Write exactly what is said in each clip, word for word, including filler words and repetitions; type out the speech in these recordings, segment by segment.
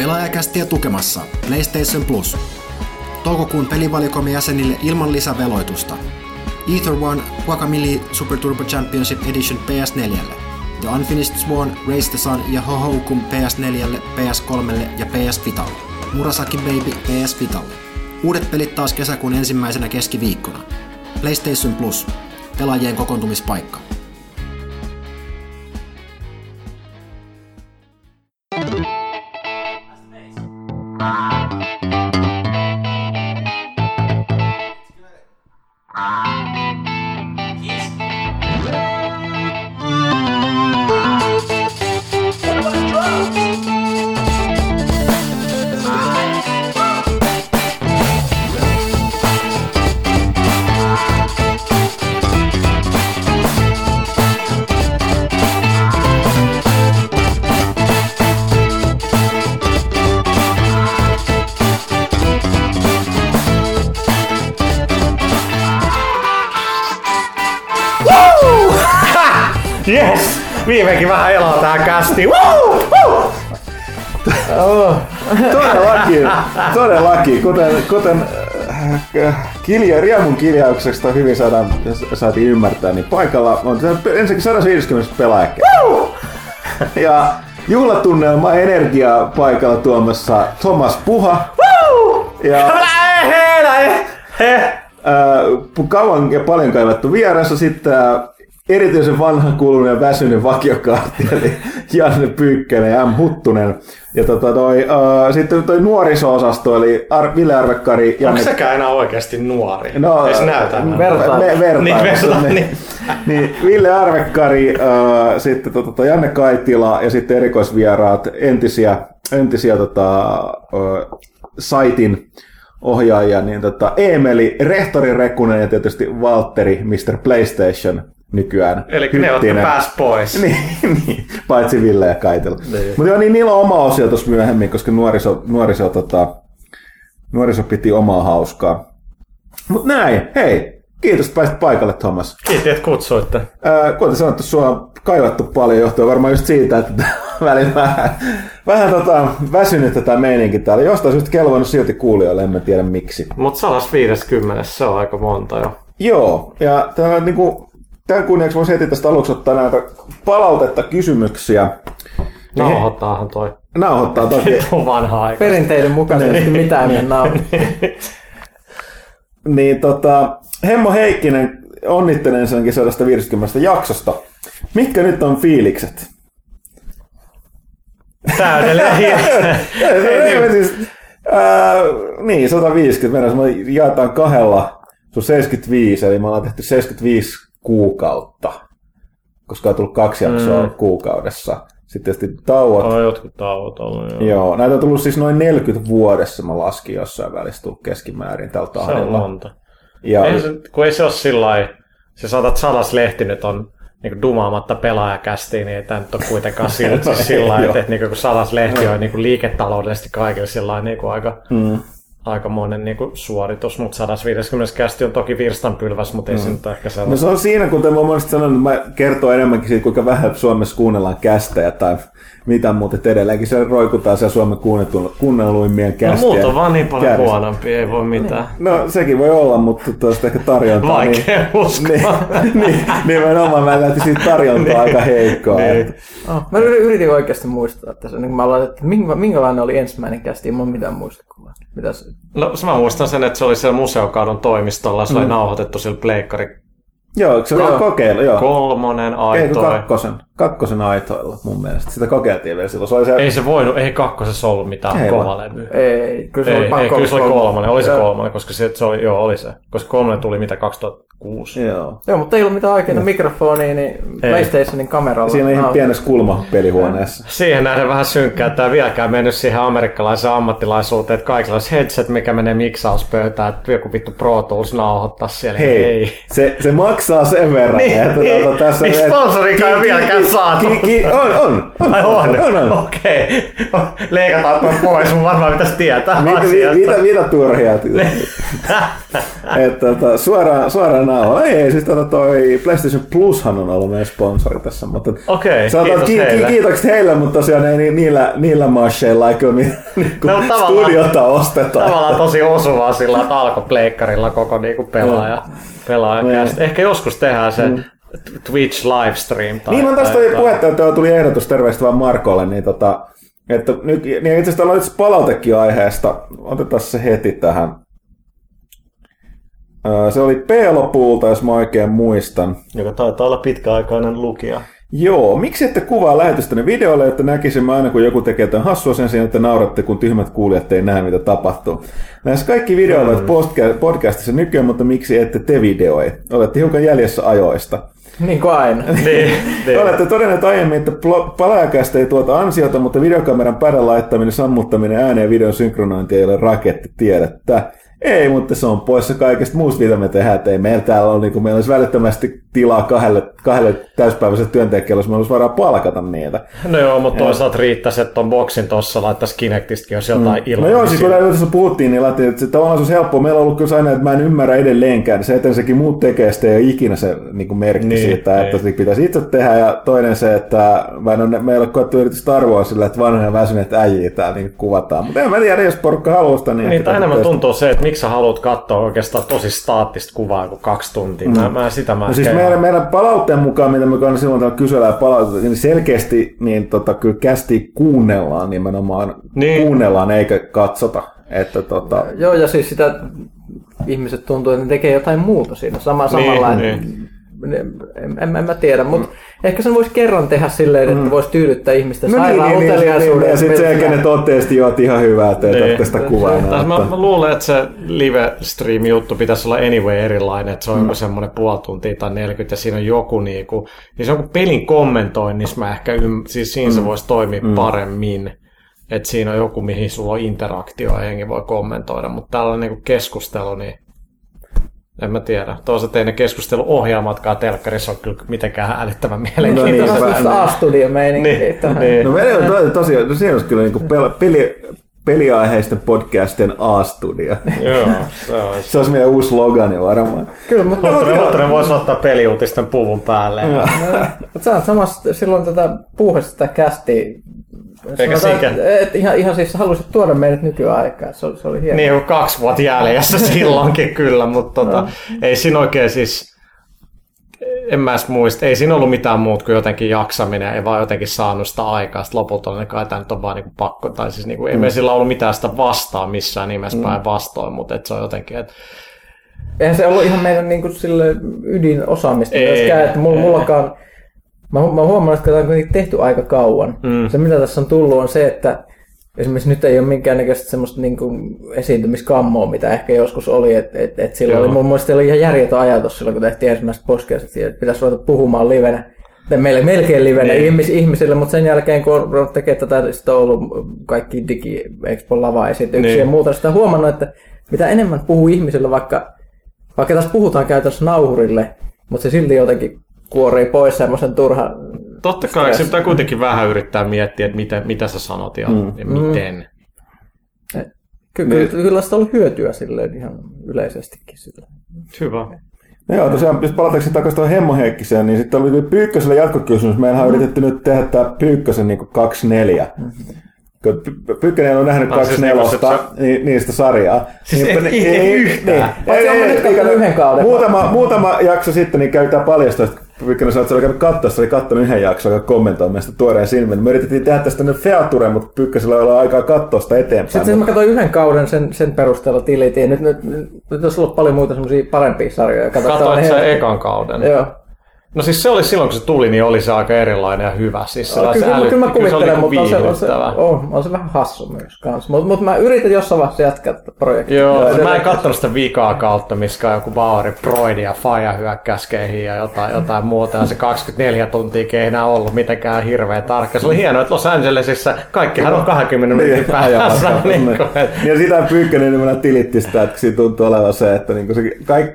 Pelaajakästiä tukemassa PlayStation Plus. Toukokuun pelivalikoimen jäsenille ilman lisäveloitusta. Ether One Guacamelee Super Turbo Championship Edition P S neljälle. The Unfinished Swan Raise the Sun ja Hohoukum P S neljälle, P S kolmelle ja P S Vitalle. Murasaki Baby P S Vitalle. Uudet pelit taas kesäkuun ensimmäisenä keskiviikkona. PlayStation Plus. Pelaajien kokoontumispaikka. Yes! Viimeinkin vähän eloa tää kästi. Woo! Woo! Oh, todellakin, todellakin. Kuten, kuten kilja, riemun kiljauksesta hyvin saadaan, saatiin ymmärtää, niin paikalla on ensinnäkin sata viisikymmentä pelaajakin. Ja juhlatunnelma energiaa paikalla tuomassa Thomas Puha. Woo! Ja kauan ja paljon kaivattu vieressä sitten erityisen vanhankuulunen ja väsyinen vakiokaarti, eli Janne Pyykkänen ja M. Huttunen. Ja tota toi, uh, sitten toi nuoriso-osasto, eli Ar- Ville Arvekkari. Janne... Onko säkään enää oikeasti nuori? No, ei se näytä. Vertaan. Me, vertaan. Niin, vertaan. Niin, niin. niin, Ville Arvekkari, uh, sitten to, to, to, Janne Kaitila ja sitten erikoisvieraat, entisiä, entisiä tota, uh, Saitin ohjaajia, niin tota, Eemeli, Rehtori Rekunen ja tietysti Valtteri, mister PlayStation. Nykyään. Eli ne jotka pääs pois. niin, niin, paitsi Ville ja Kaitila. Mutta niin, niillä on oma osio tuossa myöhemmin, koska nuoriso, nuoriso, tota, nuoriso piti omaa hauskaa. Mut näin, hei, kiitos että pääsit paikalle, Thomas. Kiitos, että kutsuitte. Äh, kuten sanottu, sua on kaivattu paljon johtoa varmaan just siitä, että välillä vähän, vähän tota, väsynyt tätä meininki täällä. Jostain syystä kelvannut silti kuulijoille, en mä tiedä miksi. Mut sata viisikymmentä, se on aika monta jo. Joo, ja tämä on niinku... Tämän kunniaksi voisi heti tästä aluksi ottaa näitä palautetta, kysymyksiä. Nauhoittaahan toi. Nauhoittaa toki. On vanha aika. Perinteiden mukaisesti mitään en nauhoittaa. Niin tota, Hemmo Heikkinen onnittelen ensinnäkin sata viisikymmentä jaksosta. Mitkä nyt on fiilikset? Täydellinen hieno. Siis, niin, sata viisikymmentä. Me jaetaan kahdella. Se on seitsemänkymmentäviisi, eli me ollaan tehty seitsemänkymmentäviisi kuukautta, koska on tullut kaksi jaksoa mm. kuukaudessa. Sitten tietysti tauot. Oh, jotkut tauot on, joo. joo. Näitä on tullut siis noin neljäkymmentä vuodessa, mä laskin jossain välissä tullut keskimäärin tällä tahdella. Se on monta. Ja... Ei, kun ei se ole sillain, se saatat sadas lehti nyt on niin dumaamatta pelaajakästiin, niin ei tämä nyt ole kuitenkaan silti sillain, että, että niin kun sadas lehti on niin liiketaloudellisesti kaikille sillain niin aika... Mm. Aikamoinen niinku suoritus, mutta sata viisikymmentä kästi on toki virstanpylväs, mutta ei mm. se nyt ehkä sellainen. No se on siinä, kuten mä olen sanonut, että mä kertoo enemmänkin siitä, kuinka vähän Suomessa kuunnellaan kästejä tai mitä muuta. Edelleenkin se roikutaan siellä Suomen kuunnelluimmien kästejä. No muuta on vaan niin paljon huonompi, ei voi mitään. No sekin voi olla, mutta tuosta ehkä tarjontaa. Vaikea niin, uskoa. Niin, nimenomaan mä lähtin siitä tarjontaa aika heikkoa. Niin. Oh, mä yritin oikeasti muistaa tässä, niin kun mä aloitin, että minkälainen oli ensimmäinen kästi, ei mun mitään muistikuvaa. Mitäs? No mä muistan sen, että se oli siellä Museokaadon toimistolla, se oli mm. nauhoitettu sillä pleikkari. Joo, se oli kokeilu, joo. Kolmonen aitoi. Ei, kakkosen, kakkosen aitoilla mun mielestä. Sitä kokeiltiin vielä silloin. Se oli se... Ei se voinut, ei kakkosessa ollut mitään kovalevy. Ei, kyllä se oli, ei, ei, kyllä se oli kolmonen, oli se kolmonen, koska se, se oli, joo, oli se. Koska kolmonen tuli mitä kaksituhattakuusi. Joo, joo mutta ei ollut mitään oikeita mikrofonia, niin PlayStationin kameralla. Siinä on ihan pienessä kulmapelihuoneessa. Siihen nähden vähän synkkää, tämä vieläkään mennyt siihen amerikkalaisen ammattilaisuuteen, että kaikilla olisi headset, mikä menee miksauspöytään, että joku vittu Pro Tools nauhoittaa siellä. Hei, hei. Se, se maksaa sen verran. Niin, että niin, tuota, tässä niin sponsorikaan ei vieläkään saatu. On, on. On, on. on, on. Okei. Okay. Leikataan tuon pois, mun varmaan pitäisi tietää asiasta. Mitä turhia? Suoraan nauhoilla. Ei, siis tota toi PlayStation Plushan on ollut meidän sponsori tässä, mutta okei, kiitos ki- heille. Kiitokset heille, mutta tosiaan ei niillä, niillä marscheilla ei kyllä ni- niinku no, studiota ostetaan. Tavallaan tosi osuvaa sillä, että alkopleikkarilla koko niinku pelaaja, no. pelaaja no. käs. Ehkä joskus tehdään se. Mm. Twitch livestream. Tai, niin on tästä tai, puhetta, että tuli ehdotus terveistä vaan Markolle, niin tota, että nyt, niin itse asiassa täällä on itse palautekin aiheesta. Otetaan se heti tähän. Se oli P-lopulta, jos mä oikein muistan. Joka taitaa olla pitkäaikainen lukija. Joo, miksi ette kuvaa lähetystäni videolle, että näkisimme aina kun joku tekee tämän hassua sen sijaan, että nauratte, kun tyhmät kuulijat ei näe mitä tapahtuu. Näissä kaikki videoivat mm. podcastissa nykyään, mutta miksi ette te videoi? Olette hiukan jäljessä ajoista. Niin kuin aina. Niin, niin. Olette todenneet aiemmin, että palaajakäistä ei tuota ansiota, mutta videokameran päälle laittaminen, sammuttaminen, ääneen ja videon synkronointi ei ole rakettitiedettä. Ei, mutta se on poissa kaikesta muusta, mitä me tehdään. Et ei meillä täällä ole, niin kuin meillä olisi välittömästi tilaa kahdelle, kahdelle täyspäiväiselle työntekijälle, jos meillä olisi varaa palkata niitä. No joo, mutta toisaalta riittäisi, että ton boksin tuossa laittaisi Kinectistäkin, jos jotain mm. ilmaa. No joo, siis kun tässä puhuttiin, niin laitettiin, että tavallaan se olisi helppoa. Meillä on ollut kyllä aina, että mä en ymmärrä edelleenkään. Se, että sekin muut tekee, sitä ei ole ikinä se niin merkki niin, siitä, niin. Että sitä pitäisi itse tehdä. Ja toinen se, että meillä on koettu yritystä arvoa sillä, että vanhoja väsyneet äijii täällä niin kuvataan. Mutta en mä tiedä, jos porukka halusta, niin niin, enemmän tuntuu se, että miksi sä haluat katsoa oikeastaan tosi staattista kuvaa kuin kaksi tuntia? Mä, mm. mä sitä mä no siis meidän, meidän palautteen mukaan, mitä me kannattaa silloin täällä kysellä ja palautetta, niin selkeästi niin tota, kyllä kästi kuunnellaan nimenomaan. Niin. Kuunnellaan eikä katsota. Että, tota... Joo, ja siis sitä ihmiset tuntuu, että ne tekee jotain muuta siinä. Sama, niin, samalla niin. En, en, en mä tiedä, mutta mm. ehkä sen voisi kerran tehdä silleen, että mm. voisi tyydyttää ihmistä no sairaan niin, uteliaisuuden. Niin, ja sitten sen jälkeen ne toteesti juot ihan hyvää, että ei tästä kuvaa. Mä, mä luulen, että se live-stream-juttu pitäisi olla anyway erilainen, että se on mm. semmoinen puoli tuntia tai neljäkymmentä, ja siinä on joku niinku, niin se on kuin pelin kommentoinnissa, mä ehkä ymm, siis siinä mm. se voisi toimia mm. paremmin. Että siinä on joku, mihin sulla on interaktio ja hengi voi kommentoida, mutta tällainen niinku keskustelu, niin en mä tiedä. Toisaalta ei ne keskusteluohjelmatkaan telkkarissa ole kyllä mitenkään älyttömän mielenkiintoista. No niin, A-studio-meininki. Niin, niin. No meillä on tosiaan, no siinä olisi kyllä niinku pel- peli, peliaiheisten podcastien A-studio. Joo, se olisi. Se olisi meidän uusi slogani varmaan. Kyllä, mutta... Huttunen voisi ottaa peliuutisten puvun päälle. No, sä olet samassa silloin tätä puuhassa sitä kästi. Eikä sikä. Ihan, ihan siis halusit tuoda meidät nykyaikaan, se, se oli hieno. Niin, kaksi vuotta jäljessä silloinkin kyllä, mutta tota, no. ei siinä oikein siis, en mä edes muista, ei siinä ollut mitään muuta kuin jotenkin jaksaminen, ei vaan jotenkin saanut sitä aikaa, sitten lopulta oli kai, että nyt on vaan niinku pakko, tai siis niinku, mm. ei me sillä ollut mitään sitä vastaa missään nimessä mm. päin vastoin, mutta et se on jotenkin, että eihän se ollut ihan meidän niinku sille ydinosaamista myöskään, että mullakaan... Mä huomaan, että tämä on tehty aika kauan. Mm. Se, mitä tässä on tullut, on se, että esimerkiksi nyt ei ole minkäännäköistä semmoista niin kuin esiintymiskammoa, mitä ehkä joskus oli. Et, et, et silloin oli mun mielestä oli ihan järjetön ajatus silloin, kun tehtiin ensimmäistä podcastia, että pitäisi ruveta puhumaan livenä. Meille melkein livenä ihmis, ihmisille, mutta sen jälkeen kun on ruveta tekemään tätä, sitten on ollut kaikki DigiExpo lavaesityksiä ja muuta. Sitä on huomannut, että mitä enemmän puhuu ihmisille, vaikka, vaikka tässä puhutaan käytännössä nauhurille, mutta se silti jotenkin... kuorii pois semmoisen turhan... Totta kai, se pitää kuitenkin vähän yrittää miettiä, että mitä, mitä sä sanot ja, mm. ja miten. Kyllä, Me... kyllä sitä on ollut hyötyä silleen ihan yleisestikin. Silleen. Hyvä. No joo, tosiaan, jos palataanko takaisin tuohon Hemmo Heikkiseen, niin sitten oli Pyykköselle jatkokysymys. Meidänhän on mm. yritetty nyt tehdä tämä Pyykkösen niin kaksi neljä. Pyykkönen on nähnyt kaksi nelosta niistä sarjaa. Siis ei, ei, ei yhtään. Muutama jakso sitten niin käytetään paljastoista. Pyykkönen sanoi, että se oli käynyt katsoa, se oli katsonut yhden jakson, joka kommentoi meistä tuoreen silmin. Me yritettiin tehdä tästä nyt Feature, mutta Pyykkösellä ei ole aikaa katsoa sitä eteenpäin. Sitten mutta... mä katsoin yhden kauden sen, sen perusteella tilitiin. Nyt, nyt, nyt, nyt olisi ollut paljon muita semmoisia parempia sarjoja. Katsoit sä ekan kauden? Joo. No siis se oli silloin, kun se tuli, niin oli se aika erilainen ja hyvä. Siis no, kyllä, äly... kyllä mä kuvittelen, mutta se on, se, on, on se vähän hassu myös kanssa. Mutta mut mä yritän jossain vaiheessa jatkaa tätä projektia. Joo, ja mä en katsonut sitä vikaa kautta, missä joku Bauri, Broidi ja Faja hyökkäs kehiin ja jotain, jotain muuta. Ja se kaksikymmentäneljä tuntia ei enää ollut mitenkään hirveä tarkka. Se oli hienoa, että Los Angelesissa kaikkihan on kaksikymmentä minuutin päässä. Ja sitä Pyykkönen nimellä tilitti sitä, että siinä tuntuu olevan se, että se kaikki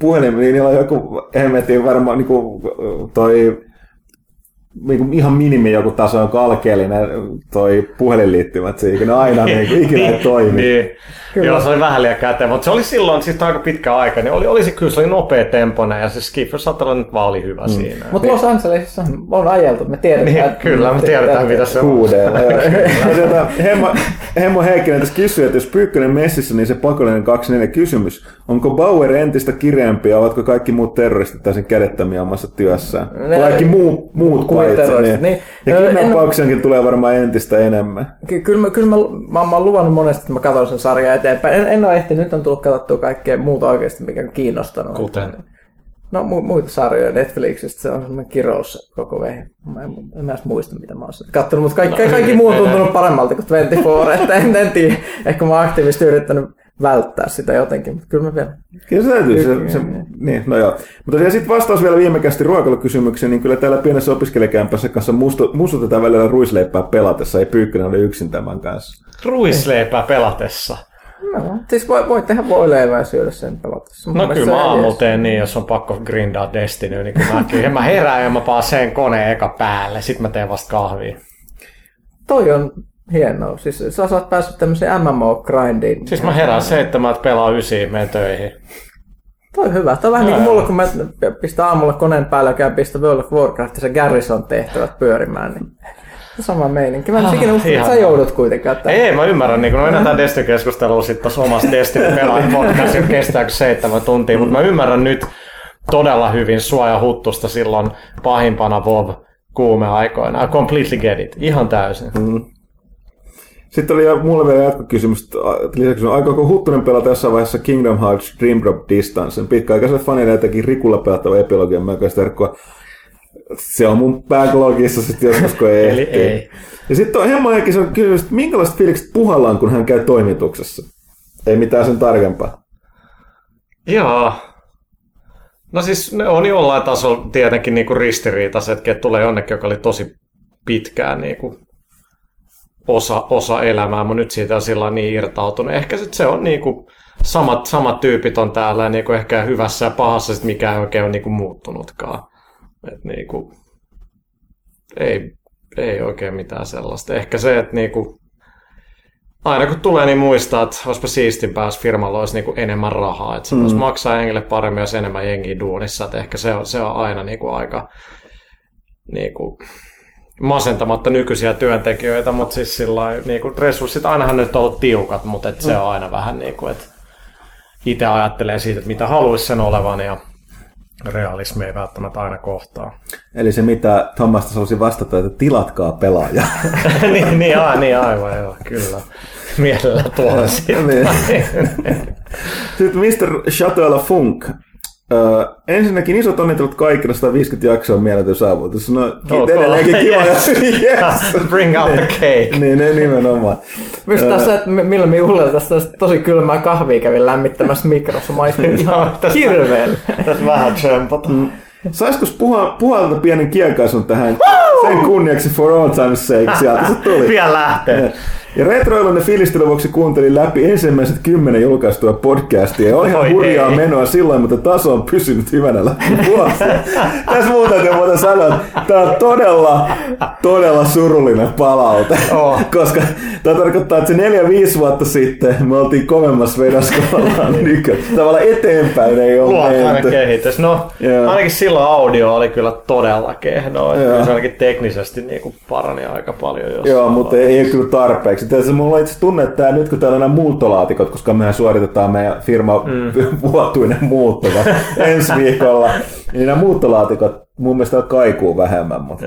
puhelin, niin niillä on joku hemmetin varmaan... toi ihan minimi joku taso, jonka alkeellinen toi puhelinliittymät siihen, ne aina niin kuin, ikinä ei toimi. Niin. Joo, se oli vähän liian käteen, mutta se oli silloin siis aika pitkä aika, niin oli, oli se kyllä, se oli nopea tempona ja se Skiffer Sutherland nyt vaan oli hyvä mm. siinä. Mutta Los Angelesissa on ajeltu, me tiedetään. Niin, kyllä, me tiedetään mitä se on. Kuudella. Hemmo Heikkinen tässä kysyy, että jos Pyykkönen messissä, niin se pakollinen kaksi neljä kysymys. Onko Bauer entistä kireempi ja ovatko kaikki muut terroristit täysin kädettämiä omassa työssään? Kaikki muut paitsi. Niin. Niin. Ja kidnappauksiakin tulee varmaan entistä enemmän. Kyllä mä oon luvannut monesti, että mä katson sen sarjan eteenpäin. En, en ole ehtinyt, nyt on tullut katsottua kaikkea muuta oikeasti, mikä on kiinnostanut. Kuten? No mu- muita sarjoja Netflixistä, se on semmoinen kirous koko veihin. Mä en, en edes muista, mitä mä oon katsonut, mutta kaikki, no, kaikki muu on tuntunut paremmalta kuin kaksikymmentäneljä, että en, en tiedä. Ehkä mä oon aktiivisesti yrittänyt välttää sitä jotenkin, mutta kyllä mä vielä... Kyllä se täytyy. Se, se, niin, no joo. Mutta sitten vastaus vielä viimekästi ruokailukysymykseen, niin kyllä täällä pienessä opiskelijakämpässä kanssa muistutetaan välillä ruisleipää pelatessa, ei Pyykkönen ole yksin tämän kanssa. Ruisleipää pelatessa? No, siis voi, voi tehdä voi leivää ja syödä sen pelatessa. No kyllä mä aamulla teen niin, jos on pakko grindaa Destinyä, niin kun mä, kyllä, mä herään ja mä paan sen koneen eka päälle, sit mä teen vasta kahvia. Toi on... Hienoa. Siis sä oot päässyt tämmöiseen M M O-grindiin. Siis mä herään seitsemältä, pelaa ysiä, menen töihin. Toi hyvä. Toi on vähän no, niin kuin mulla, kun mä pistän aamulla koneen päälle ja käyn pistän World of Warcraftissa Garrison-tehtävät pyörimään, niin sama meininki. Mä en ah, ikinä usko, että sä joudut kuitenkaan. Tämän. Ei, mä ymmärrän. Niin, no enää tää Destiny-keskustelu sit tossa omassa Destiny-pelaa-podcastissa kestääkö seitsemän tuntia, mutta mä ymmärrän nyt todella hyvin sua ja Huttusta silloin pahimpana WoW-kuume-aikoina. I completely get it. Ihan täysin. Mm. Sitten oli mulle vielä jatkokysymys, lisäksi aikooko Huttunen pelata jossain vaiheessa Kingdom Hearts Dream Drop Distancen? Pitkäaikaiset fanille teki Rikulla pelattava epilogia mököistä erkkoa. Se on mun backlogissa sitten joskus, kun ei ehtii. Ei. Ja sitten on Hemmo Heikkisen kysymys, että minkälaiset fiilikset puhallaan, kun hän käy toimituksessa? Ei mitään sen tarkempaa. Joo. No siis ne on jollain tasolla tietenkin niinku ristiriitaiset, että tulee jonnekin, joka oli tosi pitkään niinku osa, osa elämää, mutta nyt siitä on sillä niin irtautunut. Ehkä sit se on niinku samat, samat tyypit on täällä, niinku ehkä hyvässä ja pahassa, sit mikä ei oikein ole niinku muuttunutkaan. Et niinku, ei, ei oikein mitään sellaista. Ehkä se, että niinku, aina kun tulee, niin muistaa, että olisipa siistimpää, jos firmalla olisi niinku enemmän rahaa. Että se voisi mm. maksaa jengille paremmin, jos enemmän jengiä duunissa. Et ehkä se on, se on aina niinku aika... Niinku, masentamatta nykyisiä työntekijöitä, mutta siis sillain, niinku, resurssit ainahan nyt on ollut tiukat, mutta et se on aina vähän niin kuin, että itse ajattelee siitä, että mitä haluaisi sen olevan ja realismi ei välttämättä aina kohtaa. Eli se mitä Thomas halusi vastata, että tilatkaa pelaajaa. niin, niin, a, niin aivan joo, kyllä. Mielellä tuolla sitten. Sitten mister Chateau Funk. Öö, ensinnäkin isot onnittelut kaikille, sata viisikymmentä jaksoa mieletön saavutus. No, kiitos edelleenkin kiva. Yes. Yes. Bring out the cake. Niin, niin nimenomaan. Minusta öö. tässä, että millä me juhlella tässä tosi kylmää kahvia kävin lämmittämässä mikrossa. Maistin ihan hirveellä. Tässä vähän tsempata. Mm. Saisiko puhalta pienen kiekaisun tähän sen kunniaksi for all time's sake? Sieltä se tuli. Pian lähtee. Ja retroilun ja fiilistelun vuoksi kuuntelin läpi ensimmäiset kymmenen julkaistua podcastia. On ihan hurjaa menoa silloin, mutta taso on pysynyt hyvänä läpi vuosia. Tässä muuta te voidaan sanoa, että tämä on todella, todella surullinen palaute. Oh. Koska tämä tarkoittaa, että se neljä viisi vuotta sitten me oltiin kovemmassa vedossa, kun ollaan nykyään. Tavallaan eteenpäin ei ole menty. Luottainen kehitys. No, yeah. Ainakin silloin audio oli kyllä todella kehnoa. Yeah. Kyllä se ainakin teknisesti niin parani aika paljon. Joo, mutta ei ole kyllä tarpeeksi. Tässä mulla on itse tunne, että nyt kun täällä on nämä muuttolaatikot, koska mehän suoritetaan meidän firman mm. vuotuinen muutto ensi viikolla, niin nämä muuttolaatikot mun mielestä kaikuu vähemmän. Mutta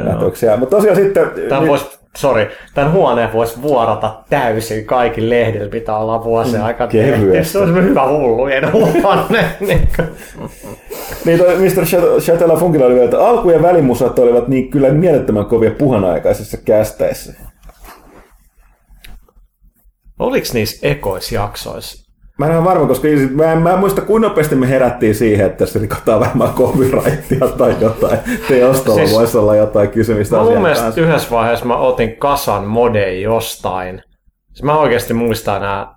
mut tosiaan sitten... Tämän, vois, sorry, tämän huoneen voisi vuorata täysin. Kaikki lehdillä pitää olla vuosien aikaa. Se on hyvä hullu, en huone. Niin toi mister Chatelain Funkilla oli vielä, että alku- ja välimusat olivat niin kyllä mielettömän kovia puhanaikaisissa kästäissä. Oliko niissä ekoisjaksoissa? Mä en ole varma, koska mä en, mä en muista, kuinka nopeasti me herättiin siihen, että se rikotaan vähemmän copyrightia tai jotain teostolla. Siis, voisi olla jotain kysymistä asiaa. Mun mielestä yhdessä vaiheessa mä otin kasan moden jostain. Siis mä oikeasti muistan nämä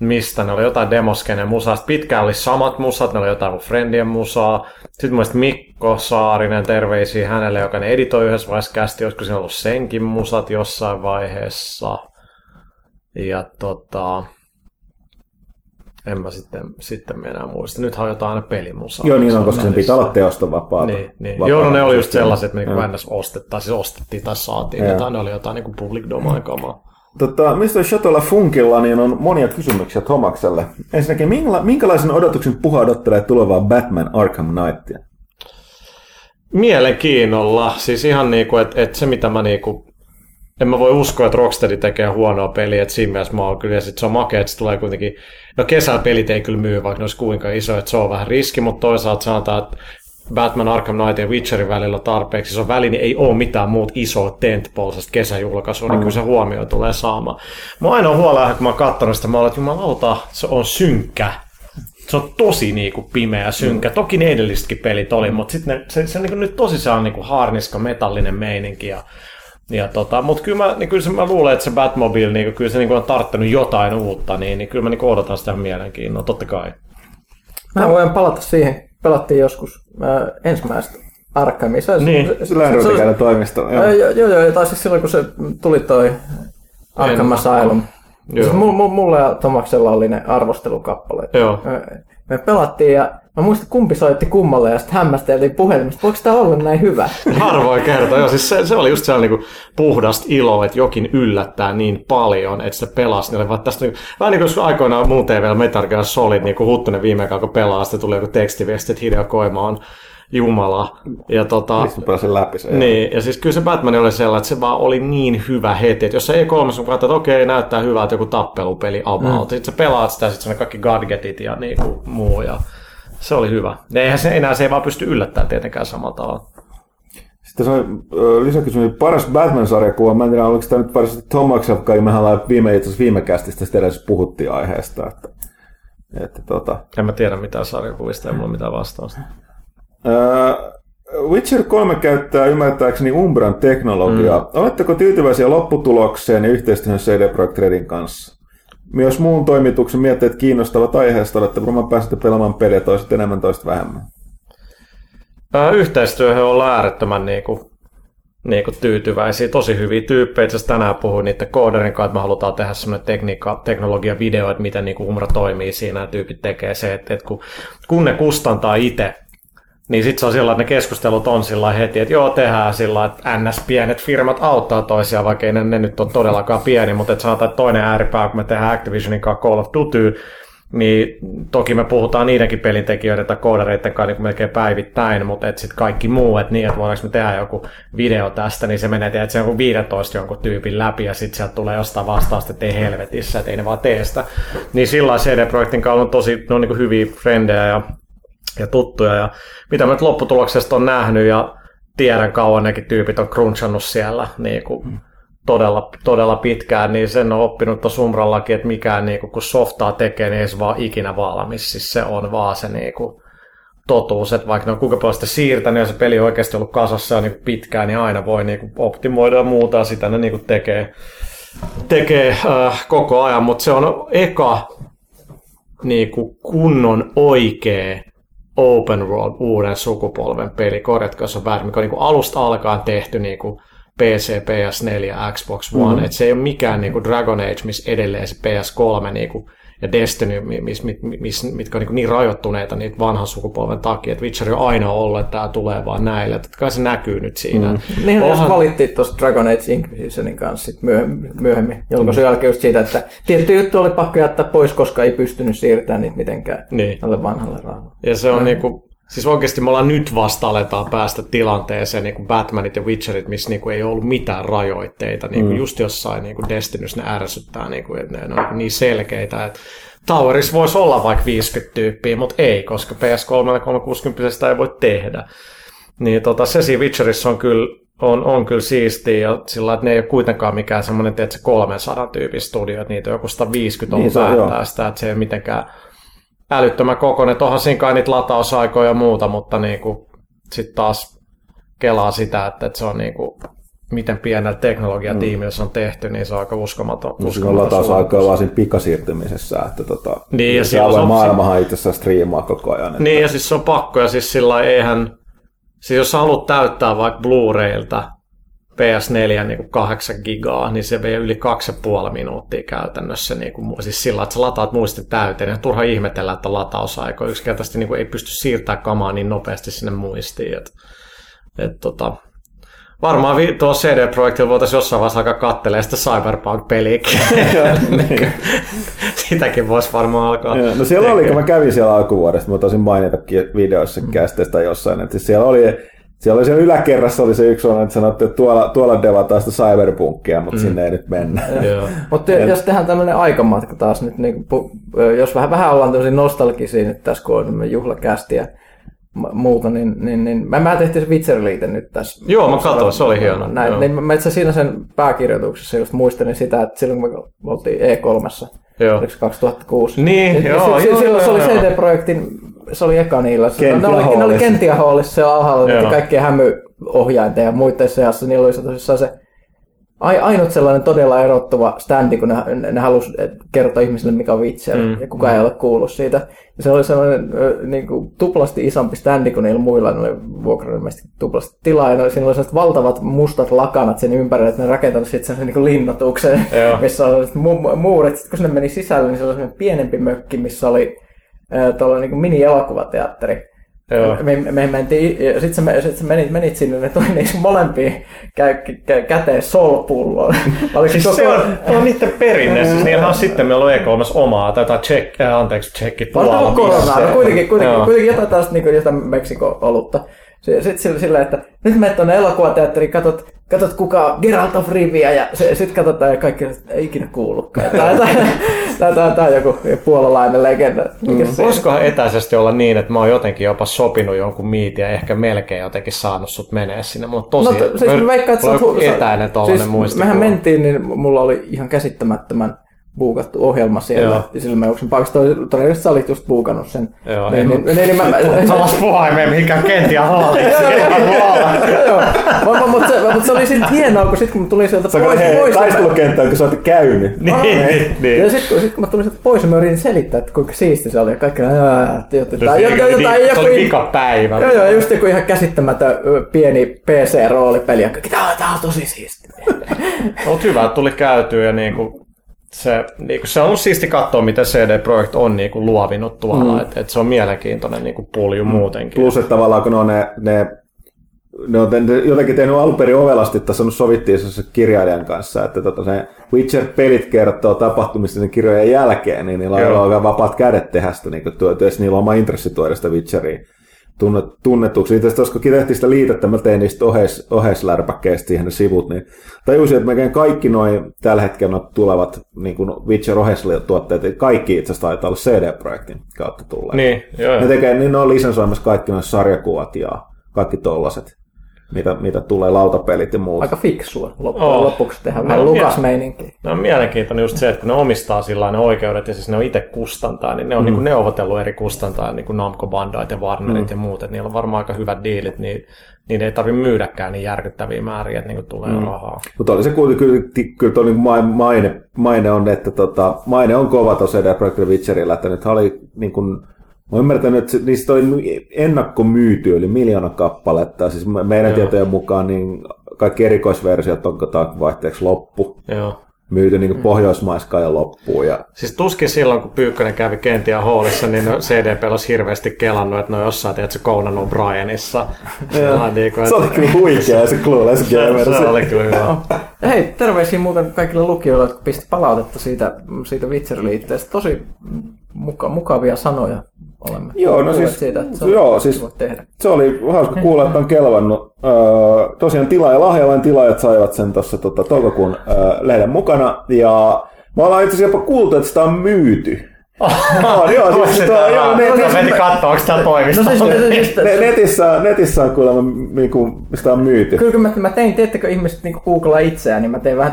mistä, ne oli jotain Demoscenen musaa, sitten pitkään oli samat musat, ne oli jotain Friendien musaa, sitten mun Mikko Saarinen, terveisiä hänelle, joka ne editoi yhdessä vaiheessa kästi, olisiko siinä ollut senkin musat jossain vaiheessa, ja tota... En mä sitten, sitten enää muista. Nythän on jotain aina pelimusaa. Joo, niin on, koska sen pitää olla teosta vapaata. Niin, niin. Vapaata. Joo, no ne oli just sellaiset, että me niinku väännäs ostettiin, siis ostettiin tai saatiin ja jotain. Ne oli jotain niinku public domain kamaa. Tota, mister Shatola Funkilla niin on monia kysymyksiä Tomakselle. Ensinnäkin, minkälaisen odotuksen puha odottelee tulevaa Batman Arkham Knightia? Mielenkiinnolla. Siis ihan niinku, että et se mitä mä niinku... En mä voi uskoa, että Rocksteady tekee huonoa peliä, että siinä mielessä mä oon kyllä, ja sit se on makea, että se tulee kuitenkin, no kesällä pelit ei kyllä myy, vaikka ne olisi kuinka iso, että se on vähän riski, mutta toisaalta sanotaan, että Batman Arkham Knight ja Witcherin välillä tarpeeksi, se on väli, niin ei oo mitään muuta isoa tentpoolsesta kesäjulkaisua, niin kyllä se huomio tulee saamaan. Mä ainoa huolella, kun mä oon kattonut sitä, mä oon, että jumalauta, se on synkkä. Se on tosi niinku pimeä, synkkä. Mm. Toki ne edellisetkin pelit oli, mutta sit ne, se, se on niinku nyt tosi sellainen niinku haarniska, metallinen meininki ja Ja tota, mut kyllä mä, niin kyllä se, mä luulen, että se Batmobile, niin kyllä se niin on tarttunut jotain uutta, niin, niin kyllä mä niin odotan sitä mielenkiinnolla, totta kai. Mä voin palata siihen, pelattiin joskus äh, ensimmäistä Arkhamissa. Niin, lähdöikäinen toimisto. Joo, joo, jo, jo, tai siis silloin kun se tuli toi Arkham Asylum. Siis mulla ja Tomaksella oli ne arvostelukappaleet. Joo. Me pelattiin ja mä muistan, kumpi soitti kummalle ja sitten hämmästeltiin puhelimesta. Voiko tämä olla näin hyvä? Harvoin kertoo. Joo, siis se, se oli just sellainen niin puhdasta iloa, että jokin yllättää niin paljon, että se pelasi. Niin vaan tästä, niin, vähän niin kuin aikoinaan muun T V:llä Metal Gear Solid, niin kuin Huttunen viime aikaa, kun pelaa, sitten tuli joku tekstiviesti, että Hideo Koima on jumala. Ja tota, mistä pääsen läpi se? Niin, ja siis kyllä se Batman oli sellainen, että se vaan oli niin hyvä heti. Että jos se E kolme on kautta, että okei, näyttää hyvältä joku tappelupeli about. Mm. Sitten sä pelaat sitä, sitten on ne kaikki gadgetit ja niin kuin muu ja... Se oli hyvä. Eihän se enää se ei vaan pysty yllättämään tietenkään samalla tavalla. Sitten se on lisäkysymys. Paras Batman-sarjakuva. Mä en tiedä, oliko tämä nyt varsinaisesti Tomaksella. Mehän ollaan viime, itse asiassa viime kästistä sitten edes puhuttiin aiheesta. Että, että, tota. En mä tiedä mitään sarjakuvista, ei mulla mitään vastausta. Witcher kolme käyttää ymmärtääkseni Umbran teknologiaa. Mm. Oletteko tyytyväisiä lopputulokseen ja yhteistyöhön C D Projekt Redin kanssa? Myös muun toimituksen mietteet kiinnostavat aiheesta, olette varmaan pääsette pelaamaan peliä, toiset enemmän, toiset vähemmän. Yhteistyöhön ollaan äärettömän niinku, niinku tyytyväisiä, tosi hyviä tyyppejä. Itse asiassa tänään puhuin niiden kooderin kanssa, että me halutaan tehdä semmoinen tekniikka, teknologiavideo, että miten niinku Umbra toimii siinä, tyypit tekee se, että, että kun, kun ne kustantaa itse, niin sitten se on sillä, että ne keskustelut on sillä heti, että joo, tehdään sillä, että ns. Pienet firmat auttaa toisiaan, vaikka ei ne, ne nyt on todellakaan pieni, mutta et sanotaan, että toinen ääripää, kun me tehdään Activisionin kanssa Call of Duty, niin toki me puhutaan niidenkin pelintekijöiden tai koodareiden kanssa niin melkein päivittäin, mutta et sitten kaikki muu, että niin, että voidaanko me tehdä joku video tästä, niin se menee tehdä, että se on joku viisitoista jonkun tyypin läpi, ja sitten sieltä tulee jostain vastausta, että ei helvetissä, että ei ne vaan tee sitä. Niin sillä C D-projektin kanssa on tosi on niin hyviä frendejä ja ja tuttuja, ja mitä mä nyt lopputuloksesta on nähnyt, ja tiedän kauan nekin tyypit on crunchannut siellä niin kuin todella, todella pitkään, niin sen on oppinut tuossa Umbrallakin, että mikään niin kuin, kun softaa tekee, niin ei se vaan ikinä valmis, siis se on vaan se niin kuin totuus, että vaikka ne on kuinka paljon sitä siirtänyt, ja se peli on oikeasti ollut kasassa ja niin kuin pitkään, niin aina voi niin kuin optimoida ja muuta, ja sitä ne niin kuin tekee, tekee äh, koko ajan, mutta se on eka niin kuin kunnon oikea Open World, uuden sukupolven peli, korjatko jos on väärin, mikä on niin kuin alusta alkaen tehty niin kuin P C, P S neljä, Xbox One, mm-hmm. Että se ei ole mikään niin kuin Dragon Age, missä edelleen se P S kolme niin kuin, ja Destiny, mis, mit, mis, mitkä on niin, niin rajoittuneita niitä vanhan sukupolven takia, että Witcher on aina ollut, että tämä tulee vaan näille, että kai se näkyy nyt siinä. Mm-hmm. Niin Onhan... jos valittiin tuossa Dragon Age Inquisitionin kanssa sit myöhemmin, myöhemmin julkaisun jälkeen just siitä, että tietty juttu oli pakko jättää pois, koska ei pystynyt siirtämään niitä mitenkään niin tälle vanhalle raamalle. Ja se on mm-hmm. niinku... Siis oikeasti me ollaan nyt vasta aletaan päästä tilanteeseen, niin kuin Batmanit ja Witcherit, missä niin kuin ei ollut mitään rajoitteita. Niin kuin mm. Just jossain niin kuin Destinyssä ne ärsyttää, niin kuin, että ne on niin selkeitä, että Towerissa voisi olla vaikka viisikymmentä tyyppiä, mutta ei, koska P S kolme kolmesataakuusikymmentä ei voi tehdä. Niin tota, se siinä Witcherissa on kyllä, on, on kyllä siistiä, ja sillä että ne ei ole kuitenkaan mikään semmoinen, että se kolmesataa tyypin studio, että niitä on joku sata viisikymmentä on niin, päättää sitä, että se ei mitenkään älyttömän kokoinen. Onhan siinä kai niitä latausaikoja ja muuta, mutta niinku, sitten taas kelaa sitä, että, että se on niinku miten pienellä teknologiatiimissä on tehty, niin se on aika uskomaton. No, siinä ollaan taas aika lailla siinä pikasiirtymisessä, että tota, niin, ja se on, maailmahan se... itse asiassa striimaa koko ajan. Että... Niin, ja siis se on pakko, ja siis sillä eihän, siis jos haluat täyttää vaikka Blu-rayltä P S neljä niin kahdeksan gigaa, niin se vei yli kaksi ja puoli minuuttia käytännössä. Niin kuin, siis sillä, että sä lataat muistin täyteen, ja turha ihmetellä, että on latausaiko. Yksinkertaisesti niin ei pysty siirtämään kamaa niin nopeasti sinne muistiin. Et, et, tota, varmaan vi- tuo C D-projektilla voitaisiin jossain vaiheessa alkaa katselemaan sitä Cyberpunk-peliäkin. Sitäkin voisi varmaan alkaa. Joo, no siellä oli, kun mä kävin siellä alkuvuodesta, mä taisin mainitakin videoissa kästeistä jossain, että siellä oli... Siellä oli siellä yläkerrassa oli se yksi on, että sanottiin, että tuolla, tuolla devataan sitä cyberpunkkia, mutta mm. sinne ei nyt mennä. Mutta jos tehdään tämmöinen aikamatka taas nyt, niin jos vähän, vähän ollaan tämmöisiä nostalgisia nyt tässä, kun on tämmöinen juhlakästi ja muuta, niin, niin, niin mä, mä tehtiin se Witcher-liite nyt tässä. Joo, mä katsoin, se oli hieno. Näin, niin mä itse siinä sen pääkirjoituksessa just muistelin sitä, että silloin kun me oltiin E kolmessa, kaksituhattakuusi, niin, niin, joo, niin, joo, silloin joo, se oli C D-projektin... Se oli eka niillä. Ne oli, ne oli kentiähoolissa siellä alhaalla, että kaikkien hämyohjainta ja muiden seassa. Niillä oli se tosissaan se ainut sellainen todella erottuva standi, kun ne, ne halusi kertoa ihmisille, mikä on Witcher, mm. ja kukaan mm. ei ole kuullut siitä. Se oli sellainen niin kuin, tuplasti isompi standi kuin niillä muilla, ne oli vuokrailmeisesti tuplasti tilaa, ja siinä oli sellaiset valtavat mustat lakanat sen ympärille, että ne rakentavat sitten sellaisen niin kuin linnoituksen, missä oli mu- muuret. Sitten kun sinne meni sisälle, niin se oli sellainen pienempi mökki, missä oli tuolla on niin mini-elokuvateatteri. Me, me mentiin, sit sä, sit sä menit, menit sinne, ne tuli niissä molempiin kä- käteen solpulloon. Siis koko... Se on, on niiden perinne, siis niillä on sitten meillä on E kolme omaa, tai jotain check, äh, anteeksi, checki pulaa. On koronaa, no kuitenkin, kuitenkin, kuitenkin jotain taas niin jotain Meksikon-olutta. Sitten sillä, sillä, että nyt menet tuonne elokuvateatteriin, katot, katot kuka on Geralt of Rivia, ja sitten katsotaan, ja kaikki ei ikinä kuullutkaan. Tämä on joku puolalainen legenda. Mm. Voisikohan etäisesti olla niin, että mä oon jotenkin jopa sopinut jonkun miitin, ja ehkä melkein jotenkin saanut sut menee sinne. Mulla on tosi no, t- siis mä, etäinen tuollainen siis muistikuva. Mehän mentiin, niin mulla oli ihan käsittämättömän buukattu ohjelma siellä. Joo. Ja sillä mä yksin paikassa todennäköisesti sä olit just buukannut sen. Joo, niin, en, niin, en, niin mä... Samassa puheimeen, mihinkään kentiä haalit. Joo, mutta se oli sitten hienoa, kun sitten kun mä tulin sieltä pois... Hei, taistelukenttään, kun sä oot käynyt. Niin, ja sitten kun mä tulin sieltä pois, mä yritin selittää, että kuinka siisti se oli. Ja kaikki näin... Se oli vikapäivä. Joo, joo, just joku ihan käsittämätön pieni P C-roolipeli. Ja kaikki, tää on tosi siisti. Oot hyvä, että tuli käytyä ja niinku... Se, niin se on ollut siisti katsoa, mitä C D-projekt on niin kuin luovinut tuolla, mm. että et se on mielenkiintoinen niin kuin pulju mm. muutenkin. Plus, että tavallaan kun on ne, ne, ne on jotenkin tehnyt alperin ovelasti, tässä on sovittiin se kirjailijan kanssa, että tota, ne Witcher-pelit kertoo tapahtumista sen kirjojen jälkeen, niin niillä on aika vapaat kädet tehdä sitä, niin jos niillä on oma intressi tuoda sitä Witcheria tunnetuksi. Itse asiassa, kun tehtiin sitä liitettä, mä tein niistä oheis, oheisläräpäkkeistä siihen ne sivut, niin tajusin, että melkein kaikki noin tällä hetkellä tulevat niin kuin Witcher-oheislärätuotteet, kaikki itse asiassa taitaa olla C D-projektin kautta tulleet. Niin, joo. Ne, tekee, niin ne on lisensoimassa kaikki noin sarjakuvat ja kaikki tollaset, mitä, mitä tulee, lautapelit ja muut. Aika fiksua loppujen oh. lopuksi tehdään. Vähän Lukas-meininki. No on mielenkiintoinen just se, että kun ne omistaa sillä ne oikeudet ja siis ne on itse kustantaa, niin ne on mm. niin neuvotellut eri kustantaa, niin kuin Namco Bandait ja Warnerit mm. ja muut, että niillä on varmaan aika hyvät diilit, niin, niin ei tarvitse myydäkään niin järkyttäviä määriä, että niin tulee mm. rahaa. Mutta oli se kuitenkin, kyllä tuo maine, maine on, että tota, maine on kova tuossa edellä projektilla Witcherillä, että nyt oli niin kuin... Mä oon ymmärtänyt, että niistä oli ennakkomyyty, eli miljoona kappaletta. Siis meidän tietojen mukaan niin kaikki erikoisversiot on vaihteeksi loppu. Joo. Myyty niin kuin pohjoismaiskaan ja loppuun. Ja... Siis tuskin silloin, kun Pyykkönen kävi kentiä hoolissa, niin C D P olisi hirveästi kelannut, että ne on jossain, tiedätkö, Conan O'Brienissa. niin kuin, että... Se oli kyllä huikea se Clueless Gamer. Se, se oli kyllä hyvä. Hei, terveisiä muuten kaikille lukijoille, jotka pisti palautetta siitä, siitä Witcher-liitteestä. Tosi muka, mukavia sanoja. Olemme. Joo, no siis, siitä, se, on, joo siis se oli hauska kuulla, että on kelvannut. Öö, tosiaan tilaaja lahjalain tilaajat saivat sen tuossa tota, toukokuun öö, lehden mukana. Ja me ollaan itse asiassa jopa kuultu, että sitä on myyty. No, joo, siis sitä, sitä, joo, netissä, meni katsoa, onko tämä toimista. No, siis, netissä, netissä, netissä on kuulemma, niin kuin, sitä on myyty. Kyllä, kun mä, mä tein, teettekö ihmiset niin googlaa itseään, niin mä tein vähän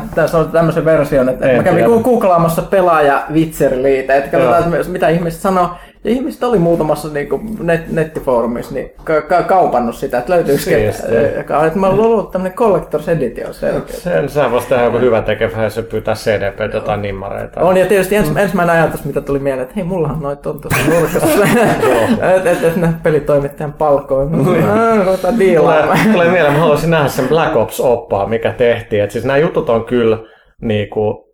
tämmöisen version, että en mä kävin tiedä. Googlaamassa pelaaja Witcher-liite, että katsotaan, että mitä ihmiset sanoo. Ja ihmiset oli muutamassa niinku net, nettifoorumissa niin ka- ka- kaupannut sitä, että löytyykö ketään. Mä olen ollut tämmöinen collector's edition selkeä. Sen saa vasta tehdä joku hyvä tekevä, jos pyytää C D P jotain nimmareita. On, ja tietysti ens, ensimmäinen ajatus, mitä tuli mieleen, että hei, mullahan noita on tuossa nurkassa. Että et, et, ne pelitoimittajan palkoin. Ruvetaan diilaamaan. Tulee mieleen, mä haluaisin nähdä sen Black Ops-oppaan, mikä tehtiin. Et siis nämä jutut on kyllä niinku...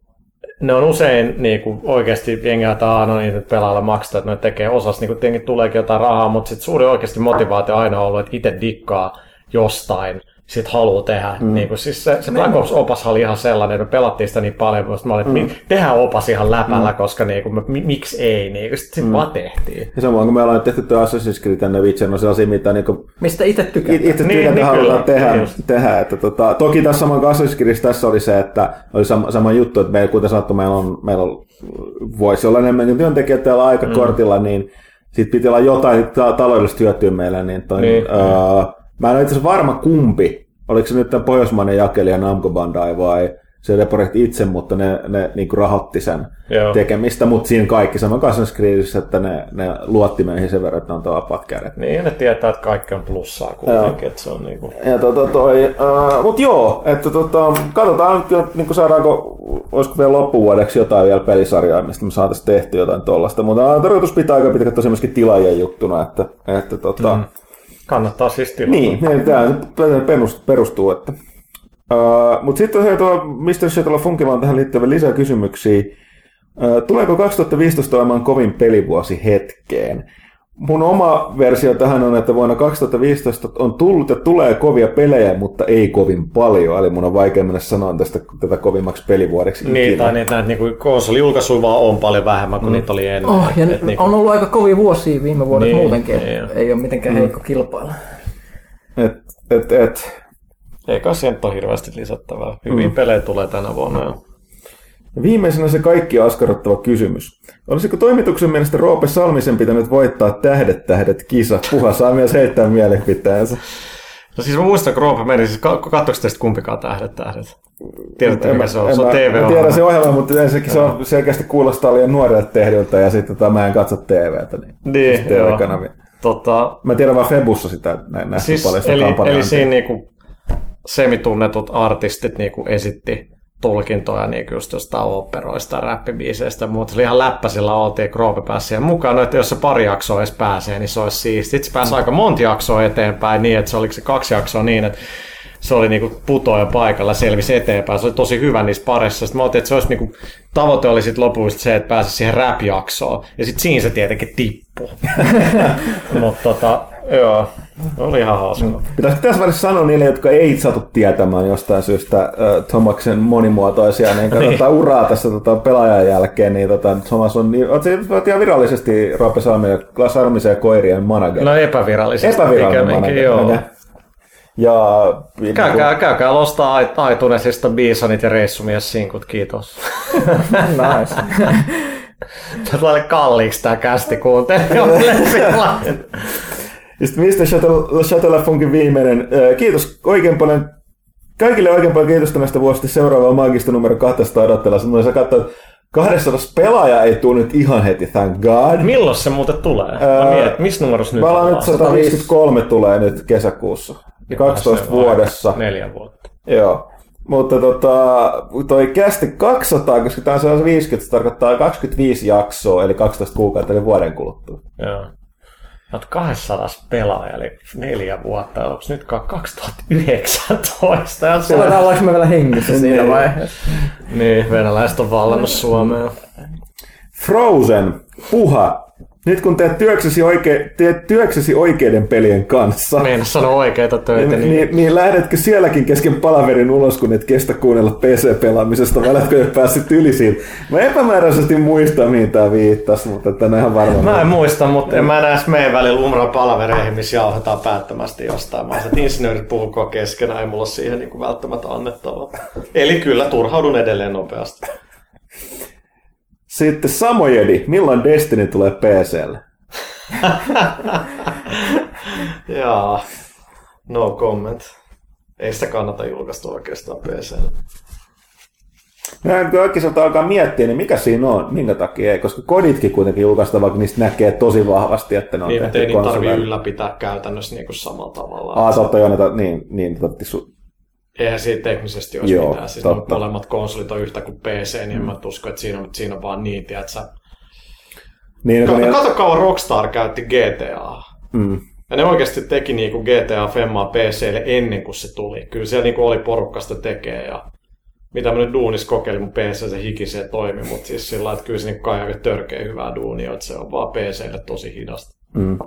Ne on usein niinku oikeasti jengiä, että ah, no niin, että pelailla maksaa, että ne tekee osas, niinku tietenkin tuleekin jotain rahaa, mutta sitten suuri oikeasti motivaatio aina on ollut, että itse dikkaa jostain, sit haluaa tehdä. Mm. Niinku, siis se se Black niin. Ops-opas oli ihan sellainen, että me pelattiin sitä niin paljon, että mä olin, mm. että tehdään opas ihan läpällä, mm. koska niinku, mi- miksi ei, niinku, sit, sit mm. vaan tehtiin. Ja samoin kun me ollaan tehty tuo Assassin's Creed tänne Witcher, no sellaisia, mitä niinku, mistä itse tykätään. Itse tykätään niin, niin, halutaan kyllä, tehdä. Niin tehdä että, tota, toki tässä saman Assassin's Creed tässä oli se, että oli sama, sama juttu, että me, kuten sanottu, meillä on, meillä on, voisi olla enemmän työntekijöitä täällä aikakortilla, mm. niin sit piti olla jotain ta- taloudellista hyötyä meillä, niin toi... Niin. Uh, Mä en ole itse asiassa varma kumpi, oliko se nyt tämän pohjoismainen jakelija Namco Bandai vai se Reprojekt itse, mutta ne, ne niin kuin rahoitti sen Joo. tekemistä, mutta siinä kaikki saman Assassin's Creedissä, että ne, ne luotti meihin sen verran, että ne antoi vapaat kädet. Niin, ne tietää, että kaikki on plussaa kuitenkin, että se on niin kuin... Ja tota toi, äh, mut joo, että tota, katsotaan nyt, niin kuin saadaanko, olisiko vielä loppuvuodeksi jotain vielä pelisarjaa, mistä me saataisiin tehty jotain tollaista, mutta tarkoitus pitää aika pitkä tosiaan myöskin tilaajien juttuna, että, että tota... Mm. Kannattaa siis tilata. Niin, tämä perustuu. Että. Uh, mutta sitten mister Shuttle Funkilaan tähän liittyvän lisää kysymyksiä. Uh, tuleeko kaksituhattaviisitoista olemaan kovin pelivuosi hetkeen? Mun oma versio tähän on, että vuonna kaksituhattaviisitoista on tullut ja tulee kovia pelejä, mutta ei kovin paljon. Eli mun on vaikea mennä sanoa tästä tätä kovimmaksi pelivuodeksi. Niin, ikinä. Tai niitä niinku, konsolijulkaisuja vaan on paljon vähemmän kuin mm. niitä oli ennen. Oh, ja et, et, on niinku... ollut aika kovia vuosia viime vuodet niin, muutenkin. Niin, ei ole mitenkään mm. heikko kilpailla. Et, et, et. Eikä siihen ole hirveästi lisättävää. Hyviä mm. pelejä tulee tänä vuonna. Mm. Ja viimeisenä se kaikki askarruttava kysymys. Olisiko toimituksen mielestä Roope Salmisen pitänyt voittaa Tähdet tähdet kisa? Puha saa myös heittää mielipiteensä. No siis mä muistan, kun Roope meni, siis katsoiko teistä kumpikaan Tähdet tähdet? Tiedätte, mikä se on? Se on T V-ohjelma. Tiedän se ohjelma, mutta ensinnäkin se on selkeästi kuulostaa liian nuorelle tehdyltä ja sitten tota, mä en katso T V:tä. Niin, niin T V-kanavia. Tota, mä tiedän vaan Febussa sitä näin siis, paljon sitä kampanjaa. Eli siinä niinku semitunnetut artistit niinku esitti tulkintoja niin just jostain oopperoista, räppibiiseistä ja muuta. Se oli ihan läppäsillä, oltiin Kroope pääsi siihen mukaan. No, että jos se pari jaksoa edes pääsee, niin se olisi siisti. Itse pääsi aika monta jaksoa eteenpäin niin, että se oliko se kaksi jaksoa niin, että se oli niinku putoja paikalla, selvisi eteenpäin. Se oli tosi hyvä niissä parissa. Sitten mä otin, että se olisi niinku, tavoite oli sit lopullisesti se, että pääsi siihen rap-jaksoon. Ja sitten siinä se tietenkin tippui. Mutta tota, joo, oli ihan hauskaa. Pitäisikö tässä välissä sanoa niille, jotka ei saatu tietämään jostain syystä äh, Thomaksen monimuotoisia niin niin. uraa tässä tota, pelaajan jälkeen, niin tota, Thomas on niin, ihan virallisesti Roope Salmisen ja koirien manager. No epävirallisesti. Epävirallinen manager, joo. Ja, käykää, kun... käykää lostaa Aitunesista Bisonit ja Reissumies sinkut, kiitos. Nice. Tätä oli kalliiksi tää kästi kuuntelijoille. Sitten mister Shuttle viimeinen. Kiitos oikein paljon. Kaikille oikein paljon kiitosta näistä vuosista. Seuraava maagista numero kaksisataa odottelua. Sanoin, sä katsoit, kaksisataa pelaaja ei tule nyt ihan heti, thank god. Milloin se muuten tulee? Mä mietin, että missä numerossa nyt ollaan? sata viisikymmentäkolme tulee nyt kesäkuussa. kaksitoista vuodessa. Neljä vuotta. Joo. Mutta tota, toi kästi kaksisataa, koska tämä on sellaisen viisikymmentä, se tarkoittaa kaksikymmentäviisi jaksoa, eli kaksitoista kuukautta, eli vuoden kuluttua. Joo. Olet kaksisataa pelaaja, eli neljä vuotta. Onko nyt kaksituhattayhdeksäntoista? Ja se... ollaanko me vielä hengissä siinä vai? Niin, venäläiset on vallannut Suomea. Frozen, puha. Nyt kun teet työksesi, oike- teet työksesi oikeiden pelien kanssa, meinä sano oikeita töitä, niin, niin, niin lähdetkö sielläkin kesken palaverin ulos, kun et kestä kuunnella P C-pelaamisesta, vai lähdetkö jo päässyt yli siitä? Mä epämääräisesti muistan, mihin tää viittasi, mutta tänne ihan varmaan. Mä en muista, mutta en mä näes meidän välillä umra palavereihin, missä jauhetaan päättömästi jostain. Mä sanoin, insinöörit puhukoon keskenään, ei mulla siihen niin kuin välttämättä annettavaa. Eli kyllä, turhaudun edelleen nopeasti. Sitten Samojedi, milloin Destiny tulee P C:lle? Jaa, no comment. Ei sitä kannata julkaista oikeastaan P C:lle. Näin kun oikeastaan alkaa miettiä, niin mikä siinä on, minkä takia ei, koska koditkin kuitenkin julkaistaan, vaikka niistä näkee tosi vahvasti, että ne on niin, tehty konsoleilla. Niin, mutta ei tarvitse ylläpitää käytännössä niin kuin samalla tavalla. Aa, saattaa jo näitä, niin, niin totti sun. Eihän siinä teknisesti olisi joo, mitään, siis totta. Molemmat konsolit on yhtä kuin P C, niin en mä usko, että siinä on, että siinä on vaan niin, tiedät sä. Niin, kato, niin... kato kauan Rockstar käytti G T A. Mm. Ja ne oikeasti teki niinku G T A-femmaa PClle ennen kuin se tuli. Kyllä siellä niinku oli porukasta tekee ja mitä mä nyt duunis kokeilin, mun P C se hikisee toimi, mutta siis sillä lailla, että kyllä se niinku kai törkeä hyvää duunia, että se on vaan PClle tosi hidasta. Mm.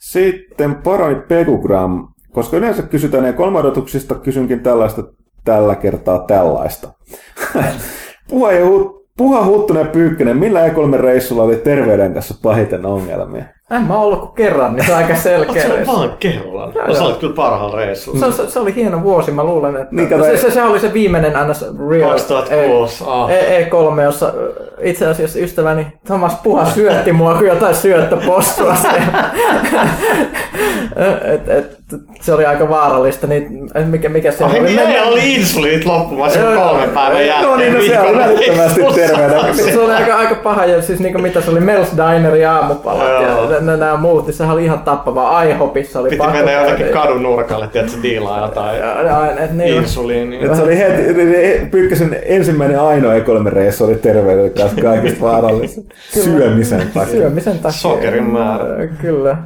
Sitten paroni Pegugram, koska yleensä kysytään ne kolmadotuksista, kysynkin tällaista tällä kertaa tällaista. Puha ja hut. Puha, Huttunen ja Pyykkönen, millä E kolme -reissulla oli terveyden kanssa pahiten ongelmia? En mä ollut kuin kerran, niin se on aika selkeä reissu. Se on vaan kerran. No, sä olet kyllä parhaan reissulla. Se, se, se oli hieno vuosi, mä luulen, että... Niin, se, se, se oli se viimeinen N S Real E kolme, jossa itse asiassa ystäväni Thomas Puha syötti mua kuin jotain syöttöpostua. et, et, se oli aika vaarallista, niin mikä, mikä se oli? Meillä niin, oli insuliinit loppumassa kolme päivän jälkeen. No niin, no se oli välittömästi terveenä. Se oli aika, aika paha, ja siis niin kuin mitä se oli, Mel's Diner ja aamupalat ja nämä muut, niin sehän oli ihan tappavaa. iHopissa oli piti pakko. Piti mennä jotakin kadun nurkalle, tiedätkö, diilaa jotain insuliinia. Se oli heti, Pyykkösen ensimmäinen ainoa E kolme -reissu oli terveyden kanssa kaikista vaarallista. Syömisen takia. Syömisen takia. Sokerin määrä. Kyllä.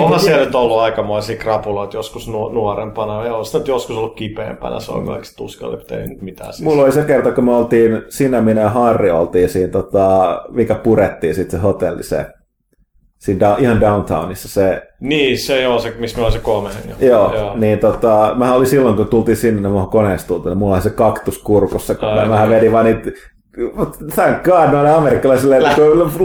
Onhan siellä nyt ollut aikamoisia krapuloita joskus nuorempana, ja on sitä joskus ollut kipeämpänä, se on kaikista tuskalla, että ei nyt mitään. Siis. Mulla oli se kerta, kun me oltiin, sinä, minä ja Harri oltiin siinä, tota, mikä purettiin sitten se hotelli, se, siinä ihan downtownissa se... Niin, se joo, se, missä me oli se kolme hengen. Joo, joo, niin tota, mähän oli silloin, kun tultiin sinne, niin koneesta tultiin, niin mulla oli se kaktus kurkussa, kun mä, mähän vedin vaan niitä... Thank God, noille amerikkalaisille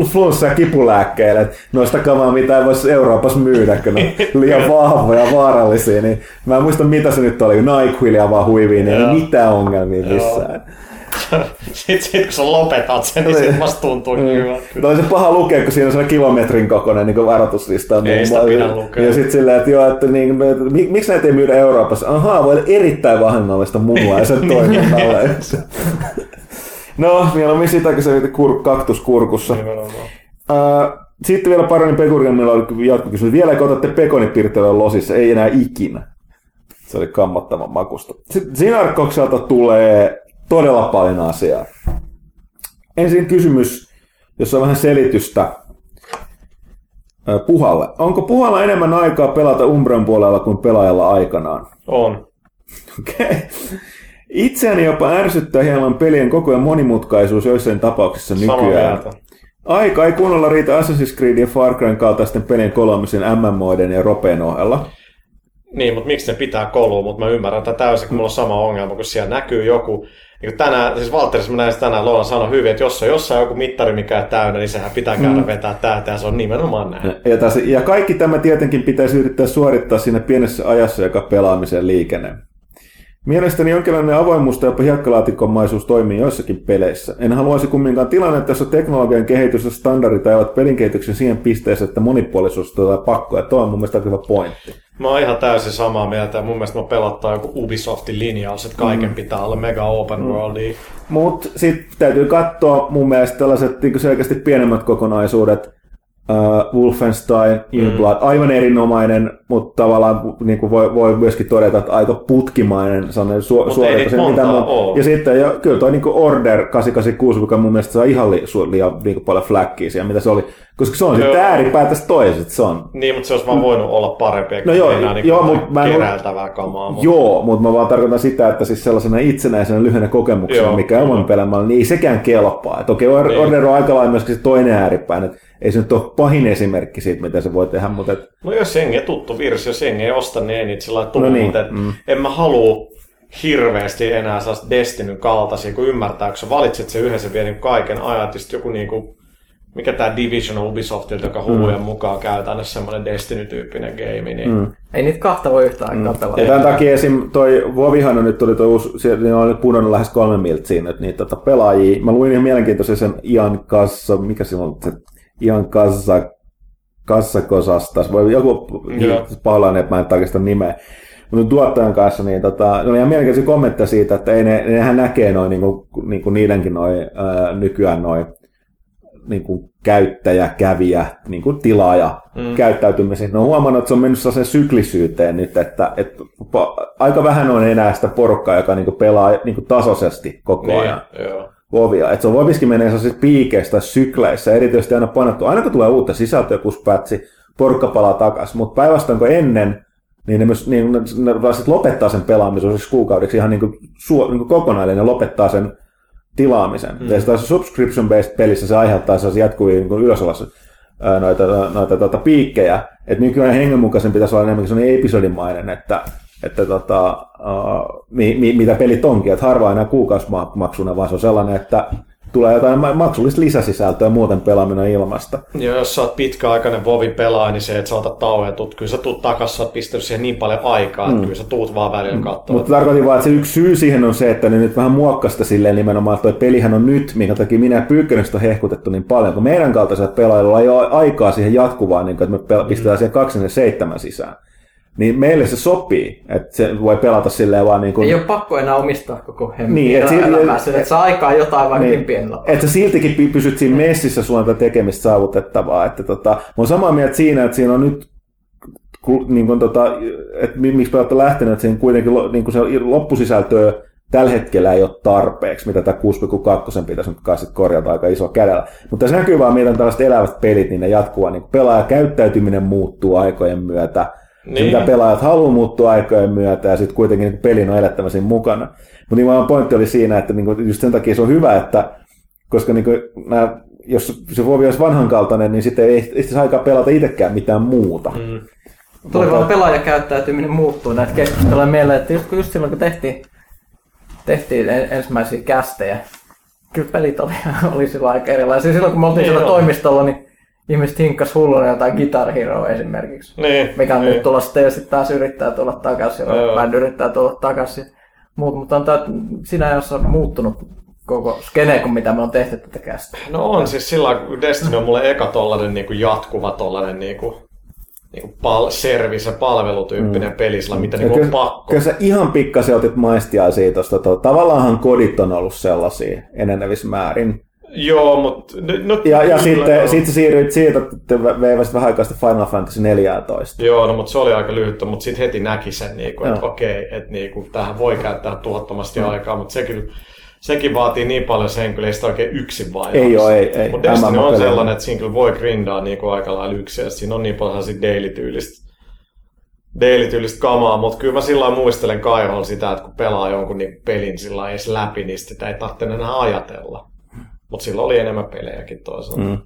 flunssa- ja kipulääkkeille. Noista kamaa, mitä ei voisi Euroopassa myydä, kun ne on liian vahvoja ja vaarallisia. Niin mä en muista, mitä se nyt oli. Nyquilia vaan huiviin, niin ei mitään ongelmia missään. Sitten sit, kun sä lopetat sen, niin sit musta tuntuu hyvältä. Tämä oli se paha lukea, kun siinä on kilometrin kokoinen niin varoituslista. Ei sitä pidä lukea. Ja sitten silleen, että, joo, että niin, mik, miksi näitä ei myydä Euroopassa? Ahaa, voi olla erittäin vahingollista mulla ja sen toiminnalle. No, mieluummin sitä, kun se oli kaktus kurkussa. Uh, sitten vielä paremmin Pekurgamilla oli jatkokysymys. Vieläkö otatte pekonipirttelön losissa? Ei enää ikinä. Se oli kammottavan makusta. Sitten Sinarkokselta tulee todella paljon asiaa. Ensin kysymys, jossa on vähän selitystä uh, Puhalle. Onko Puhalla enemmän aikaa pelata Umbran puolella kuin pelaajalla aikanaan? On. Okei. Okay. Itseäni jopa ärsyttää hieman pelien koko ajan monimutkaisuus joissain tapauksissa nykyään. Aika ei kunnolla riitä Assassin's Creed ja Far Cryn kaltaisten pelien kolmisen M M Oiden ja Ropen ohella. Niin, mutta miksi ne pitää kolua, mutta mä ymmärrän tätä täysin, kun mulla on sama ongelma, kun siellä näkyy joku. Niin tänään, siis Valtterissa mä näin tänään Loona sanoi hyvin, että jos on jossain joku mittari, mikä on täynnä, niin sehän pitää käydä mm. vetää täältä ja se on nimenomaan näin. Ja, tässä, ja kaikki tämä tietenkin pitäisi yrittää suorittaa siinä pienessä ajassa, joka pelaamisen liikenee. Mielestäni jonkinlainen avoimuus tai jopa hiekkalaatikkomaisuus toimii joissakin peleissä. En haluaisi kumminkaan tilannetta, jossa teknologian kehitys ja standardit ajavat pelin kehityksen siihen pisteessä, että monipuolisuus tulee pakkoa. Tuo on mun mielestä hyvä pointti. Mä oon ihan täysin samaa mieltä ja mun mielestä mä pelottaa joku Ubisoftin linjaus, että kaiken mm. pitää olla mega open mm. worldia. Mut sit täytyy katsoa mun mielestä tällaiset niin selkeästi pienemmät kokonaisuudet. Uh, Wolfenstein, Youngblood, mm. aivan erinomainen, mutta tavallaan niin kuin voi, voi myöskin todeta, että aika putkimainen sellainen su- suoritus. Mitä on. Ja sitten ja, kyllä tuo niin Order kahdeksan kahdeksan kuusi, joka mun mielestä saa ihan li- su- liian niin paljon fläkkiä siihen, mitä se oli. Koska se on sitten no, ääripäätästä toiset. Se on. Niin, mutta se olisi vaan voinut olla parempi, eikä no, joo, enää niin joo, mut, kerältävää kamaa. Mutta... Joo, mutta mä vaan tarkoitan sitä, että siis sellaisena itsenäisenä lyhyenä kokemuksena, joo, mikä on pelämällä, niin ei sekään kelpaa. Et okei, okay, Order on aika lailla myöskin se toinen ääripäin. Ei se nyt ole pahin esimerkki siitä, mitä se voi tehdä, mutta... Et... No jos jengi tuttu virsi, jos jengi ei osta, niin ei niitä sillä lailla tullut, no niin, mutta mm. en mä halua hirveästi enää sellaista Destinyn kaltaisia, kun ymmärtää, kun sä valitset sen yhden, se vie niin kaiken ajan, joku niinku... Mikä tää Division on Ubisoftilta, joka huhujen mm. mukaan käytännössä semmoinen Destiny-tyyppinen game, niin... Mm. Ei niitä kahta voi yhtä aikaa mm. pelata. Ja tämän takia esim. toi Vovihan on nyt tuli toi uusi, siellä on nyt pudonnut lähes kolme miltä siinä, että niitä tota, pelaajia... Mä luin ihan mielenkiintoisen sen Ian Kassa, mikä silloin se... Ian Kassa, Kassakosastas, voi joku pahoillani, että mä en tarkista nimeä. mutta tuottajan kanssa niin tota, oli ihan mielenkiintoisia kommentteja siitä, että ei ne, nehän näkee noin niinku, niinku niidenkin noi, ää, nykyään noin niinku käyttäjä, kävijä, niinku tilaaja mm. käyttäytymisiin. No huomannut, että se on mennyt sellaiseen syklisyyteen nyt, että et, aika vähän on enää sitä porukkaa, joka niinku pelaa niinku tasaisesti koko niin, ajan. Joo. Vovia. Et se on voimiskin menee sellaisissa piikeissä tai sykleissä, erityisesti aina painottu. Aina kun tulee uutta sisältöä, kun spätsi, porukka palaa takaisin, mutta päinvastoin kuin ennen, niin ne, myös, niin ne lopettaa sen pelaamisen siis kuukaudeksi ihan niin kuin, suo, niin kuin kokonaan, eli ne lopettaa sen tilaamisen. Mm. Ja tässä subscription-based pelissä se aiheuttaa sellaisia jatkuvia niin ylösalassa noita, noita, noita, noita piikkejä. Et nykyään hengenmukaisen pitäisi olla enemmänkin sellainen episodimainen, että että tota, uh, mi, mi, mitä pelit onkin, että harva enää kuukausimaksuna, vaan se on sellainen, että tulee jotain maksullista lisäsisältöä, muuten pelaaminen ilmasta. Ja jos sä oot pitkäaikainen Vovin pelaaja, niin se, että sä otat tauon ja tuut, kyllä sä tuut takas, sä oot pistänyt siihen niin paljon aikaa, mm. että kyllä sä tuut vaan välillä katsomaan. Mutta tarkoitin vaan, että se yksi syy siihen on se, että ne nyt vähän muokkasta silleen nimenomaan, että toi pelihän on nyt, minkä takia minä ja Pyykkönen on hehkutettu niin paljon, kun meidän kaltaisella pelaajilla ei ole aikaa siihen jatkuvaan, niin kuin, että me pistetään siihen kaksikymmentäseitsemän sisään. Niin meille se sopii, että se voi pelata silleen vaan niin kuin... Ei ole pakko enää omistaa koko hemmin niin, et elämää sen, että saa aikaa jotain vaikka niin pienellä. Että sä siltikin pysyt siinä messissä suunta tekemistä saavutettavaa. Että tota, mä oon samaa mieltä siinä, että siinä on nyt, niin kuin tota, että miksi pelät on lähtenyt, että siinä kuitenkin niin kuin se loppusisältöä tällä hetkellä ei ole tarpeeksi, mitä tämä kuusi pilkku kaksi pitäisi nyt kai korjata aika isoa kädellä. Mutta tässä näkyy vaan, miten tällaiset elävät pelit, niin ne jatkuvaa niin pelaajakäyttäytyminen muuttuu aikojen myötä. Niin. Mitä pelaajat haluaa muuttua aikojen myötä, ja sitten kuitenkin niin pelin on elettävä siinä mukana. Mutta niin pointti oli siinä, että niin just sen takia se on hyvä, että koska niin nämä, jos se Vovi olisi vanhankaltainen, niin sitten ei olisi aikaa pelata itsekään mitään muuta. Mm. Tuli vaan pelaajakäyttäytyminen muuttuu näitä keskusteluja mieleen, että just, just silloin kun tehtiin, tehtiin ensimmäisiä kästejä, kyllä pelit oli, oli silloin aika erilaisia. Silloin kun me oltiin siellä toimistolla, niin ihmiset hinkkas hulluna jotain Guitar Heroa esimerkiksi, niin, mikä on niin nyt tulossa, ja sitten taas yrittää tulla takaisin, ja band yrittää tulla takaisin. Mut, mutta on tämä, sinä ei ole muuttunut koko skene kuin mitä me on tehty tätä kästä. No on siis sillä lailla, kun Destiny on mulle eka tollanen niinku jatkuva tollanen niinku niinku pal- service- palvelutyyppinen mm. peli, sillä mitä niinku on pakko. Kyllä sä ihan pikkasen otit maistia siitä tosta. To, tavallaan kodit on ollut sellaisia enenevissä määrin. Joo, mutta... No, ja ja sitten sit siirryit siitä, että veiväsit vähän aikaa sitten Final Fantasy neljätoista. Joo, no, mutta se oli aika lyhyttä, mutta sitten heti näki sen, niin kuin, että okei, okay, että niin kuin, tämähän voi käyttää tuhottomasti mm. aikaa, mutta se kyllä, sekin vaatii niin paljon sen, kyllä ei sitä oikein yksin vaihda. Ei ole, ei, ei. Mutta Destiny on sellainen, että siinä kyllä voi grindaa niin kuin aika lailla yksin, ja siinä on niin paljon sellaisia daily-tyylistä, daily-tyylistä kamaa, mutta kyllä mä sillä muistelen kaiholla sitä, että kun pelaa jonkun niin pelin sillä edes läpi, niin sitä ei tarvitse enää ajatella. Mutta sillä oli enemmän pelejäkin toisaalta. Mm.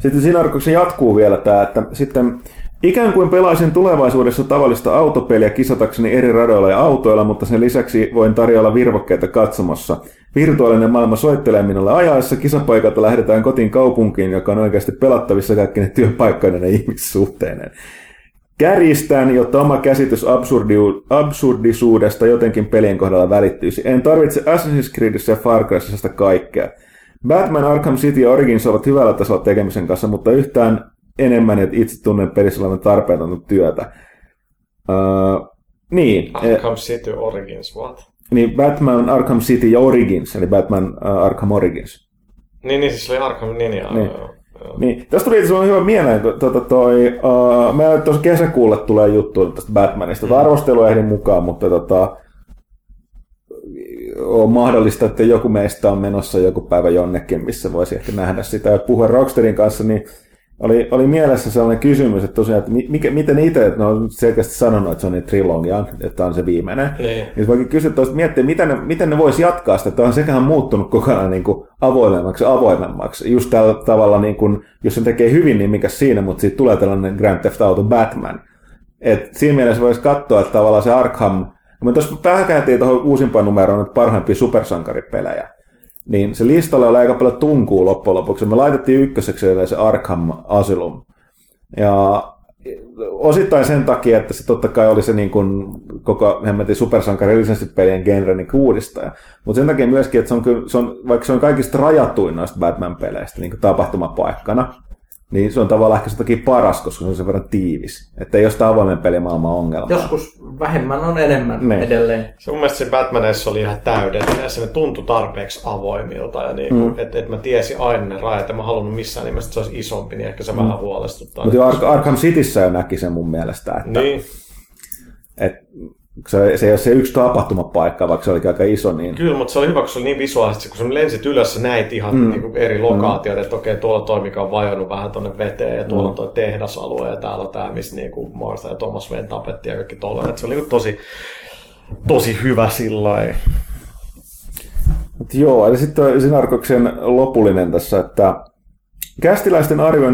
Sitten siinä arkoksi jatkuu vielä tämä, että sitten ikään kuin pelaisin tulevaisuudessa tavallista autopeliä kisatakseni eri radoilla ja autoilla, mutta sen lisäksi voin tarjoilla virvokkeita katsomassa. Virtuaalinen maailma soittelee minulle ajaessa, kisapaikalta lähdetään kotiin kaupunkiin, joka on oikeasti pelattavissa kaikki ne työpaikkoinen ja ihmissuhteinen. Kärjistään, jotta oma käsitys absurdiu- absurdisuudesta jotenkin pelien kohdalla välittyisi. En tarvitse Assassin's Creedissä ja Far Cryssa kaikkea. Batman, Arkham City ja Origins ovat hyvällä tasolla tekemisen kanssa, mutta yhtään enemmän, että itse tunnen perissä olevan tarpeetonta työtä. Uh, niin. Arkham City, Origins, what? Niin, Batman, Arkham City ja Origins, eli Batman, uh, Arkham Origins. Niin, niin siis oli Arkham, niin ja... Niin. Niin. Tästä tuli itse hyvä mieleen, tuota toi... Uh, mä tuossa kesäkuulle tulee juttu tästä Batmanista, mm. arvostelua ehdin mukaan, mutta tota... on mahdollista, että joku meistä on menossa joku päivä jonnekin, missä voisi ehkä nähdä sitä ja puhua Rocksterin kanssa, niin oli, oli mielessä sellainen kysymys, että tosiaan, että mikä, miten itse, että ne on selkeästi sanonut, että se on niin trilogia, että on se viimeinen, niin, niin voikin kysyä tuosta, miettiä, miten ne, miten ne voisi jatkaa sitä, että on sekään muuttunut kokonaan niin kuin avoimemmaksi avoimemmaksi, just tällä tavalla, niin kuin, jos sen tekee hyvin, niin mikä siinä, mutta siitä tulee tällainen Grand Theft Auto Batman, että siinä mielessä voisi katsoa, että tavallaan se Arkham. Mä tuossa pähkähtiin tuohon uusimpaan numeroon, että parhaimpia supersankaripelejä, niin se listalla oli aika paljon tunkuu loppujen lopuksi. Me laitettiin ykköseksi se Arkham Asylum. Ja osittain sen takia, että se totta kai oli se niin kuin koko hemmetin supersankarilisensipelien genre niin uudistaja. Mutta sen takia myöskin, että se on, kyllä, se on, vaikka se on kaikista rajatuin noista Batman-peleistä niin kuin tapahtumapaikkana, niin se on tavallaan ehkä jotakin paras, koska se on sen verran tiivis. Että ei ole sitä avoimen pelimaailman ongelmaa. Joskus vähemmän on enemmän ne. Edelleen. Se mun mielestä se Batmanissa oli ihan täydellinen. Se tuntui tarpeeksi avoimilta. Ja niin mm. Että et mä tiesin aina ne rajat. En mä halunnut missään nimessä, että se olisi isompi, niin ehkä se mm. vähän huolestuttaa. Mutta Ar- Arkham Cityssä jo näki sen mun mielestä. Että, niin. Että se, se ei ole se yksi tapahtumapaikka, vaikka se oli aika iso. Niin... Kyllä, mutta se oli hyvä, kun se oli niin visuaalisesti, kun sä lensit ylös, sä näit ihan mm. niin eri lokaatioita, että okei, tuolla toi, mikä on vajonnut vähän tuonne veteen, ja tuolla mm. toi tehdasalue, ja täällä on tää, missä niin Martha ja Thomas Wayne tapettiin ja kaikki tuolla. Että se oli niin tosi, tosi hyvä sillain. Joo, eli sitten Sinarkoksen lopullinen tässä, että kästiläisten arvio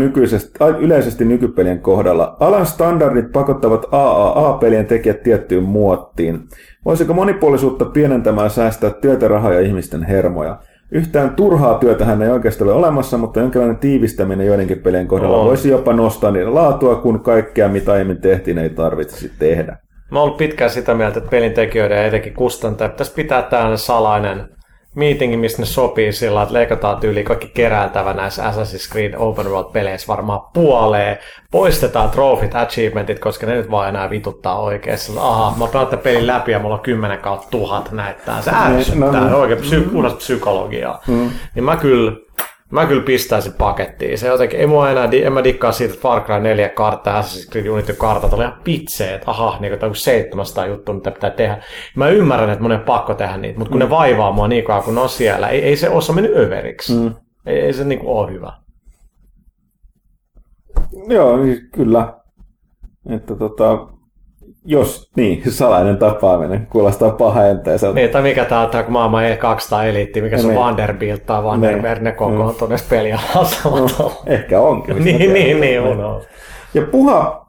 yleisesti nykypelien kohdalla. Alan standardit pakottavat triple A-pelien tekijät tiettyyn muottiin. Voisiko monipuolisuutta pienentämään säästää työtä, rahaa ja ihmisten hermoja? Yhtään turhaa työtähän ei oikeastaan ole olemassa, mutta jonkinlainen tiivistäminen joidenkin pelien kohdalla no. voisi jopa nostaa niiden laatua, kun kaikkea mitä aiemmin tehtiin ei tarvitsisi tehdä. Mä oon ollut pitkään sitä mieltä, että pelintekijöiden ja etenkin kustantajat pitäisi pitää tällainen salainen meetingi, missä ne sopii sillä, että leikataan tyyliin kaikki kerältävä näissä Assassin's Creed Open World-peleissä varmaan puoleen. Poistetaan trofit, achievementit, koska ne nyt vaan enää vituttaa oikeassa. Aha, mä pelaan tämän pelin läpi ja mulla on kymmenen kautta tuhat näyttää. Se ärsyttää no, no, no. oikein psy- puhdas psykologiaa. Mm. Niin mä kyllä, mä kyllä pistäisin pakettiin. Se jotenkin, ei mua enää, en mä dikkaa siitä Far Cry neljä karttaa, Assassin's Creed Unity-kartat oli ihan pitseet. Aha, niin kuin seitsemänsataa juttua, mitä pitää tehdä. Mä ymmärrän, että mun on pakko tehdä niitä, mutta kun mm. ne vaivaa mua niin kauan, kun ne on siellä, ei, ei se osa mennyt överiksi. Mm. Ei, ei se niin kuin ole hyvä. Joo, kyllä. Että tota, jos niin, salainen tapaaminen kuulostaa pahaenteeseen. Niin, tai mikä tämä on tämä maailman E kaksisataa eliitti, mikä se Vanderbilt tai Vanderberg, ne kokoon tuonne pelialaan samalla tavalla. Ehkä onkin. niin, niin, niin, on. Ja puha,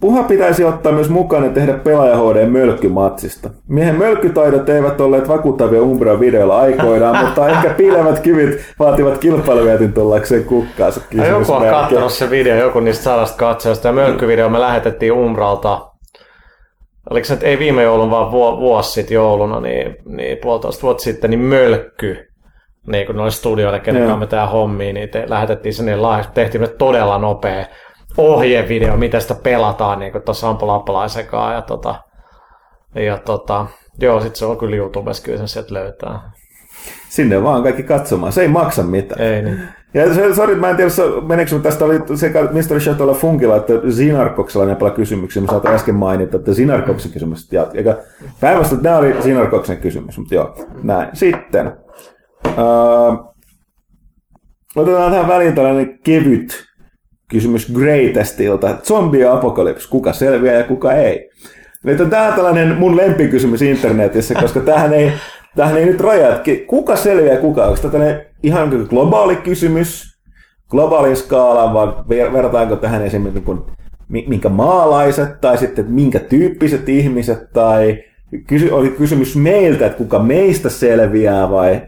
puha pitäisi ottaa myös mukaan ja tehdä pelaaja H D mölkkymatsista. Miehen mölkkytaidot eivät olleet vakuuttavia Umbra videoilla aikoinaan, mutta ehkä piilevät kyvit vaativat kilpailujatin tullakseen kukkaansa. Joku on katsonut se video, joku niistä sadasta katsojasta. Ja mölkkyvideo me lähetettiin Umbralta. Oliko se nyt, ei viime joulun, vaan vuosi sitten jouluna, niin, niin puolitoista vuotta sitten, niin mölkky, niin kun ne oli studioille, kenenkaan me tehdään hommia, niin te, lähetettiin sinne lahjaksi, tehtiin todella nopea ohjevideo, miten sitä pelataan, niin kuin tuossa Sampo Lappalaisenkaan, ja tota, ja tota, joo, sit se on kyllä YouTubessa, kyllä sen sieltä löytää. Sinne vaan kaikki katsomaan, se ei maksa mitään. Ei niin. Ja sori, mä en tiedä, meneekö, mutta tästä oli sekä mister Chateaulla Funkilla että Sinarkoksella näin paljon kysymyksiä. Mä saatan äsken mainita, että Sinarkoksen kysymys jatkuu. Eikä päivästä, että nämä oli Sinarkoksen kysymys, mutta joo, näin. Sitten. Uh, otetaan tähän väliin tällainen kevyt kysymys Greatestilta. Zombie ja apokalypse, kuka selviää ja kuka ei? Nyt on tää tällainen mun lempikysymys internetissä, koska tämähän ei... Tähän ei nyt rajaa, kuka selviää kuka. Onko tämä ihan globaali kysymys, globaalin skaalan, vai vertaanko tähän esimerkiksi minkä maalaiset tai sitten minkä tyyppiset ihmiset, tai oli kysymys meiltä, että kuka meistä selviää vai...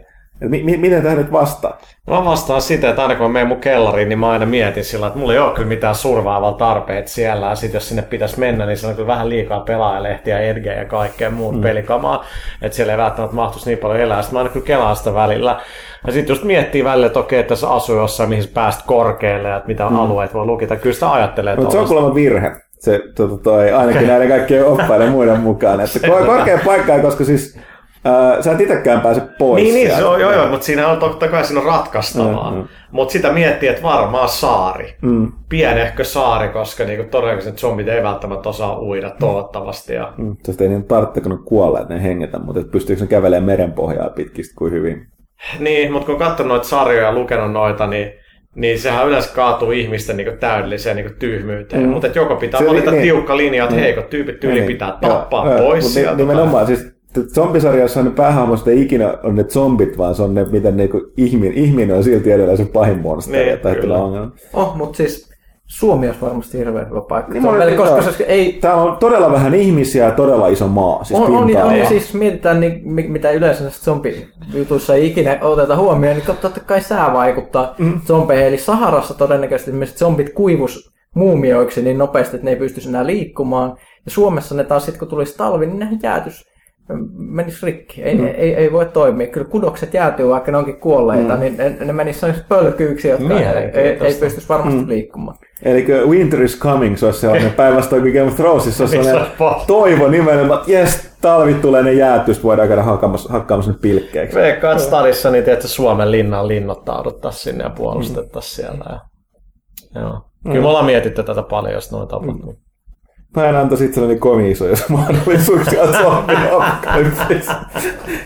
Miten tähän nyt vastaa? Mä vastaan sitä, että aina kun mä menen mun kellariin, niin mä aina mietin sillä, että mulla ei ole kyllä mitään survaavan tarpeet siellä. Ja sit jos sinne pitäisi mennä, niin se on kyllä vähän liikaa pelaajalehtiä, edgeä ja kaikkea muut mm. pelikamaa. Että siellä ei välttämättä mahtuisi niin paljon elää. Sitten mä aina kyllä kelaan sitä välillä. Ja sit just miettii välillä, että okei, että tässä asuu jossain, mihin sä pääst korkealle ja mitä mm. alueet voi lukita. Kyllä sitä ajattelee. Mutta se on kuulemma virhe. Se to, toi, ainakin näiden kaikkien oppaiden muiden mukaan. Että korkea paikkaa, koska siis... Sä et itekään pääse pois. Niin, niin se on, joo, joo, mutta siinä on totta kai siinä on ratkaistavaa. Mm, mm. Mutta sitä miettii, että varmaan saari. Mm. Pienehkö saari, koska niinku todennäköisesti zombit ei välttämättä osaa uida toivottavasti. Ja... Mm. Tuosta ei niin tarvitse, kun ne kuolee, että ne hengetään, mutta pystyykö ne kävelemään merenpohjaa pitkistä kuin hyvin? Niin, mutta kun on katsonut noita sarjoja ja lukenut noita, niin... Niin sehän yleensä kaatuu ihmisten niinku täydelliseen niinku tyhmyyteen, mm. mutta joko pitää se, valita niin, tiukka linja, että mm. heikot tyypit tyyli niin, pitää tappaa joo, pois. Joo, mutta nimenomaan siis... Zombisarjassa ne päähahmoista ei ikinä ole ne zombit, vaan se on ne, miten ne, ihmin, ihminen on silti edellä se pahin monsteri. Oh, mutta siis Suomi on varmasti hirveän hyvä paikka. Niin, on, eli, koska se, ei... Täällä on todella vähän ihmisiä ja todella iso maa. Siis on, on, on, ja siis mietitään, niin, mitä yleensä näissä zombijutuissa ei ikinä oteta huomioon, niin totta kai sää vaikuttaa mm. zombeihin. Eli Saharassa todennäköisesti zombit kuivus muumioiksi niin nopeasti, että ne ei pystyisi enää liikkumaan. Ja Suomessa ne taas sitten, kun tulisi talvi, niin ne jäätys. menisi rikki. Ei, mm. ei, ei voi toimia. Kyllä kudokset jäätyy, vaikka ne onkin kuolleita, mm. niin ne, ne menisi sellaisiksi pölkyyksiä, jotka ei, ei, ei pystyisi varmasti mm. liikkumaan. Eli Winter is Coming, se olisi sellainen päinvastoin kuin Game of Thrones, se olisi sellainen toivo nimenomaan, että jes, talvi tulee, ne jäätyisi, voidaan käydä hakkaamassa, hakkaamassa ne pilkkeeksi. Veikkaan Starissa, niin tiedätkö, Suomen linnaan linnoittauduttaisiin sinne ja puolustettaisiin mm. siellä. Ja... Joo. Kyllä me ollaan mietitty tätä paljon, jos noin tapahtuu. Mm. Mä en antaisi itselleni komisoja, jos mahdollisuuksia sopia apokalypsissa.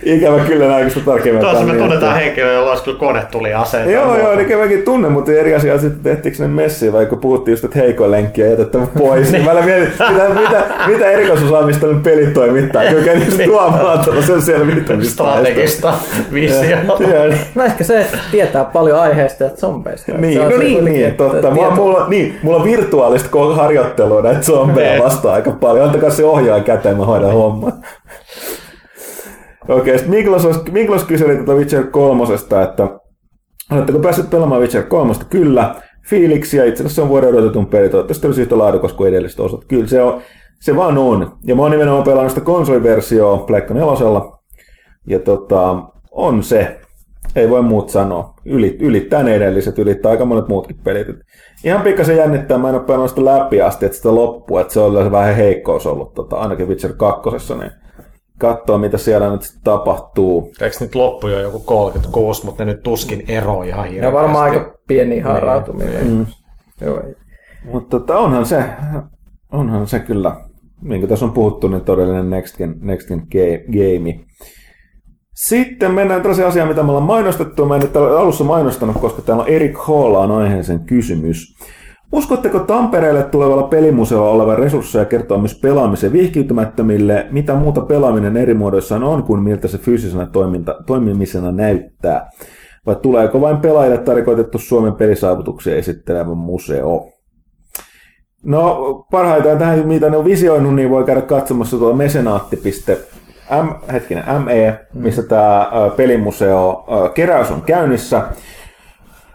Ikävä kyllä näin, kun tarkemmin. Tuossa me tunnetaan henkilöä, jolla olisi kyllä kone tuli aseen. Joo, joo, niin mäkin tunnen, mutta eri asiaa sitten tehtiinkö sinne messiin, vaikka puhuttiin just, että heikoin lenkkiä jätetään pois. Niin. Mä en mietin, mitä, mitä, mitä erikoisosaamista nyt pelit toimittaa, kun käy niistä tuomaan sen selvittämistä. Strategista visiota. Mä ehkä se, että tietää paljon aiheesta ja zombeista. Niin, no niin, niin, totta. Mulla on virtuaalista harjoittelua näitä zombeja. Vastaa aika paljon. Antakaa se ohjaa käteen, mä hoidan homman. Okei, sitten Miklos kyseli tätä Witcher kolmosesta, että oletteko päässeet pelaamaan Witcher kolmosta? Kyllä. Fiiliksiä itse asiassa on vuoden odotetun peli. Toivottavasti olisi yhtä laadukas kuin edelliset osat. Kyllä se, on, se vaan on. Ja mä oon nimenomaan pelannut sitä konsoliversioa Pleikka nelosella. Ja tota, on se. Ei voi muut sanoa. Ylittää ne edelliset, ylittää aika monet muutkin pelit. Ihan pikkasen jännittää, mä en ole pelannut sitä läpi asti, että sitä loppua, että se on vähän heikkous ollut, tota, ainakin Witcher kakkosessa, niin katsoa mitä siellä nyt tapahtuu. Eikö nyt loppu jo joku kolmekymmentäkuusi, mutta ne nyt tuskin eroa ihan hirveästi. Ne varmaan aika pieniä harautumia. Mm. Mutta tota, onhan, se, onhan se kyllä, niin kuin tässä on puhuttu, niin todellinen next gen, next gen game. Sitten mennään tällaiseen asiaan, mitä me ollaan mainostettu. Mä en nyt alussa mainostanut, koska täällä on Erik Halla on aiheeseen kysymys. Uskotteko Tampereelle tulevalla pelimuseolla olevan resursseja kertoa myös pelaamisen vihkiytymättömille? Mitä muuta pelaaminen eri muodoissaan on kuin miltä se fyysisenä toiminta, toimimisena näyttää? Vai tuleeko vain pelaajille tarkoitettu Suomen pelisaavutuksia esittelevä museo? No parhaiten tähän, mitä ne on visioinut, niin voi käydä katsomassa tuolla mesenaatti piste fi. M, hetkinen, M E, missä tämä pelimuseo keräys on käynnissä.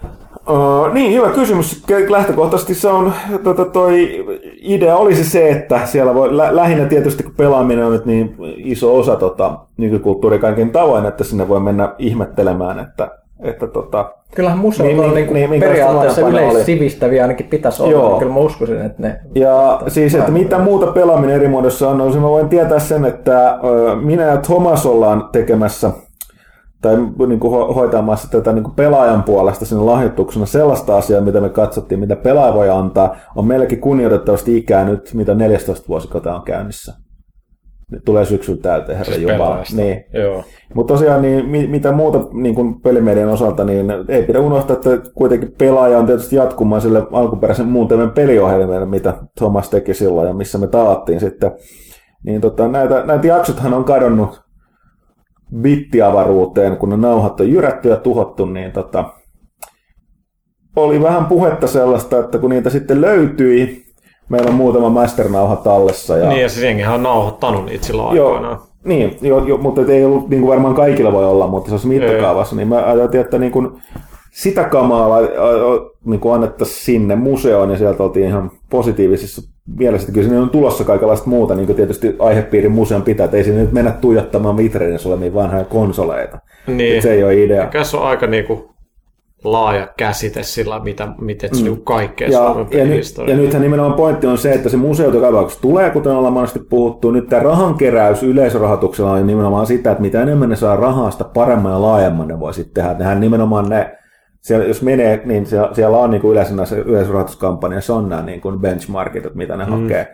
Ö, niin, hyvä kysymys. Lähtökohtaisesti se on, tota, toi idea olisi se, että siellä voi lä- lähinnä tietysti, kun pelaaminen on nyt niin iso osa tota, nykykulttuuri kaiken tavoin, että sinne voi mennä ihmettelemään, että Että tota, kyllähän museo niin, on niin, niin, niin, periaatteessa yleissivistäviä ainakin pitäisi olla, joo. Niin kyllä mä uskoisin, että ne... Ja että siis, että mitä muuta pelaaminen eri muodossa on, niin mä voin tietää sen, että minä ja Thomas ollaan tekemässä, tai niin kuin hoitamassa tätä niin kuin pelaajan puolesta sinne lahjoituksena sellaista asiaa, mitä me katsottiin, mitä pelaaja voi antaa, on meilläkin kunnioitettavasti ikää nyt, mitä neljästoista vuosikota on käynnissä. Tulee syksyllä täyteen, herra Jumala. Niin. Mutta tosiaan, niin, mitä muuta niin pelimedian osalta, niin ei pidä unohtaa, että kuitenkin pelaaja on tietysti jatkumaan sille alkuperäisen muuntelman peliohjelmille, mitä Thomas teki silloin ja missä me taattiin sitten. Niin, tota, näitä, näitä jaksothan on kadonnut bittiavaruuteen, kun ne nauhat on jyrätty ja tuhottu, niin tota, oli vähän puhetta sellaista, että kun niitä sitten löytyi, meillä on muutama masternauha tallessa. Ja... Niin, ja siis jengihän on nauhoittanut niitä silloin aikoinaan. Niin, jo, jo, mutta ei ollut, niin kuin varmaan kaikilla voi olla, mutta se olisi mittakaavassa. Niin mä ajattelin, että niin kuin sitä kamaa niin kuin annettaisiin sinne museoon, ja sieltä oltiin ihan positiivisessa mielessä. Kyllä siinä on tulossa kaikenlaista muuta, niin kuin tietysti aihepiirin museon pitää, että ei siinä nyt mennä tuijottamaan vitreiden solemiin vanhoja konsoleita. Niin, se ei ole idea. Tässä on aika niin kuin... laaja käsite sillä, mitä, miten se mm. kaikkea Suomen pelihistoriaa. Ja, ny, ja nythän nimenomaan pointti on se, että se museo tapauksessa tulee, kuten ollaan monesti puhuttu, nyt tämä rahankeräys yleisrahoituksella on nimenomaan sitä, että mitä enemmän ne saa rahaa, sitä paremman ja laajemman ne voi sitten tehdä. Nehän nimenomaan ne, siellä, jos menee, niin siellä, siellä on niin kuin yleensä näissä yleisrahoituskampanjassa on nämä niin kuin benchmarkit, että mitä ne mm. hakee,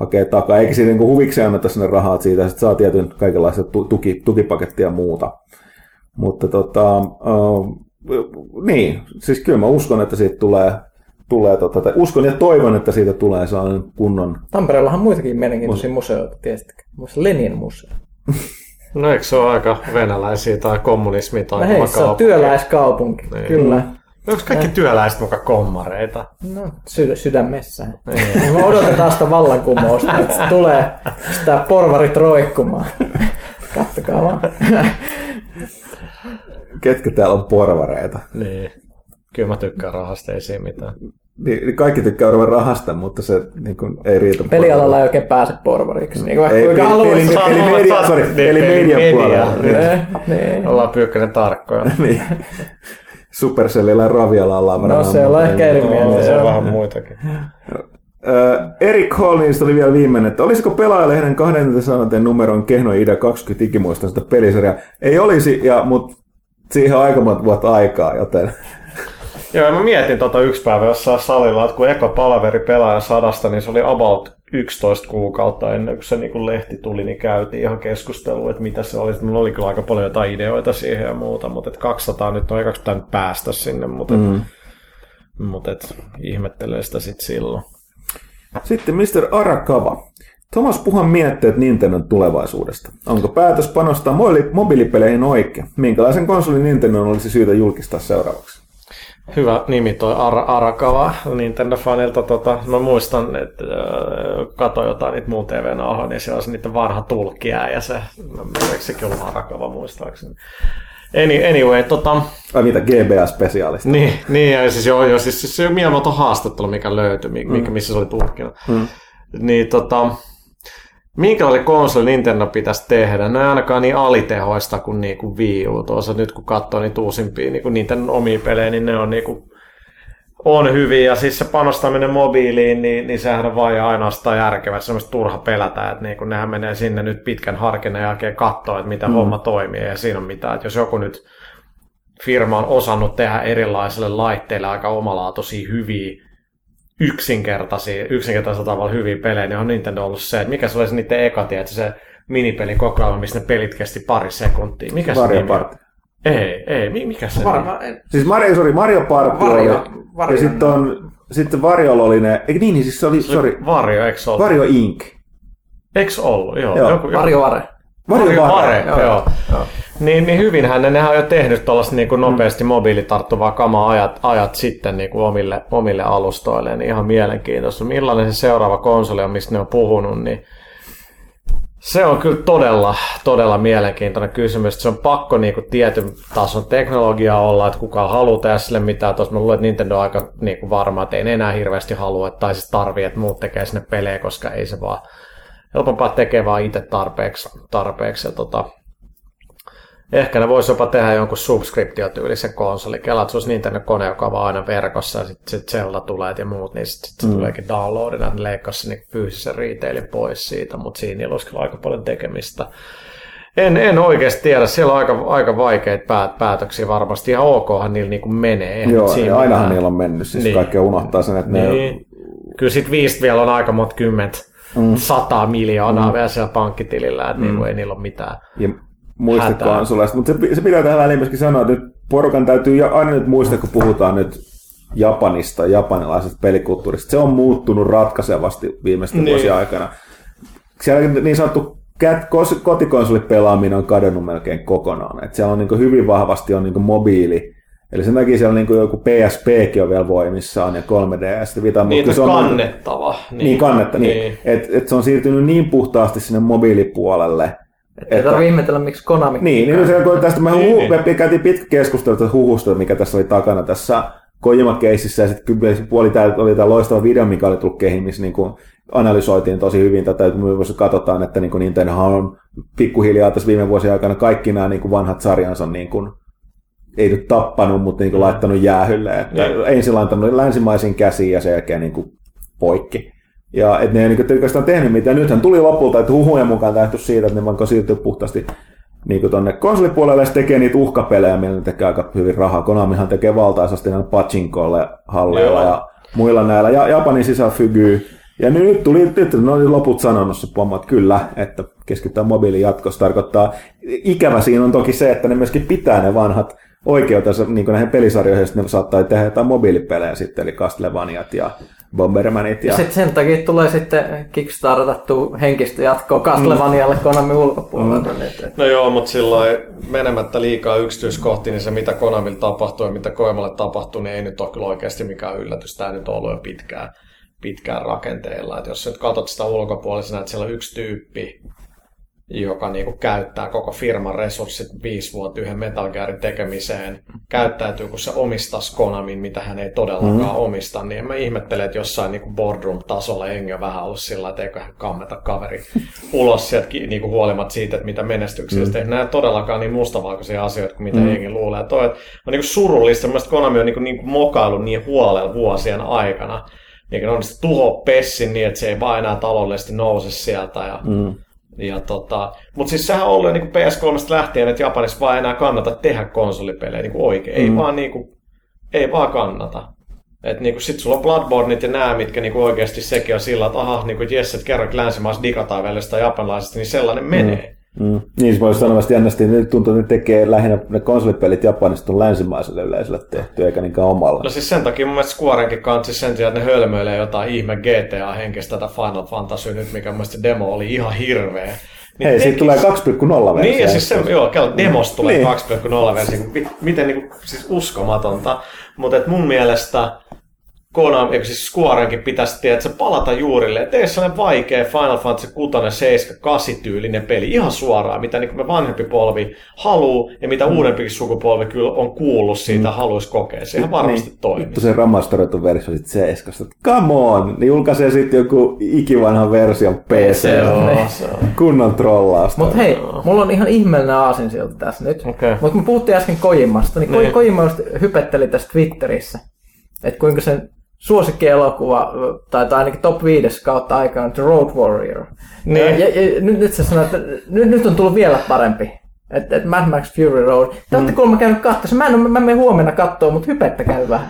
hakee takaa. Eikä siitä niin kuin huvikseen anneta sinne rahaa, että siitä sitten saa tietyn kaikenlaista tuki, tukipakettia ja muuta. Mutta tota... Niin, siis kyllä mä uskon, että siitä tulee, tulee tota, uskon ja toivon, että siitä tulee sellainen kunnon... Tampereellahan on muitakin mielenkiintoisia museoita, tietysti. Lenin museo. No eikö se ole aika venäläisiä tai kommunismia tai no hei, se on työläiskaupunki, niin. Kyllä. Onko kaikki työläiset muka kommareita? No, sy- sydämessä. Niin. Me odotetaan sitä vallankumousta, että se tulee sitä porvarit roikkumaan. Katsokaa vaan. Ketkä täällä on porvareita? Niin. Kyllä mä tykkään rahasta, ei siinä mitään. Niin, kaikki tykkää olevan rahasta, mutta se niin kuin, ei riitä. Pelialalla ei oikein pääse porvariksi. Niin kuin, ei, kuinka haluaisi sanoa. Eli median media, puolella. Media. Niin. Ollaan pyykkönen tarkkoja. Niin. Supercellillä ja Ravialalla on varmaan. No se on ehkä eri mieltä. Se on vähän muitakin. Eric Hollinista oli vielä viimeinen, että olisiko pelaajalehden kaksituhattasadan numeron Kehno Ida kaksikymmentä ikimuistaista pelisarjaa? Ei olisi, ja, mutta siihen on aika monta vuotta aikaa, joten... Joo, mä mietin tota yksi päivä jossain salilla, että kun eka palaveri pelaajan sadasta, niin se oli about yksitoista kuukautta ennen kuin se niin lehti tuli, niin käytiin ihan keskustelua, että mitä se oli. Mulla oli kyllä aika paljon jotain ideoita siihen ja muuta, mutta kaksisataa nyt on ekaksi pitänyt päästä sinne, mutta, mm. et, mutta et, ihmettelee sitä sitten silloin. Sitten mister Arakawa. Thomas Puhan mietteet Nintendon tulevaisuudesta. Onko päätös panostaa mobiilipeleihin oikein? Minkälaisen konsolin Nintendon olisi syytä julkistaa seuraavaksi? Hyvä nimi toi Ar- Arakawa Nintendo-fanilta. Tota, mä muistan, että äh, katsoin jotain niitä muun T V-nauhoja, niin siellä olisi niiden vanha tulkija ja se, eikö sekin ollut Arakawa muistaakseni. Any, anyway, tota... Ai mitä, G B A-spesiaalista. Niin, niin ja siis joo, joo, siis, siis se on mielenmoton haastattelu, mikä löytyi, mikä, missä se oli tulkkina. Mm. Niin tota... Minkälainen konsoli Nintendo pitäisi tehdä? No ei ainakaan niin alitehoista kuin, niin kuin Wii U. Tuossa nyt kun katsoo niitä uusimpia niin Nintendon omia pelejä, niin ne on, niin kuin, on hyviä. Ja siis se panostaminen mobiiliin, niin, niin sehän on vain ainoastaan järkevää. Se on turha pelätä, että niin kuin, nehän menee sinne nyt pitkän harkinnan jälkeen katsoa, että mitä mm. homma toimii. Ja siinä on mitään, että jos joku nyt firma on osannut tehdä erilaisille laitteille aika omalaatuisia hyviä, yksinkertaisia, yksinkertaisella tavalla hyviä pelejä, niin on Nintendo ollut se, että mikä se olisi niiden eka, tietysti se minipelin kokoelma, missä ne pelit kesti pari sekuntia. Mikä se Mario Party. Ei, ei, mikä se Varma, en... Siis Mario, sorry, Mario Party Vario, oli, Vario, ja sitten on, sitten Variolla oli ne, eikö niin, niin siis se oli, se sorry. Vario, eikö ollut? Vario Inc. Eikö ollut, joo. joo. Joku, Vario Vare. Vario Vare, joo. joo. joo. Niin, niin hyvinhän ne, nehän on jo tehnyt tuollaista niin kuin nopeasti mobiilitarttuvaa kamaa ajat, ajat sitten niin kuin omille, omille alustoille, niin ihan mielenkiintoista. Millainen se seuraava konsoli on, mistä ne on puhunut, niin se on kyllä todella, todella mielenkiintoinen kysymys. Se on pakko niin kuin tietyn tason teknologiaa olla, että kukaan haluaa tehdä sille mitään. Tuossa mä luulen, että Nintendo on aika niin kuin varma, että ei enää hirveästi halua, tai siis tarvii, että muut tekee sinne pelejä, koska ei se vaan helpompaa tekee vaan itse tarpeeksi. tarpeeksi ja tota, ehkä ne voisi jopa tehdä jonkun subskriptiotyylisen konsoli. Kelaat, se olisi Nintendo-kone, joka on aina verkossa, ja sitten sit Zelda tulee ja muut, niin sitten sit mm. se tuleekin downloadina, että leikkaisi niin fyysisen retailin pois siitä, mutta siinä olisi kyllä aika paljon tekemistä. En, en oikeasti tiedä, siellä on aika, aika vaikeita päät, päätöksiä varmasti, ihan okhan niillä niin kuin menee. Joo, ja ainahan niillä on mennyt, siis niin. Kaikki unohtaa sen, että niin. Ne on... Kyllä sitten viisi vielä on aika monta kymmentä, mm. sataa miljoonaa mm. vielä siellä pankkitilillä, että mm. niin, ei niillä ole mitään. Ja... Muista konsoleista, mutta se, se pitää tähän väliin myöskin sanoa, että nyt porukan täytyy aina nyt muistaa, kun puhutaan nyt Japanista, japanilaisesta pelikulttuurista. Se on muuttunut ratkaisevasti viimeisten niin. vuosien aikana. Siellä niin sanottu kotikonsolipelaaminen on kadonnut melkein kokonaan. Et siellä on niin hyvin vahvasti on niin mobiili. Eli sen takia siellä on niin joku P S P:kin on vielä voimissaan ja kolme D S. Vita, niin, mutta se on kannettava. Niin, niin kannettava. Niin. Niin. Et, et se on siirtynyt niin puhtaasti sinne mobiilipuolelle. Että, ei tarvitse ihmetellä, miksi Konami... Niin, niin se, kun tästä me, niin, huhu, niin. me käytiin pitkä keskustelu huhusta, mikä tässä oli takana tässä Kojima-keississä, ja sitten puoli tää oli tämä loistava video, mikä oli tullut kehiin, missä niin analysoitiin tosi hyvin tätä, että myös katsotaan, että niin Nintendohan on pikkuhiljaa tässä viime vuosien aikana kaikki nämä niin vanhat sarjansa niin kuin, ei nyt tappanut, mutta niin kuin laittanut jäähylle. Että niin. Ensin laittanut länsimaisiin käsiin ja sen jälkeen niin kuin poikki. Ja et ne ei niinku oikeastaan tehnyt mitään. Nythän tuli lopulta, että huhujen mukaan tähty siitä, että ne vaan siirtyy puhtaasti niinku tonne konsolipuolelle, ja se tekee niitä uhkapelejä, millä ne tekee aika hyvin rahaa. Konamihan tekee valtaisesti näillä pachinkolle, halleilla ja muilla näillä. Ja Japanin sisäfygyy. Ja nyt tuli, nyt ne oli loput sanonut se pomma, että kyllä, että keskittää mobiilin jatkossa tarkoittaa. Ikävä siinä on toki se, että ne myöskin pitää ne vanhat oikeutensa niin näihin pelisarjoihin, että ne saattaa tehdä jotain mobiilipelejä sitten, eli Castlevaniat ja Bombermanit. Ja, ja sitten sen takia tulee sitten kickstartattu henkistä jatkoa Castlevanialle Konamin ulkopuolelle. Mm. No joo, mutta silloin menemättä liikaa yksityiskohtiin, niin se mitä Konamilla tapahtuu ja mitä Koimalle tapahtuu, niin ei nyt ole kyllä oikeasti mikään yllätys. Tämä nyt on ollut jo pitkään, pitkään rakenteilla. Et jos nyt katsot sitä ulkopuolisena, että siellä on yksi tyyppi, joka niin kuin käyttää koko firman resurssit viisi vuotta yhden Metal Gearin tekemiseen, käyttäytyy, kun se omistaisi Konamin, mitä hän ei todellakaan mm-hmm. omista, niin en mä ihmettele, että jossain niin kuin boardroom-tasolla jengi on vähän ollut sillä, että eiköhän kammeta kaveri ulos sieltä niin kuin huolimatta siitä, että mitä menestyksiä mm-hmm. tehdään. Nämä todellakaan niin mustavalkoisia asioita kuin mitä mm-hmm. jengi luulee. Toi, että on niin kuin surullista, mielestäni Konami on niin kuin, niin kuin mokailut niin huolella vuosien aikana. Niin on se tuho pessin niin, että se ei vaan enää taloudellisesti nouse sieltä. Ja... Mm-hmm. Ja tota, mutta siis sehän on ollut niin P S kolmesta lähtien, että Japanissa vaan enää kannata tehdä konsolipelejä niin oikein. Mm. Ei, vaan, niin kuin, ei vaan kannata. Niin sitten sulla on Bloodborneit ja nämä, mitkä niin oikeasti sekin on sillä, että aha, niin jes, että kerrankin länsimaissa digataan vielä sitä japanilaisesta, niin sellainen menee. Mm. Mm. Niin se voisi sanoa jännästi, että nyt tuntuu, että ne tekee lähinnä ne konsolipelit Japanista on länsimaiselle yleisölle tehty, eikä niinkään omalla. No siis sen takia mun mielestä Squarenkin kanssa sen sijaan, että ne hölmöilee jotain ihme G T A-henkistä tätä Final Fantasy nyt, mikä mun mielestä demo oli ihan hirveä. Niin hei, siitä tulee kaksi pilkku nolla versio. Niin, ja siis se, joo, kello, demos tulee niin. kaksi pilkku nolla versio. Miten niinku, siis uskomatonta. Mutta mun mielestä Konami, eikö siis Squarenkin pitäisi tiedä, että se palata juurille, että ei sellainen vaikea Final Fantasy kuusi, seitsemän, kahdeksan tyylinen peli ihan suoraan, mitä niin me vanhempi polvi haluaa ja mitä mm. uudempikin sukupolvi kyllä on kuullut siitä mm. haluaisi kokea. Sehän it, varmasti niin, toimii. Nyt se remasteroitu versio sitten seitsemästä, että come on, niin julkaisee sitten joku ikivanhan version P C. Kunnon trollausta. Mutta hei, mulla on ihan ihmeellinen aasinsilta tässä nyt. Okay. Mutta kun puhuttiin äsken Kojimasta, niin, niin. Kojima just hypetteli tässä Twitterissä, että kuinka sen suosikkielokuva, tai, tai ainakin top viides kautta aikaan, The Road Warrior. Niin. Ja, ja, nyt, nyt, sanoo, että, nyt, nyt on tullut vielä parempi. Että et Mad Max Fury Road. Te mm. olette kuulemma käynyt katsoa. Mä, en, mä en mene huomenna katsoa, mutta hypettäkää hyvä.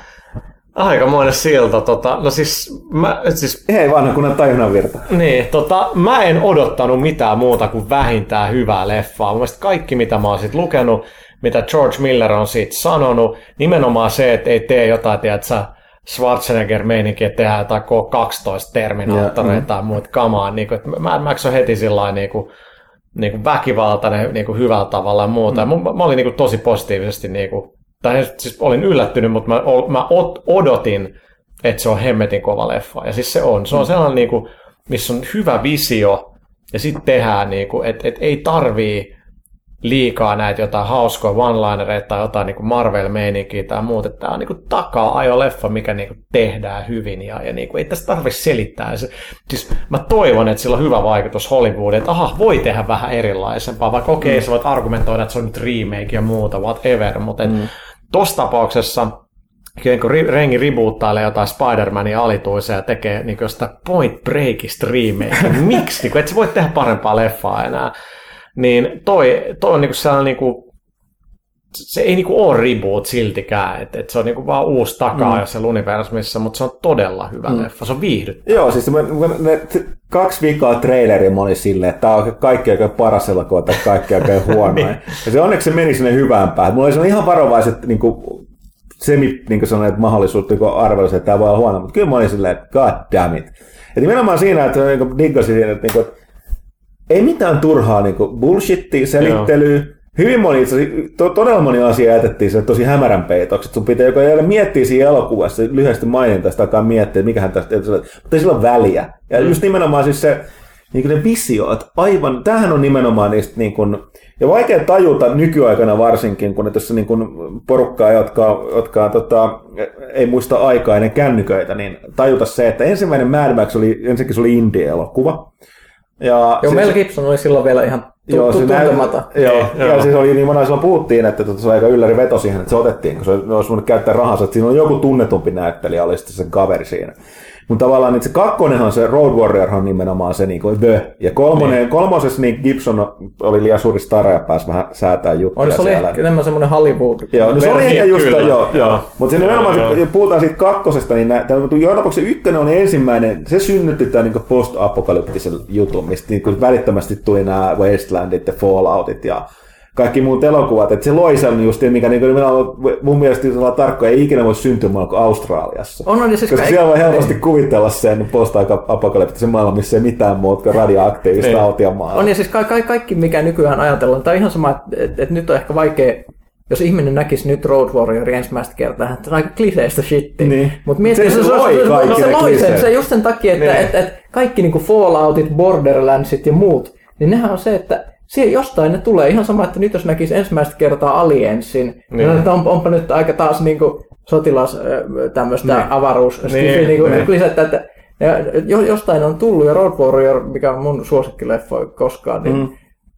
Aikamoinen silta. Tota, no siis, mä, siis, ei vanha kunnan tajunnan virta. Niin, tota, mä en odottanut mitään muuta kuin vähintään hyvää leffaa. Mun mielestä kaikki, mitä mä oon sit lukenut, mitä George Miller on siitä sanonut, nimenomaan se, että ei tee jotain, tiedätkö, Schwarzenegger-meininki, että tehdään jotain K kaksitoista-terminaattoreita yeah. tai muuta kamaa. Niin Mad Max on heti sillain niin kuin, niin kuin väkivaltainen niin kuin hyvällä tavalla ja muuta. Mm. Mä, mä olin niin kuin tosi positiivisesti, niin kuin, tai siis olin yllättynyt, mutta mä, mä odotin, että se on hemmetin kova leffa. Ja siis se on. Se on sellainen, niin kuin, missä on hyvä visio ja sitten tehdään, niin kuin, että, että ei tarvii liikaa näitä jotain hauskoja one-linereita tai jotain niin kuin Marvel-meininkiä tai muuta. Tämä on niin kuin taka-ajoleffa, mikä niin kuin tehdään hyvin ja, ja niin kuin, ei tässä tarvitse selittää. Se, siis mä toivon, että sillä on hyvä vaikutus Hollywoodiin, että aha, voi tehdä vähän erilaisempaa, vaikka okei, okay, sä voit argumentoida, että se on nyt remake ja muuta, whatever, mutta mm. tuossa tapauksessa kun Rengi rebootailee jotain Spider-Mania alituisen ja tekee niin kuin sitä Point Breakista remake, miksi? Niin kuin, et sä voi tehdä parempaa leffaa enää. Niin toi, toi on niinku sellainen niinku, se ei niinku ole reboot siltikään, että et se on niinku vaan uusi takaa mm. jossain universumissa, mutta se on todella hyvä mm. leffa, se on viihdyttävä. Joo, siis me, me, me, kaksi viikkoa traileria moni silleen, että tämä on kaikki oikein paras elokuva tai kaikki oikein huonoin. Niin. Ja se onneksi se meni sinne hyvään päähän. Mulla oli ihan varovaiset niinku, semi niinku sanoneet mahdollisuutta, kun arvelusin, että tämä voi olla huono, mutta kyllä mä olin silleen, että god damn it. Ja nimenomaan siinä, että niinku, diggasin siinä, että niinku, ei mitään turhaa niin bullshittia, selittelyä. Joo. Hyvin moni, to, todella moni asia jätettiin sille tosi hämärän peitoksi. Sun pitää joka jälleen miettiä siinä elokuvassa, lyhyesti mainintaa sitä, alkaa miettiä, mikähän tästä, mutta ei sillä ole väliä. Ja mm. just nimenomaan siis se niin ne visio, että aivan, tämähän on nimenomaan niistä, niin kuin, ja vaikea tajuta nykyaikana varsinkin, kun tässä niin kuin porukkaa, jotka, jotka tota, ei muista aikaa ennen kännyköitä, niin tajuta se, että ensimmäinen Mad Max oli, ensinnäkin se oli indie-elokuva. Ja joo, Mel Gibson oli silloin vielä ihan joo, tuntemata. Joo, joo. Ja siis oli niin monella silloin puhuttiin, että se oli aika ylläri veto siihen, että se otettiin, kun se olisi voinut käyttää rahansa, että siinä on joku tunnetumpi näyttelijä, oli sitten sen kaveri siinä. Mutta tavallaan niin se kakkonenhan, se Road Warrior on nimenomaan se niin kuin the. Ja kolmonen, niin. kolmosessa niin Gibson oli liian suuri stara ja pääsi vähän säätää juttuja on, se siellä. Oli enemmän semmoinen Hollywood. Joo, no se oli ehkä just joo. joo. joo. Mutta siinä nimenomaan, kun puhutaan siitä kakkosesta, niin jollain tapauksessa ykkönen on ensimmäinen, se synnytti tämän niin kuin post-apokalyptisen jutun, mistä niin välittömästi tuli nämä Wastelandit ja Falloutit ja kaikki muut elokuvat. Että se loi sen just, mikä niin kuin, mun mielestä tarkkoja ei ikinä voi syntyä maailma kuin Australiassa. On, on, siis koska siellä voi helposti niin. kuvitella sen post-apokalyptisen maailman, missä ei mitään muuta kuin radioaktiivista niin. autia maailmaa. On ja siis ka- ka- kaikki, mikä nykyään ajatellaan, tämä on ihan sama, että et, et nyt on ehkä vaikea, jos ihminen näkisi nyt Road Warrior ensimmäistä kertaa, että on aika kliseistä shittiä. Niin. Mutta miettii, se, se loi kaikki ne kliseet. Se just sen takia, että niin. et, et, et kaikki niin kuin Falloutit, Borderlandsit ja muut, niin nehän on se, että siihen jostain ne tulee. Ihan sama, että nyt jos näkisi ensimmäistä kertaa Aliensin, niin, niin on, onpa nyt aika taas niin kuin sotilas tämmöistä niin. avaruusstifiä, niin, niin kuin niin. lisätään, että ne, jostain on tullut, ja Road Warrior, mikä on mun suosikkileffo koskaan, niin mm.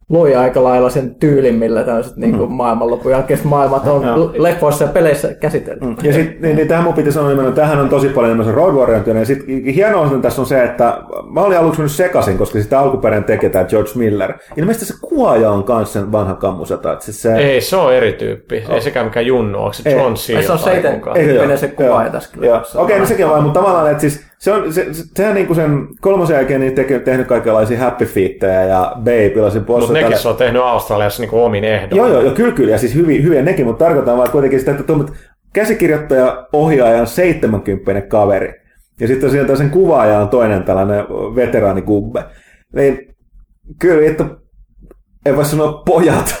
loi aika lailla sen tyylin, millä tämmöiset niin mm. maailmanlopun jälkeiset maailmat on leffoissa ja peleissä käsitelty. Mm. Ja sitten niin, niin tähän mun piti sanoa nimenomaan, tämähän on tosi paljon tämmöisen Road Warrior-työn, ja sitten hienoa sitten tässä on se, että mä olin aluksi mennyt sekaisin, koska sitä alkuperäinen tekee tämä George Miller. Ilmeisesti se kuoja on kanssa sen vanha kammusata. Siis se... Ei, se on eri tyyppi. Oh. Ei sekään mikään junnu, onko se John Seal? Se on seiten tyyppinen se kuoja tässä kyllä. Okei, no sekin vaan, mutta tavallaan, että siis se on, se, sehän niinku sen kolmosen jälkeen niin teke, tehnyt kaikenlaisia happy feettejä ja babylasin poissa. Mutta nekin se on tehnyt Australiassa niinku omin ehdoin. Joo, joo, kyllä, kyllä, ja siis hyviä, hyviä nekin, mutta tarkoitan vaan kuitenkin sitä, että tuommoinen käsikirjoittaja, ohjaaja on seitsemänkymppinen kaveri. Ja sitten sieltä sen kuvaaja on toinen tällainen veteraanigubbe. Niin kyllä, että en voi sanoa pojat,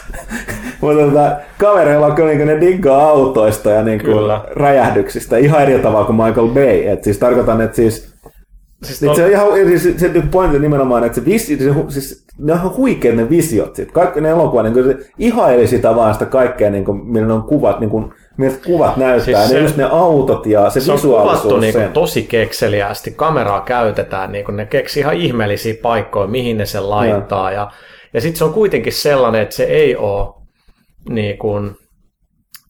mutta kavereilla on kyllä niin ne diggaa autoista ja niin räjähdyksistä ihan eri tavalla kuin Michael Bay. Et siis tarkoitan, että siis, siis et no... se on ihan siis, se pointti nimenomaan, että se visi, se, siis, ne on huikeat ne visiot. Sit. Kaikki ne elokuvat, niin se ihaili sitä vaan sitä kaikkea, niin kuin, millä on kuvat, niin kuin, miltä kuvat näyttää. Siis se, ne just ne autot ja se, se visuaalisuus. Se on kuvattu niin tosi kekseliästi. Kameraa käytetään, niin ne keksii ihan ihmeellisiä paikkoja, mihin ne sen laittaa. Ja, ja, ja sitten se on kuitenkin sellainen, että se ei ole... Niin kun,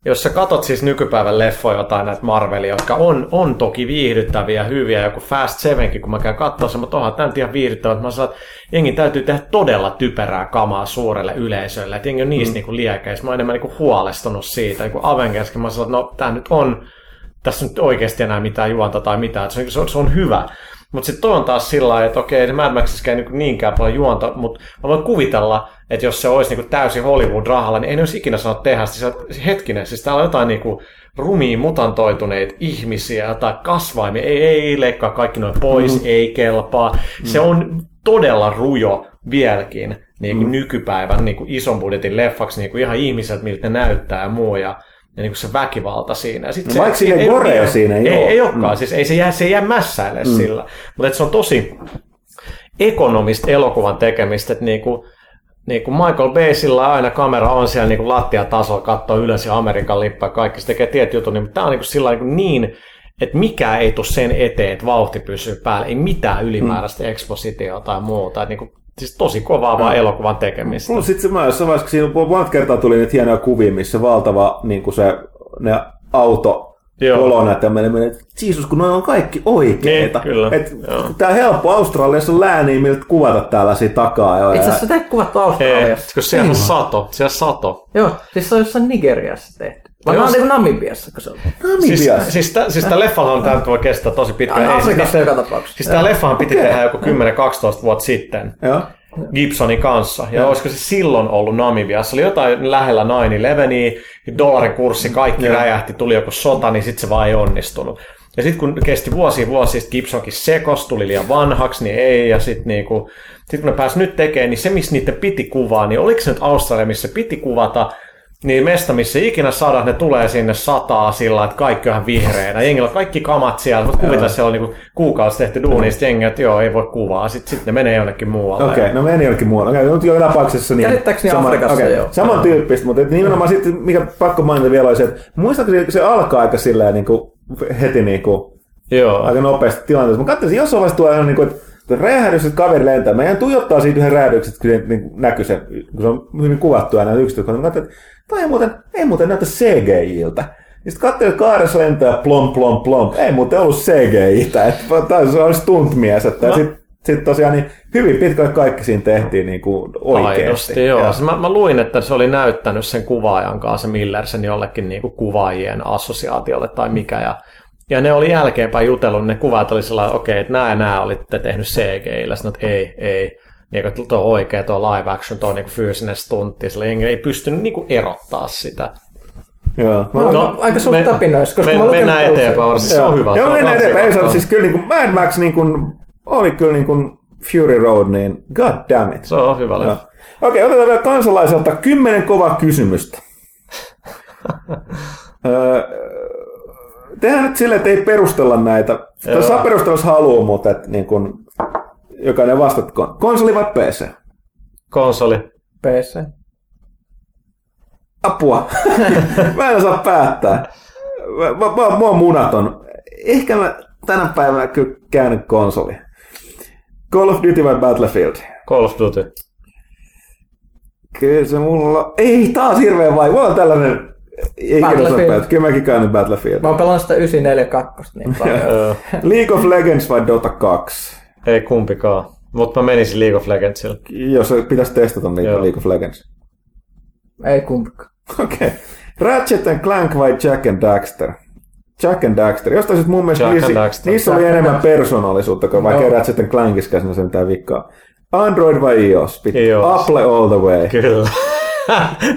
jos sä katot siis nykypäivän leffoja jotain näitä Marvelia, jotka on, on toki viihdyttäviä, hyviä, joku Fast Sevenkin, kun mä käyn katsomaan, mutta onhan tämä nyt ihan viihdyttävä, että mä sanon, että jengin täytyy tehdä todella typerää kamaa suurelle yleisölle, että jengi on niissä mm. niinku liekäis, mä oon enemmän niinku huolestunut siitä, niin kuin Avengerskin, mä sanon, että no tää nyt on, tässä nyt oikeasti enää mitään juonta tai mitään, että se on, se on hyvä. Mutta sitten toi on taas sillä lailla, että okei, se Mad Maxissa ei niinkään paljon juonta, mutta mä voin kuvitella, että jos se olisi niinku täysin Hollywood-rahalla, niin ei ne olisi ikinä sanoa tehdä. Siis hetkinen, siis täällä on jotain niinku rumia, mutantoituneita ihmisiä, jotain kasvaimia, ei, ei leikkaa kaikki noin pois, mm. ei kelpaa. Mm. Se on todella rujo vieläkin niinku mm. nykypäivän niinku ison budjetin leffaksi, niinku ihan ihmiset, miltä ne näyttää ja muu. Ja Ja niin kuin se väkivalta siinä. Ja sit no, se, vaikka siinä ei korea siinä, ei, ei, ei olekaan, mm. siis ei se jää, se jää mässäilemään mm. sillä. Mutta se on tosi ekonomista elokuvan tekemistä, että niinku, niinku Michael Baysilla aina kamera on siellä niinku lattiatasolla, katsoo ylös ja Amerikan lippaa, kaikki se tekee tietty jutun, niin tämä on niinku sillä niinku niin, että mikään ei tule sen eteen, että vauhti pysyy päällä, ei mitään ylimääräistä mm. ekspositiota tai muuta. Siis tosi kovaa vaan elokuvan tekemistä. Plus sitten mä jossain vaiheessa, siinä monta kertaa tuli niitä hienoja kuvia, missä valtava niin kuin se, ne auto kolonat ja meille menee, että Jeesus, kun noin on kaikki oikeita. Niin, tää helppo Australiassa on lääniä, miltä kuvata tällaisia takaa. Jo, itse asiassa ja... tätä kuvattu Australiassa. Kun siellä on sato, siellä sato. Joo, siis se on jossain Nigeriassa tehty. Vai on niin Namibiassa, kun se on. Namibiassa? Siis, siis, siis tämä leffahan on täytyy kestää tosi pitkään. Afrikassa joka tapauksessa. Siis tämä leffahan piti okay. tehdä joku kymmenen kaksitoista vuotta sitten ja. Gibsonin kanssa. Ja, ja olisiko se silloin ollut Namibiassa? Oli jotain lähellä nine eleven, dollarin kurssi, kaikki ja. räjähti, tuli joku sota, niin sitten se vaan ei onnistunut. Ja sitten kun kesti vuosia vuosia, sitten Gibsonkin sekos, tuli liian vanhaksi, niin ei. Ja sitten niinku, sit kun ne pääsi nyt tekemään, niin se missä niitä piti kuvaa, niin oliko se nyt Australia, missä piti kuvata, niin mesta, missä ikinä saadaan, ne tulee sinne sataa sillä, että kaikki on ihan vihreänä. Jengillä on kaikki kamat siellä, mutta kuvitellaan, että siellä on niinku kuukausi tehty duunista jengiä, että joo, ei voi kuvaa. Sitten sit ne menee jonnekin muualle. Okei, okay, no menee jonnekin muualle. Okei, okay, nyt jo tapauksessa niin. Käsittääkseni sama, Afrikassa okay, joo. Samantyyppistä, mutta nimenomaan sitten, mikä pakko mainita vielä oli se, että muistatko se alkaa aika silleen niin kuin heti niin kuin, joo. aika nopeasti tilanteessa. Mä katsoisin, jos olisi tuo ihan niin kuin, että räjähdykset kaveri lentää. Mä jään tuijottaa siitä yhden räjähdykset, kun se niin näkyy se, kun se on hyvin kuvattu aina yksityiskohtaisesti. Tai ei muuten, ei muuten näytä C G I-iltä. Sitten katsoin, että kaaressa lentää plom, plom, plom. Ei muuten ollut C G I-tä. Tai se olisi stuntmies. No. Sitten sit tosiaan niin hyvin pitkälle kaikki siinä tehtiin niin kuin oikeasti. Aidosti, joo. Ja... Mä, mä luin, että se oli näyttänyt sen kuvaajan kanssa, Millersen jollekin niin kuin kuvaajien assosiaatiolle tai mikä. Ja, ja ne oli jälkeenpäin jutellut, niin ne kuvat oli sellainen, okei, okay, että nämä ja nämä olitte tehnyt C G I-llä. Sanoin, että ei, ei. Niin, tuo on oikea, tuo live action, tuo on niin fyysinen stuntti, sillä jengi ei pystynyt niin erottaa sitä. Joo. Mä no, no, aika sun me, tapinoissa, koska me, mä luken... Mennään eteenpäin, varsin se on hyvä. Joo, mennään eteenpäin. Ei, siis kyllä niin kuin Mad Max niin kuin, oli kyllä niin kuin Fury Road, niin god damn it. Se on hyvä. No. Okei, otetaan vielä kansalaiselta kymmenen kovaa kysymystä. Tehdään nyt silleen, että ei perustella näitä. Saa perustella, jos haluaa, mutta että niin kuin... Jokainen vastatkoon. Konsoli vai P C? Konsoli. P C. Apua. Mä en osaa päättää. Mä, mä, mä oon munaton. Ehkä mä tänä päivänä kyllä käyn konsoli. Call of Duty vai Battlefield? Call of Duty. Kyllä se mulla... Ei, taas hirveän vai. Mulla on tällainen... Ei Battlefield. Kyllä mäkin käyn Battlefield. Mä oon pelannut sitä yhdeksän neljä kaksi niin paljon. League of Legends vai Dota kaksi? Ei kumpikaan. Mutta mä menisin League of Legendsille. Joo, se pitäisi testata niitä League of Legends. Ei kumpikaan. Okei. Okay. Ratchet and Clank vai Jack and Daxter? Jack and Daxter. Jostain sitten mun mielestä niissä, niissä oli enemmän persoonallisuutta, kun vaikka Ratchet and Clankiskaan siinä on mitään vikkaa. Android vai iOS? iOS. Apple all the way. Kyllä.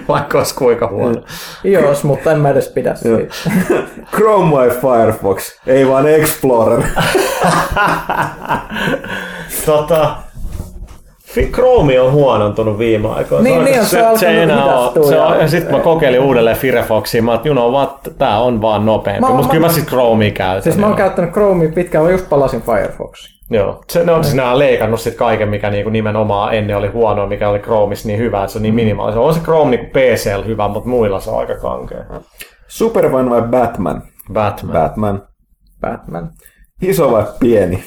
Vaikka olisi kuinka huono. iOS, mutta en mä edes pidä siitä. Chrome vai Firefox? Ei vaan Explorer. Tota... Chrome on huonontunut viime aikoina. Niin, niin se, se, se on. Ja sitten mä kokeilin uudelleen Firefoxia, mä oot, you know what, tää on vaan nopeampi. Mutta kyllä mä sit Chromea käytän. Siis mä oon käyttänyt Chromea pitkään, mä just palasin Firefoxia. Joo, se, ne on siis nämä leikannut sit kaiken, mikä niinku nimenomaan ennen oli huonoa, mikä oli Chromeissa niin hyvä, että se on niin minimaalista. On se Chrome niinku P C:llä hyvä, mutta muilla se on aika kankea. Superman vai Batman? Batman. Batman. Batman. Iso vai pieni?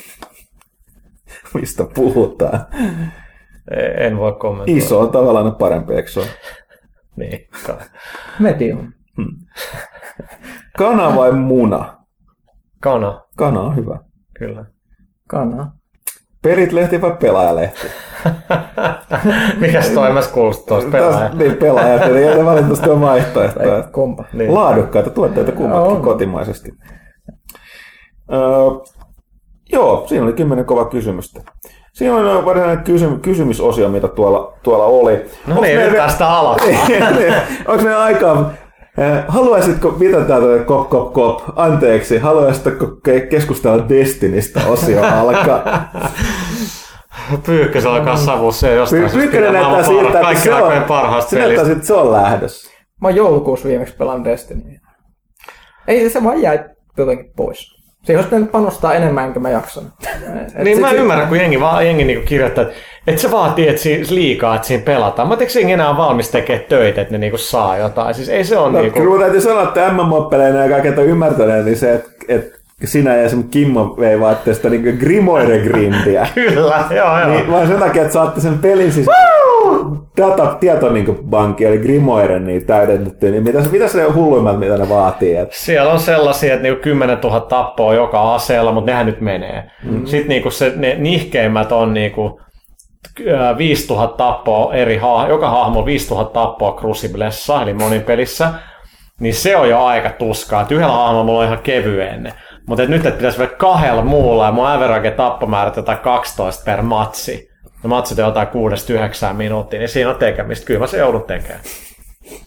Mistä puhutaan? En voi kommentoida. Iso on tavallaan parempi, eikö se ole? Niin. Medium. Hmm. Kana vai muna? Kana. Kana on hyvä. Kyllä. Kana. Perit-lehti vai pelaajalehti? Mikäs toi? Mä kuulostaa pelaajalehti. Niin, pelaajalehti. Ei ole valitettavasti on vaihtoehtoja. Niin. Laadukkaita tuotteita kummatkin no, kotimaisesti. Öö, joo, siinä oli kymmenen kovaa kysymystä. Siinä on varsinainen kysym- kysymysosio, mitä tuolla, tuolla oli. No onks niin, me... tästä alkaa. Onko meillä aikaa? Haluaisitko, mitä tää tulee, kop, kop, kop, anteeksi, haluaisitko keskustella Destinistä osio alkaa? Pyykkös alkaa savussa ja jostain syystä pitää maailman kaikki aikojen parhaasta pelistä. Sinättä se on lähdössä. Mä oon joulukuussa viimeksi pelannut Destinyä. Ei, se vaan jäi jotenkin pois. Se olisi pitänyt panostaa enemmän, enkä mä jaksan. Et niin mä ymmärrän, kun jengi, vaan, jengi niinku kirjoittaa, että et se vaatii et si- liikaa, että siinä pelataan. Mä etteikö jengi enää valmis tekemään töitä, että ne niinku saa jotain. Siis ei se on no, niinku... Kyllä mun täytyy sanoa, että M M O-peleinä ja kaikilta ymmärtäneen, niin se, että et sinä ja esimerkiksi Kimmo vei vaatteesta niinku grimoiden grindiä. Kyllä, joo joo. Niin, vaan sen takia, että saatte sen pelin siis... Data, tietopankki oli Grimoiren niin täydennetty, niin mitä, mitä se on hulluimmat, mitä ne vaatii? Et? Siellä on sellaisia, että niinku kymmenentuhatta tappoa joka aseella, mutta nehän nyt menee. Mm-hmm. Sitten niinku se, ne nihkeimmät on niinku viisituhatta tappoa, eri, joka hahmo on viisituhatta tappoa Cruciblessa, eli monin pelissä. Niin se on jo aika tuskaa, että yhdellä hahmolla mulla on ihan kevyen. Mutta nyt et pitäisi vielä kahdella muulla, ja mun average tappomäärät jotain kaksitoista per matsi. No matsit on jotain kuudesta yhdeksään minuuttia, niin siinä on tekemistä. Kyllä mä se joudun tekemään.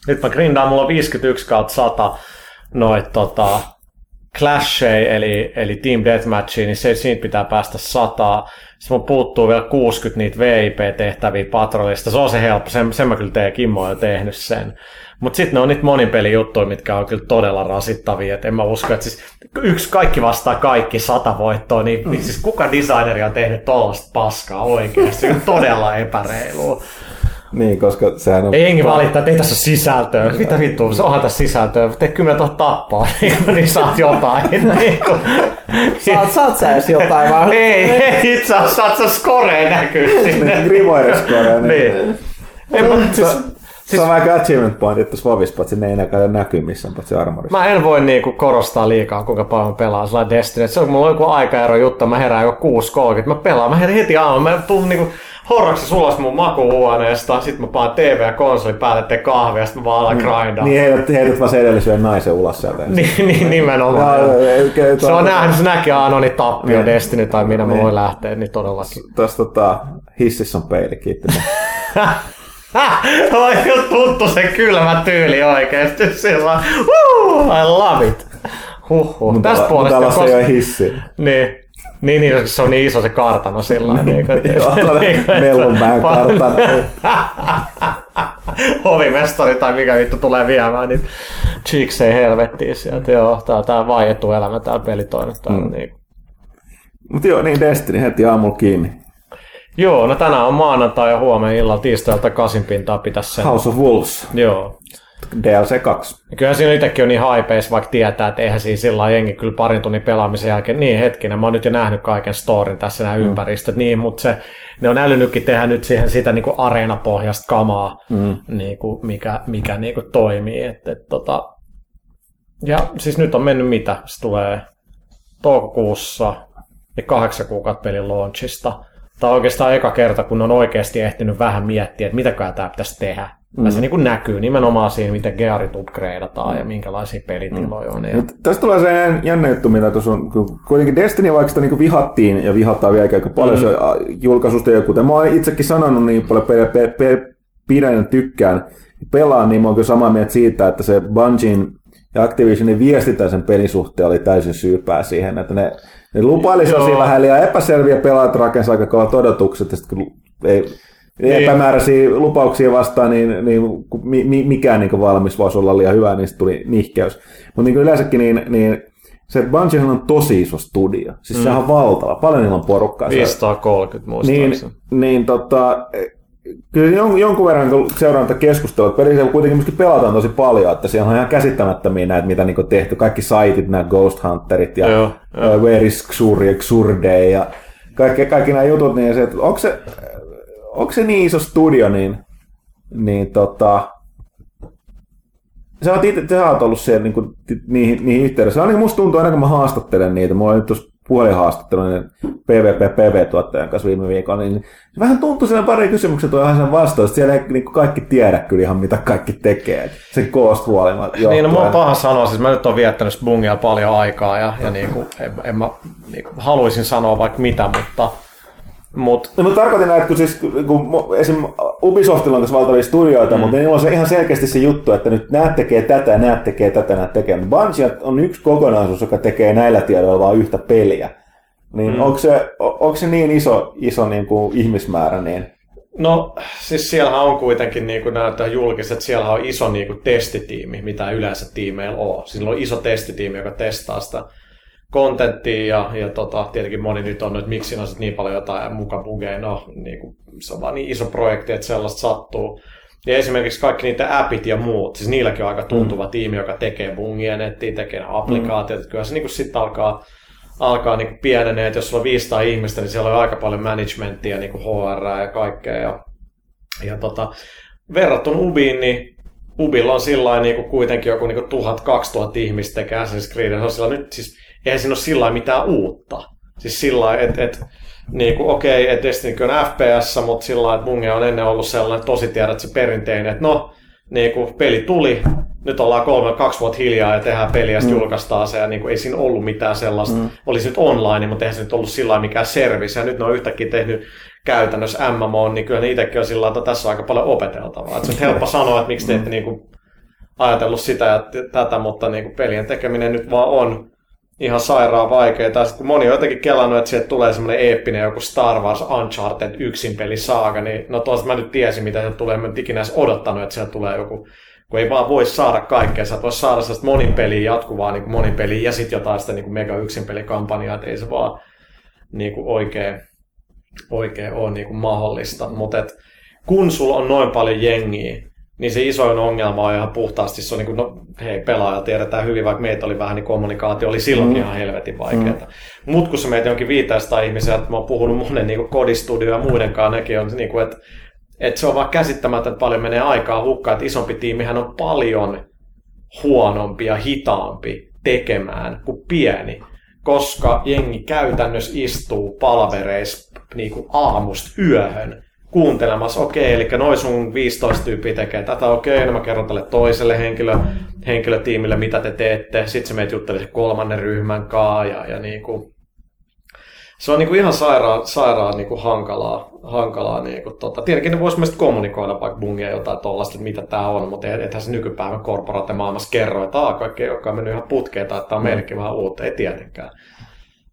Nyt mä grindaan, mulla on viisikymmentäyksi kautta sata noita tota, clasheja, eli, eli Team Deathmatchia, niin se, siitä pitää päästä sataan. Sitten mun puuttuu vielä kuusikymmentä niitä V I P-tehtäviä patrollista. Se on se helppo, sen, sen mä kyllä teen, Kimmo on jo tehnyt sen. Mutta sitten ne on niitä monipelijuttuja, mitkä on kyllä todella rasittavia. Et en mä usko, että siis yksi kaikki vastaa kaikki sata voittoa, niin mm. siis kuka designeri on tehnyt tollaista paskaa oikeasti? Se on todella epäreilua. Niin, koska sehän on... Ei jengi valittaa, että ei tässä ole sisältöä. Mitä vittua, se onhan tässä sisältöä. Tee kymmenentuhatta tappaa, niin saat jotain. saat saat sä edes jotain vaan. Ei, itse asiassa saat sä skoreen näkyy sinne. Grimoire skoreen. Niin. Se on vaikka achievement pointit tuossa vavissa, paitsi ne ei enää käydä näkyy missään, paitsi armorissa. Mä en voi niinku korostaa liikaa, kuinka paljon pelaa sellainen Destiny. Se on, kun mulla on joku aikaero juttu, mä herään jo kuusi kolmekymmentä, mä pelaan, mä herään heti aamulla, mä tulen niinku horraksessa ulos mun makuuhuoneesta, sit mä paan T V ja konsolin päälle, teen kahvia, sit mä vaan alan grindaan. Niin heität, heität vaan se edellisyön naisen ulos sieltä. Niin, nimenomaan. Se on nähnyt, se näki aina niitä tappia Destiny tai minä mä voin lähteä, niin todellakin. Tuossa tota, hississä on peili, kiitti. Häh! On jo tuttu se kylmä tyyli oikeesti. Siinä vaan, uh, I love it. Huhhuh. Mutta tästä puolesta... Mutta alas ei ole hissi. Niin. Niin, niin, se on niin iso se kartano sillain. Joo, Mellunmäen kartano. Hovimestari tai mikä vittu tulee viemään niitä cheeksejä helvettiin sieltä. Joo, tää, tää vaiettu elämä, tää pelitoiminta. Mm. Niin. Mut joo, niin Destiny heti aamulla kiinni. Joo, no tänään on maanantai ja huomenna illalla tiistailta kasin pintaa pitäisi sen. House of Wolves. Joo. D L C kaksi. Kyllä siinä itsekin on niin haipeis, vaikka tietää, että eihän siinä sillä lailla jengi kyllä parin tunnin pelaamisen jälkeen, niin hetkinen, mä oon nyt jo nähnyt kaiken storin tässä nämä mm. ympäristöt, niin, mutta se, ne on älynytkin tehdä nyt siihen sitä niin kuin areenapohjasta kamaa, mm. niin kuin mikä, mikä niin kuin toimii. Et, et, tota. Ja siis nyt on mennyt mitä? Se tulee toukokuussa ja kahdeksan kuukautta pelin launchista. Tämä on oikeastaan eka kerta, kun on oikeasti ehtinyt vähän miettiä, että mitäkään tämä pitäisi tehdä. Mm. Ja se niin näkyy nimenomaan siinä, miten gearit upgradeataan ja minkälaisia pelitiloja on. Mm. Ja... tässä tulee se jännä juttu, mitä tuossa on. Kuitenkin Destiny, vaikka sitä niin vihattiin ja vihataan vielä aika paljon mm. julkaisusta, ja kuten mä olen itsekin sanonut niin paljon, pe- pe- pe- pidän ja tykkään pelaan, niin mä oon kyllä samaa mieltä siitä, että se Bungien ja Activisionin viestintä sen pelin suhteen oli täysin syypää siihen, että ne... ne lupaili sellaisia vähän liian epäselviä, pelaat rakensi aika kovat odotukset, ja sitten kun ei, ei epämääräisiä lupauksia vastaan, niin, niin mi, mikään niin valmis voisi olla liian hyvä, niin tuli nihkeys. Mutta niin yleensäkin niin, niin se Bungiehan on tosi iso studio, siis mm. sehän on valtava, paljon niillä on porukkaa. viisisataakolmekymmentä muistaakseni. Niin, niin tota... kyllä jonkun verran seuraan tätä keskustelua, että pelissä kuitenkin myöskin pelataan tosi paljon, että siellä on ihan käsittämättömiä näitä, mitä niinku tehty, kaikki saitit, nämä Ghost Hunterit ja joo, joo. Where is Xur ja Xurde ja kaikki, kaikki nämä jutut, niin se, onko se, onko se niin iso studio, niin, niin tota, sä oot, itse, sä oot ollut siellä niinku, niihin, niihin yhteydessä, ainakin musta tuntuu aina kun mä haastattelen niitä, mulla on nyt tuossa puolihaastattelu niiden P V P P V-tuottajan kanssa viime viikolla, niin se vähän tuntui siellä pari kysymyksiä tuo ihan sen vastaus, että siellä ei niin kaikki tiedä kyllä ihan mitä kaikki tekee, sen koosta huolimatta. Niin, no mua on paha sanoa, siis mä nyt oon viettänyt Bungialla paljon aikaa ja, ja niin kuin, en, en mä niin kuin, haluaisin sanoa vaikka mitä, mutta... Mut. No, tarkoitin näin, että kun siis, kun esim. Ubisoftilla on tässä valtavia studioita, mm. mutta niillä on se ihan selkeästi se juttu, että nyt nämä tekee tätä, nämä tekee tätä, nämä tekee. Bungie on yksi kokonaisuus, joka tekee näillä tiedoilla vain yhtä peliä. Niin mm. onko, se, onko se niin iso, iso niin kuin ihmismäärä? Niin? No siis siellähän on kuitenkin, niin kuin näyttää julkiset, että siellähän on iso niin kuin testitiimi, mitä yleensä tiimeillä on. Sillä on iso testitiimi, joka testaa sitä kontenttia ja, ja tota, tietenkin moni nyt on, että miksi on niin paljon jotain muka bugeja, no niin kuin, se on vaan niin iso projekti, että sellaista sattuu. Ja esimerkiksi kaikki niitä appit ja muut, siis niilläkin on aika tuntuva mm. tiimi, joka tekee bungia nettiin, tekee applikaatiot, mm. kyllä se niin sitten alkaa, alkaa niin pienenee, että jos sulla on viisisataa ihmistä, niin siellä on aika paljon managementtia, niin H R ja kaikkea. Ja, ja tota, verrattuna Ubiin, niin Ubilla on sillain niin kuitenkin joku niin tuhat kaksituhatta ihmistä tekee Assassin's Creed, se on sillä nyt siis eihän siinä ole sillä mitään uutta. Siis sillä että et, niinku, okei, okay, että Destiny on F P S, mutta sillä että Bungie on ennen ollut sellainen tosi tiedät se perinteinen, että no, niinku, peli tuli, nyt ollaan kolme, kaksi vuotta hiljaa ja tehdään peliä, mm. julkaistaan se, ja niinku, ei siinä ollut mitään sellaista. Mm. Olisi nyt online, mutta eihän se nyt ollut sillä mikään service, ja nyt ne on yhtäkkiä tehnyt käytännössä M M O, niin kyllä ne itsekin on sillä että tässä on aika paljon opeteltavaa. Et se on helppo sanoa, että miksi te ette niinku, ajatellut sitä ja tätä, mutta niinku, pelien tekeminen nyt vaan on ihan sairaan vaikeaa. Tai kun moni on jotenkin kelannut, että sieltä tulee semmoinen eeppinen joku Star Wars Uncharted yksin pelisaaga, niin no toista mä nyt tiesin, mitä se tulee. Mä en ikinä edes odottanut, että sieltä tulee joku, kun ei vaan voi saada kaikkea. Sä et voi saada sellaista monipeliä jatkuvaa niin monipeliä ja sitten jotain sitä niin mega yksin pelikampanjaa, että ei se vaan niin oikein, oikein ole niin mahdollista. Mutta kun sulla on noin paljon jengiä, niin se isoin ongelma on ihan puhtaasti, se on niin kuin, no hei, pelaaja tiedetään hyvin, vaikka meitä oli vähän, niin kommunikaatio oli silloinkin mm. ihan helvetin vaikeaa. Mm. Mutta kun sä meitä jonkin viitäistä ihmisiä, että mä oon puhunut monen niin kodistudioon ja muidenkaan, nekin on niin kuin, että, että se on vaan käsittämättä, että paljon menee aikaa hukkaan, että isompi tiimihän on paljon huonompi ja hitaampi tekemään kuin pieni, koska jengi käytännössä istuu palvereissa niin kuin aamusta yöhön, kuuntelemassa, okei, eli noin sun viisitoista tyyppiä tekee tätä, okei, no mä kerron tälle toiselle henkilö, henkilötiimille, mitä te teette, sit se meitä juttelee kolmannen ryhmän kaa, ja, ja niinku, se on niinku ihan sairaan, sairaan niinku hankalaa, hankalaa niinku tota. Tietenkin ne vois mielestä kommunikoida vaikka Bungia jotain tollaista, että mitä tää on, mutta ethän se nykypäivän korporaatimaailmassa kerro, että aah, kaikki ei olekaan mennyt ihan putkeen, tai että on meillekin vähän uutta, ei tietenkään.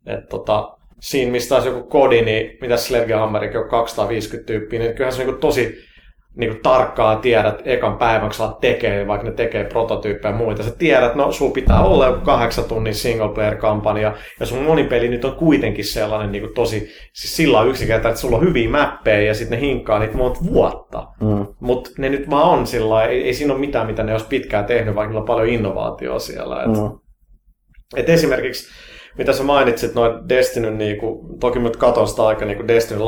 Et tota, siinä, mistä olisi joku kodi, niin mitä Sledgehammerin on kaksisataaviisikymmentä tyyppiä, niin kyllähän se on niin tosi niin tarkkaan tiedät ekan päiväksi alat tekee, vaikka ne tekee prototyyppejä ja muita. Sä tiedät, no sulla pitää olla joku kahdeksan tunnin single player kampanja ja sun monipeli nyt on kuitenkin sellainen niin tosi, siis sillä on yksinkertaisesti, että sulla on hyviä mäppejä ja sitten ne hinkkaa niitä monta vuotta. Mm. Mutta ne nyt vaan on sillä ei, ei siinä ole mitään, mitä ne olisi pitkään tehnyt, vaikka niillä on paljon innovaatioa siellä. Et, mm. et esimerkiksi mitä sä mainitsit, noin Destiny, niinku, toki mä katon sitä aika niinku Destiny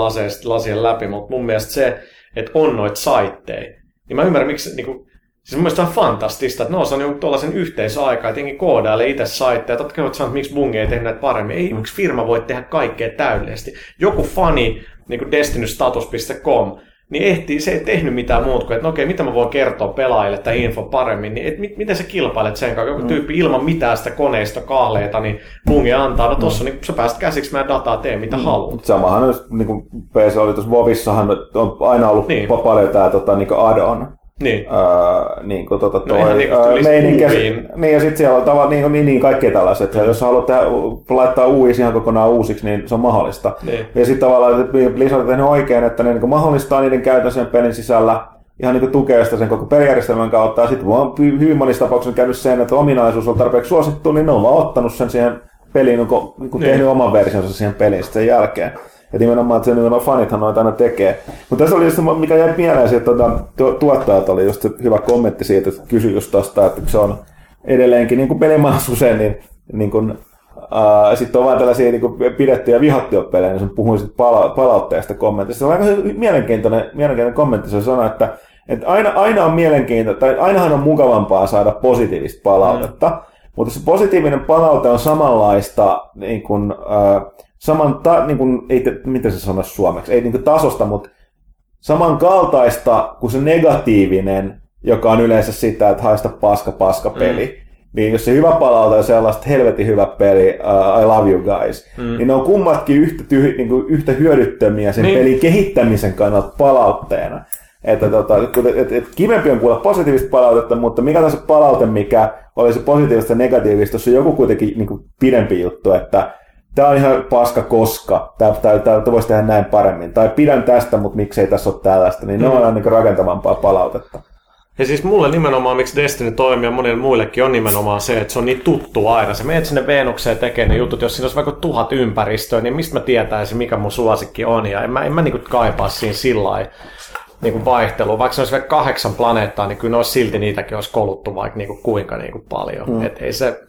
lasien läpi, mutta mun mielestä se, että on noita saittei, niin mä ymmärrän miksi, niinku, siis mun mielestä on fantastista, että ne on saanut tuollaisen yhteisaikaa, jotenkin koodaille itse saitteja, totta kai oot sanonut, miksi Bungie ei tehnyt näitä paremmin, ei miksi firma voi tehdä kaikkea täydellisesti. Joku fani, niinku destinystatus piste com, niin ehtii, se ei tehnyt mitään muuta kuin, että no okei, mitä mä voin kertoa pelaajille tai info paremmin, niin et, mit, miten sä kilpailet sen kanssa? Joku tyyppi ilman mitään sitä koneista kaaleita, niin Bungie antaa, no tossa niin sä pääset käsiksi, mä dataa, tee mitä haluan. Samahan jos niin P C oli tuossa WoWissahan, on aina ollut niin paljon tää tota, niin add-on. Niin. Öö, niin kuin tota toi no, meininki. Niin ja sitten siellä on tavallaan niin, niin, niin kaikkea tällaiset. Mm. Jos haluat tehdä, laittaa uusiksi ihan kokonaan uusiksi, niin se on mahdollista. Niin. Ja sitten tavallaan Blizzard on tehnyt oikein, että ne niin mahdollistaa niiden käytön sen pelin sisällä. Ihan niin tukee sitä sen koko pelijärjestelmän kautta. Ja sitten on hyvin monissa tapauksissa käynyt sen, että ominaisuus on tarpeeksi suosittu, niin ne on vaan ottanut sen siihen peliin, onko niin niin. tehnyt oman versionsa siihen peliin sen jälkeen. Ja nimenomaan, että se nimenomaan fanithan noita aina tekee. Mutta tässä oli just se, mikä jäi mieleen, että tuottajat oli just se hyvä kommentti siitä, että kysyi just tosta, että se on edelleenkin niin pelimaailmassa usein, niin, niin kuin, ää, sit on vaan tällaisia niin pidettyjä ja vihattuja pelejä, niin puhuin sit pala- palautteesta kommentista. Se on aika mielenkiintoinen, mielenkiintoinen kommentti, se sanoi, että, että aina, aina on mielenkiintoista, tai ainahan on mukavampaa saada positiivista palautetta, mm. mutta se positiivinen palaute on samanlaista, niin kuin, ää, saman ta, niin kuin, ei te, miten se sanoa suomeksi, ei niin kuin tasosta, mutta samankaltaista kuin se negatiivinen, joka on yleensä sitä, että haista paska paska peli. Mm. Niin jos se hyvä palaute on sellaista helvetin hyvä peli, uh, I love you guys, mm. niin ne on kummatkin yhtä, tyh, niin kuin yhtä hyödyttömiä sen niin. pelin kehittämisen kannalta palautteena. Että tota, et, et kivempi on kuulla positiivista palautetta, mutta mikä taas se palaute, mikä oli se positiivista ja negatiivista, jos on joku kuitenkin niin kuin pidempi juttu, että tämä on ihan paska koska, tämä voisi tehdä näin paremmin, tai pidän tästä, mutta miksei tässä ole tällaista, niin mm. ne on aina rakentavampaa palautetta. Ja siis mulle nimenomaan, miksi Destiny toimii ja monille muillekin, on nimenomaan se, että se on niin tuttu aina. Sä menet sinne Venukseen tekemään ne jutut, jos siinä olisi vaikka tuhat ympäristöä, niin mistä mä tietäisin, mikä mun suosikki on, ja en mä, en mä niinku kaipaa siinä sillä lailla niinku vaihtelua. Vaikka se olisi vaikka kahdeksan planeettaa, niin kyllä ne olisi silti niitäkin olisi koluttu vaikka niinku kuinka niinku paljon, mm. et ei se...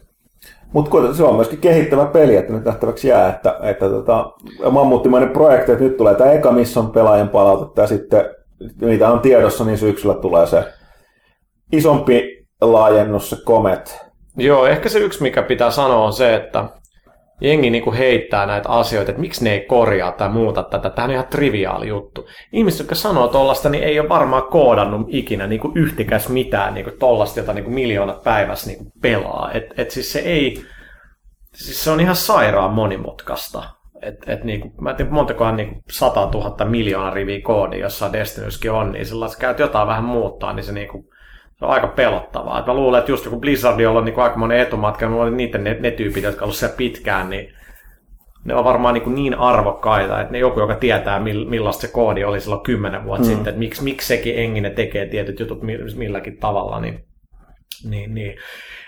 Mutta se on myöskin kehittävä peli, että nyt nähtäväksi jää, että, että tota, mammuttimainen projekti, että nyt tulee tämä eka mission pelaajan palautetta ja sitten niitä on tiedossa, niin syksyllä tulee se isompi laajennus, se Comet. Joo, ehkä se yksi, mikä pitää sanoa on se, että jengi niinku heittää näitä asioita, että miksi ne ei korjaa tai muuta tätä. Tämähän on ihan triviaali juttu. Ihmiset, jotka sanoo tollaista, niin ei ole varmaan koodannut ikinä niinku yhtikäs mitään niinku tollaista, jota niinku miljoonat päivässä niinku pelaa. Et, et siis se, ei, siis se on ihan sairaan monimutkaista. Et, et niinku, mä en tiedä, montakohan niinku satatuhatta miljoonaa riviä koodia, jossa Destinyskin on, niin sellaista käyt jotain vähän muuttaa, niin se niinku... Se on aika pelottavaa. Et mä luulen, että just joku Blizzard, jolla on niinku aika monen etumatka, mä luulen, niiden ne, ne tyypit, jotka on ollut siellä pitkään, niin ne on varmaan niinku niin arvokkaita, että ne joku, joka tietää, millaista se koodi oli silloin kymmenen vuotta mm. sitten, että miksi, miksi sekin engine tekee tietyt jutut milläkin tavalla, niin... niin, niin.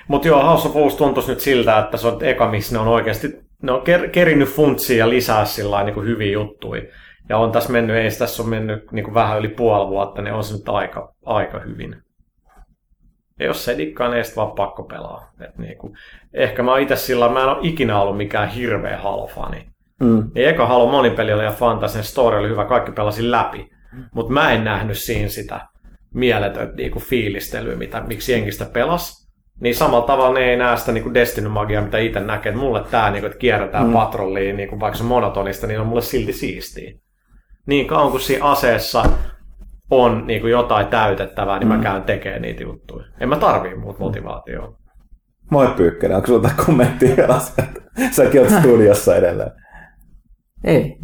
Mutta joo, House of Wolves tuntuisi nyt siltä, että se on eka, missä ne on oikeasti... Ne on ker- kerinnyt funtsia ja lisää sillä niinku hyviä juttuja. Ja on tässä mennyt, ei tässä on mennyt niinku vähän yli puoli vuotta, ne on se nyt aika, aika hyvin. Ja jos se dikkaan, niin ei sitten vaan pakko pelaa. Et niinku, ehkä mä oon itse sillä, mä en ole ikinä ollut mikään hirveä Halo-fani. Mm. Ja eka Halo monipeli oli ja fantasinen story oli hyvä, kaikki pelasi läpi. Mutta mä en nähnyt siinä sitä mieletöntä niinku fiilistelyä, mitä, miksi jengistä pelasi. Niin samalla tavalla ne ei näe sitä niinku Destiny-magiaa, mitä itse näkee. Et mulle tämä, niinku, että kierretään mm. patrolliin, niinku, vaikka se monotonista, niin on mulle silti siistiä. Niin kauan kuin siinä aseessa... on niin kuin jotain täytettävää, niin mä käyn tekemään niitä juttuja. En mä tarvii muuta motivaatiota. Moi Pyykkönen, onko sulla kommenttia asioita? Säkin oot studiossa edelleen. Ei.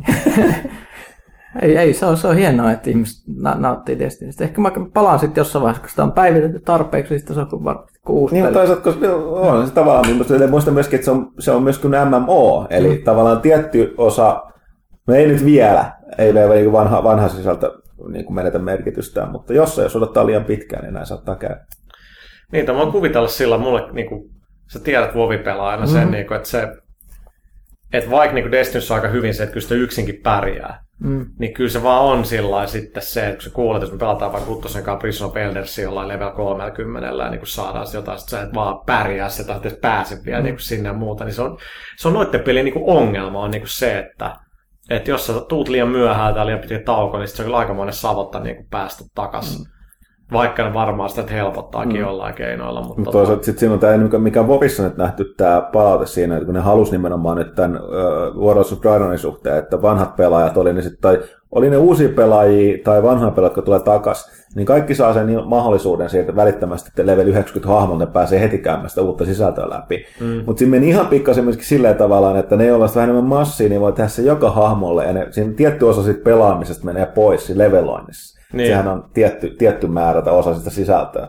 ei, ei se, on, se on hienoa, että ihmiset na- nauttii Destinistä. Ehkä mä palaan sitten jossain vaiheessa, kun sitä on päivitetty tarpeeksi, niin se on varmasti uusi niin, peli. Toisaalta, koska on se tavallaan, niin muista myöskin, että se on, se on myöskin M M O, eli mm. tavallaan tietty osa, no ei nyt vielä, ei vielä vanha, vanha sisältö, niin kuin menetä merkitystään, mutta jossain, jos odottaa liian pitkään, niin näin saattaa käydä. Niin, tämä voi kuvitella sillä, mulle, niin kuin, sä tiedät Vovi-pelaajana sen, mm-hmm. niin kuin, että se, että vaikka niin Destinyssä aika hyvin se, että kyllä sitä yksinkin pärjää, mm. niin kyllä se vaan on sillä sitten se, että kun sä kuulet, jos me pelataan vaikka Huttosen kanssa Prison of Eldersia jollain level kolmekymmentä, niin kun saadaan se jotain, sitten sä et vaan pärjää se, tai et pääse vielä mm. niin sinne ja muuta, niin se on, se on noiden pelien niin ongelma on niin se, että et jos sä tuut liian myöhään tai liian pitkä tauko, niin se on kyllä aikamoinen savotta niin päästä takaisin. Mm. Vaikka ne varmaan sitä helpottaakin mm. jollain keinoilla. Mutta no toisaalta sitten siinä on tämä, mikä Vovissa nyt nähty tämä palaute siinä, että kun ne halusi nimenomaan nyt tämän uh, World of Dragonin suhteen, että vanhat pelaajat oli ne sitten, tai oli ne uusia pelaajia tai vanhoja pelaajia, jotka tulee takaisin, niin kaikki saa sen mahdollisuuden sieltä välittömästi, että level yhdeksänkymmentä hahmolta pääsee heti käymään sitä uutta sisältöä läpi. Mm. Mutta siinä meni ihan pikkasen myöskin silleen tavallaan, että ne, joilla on vähän enemmän massia, niin voi tehdä se joka hahmolle, ja ne, siinä tietty osa siitä pelaamisesta menee pois siinä leveloinnissa. Niin. Sehän on tietty, tietty määrä tai osa sitä sisältöä.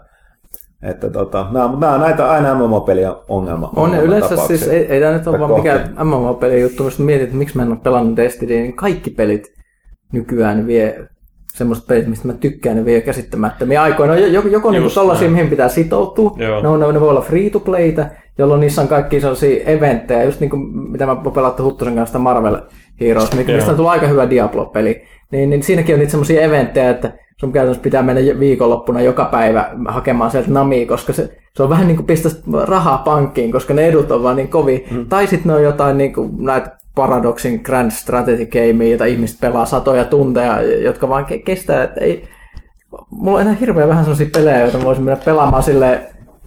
Että tota, nämä, nämä on näitä aina M M O-pelien ongelma. On yleensä siis, ei, ei tämä nyt ole vaan mikään M M O-pelien juttu, jos mietit, että miksi mä en ole pelannut Destiny, niin kaikki pelit nykyään vie, semmoiset pelit, mistä mä tykkään, ne vie käsittämättömiä aikoina. Joko, joko niin kuin tollaisia, mihin pitää sitoutua, no, ne voi olla free-to-playtä, jolloin niissä on kaikki sellaisia eventtejä, just niin kuin mitä mä pelattu Huttusen kanssa Marvel Heroes, mistä Joo. on tullut aika hyvä Diablo-peli. Niin, niin siinäkin on niitä semmoisia eventtejä, että sun käytännössä pitää mennä viikonloppuna joka päivä hakemaan sieltä namia, koska se, se on vähän niin kuin pistäisi rahaa pankkiin, koska ne edut on vaan niin kovin. Mm. Tai sitten ne on jotain niin kuin näitä Paradoxin Grand Strategy Gamea, jota ihmiset pelaa satoja tunteja, jotka vaan ke- kestää. Että ei, mulla on enää hirveän vähän sellaisia pelejä, joita mä voisin mennä pelaamaan silleen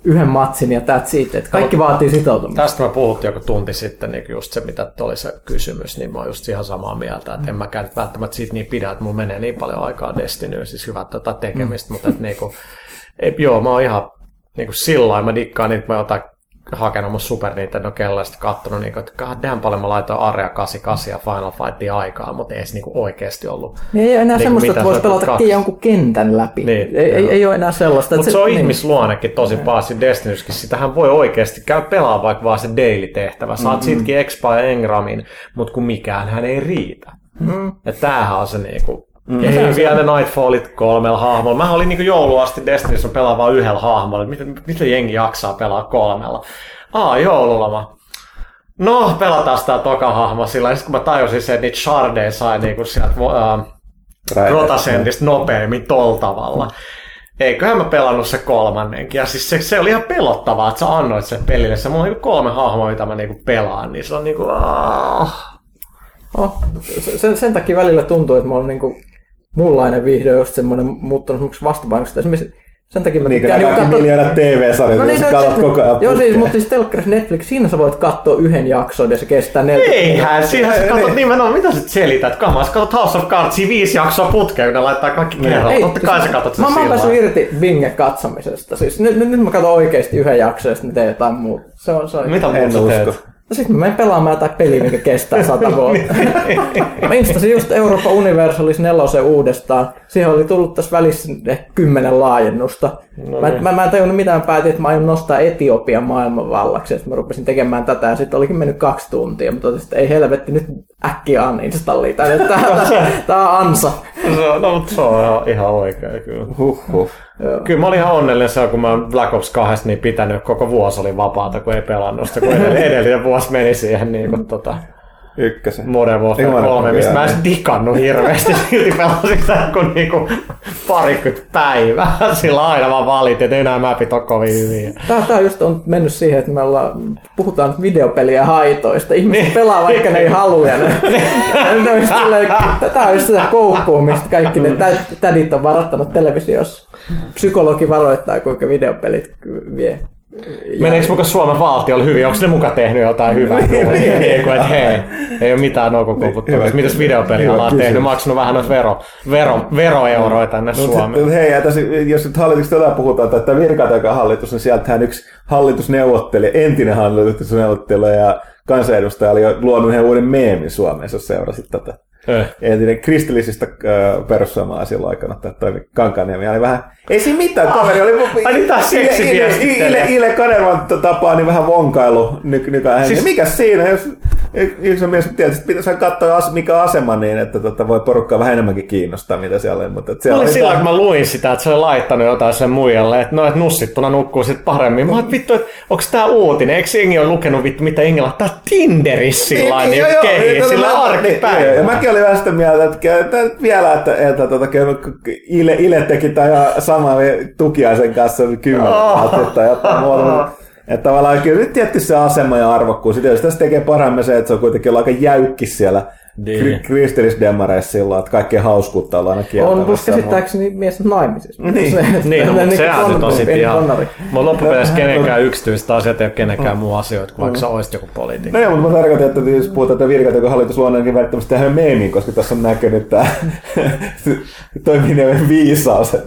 yhden matsin ja that's it. Että kaikki vaatii sitoutumista. Tästä mä puhuttiin joku tunti sitten, niin just se mitä oli se kysymys, niin mä oon just ihan samaa mieltä, että mm. en mäkään välttämättä siitä niin pidä, että mulla menee niin paljon aikaa Destinyyn, siis hyvää tätä tekemistä, mm. mutta että niinku, ei, joo, mä oon ihan niinku sillä mä dikkaan niitä, mä otan hakenut mun Super Nintendo kelleistä kattonut, niin, että kahden paljon mä laitoin Area kahdeksankymmentäkahdeksan ja Final Fightia aikaa, mutta ei se niinku oikeasti ollut. Ei ole enää niin, semmoista, että voisi pelata kaksi jonkun kentän läpi. Niin, ei, ei, ei ole enää sellaista. Mutta se, se on niin. Ihmisluonnekin tosi paasi Destinyskin. Sitähän voi oikeasti käy pelaa vaikka vaan se daily-tehtävä. Saat mm-hmm. siitäkin Expa ja Engramin, mutta kun mikään hän ei riitä. Mm-hmm. Ja tämähän on se niinku. Mm, ja hei, vielä ne Nightfallit kolmella hahmolla. Mähän olin niin joulua asti Destinissä pelaa vaan yhdellä hahmolla. Miten, miten jengi jaksaa pelaa kolmella? Aa, joululoma. No, pelataan sitä toka hahmo sillä. Ja sitten kun mä tajusin sen, että niitä shardeja sai niin sieltä äh, Rotasentista nopeammin tol tavalla. Eiköhän mä pelannut se kolmannenkin. Ja siis se, se oli ihan pelottavaa, että sä annoit sen pelille. Se mulla on niin kolme hahmoa, mitä mä niin pelaan. Niin se on niin kuin, oh, sen, sen takia välillä tuntuu, että mä oon niin kuin muunlainen vihde on just semmoinen muuttunut vastapainosta. Esimerkiksi sen takia mä tykkään niin, katsoa miljoonat T V-sarjat, no niin, jos katsot koko ajan putkeen. Joo, siis, mutta siis telkkarissa Netflix, siinä sä voit katsoa yhden jakson ja se kestää neljäkymmentä. Eihän, siinähän sä katsot nimenomaan, mitä sä selität kamaa. Sä katsot House of Cardsia viisi jaksoa putkeen, kun ne laittaa kaikki kerralla. Totta kai sä katsot sen silloin. Mä oon päässyt irti binge katsamisesta. Siis nyt, nyt mä katson oikeasti yhden jakson ja sitten teen jotain muuta. Se on, se on mitä muuta teet? No sit mä menen pelaamaan jotain peliä, mikä kestää sata vuotta. Mä instasin just Euroopan Universalis nelosen uudestaan. Siihen oli tullut tässä välissä kymmenen laajennusta. No niin. Mä, mä, mä en tajunnut mitään, päätin, että mä aion nostaa Etiopian maailmanvallaksi. Ja sit mä rupesin tekemään tätä ja sit olikin mennyt kaksi tuntia. Mä totesin, että ei helvetti, nyt äkkiä uninstallia tänne. Tää, tää, tää on ansa. No mut se on ihan oikein kyllä. Huhhuh. Joo. Kyllä mä olin ihan onnellinen se, kun mä Black Ops kaksi niin pitänyt, koko vuosi oli vapaata, kun ei pelannut sitä, kun edellinen vuosi meni siihen niin kuin tota ykkösen. Modern Warfare kolme, mistä mä en edes dikannut hirveästi, silti pelasin sitä kuin niinku parikymmentä päivää. Sillä aina vaan valit, että enää mapit on kovin hyviä. Tää just on mennyt siihen, että me ollaan, puhutaan videopeliä haitoista. Ihmiset pelaa vaikka ne ei halua. Tää on just sitä koukkua, mistä kaikki ne tädit on varattanut televisiossa. Psykologi varoittaa, kuinka videopelit vie. Meneekö mukaan Suomen valtiolle hyvin? Onko ne mukaan tehnyt jotain hyvää? Että hei, ei ole mitään noukokoputtua. Mitäs videopeliä ollaan tehnyt? Maksanut vähän noita vero, vero, veroeuroja tänne Suomeen. Hei, jos nyt hallituksesta tätä puhutaan, että virkatakahallituksesta, niin sieltähän yksi hallitusneuvottelija, entinen hallitusneuvottelija ja kansanedustaja oli jo luonut ihan uuden meemin Suomeen, jos seurasit tätä. Eh. Entinen kristillisistä äh, perussuomalaisilla aikana, tai Kankaanniemi oli vähän, ei siinä mitään, kaveri ah, oli Ile Kanervan tapaa niin vähän vonkailu nykyään. Siis, mikäs siinä, jos Yksi on mielestäni tietysti pitäisi katsoa mikä asema niin, että tota voi porukkaa vähän enemmänkin kiinnostaa, mitä siellä on. Mutta siellä oli silloin, kun mä luin sitä, että se oli laittanut jotain sen muijalle, että no, et nussittuna nukkuu sit paremmin. Mä oon, vittu, että onks tää uutinen? Eikö jengi ole lukenut vittu, mitä jengi laittaa Tinderissä sillain niin, niin, kehiin, sillä arkipäivänä? Niin, ja mäkin olin vähän sitä mieltä, että, että vielä, että, että tota, Ile, Ile teki tai ihan sama Tukiaisen kanssa kymmenen vuotta tai jotain muuta. Että tavallaan kyllä nyt tietty se asema ja arvokkuus. Sitten jos tässä tekee paremmin se, että se on kuitenkin aika jäykki siellä kristillisdemareissa silloin, että kaikkea hauskuutta ollaan aina kieltämässä. On, koska käsittääkseni mies naimisissa. Niin, se, niin no, mutta niin, sehän nyt on sitten ihan... Mä loppupeleissä kenenkään yksityistä asiat ei ole kenenkään mm. muu asioita, kuin vaikka mm. sä olisit joku poliitikko. No joo, mutta mä tarkoitan, että jos puhutaan, että virkaat, joka hallitusluonnollakin välttämättä tehdään meemiin, koska tässä on näkynyt tää toimineen viisaus.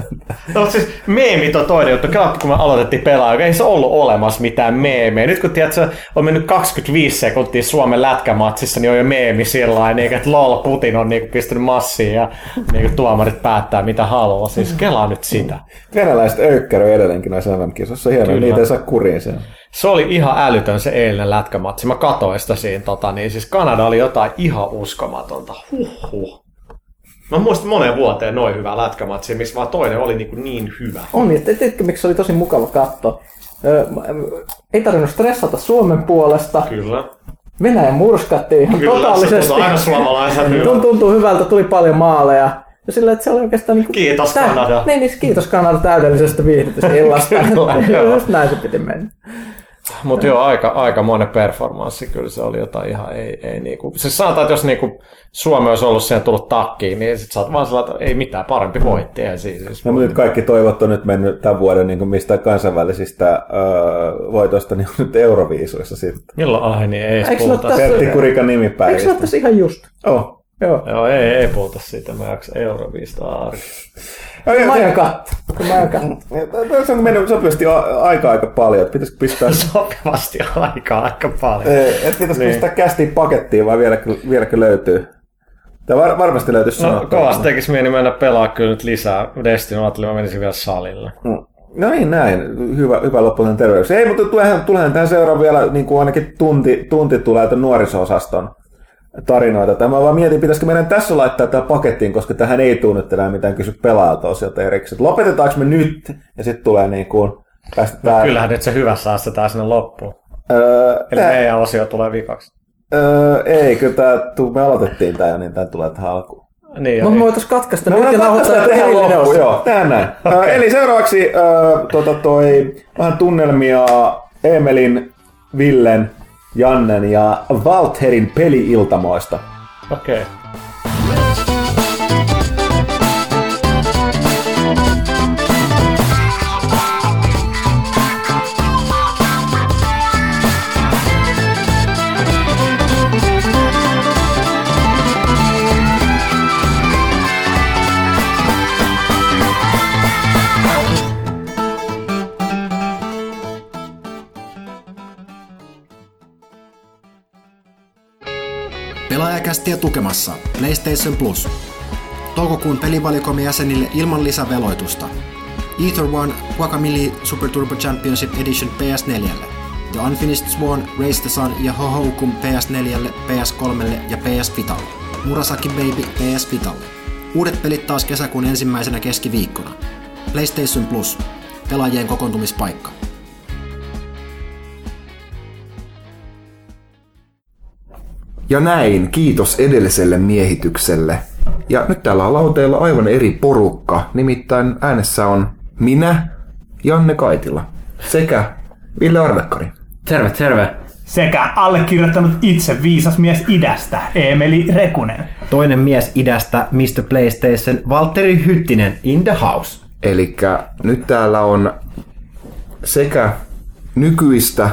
No siis meemit on toinen juttu. Kyllä, kun me aloitettiin pelaa, ei se ollut olemassa mitään meemejä. Nyt kun tiedät, että on mennyt kaksikymmentäviisi sekuntia Suomen lätkämatsissa, niin on jo meemi sillä niin, että lol, Putin on niin, pistänyt massiin ja niin, tuomarit päättää mitä haluaa. Siis kelaa nyt sitä. Venäläiset öykkäröi edelleenkin näissä M M-kisoissa. Hienoa, niitä ei saa kuriin sen. Se oli ihan älytön se eilinen lätkämatsi. Mä katsoin sitä siinä. Tota, niin, siis Kanada oli jotain ihan uskomatonta. Huhhuh. Mä muistin moneen vuoteen noin hyvää lätkämatsia, missä vaan toinen oli niin, niin hyvä. On, ja tiedätkö miksi se oli tosi mukava katsoa? Öö, ei tarvinnut stressata Suomen puolesta. Kyllä. Venäjä murskattiin ihan kyllä, totaalisesti. Kyllä, se tuntuu, tuntuu hyvältä, tuli paljon maaleja. Ja sillä, että se oli oikeastaan... Niin kiitos täh- Kanada. Niin, niin, kiitos Kanada täydellisestä viihdytystä illasta. Just näin se piti mennä. Mutta joo, aika, aika monen performanssi kyllä se oli jotain ihan ei, ei niinku... Siis sanotaan, että jos niinku Suomi olisi ollut siihen tullut takkiin, niin sit sä oot vaan sellainen, että ei mitään, parempi voitti. Ei siis, siis no, nyt kaikki toivot on nyt mennyt tämän vuoden niin mistä kansainvälisistä öö, voitoista niin nyt Euroviisuissa sitten. Milloin ai niin ei edes puhuta. Pertti Kurikan nimipäivistä. Eikö se ole tässä ihan just? Oh. Joo. Joo, ei, ei puhuta siitä, mä jaksa Euroviista arki. Mä aion katsoa. Tässä on mennyt sopivasti aikaa aika paljon, että pitäisikö pistää... Sopivasti aikaa aika paljon. Että pitäisikö niin. pistää kästiin pakettiin vai vieläkö, vieläkö löytyy? Tämä var, varmasti löytyy sanoa. No, kovasti tekisi mieli mennä pelaa kyllä nyt lisää. Destiny ajattelin, mä menisin vielä salille. Mm. No niin, näin. Hyvä, hyvä loppuinen terveys. Ei, mutta tuleehan tähän seuraan vielä niin kuin ainakin tunti, tunti tulee tämän nuoriso-osaston tarinoita. Tämä mä vaan mietin, pitäisikö meidän tässä laittaa tämä pakettiin, koska tähän ei tule nyt enää mitään kysy pelaajalta osilta erikseen. Lopetetaanko me nyt? Ja sitten tulee niin kuin... Päästetään... No kyllähän nyt se hyvässä astetaan sinne loppuun. Öö, Eli tää... meidän osio tulee vikaksi. Öö, ei, kyllä tää, me aloitettiin tämä jo, niin tämä tulee tähän alkuun. Niin, no me voitaisiin katkaista. No me voitaisiin tehdä loppuun, joo. Tähän näin. Okay. Eli seuraavaksi öö, tota toi, vähän tunnelmia Eemelin, Villen, Jannen ja Valtherin peli-iltamoista. Okei. Okay. Pelaajakästiä tukemassa PlayStation Plus. Toukokuun pelivalikoimen jäsenille ilman lisäveloitusta. Ether One Guacamelee Super Turbo Championship Edition P S neljälle. The Unfinished Swan Raise the Sun ja Hohoukun P S neljälle, P S kolmelle ja P S Vitalle. Murasaki Baby P S Vitalle. Uudet pelit taas kesäkuun ensimmäisenä keskiviikkona. PlayStation Plus. Pelaajien kokoontumispaikka. Ja näin, kiitos edelliselle miehitykselle. Ja nyt täällä on lauteilla aivan eri porukka. Nimittäin äänessä on minä, Janne Kaitila, sekä Ville Arvekkari. Terve, terve. Sekä allekirjoittanut itse viisas mies idästä, Eemeli Rekunen. Toinen mies idästä, mister PlayStation, Valtteri Hyttinen, in the house. Elikkä nyt täällä on sekä nykyistä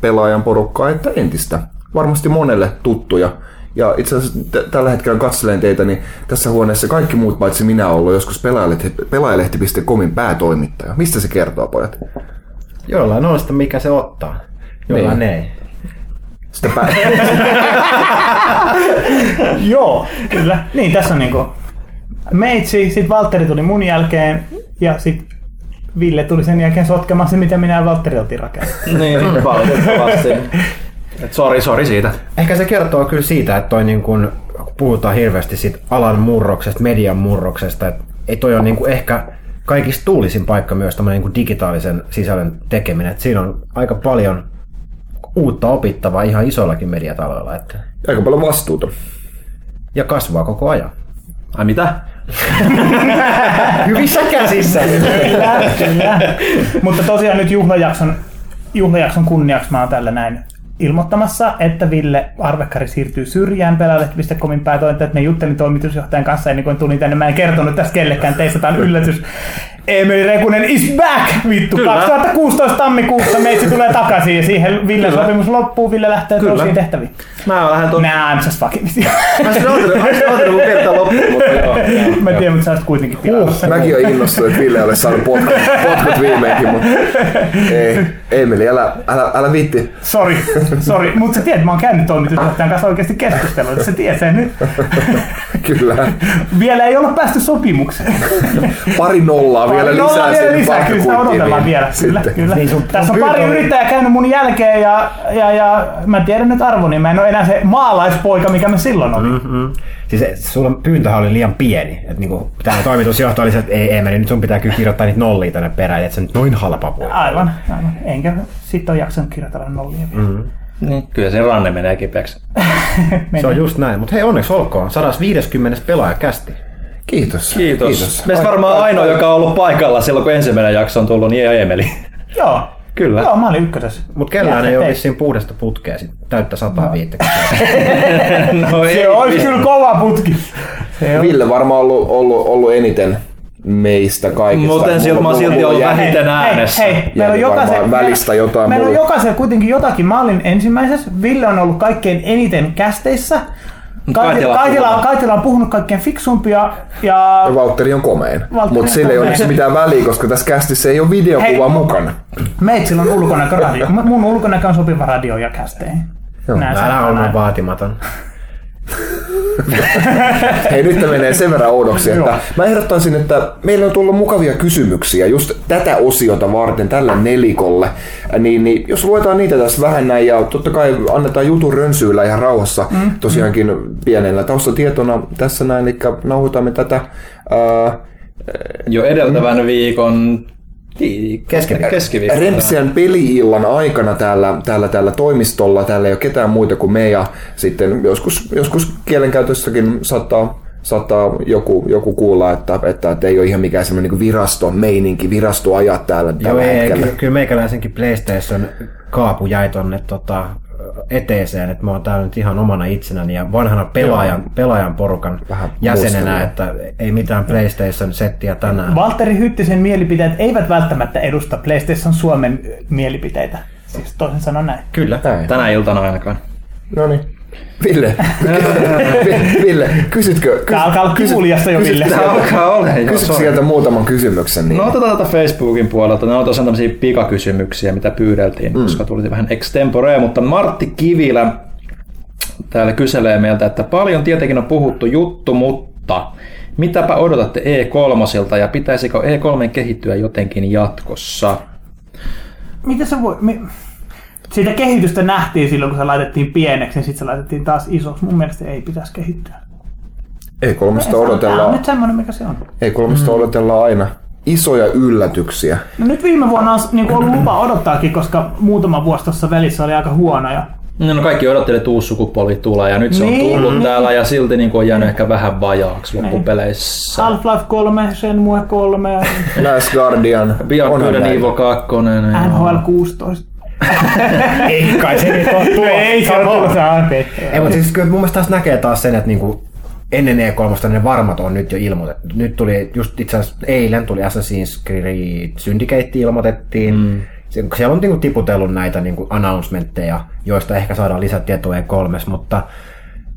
pelaajan porukkaa että entistä. Varmasti monelle tuttuja. Ja itse asiassa t- tällä hetkellä katselen teitä, niin tässä huoneessa kaikki muut paitsi minä olen joskus pelaajalehti piste comin päätoimittaja. Mistä se kertoo, pojat? Jollain on sitä, mikä se ottaa. Jollain niin. Ei. Sitä pää... Joo, kyllä. Niin, tässä on niinku meitsi, sit Valtteri tuli mun jälkeen ja sit Ville tuli sen jälkeen sotkemaan se, mitä minä ja Valtteri oltiin rakennettu. Niin, valitettavasti. Et sori, sori siitä. Ehkä se kertoo kyllä siitä, että toi niin kun puhutaan hirveästi siitä alan murroksesta, median murroksesta, että ei toi ole niin kun ehkä kaikista tuulisin paikka myös tämmöinen niin digitaalisen sisällön tekeminen. Et siinä on aika paljon uutta opittavaa ihan isoillakin mediataloilla. Että... aika paljon vastuuta. Ja kasvaa koko ajan. Ai mitä? Hyvissä käsissä. Kyllä, kyllä. Mutta tosiaan nyt juhlajakson, juhlajakson kunniaksi mä oon tällä näin ilmoittamassa, että Ville Arvekkari siirtyy syrjään pelaajalehti piste comin päätoimittajaksi. Me juttelin toimitusjohtajan kanssa ennen kuin tulin tänne. Mä en kertonut tästä kellekään. Teistä tää on yllätys. Eemeli Rekunen is back! Vittu, kyllä. kaksituhattakuusitoista tammikuussa meitsi tulee takaisin ja siihen Villen kyllä. sopimus loppuu. Ville lähtee toisiin tehtäviin. Mä lähden tuon... Nää, I'm just fucking with you. Mä siis ootin, kun kertaa loppuun, mutta joo. Mä tiedän, mutta sä olet kuitenkin tilannut. Mäkin oon innostunut, että Ville ei ole saanut potkut, potkut viimeinkin, mutta ei. Eemeli, älä, älä, älä viitti. Sori, sori. Mutta sä tiedät, mä oon käynyt toimitusjohtajan kanssa oikeasti keskustelua, että sä tiedät sen nyt. Kyllä. Vielä ei olla päästy sopimukseen. Pari nollaa vielä lisää, nollaa vielä lisää. Kyllä sitä odotellaan vielä. Kyllä, kyllä. Niin, sun, tässä on pari yrittäjää käynyt mun jälkeen ja, ja, ja mä tiedän nyt arvoni. Mä en ole enää se maalaispoika, mikä me silloin oli. Mm-hmm. Siis sulla pyyntöhän oli liian pieni. Et niinku, tämä toimitusjohto oli se, että ei, ei meni, nyt sun pitää kyllä kirjoittaa niitä nollia tänne perään, että se nyt noin halpa voi. Aivan, aivan. Enkä sitten ole jaksanut kirjoitella nollia vielä. Mm-hmm. Niin. Kyllä se ranne menee kipeäksi. Se on just näin, mutta hei onneksi olkoon, sata viisikymmentä pelaajakästi. Kiitos. Kiitos. Kiitos. Meistä varmaan ainoa, joka on ollut paikalla silloin kun ensimmäinen jakso on tullut, niin ei Emeli. Joo. Kyllä. Joo, mä olin ykkösessä. Mut kellään ei ole vissiin puhdasta putkea sit täyttä sata viisikymmentä. No ei. Se olisi kyllä kova putki. Ville varmaan ollut, ollut, ollut eniten. Meistä kaikista. Muuten silti mä silti on vähiten äänessä. Hei, hei. Meillä on jokaisen välistä jotain. Meillä on jokaisen kuitenkin jotakin. Mä olin ensimmäisessä. Ville on ollut kaikkein eniten kästeissä. Kaitila on puhunut kaikkein fiksumpia. Ja, ja Valtteri on komein. Mutta sillä ei ole mitään väliä, koska tässä kästissä ei ole videokuvaa mukana. Meitsillä on ulkonäkö radio. Mun ulkonäkö on sopiva radio ja kästeihin. Älä ole vaatimaton. Hei, nyt tämä menee sen verran oudoksi, että joo. Mä ehdottaisin, että meillä on tullut mukavia kysymyksiä just tätä osiota varten, tällä nelikolle, niin, niin jos luetaan niitä tässä vähän näin ja totta kai annetaan jutun rönsyillä ihan rauhassa mm. tosiaankin pienellä taustatietona tässä näin, eli nauhoitamme tätä ää, jo edeltävän viikon keskiviikkoon. Rempsiän peli-illan aikana täällä, täällä, täällä toimistolla, täällä ei ole ketään muita kuin me ja sitten joskus, joskus kielenkäytössäkin saattaa, saattaa joku, joku kuulla, että, että, että ei ole ihan mikään semmoinen niin viraston meininki, virastoajat täällä tällä hetkellä. Kyllä, kyllä meikäläisenkin PlayStation kaapu jäi tonne tota, eteeseen, että mä oon täällä nyt ihan omana itsenäni ja vanhana pelaajan, pelaajan porukan vähän jäsenenä, että ei mitään PlayStation-settiä tänään. Valtteri Hyttisen mielipiteet eivät välttämättä edusta PlayStation Suomen mielipiteitä, siis toisin sanoen näin. Kyllä, tänä iltana ainakaan. Noniin. Ville, Ville, kysytkö? Tää alkaa olla kivuliasta jo, Ville. Tää alkaa olla. Kysytkö sieltä muutaman kysymyksen? Niin. No otetaan tätä Facebookin puolelta. Ne on tosiaan tämmöisiä pikakysymyksiä, mitä pyydeltiin, mm. koska tuli vähän extemporea. Mutta Martti Kivilä täällä kyselee meiltä, että paljon tietenkin on puhuttu juttu, mutta mitäpä odotatte E kolmoselta ja pitäisikö E kolmen kehittyä jotenkin jatkossa? Mitä se voi... Me... Sitä kehitystä nähtiin silloin, kun se laitettiin pieneksi, niin sitten se laitettiin taas isoksi. Mun mielestä ei pitäisi kehittyä. E kolme odotellaan... nyt semmoinen, mikä se on. E kolme mm. odotellaan aina isoja yllätyksiä. No nyt viime vuonna on niin ollut lupa odottaakin, koska muutama vuosi tuossa välissä oli aika huonoja. No, no kaikki odotteli, että uusi sukupolvi tulee ja nyt se on niin, tullut niin. täällä ja silti niin on jäänyt ehkä vähän vajaaksi loppupeleissä. Half-Life kolme, Shenmue kolme. Last Guardian. Beyond Evil kaksi. N H L kuusitoista. Ei kai se nyt on tuo. Ei se on Ei, mutta siis kyllä mun mielestä taas näkee taas sen, että niinku ennen E kolmosta ne varmat on nyt jo ilmoitettu. Nyt tuli just itse asiassa eilen tuli Assassin's Creed Syndicate ilmoitettiin. Mm. Siellä on niinku tiputellut näitä niinku announcementteja, joista ehkä saadaan lisätietoa E kolme, mutta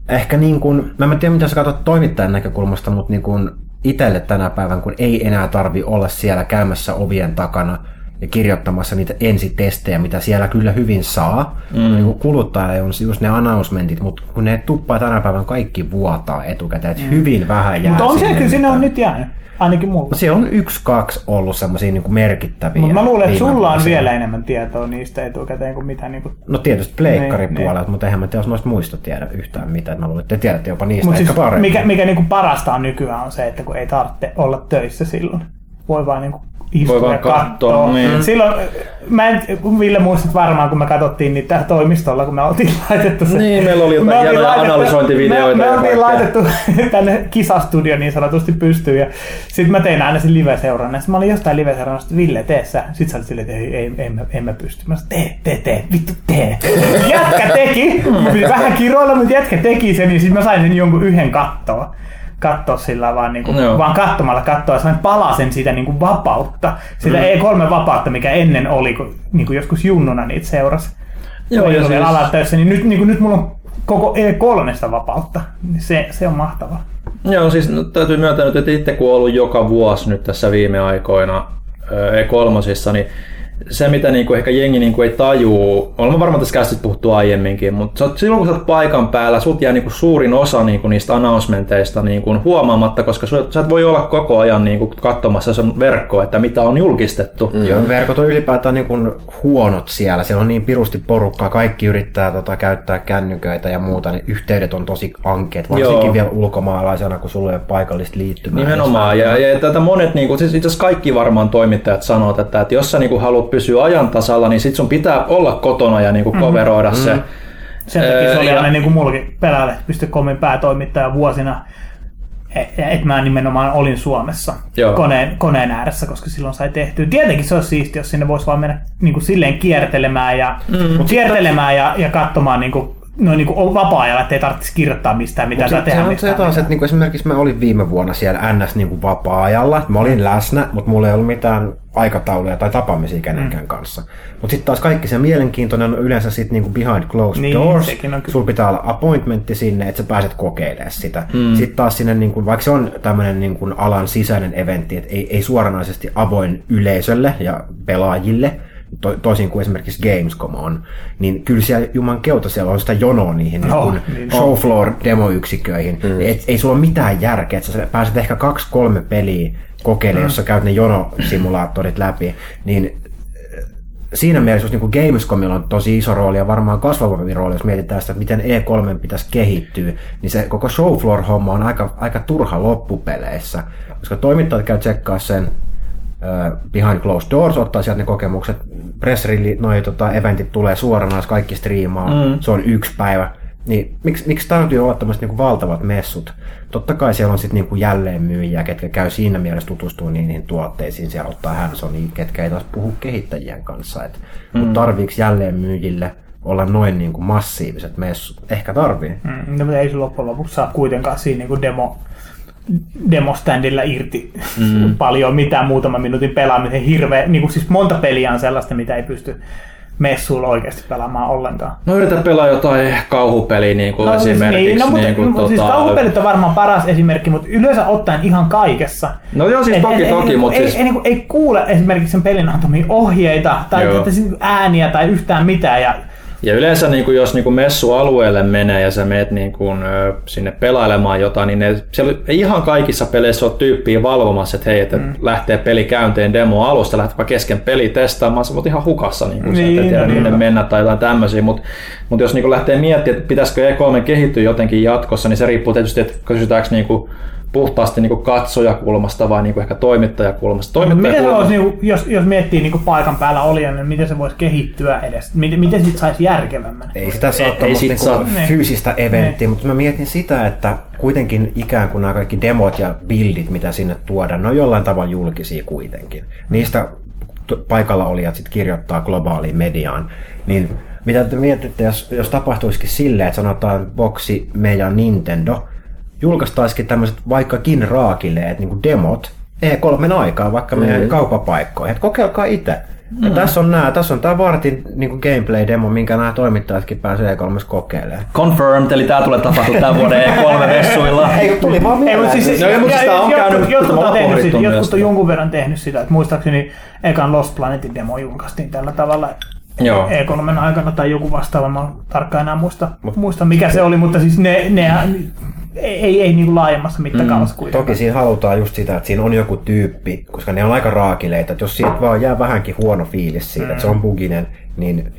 ehkä niin kuin, mä en tiedä mitä sä katsot toimittajan näkökulmasta, mutta niin kuin itselle tänä päivän, kun ei enää tarvi olla siellä käymässä ovien takana ja kirjoittamassa niitä ensitestejä, mitä siellä kyllä hyvin saa. Mm. No, niin kuluttajalle on just ne announcementit, mutta kun ne tuppaa tänä päivän kaikki vuotaa etukäteen, että mm. hyvin vähän jää. Mutta on se, kyllä sinne on nyt jäänyt, ainakin mulla. Se on yksi, kaksi ollut semmoisia niin kuin merkittäviä. Mutta mä luulen, että sulla on vielä enemmän tietoa niistä etukäteen kuin mitä. Niin kuin... No tietysti pleikkaripuolelta, mutta eihän mä tiedä, jos noista muista tiedä yhtään mitään. Mä luulen, että te tiedätte jopa niistä mut ehkä siis paremmin. Mikä, mikä niin kuin parasta on nykyään on se, että kun ei tarvitse olla töissä silloin. Voi vaan niin kuin istua ja katsoa. Niin. Silloin, mä en, Ville muistat varmaan, kun me katsottiin niitä toimistolla, kun me oltiin laitettu se... Niin, meillä oli jotain hienoja analysointivideoita. Me, me oltiin laitettu tänne kisastudio niin sanotusti pystyyn ja sitten mä tein aina sen live-seurannan. Sitten mä olin jostain live-seurannasta, Ville, tee sä. Sitten sä olit silleen, että ei, ei, ei, mä, en mä pysty. Mä sanoin, tee, tee, tee, vittu tee. Jätkä teki. Vähän kiroilla, mutta jätkä teki sen, niin sitten mä sain sen jonkun yhden kattoa. Katsoa sillä vaan, niin kuin, vaan katsomalla katsoa, ja palasen siitä niin kuin vapautta. Sitä mm. E kolme-vapautta, mikä ennen oli, kun niin kuin joskus junnuna niitä seurasi. Joo, jos vielä alatöissä, niin nyt, niin kuin, nyt mulla on koko E kolmesta vapautta. Se, se on mahtavaa. Joo, siis no, täytyy myöntää nyt, että itse kun on ollut joka vuosi nyt tässä viime aikoina E kolmosissa, niin se, mitä niinku ehkä jengi niinku ei tajuu, olemme varmaan tässä käsittelyssä puhuttu aiemminkin, mutta silloin kun sä oot paikan päällä, sut jää niinku suurin osa niinku niistä announcementeista niinku huomaamatta, koska sä et voi olla koko ajan niinku katsomassa sen verkkoa, että mitä on julkistettu. Mm. Joo, verkot on ylipäätään niinku huonot siellä, siellä on niin pirusti porukkaa, kaikki yrittää tota, käyttää kännyköitä ja muuta, niin yhteydet on tosi ankeet, varsinkin Joo. vielä ulkomaalaisena, kun sulla ei ole paikallista liittymää. Nimenomaan, ja, ja, ja tätä monet, niinku, siis itse asiassa kaikki varmaan toimittajat sanoo tätä, että jos sä niinku haluat pysyä ajan tasalla, niin sit sun pitää olla kotona ja niinku coveroida mm-hmm. se. Sen takia se oli ja... aina niin kuin mullakin perälle, että pystyi kommin päätoimittaja vuosina, että et mä nimenomaan olin Suomessa koneen, koneen ääressä, koska silloin sai tehtyä. Tietenkin se olisi siistiä, jos sinne voisi vaan mennä niin kuin silleen kiertelemään ja, mm-hmm. kiertelemään ja, ja katsomaan niin kuin no niin kuin vapaa-ajalla, ettei tarvitsisi kirjoittaa mistään, mitä sä tehdä mistään. Se on se, että niinku esimerkiksi mä olin viime vuonna siellä N S niinku vapaa-ajalla. Mä olin läsnä, mutta mulla ei ollut mitään aikatauluja tai tapaamisia kenenkään mm. kanssa. Mutta sitten taas kaikki se mielenkiintoinen on yleensä sit niinku behind closed niin, doors. Sulla pitää olla appointmentti sinne, että sä pääset kokeilemaan sitä. Mm. Sitten taas sinne, niinku, vaikka se on tämmöinen niinku alan sisäinen eventti, että ei, ei suoranaisesti avoin yleisölle ja pelaajille, To, toisin kuin esimerkiksi Gamescom on, niin kyllä siellä juman keuta siellä on sitä jonoa niihin no, niin showfloor-demoyksiköihin. Mm. Et, ei sulla ole mitään järkeä, että sä pääset ehkä kaksi kolme peliä kokeilemaan, mm. jos sä käyt ne jonosimulaattorit läpi, niin siinä mielessä just niin Gamescomilla on tosi iso rooli ja varmaan kasvavampi rooli, jos mietitään sitä, miten E kolme pitäisi kehittyä, niin se koko showfloor-homma on aika, aika turha loppupeleissä, koska toimittajat käy tsekkaa sen behind closed doors, ottaa sieltä ne kokemukset. Pressrilli, noi tota, eventit tulee suorana, kaikki striimaa, mm. se on yksi päivä. Niin, miksi, miksi täytyy olla tämmöiset niinku valtavat messut? Totta kai siellä on sitten niinku jälleenmyyjiä, ketkä käy siinä mielessä tutustuu niihin tuotteisiin, siellä ottaa hands-on, ketkä ei taas puhu kehittäjien kanssa. Et, mm. mut tarviiks jälleenmyyjille olla noin niinku massiiviset messut? Ehkä tarvii. Mm. No, mutta ei se loppujen lopuksi saa kuitenkaan siinä niinku demo. demoständillä irti mm. paljon mitään muutaman minuutin pelaaminen hirveä, niin kuin siis monta peliä on sellaista, mitä ei pysty messuilla oikeasti pelaamaan ollenkaan. No yritä pelaa jotain kauhupeliä niin kuin no, esimerkiksi. Niin, no, mutta, niin kuin, mutta, tota... siis kauhupelit on varmaan paras esimerkki, mutta yleensä ottaen ihan kaikessa. No joo, siis toki, en, en, toki, en, mutta ei, siis... Ei, ei, ei kuule esimerkiksi sen pelin antamia ohjeita tai ääniä tai yhtään mitään. Ja... Ja yleensä niin kuin, jos niin kuin messualueelle menee ja sä meet niin kuin, sinne pelailemaan jotain, niin ne, siellä ei ihan kaikissa peleissä ole tyyppiä valvomassa, että hei, että mm. lähtee peli käyntiin demo alusta, lähtepä kesken peli testaamaan, sä oot ihan hukassa, niin kuin, niin, sä et tiedä niin, niin. mennä tai jotain tämmöisiä. Mutta mut jos niin kuin lähtee miettimään, että pitäisikö E kolme kehittyä jotenkin jatkossa, niin se riippuu tietysti, että kysytäänkö niin kuin puhtaasti niinku katsojakulmasta vai niinku ehkä toimittajakulmasta. Toimittajakulmasta. Miten olisi, jos, jos miettii niinku paikan päällä olijan, niin miten se voisi kehittyä edes? Miten, miten sit saisi järkevämmän? Ei sitä saa niinku fyysistä eventtiä, mutta mä mietin sitä, että kuitenkin ikään kuin nämä kaikki demot ja bildit, mitä sinne tuodaan, ne on jollain tavalla julkisia kuitenkin. Niistä paikalla olijat sit kirjoittaa globaaliin mediaan. Niin mitä te mietitte, jos, jos tapahtuisikin silleen, että sanotaan Boxi, me ja Nintendo, julkaistaisikin tämmöiset vaikkakin raakileet, niin kuin demot, E kolmen aikaa, vaikka meidän mm. kaupapaikkoihin, että kokeilkaa itse. Ja mm. tässä on nää, tässä on tää vartin niinku gameplay-demo, minkä nämä toimittajatkin pääsee E kolme kokeilemaan. Confirmed, eli tää tulee tapahtumaan tämän vuoden E kolme-vessuilla. Ei, tuli vaan mieleen. Ei, siis, no, ei, mutta sitä on käynyt, jotkut on, tehnyt sitä, jotkut on jonkun verran tehnyt sitä, että muistaakseni ekan Lost Planetin demo julkaistiin tällä tavalla. Joo. E kolmen aikana tai joku vastaava, mä en tarkkaan enää muista, muista mikä se oli, mutta siis ne, ne ei, ei, ei niin laajemmassa mittakaavassa mm. kuitenkaan. Toki siinä halutaan just sitä, että siinä on joku tyyppi, koska ne on aika raakileita, että jos siitä vaan jää vähänkin huono fiilis siitä, mm. että se on buginen, niin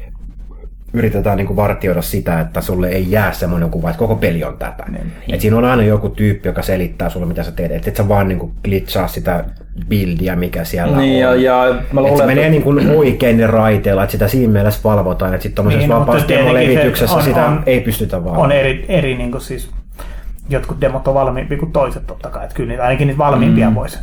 yritetään niinku vartioida sitä, että sulle ei jää semmoinen kuva, että koko peli on tätä. Niin. Et siinä on aina joku tyyppi, joka selittää sulle, mitä sä teet. Et, et sä vaan niinku glitchaa sitä buildia, mikä siellä niin, on. Ja, ja, mä luulen, et se menee että... niinku oikein ne raiteilla, että sitä siinä mielessä valvotaan. Että sit tommosessa niin, vapaassa demollevityksessä sitä on, ei pystytä vaan. On eri, eri niinku siis, jotkut demot on valmiimpia kuin toiset totta kai. Et kyllä niitä, ainakin niitä valmiimpia mm. voisi.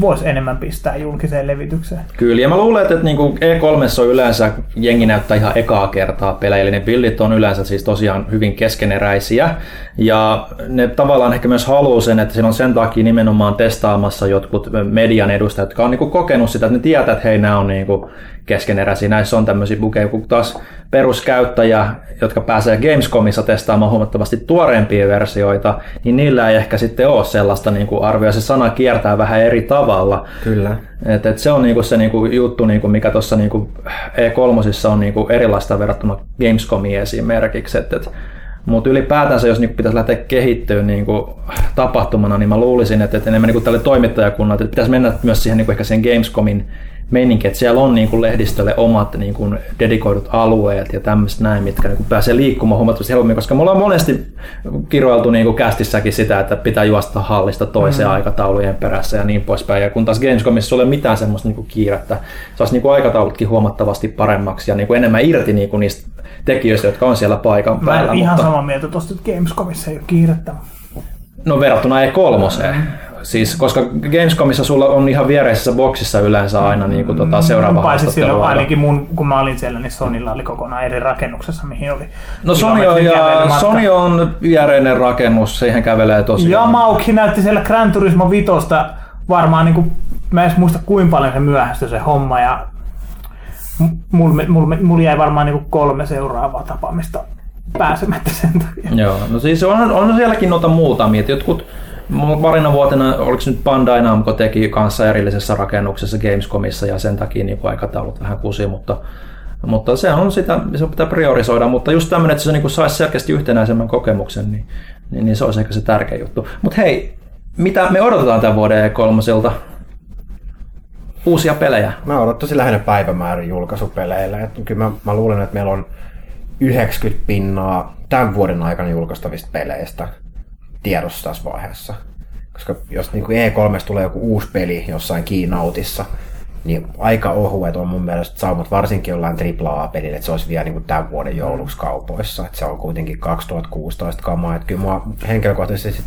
Voisi enemmän pistää julkiseen levitykseen. Kyllä, ja mä luulen, että niinku E kolme on yleensä, jengi näyttää ihan ekaa kertaa pelejä, eli ne bildit on yleensä siis tosiaan hyvin keskeneräisiä, ja ne tavallaan ehkä myös haluaa sen, että siinä on sen takia nimenomaan testaamassa jotkut median edustajat, jotka on niinku kokenut sitä, että ne tietää, että hei, nämä on niinku keskeneräisiä, näissä on tämmöisiä bukeja, kun taas peruskäyttäjä, jotka pääsee Gamescomissa testaamaan huomattavasti tuoreempia versioita, niin niillä ei ehkä sitten ole sellaista niinku arvioa, se sana kiertää vähän eri tavalla. Tavalla. Kyllä. Et, et se on niinku se niinku juttu, niinku, mikä tuossa niinku E kolme on niinku erilaista verrattuna Gamescomiin esimerkiksi. Mutta ylipäätänsä, jos niinku pitäisi lähteä kehittyä niinku tapahtumana, niin mä luulisin, että et enemmän niinku tälle toimittajakunnalle pitäisi mennä myös siihen, niinku ehkä siihen Gamescomin meininki, että siellä on niinku lehdistölle omat niinku dedikoidut alueet ja tämmöiset näin, mitkä niinku pääsee liikkumaan huomattavasti helpommin, koska me ollaan monesti kiroiltu niinku kästissäkin sitä, että pitää juosta hallista toiseen mm. aikataulujen perässä ja niin poispäin. Ja kun taas Gamescomissa ei ole mitään semmoista niinku kiirettä, saisi niinku aikataulutkin huomattavasti paremmaksi ja niinku enemmän irti niinku niistä tekijöistä, jotka on siellä paikan mä päällä. Mä ihan mutta... samaa mieltä tuosta, että Gamescomissa ei ole kiirettä. No verrattuna E kolme. Siis, koska Gamescomissa sulla on ihan viereisessä boksissa yleensä aina niin kuin, tota, seuraava haastattelu. Ainakin mun, kun mä olin siellä, niin Sonylla oli kokonaan eri rakennuksessa, mihin oli. No Sony on, ja, Sony on viereinen rakennus, siihen kävelee tosiaan. Ja Mauki näytti siellä Gran Turismo vitosta varmaan, niin kuin, mä en muista kuinka paljon se myöhästyi se homma. Ja mulla mul, mul jäi varmaan niin kuin kolme seuraavaa tapaamista pääsemättä sen takia. Joo, no siis on, on sielläkin noita muutamia. Jotkut parina vuotena, oliko nyt Bandai Namco teki kanssa erillisessä rakennuksessa Gamescomissa ja sen takia niin aikataulut vähän kusi, mutta, mutta se on sitä, se pitää priorisoida, mutta just tämmöinen, että se niin saisi selkeästi yhtenäisemmän kokemuksen, niin, niin, niin se olisi ehkä se tärkeä juttu. Mutta hei, mitä me odotetaan tämän vuoden E kolme? Uusia pelejä? Mä odotan tosi lähinnä päivämäärin julkaisupeleillä. Et kyllä mä, mä luulen, että meillä on yhdeksänkymmentä pinnaa tämän vuoden aikana julkaistavista peleistä tiedossa tässä vaiheessa. Koska jos niin kuin E kolme tulee joku uusi peli jossain keynoteissa, niin aika ohuet on mun mielestä saumat varsinkin jollain triple A-pelille, että se olisi vielä niin kuin tämän vuoden jouluksi kaupoissa. Että se on kuitenkin kaksituhattakuusitoista kamaa. Että kyllä mua henkilökohtaisesti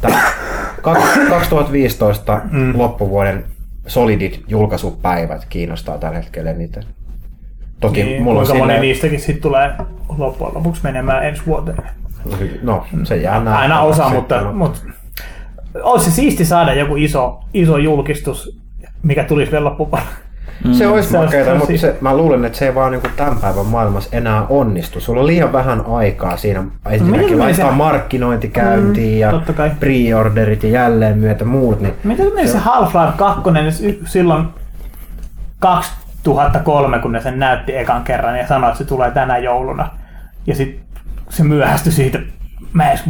kaksituhattaviisitoista mm. loppuvuoden solidit julkaisupäivät kiinnostaa tällä hetkellä niitä. Toki niin, mulla on kuinka moni niistäkin sit tulee loppujen lopuksi menemään ensi vuoteen. No, se jää aina näin osa, mutta, mutta olisi siisti saada joku iso, iso julkistus, mikä tulisi vielä loppupuolella. Mm. Se olisi makeata, mutta se, mä luulen, että se ei vaan niin kuin tämän päivän maailmassa enää onnistu. Sulla on liian vähän aikaa siinä. Esimerkiksi laittaa se... markkinointi käyntiin mm, ja pre-orderit ja jälleen myötä muut. Niin miten se, se Half-Life kaksi niin silloin kaksituhattakolme, kun ne sen näytti ekan kerran ja sanoi, että se tulee tänä jouluna. Ja sitten se myöhästyi siitä mä edes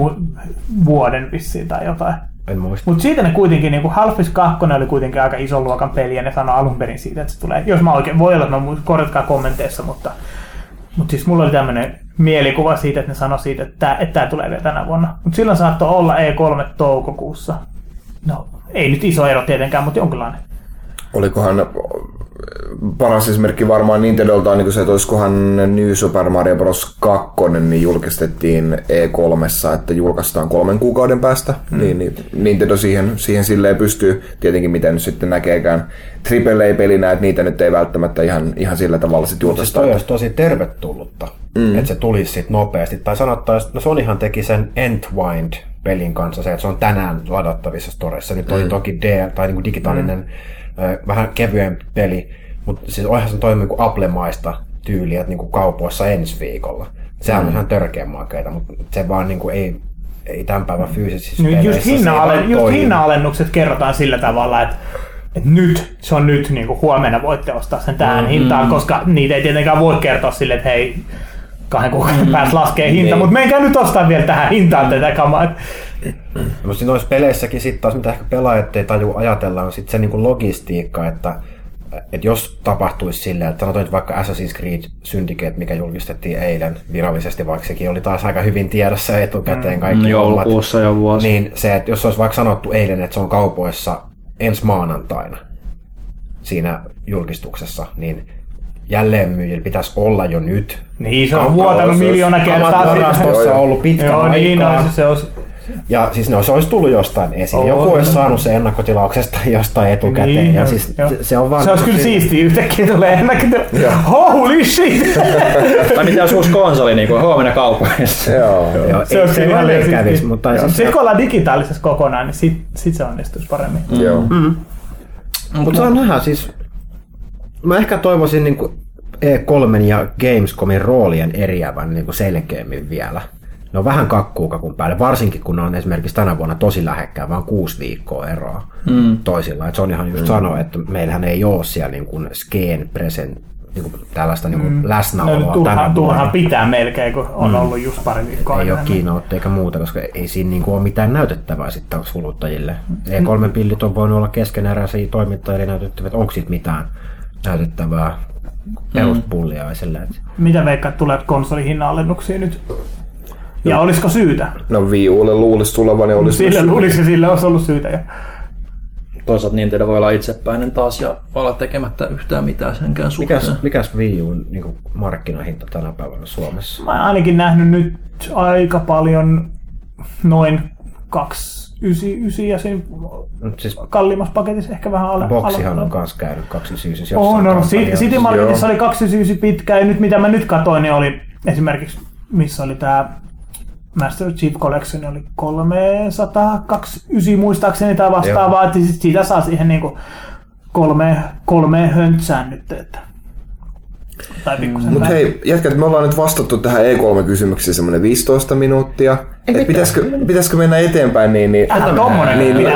vuoden vissiin tai jotain. En muista. Mutta siitä ne kuitenkin, niin kuin Half-Life kaksi oli kuitenkin aika ison luokan peli ja ne sanoi alun perin siitä, että se tulee. Jos mä oikein, voi olla, että mä korjatkaa kommenteissa, mutta, mutta siis mulla oli tämmöinen mielikuva siitä, että ne sanoi siitä, että tämä, että tämä tulee vielä tänä vuonna. Mutta silloin saattoi olla E kolme toukokuussa. No, ei nyt iso ero tietenkään, mutta jonkinlainen. Olikohan... Paras esimerkki varmaan Nintendolta on niin se, että olisikohan New Super Mario Bros. kaksi niin julkistettiin E kolme, että julkaistaan kolmen kuukauden päästä. Mm. Niin, niin Nintendo siihen, siihen silleen pystyy, tietenkin mitä nyt sitten näkeekään triple A-pelinä, että niitä nyt ei välttämättä ihan, ihan sillä tavalla sitten julkaista. Mutta siis toi olisi tosi tervetullutta, mm. että se tulisi sitten nopeasti. Tai sanottaisiin, no Sonyhan teki sen Entwined-pelin kanssa se, että se on tänään ladattavissa storessa. Nyt oli mm. toki D- tai niin kuin digitaalinen mm. vähän kevyempi peli, Mutta siis oihan se toimii kuin Apple-maista tyyliä niin kuin kaupoissa ensi viikolla. Sehän mm. on ihan törkeä makeita, mutta se vaan niin kuin ei, ei tämän päivän fyysisissä peleissä. Just hinna-alennukset kerrotaan sillä tavalla, että et nyt, se on nyt, niin kuin huomenna voitte ostaa sen tähän mm, hintaan, mm. koska niitä ei tietenkään voi kertoa sille, että hei, kahden kuukauden päästä laskee hinta, mutta menkää nyt ostaa vielä tähän hintaan tätä kamaa. Mutta noissa peleissäkin sitten taas, mitä ehkä pelaajat ei tajua ajatella, on sitten se niinku logistiikka, että et jos tapahtuisi silleen, että sanotaan nyt vaikka Assassin's Creed Syndicate, mikä julkistettiin eilen virallisesti, vaikka sekin oli taas aika hyvin tiedossa etukäteen kaikki joulukuussa jo vuosi. Niin se, että jos olisi vaikka sanottu eilen, että se on kaupoissa ensi maanantaina siinä julkistuksessa, niin jälleenmyyjillä pitäisi olla jo nyt. Niin, se on vuotanut miljoona kertaa. Varastossa on ollut pitkän joo, aikaa. Niin, no, se olisi... Ja siis no, se olisi tullut jostain esiin. Joku olisi saanut sen ennakkotilauksesta jostain etukäteen. Niin, ja siis se, on vaan se olisi kyllä siistiä, yhtäkkiä tulee ennakkotilauksesta. Holy shit! Tai mitä olisi uusi konsoli niin kuin huomenna kaupoissa. Joo, joo, se olisi ihan leikkävissä. Sitten kun ollaan digitaalisessa kokonaan, niin sit, sit se onnistuisi paremmin. Mm. Mutta se on nähdä siis... Mä ehkä toivoisin niin kuin E kolme ja Gamescomin roolien eriävän niin kuin selkeämmin vielä. Ne on vähän kakkuukakun päälle, varsinkin kun ne on esimerkiksi tänä vuonna tosi lähekkään, vaan kuusi viikkoa eroa mm. toisillaan. Et se on ihan just mm. sanoa, että meillähän ei ole siellä niin kuin skeen present, niin kuin tällaista niin kuin mm. läsnäoloa no, tänä vuonna. Turhaan pitää melkein, kun on mm. ollut just pari viikkoa. Ei ole keynote eikä muuta, koska ei siinä niin kuin ole mitään näytettävää sitten kuluttajille. Mm. E kolme-pillit on voinut olla keskeneräisiä toimittajille näytettäviä, että onko siitä mitään näytettävää peruspulliaiselle. Mm. Mitä veikkaat, tulee konsolihinnan alennuksia nyt? Ja no, olisiko syytä? No Wii Ulle luulisi tulevan ja olisiko syytä. Luulisi ja sille olisi ollut syytä. Ja... Toisaalta niin teillä voi olla itsepäinen taas ja olla tekemättä yhtään mitään senkään suhteen. Mikäs, mikäs Wii Uun niin kuin markkinahinta tänä päivänä Suomessa? Mä oon ainakin nähnyt nyt aika paljon noin kaksi yhdeksänkymmentäyhdeksän ja siinä siis kalliimmassa paketissa ehkä vähän alle. Boksihan on myös käynyt kaksi yhdeksänkymmentäyhdeksän. Oh, no, City Marketissa oli kaksi yhdeksänkymmentäyhdeksän pitkään ja nyt mitä mä nyt katoin, niin oli esimerkiksi missä oli tää Master Chief Collection, oli kolmesataakaksikymmentäyhdeksän muistaakseni tai vastaavaa, että siitä saa siihen niinku kolme, kolme höntsään nyt. Että. Mutta hei, jätkät, me ollaan nyt vastattu tähän E kolme-kysymyksiin semmoinen viisitoista minuuttia. Et pitäisikö, pitäisikö mennä eteenpäin niin... niin älä tommonen! Niin, niin,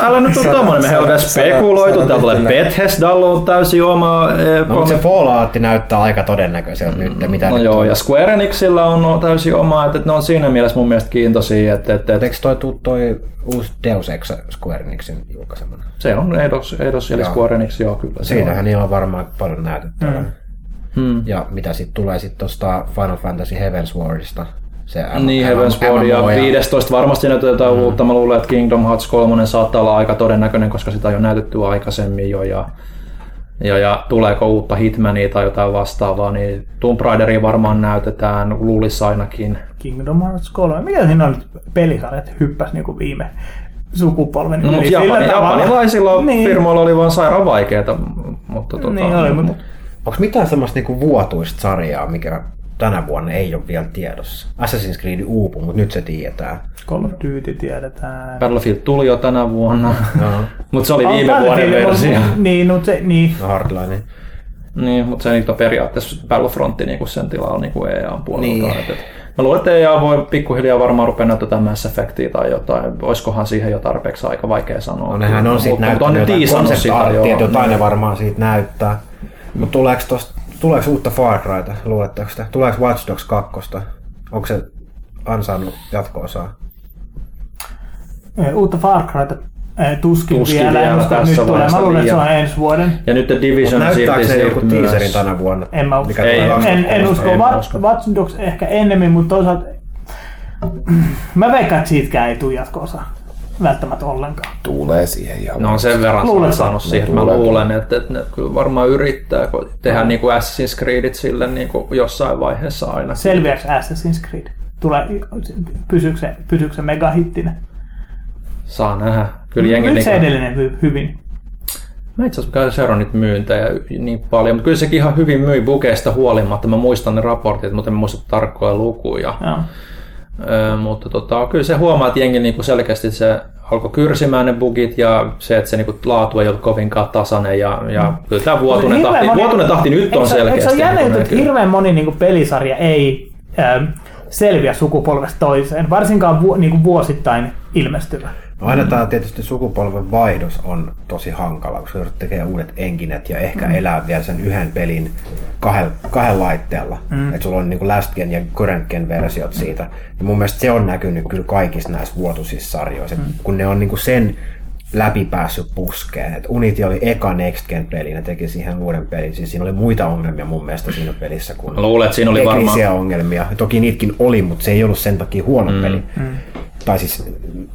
älä nyt ole tommonen, mehän ollaan spekuloitu, täällä tulee Bethesdalla on täysin omaa... No, mutta se Fallout näyttää aika todennäköiseltä mm, nyt, mitä no nyt joo, tulee. Ja Square Enixillä on täysin omaa, että et ne on siinä mielessä mun mielestä kiintoisia. Et, et, et. Eikö toi tuu toi uusi Deus Ex Square Enixin julkaisemana? Se on Eidos, Eidos eli Square Enix, joo kyllä. Siitähän niillä on varmaan paljon näytettävää. Hmm. Ja mitä sitten tulee sitten tuosta Final Fantasy Heavenswardista. Se M- niin, Heavensward ja viisitoista varmasti näytetään jotain hmm. uutta. Mä luulen, että Kingdom Hearts kolme saattaa olla aika todennäköinen, koska sitä on jo näytetty aikaisemmin jo. Ja, ja, ja tuleeko uutta Hitmania tai jotain vastaavaa, niin Tomb Raideria varmaan näytetään, luulisi ainakin. Kingdom Hearts kolme, mitä siinä on pelisarjat hyppäs niin kuin viime sukupolven? No, Japani, Japani, japanilaisilla niin. Firmoilla oli vaan sairaan vaikeeta. Mutta, tuota, niin oli, mutta... Onko mitään semmoista niinku vuotuista sarjaa, mikä tänä vuonna ei ole vielä tiedossa? Assassin's Creed uupuu, mutta nyt se tiedetään. Call of Duty tiedetään. Battlefield tuli jo tänä vuonna, no. Mutta se oli oh, viime vuoden versio. Niin, mutta se... Niin. No Hardline. Niin, mutta se nyt on periaatteessa Battlefrontti niinku sen tilalla niinku E A:n puolelta. Niin. Mä luulen, että E A voi pikkuhiljaa varmaan rupea näyttämään Mass Effectia tai jotain. Olisikohan siihen jo tarpeeksi, aika vaikea sanoa. No nehän on siitä näyttänyt jotain konseptartiet, jotain ne varmaan siitä näyttää. Mutta tuleeko, tuleeko uutta Far Cryta? Luuletteko sitä? Tuleeko Watch Dogs kaksi? Onko se ansainnut jatko-osaa? Uutta Far Cryta tuskin, tuskin vielä, vielä mutta nyt tulee. Mä luulen, että se on ensi vuoden. Ja nyt The Division siirtyy. Näyttääkö se joku teaserin tänä vuonna? En, mä usko. Ei, en, en, en usko. Watch Dogs ehkä ennemmin, mutta toisaalta... Mä veikkaan, että siitäkään ei tule jatko-osaa. Välttämättä ollenkaan. Tulee siihen ihan. No sen verran luulen saanut siihen. Mä luulen, että, että ne kyllä varmaan yrittää tehdä no. niin kuin Assassin's Creedit sille niin kuin jossain vaiheessa aina. Selviääks Assassin's Creed? Tulee, pysyykö se, pysyykö se megahittinä? Saa nähdä. Kyllä jengi nyt se edellinen myy hyvin. Mä itse asiassa käyn seuraa niitä myyntejä niin paljon, mutta kyllä sekin ihan hyvin myi bukeista huolimatta. Mä muistan ne raportit, mutta en muista tarkkoja lukuja. No. Ö, mutta tota, kyllä se huomaa, että jengi niinku selkeästi se alkoi kyrsimään ne bugit ja se, että se niinku laatu ei ollut kovinkaan tasainen. Ja, ja kyllä tämä vuotuinen tahti, moni, vuotuinen tahti nyt on selkeästi. Eikö se ole jäljellä, että hirveän moni niinku pelisarja ei ähm, selviä sukupolvesta toiseen, varsinkaan vu, niinku vuosittain ilmestyvä? No aina tämä tietysti sukupolven vaihdos on tosi hankala, koska joudutaan tekemään uudet enginet ja ehkä mm. elää vielä sen yhden pelin kahden, kahden laitteella. Mm. Että sulla on niin last gen ja current gen versiot siitä. Ja mun mielestä se on näkynyt kyllä kaikissa näissä vuotuisissa sarjoissa, mm. kun ne on niin sen läpi päässyt puskeen. Et Unity oli eka next gen peli, ne teki siihen uuden pelin. Siis siinä oli muita ongelmia mun mielestä siinä pelissä kuin Luulen, että siinä oli varmaan ongelmia. Toki niitkin oli, mutta se ei ollut sen takia huono mm. peli. Mm. Tai siis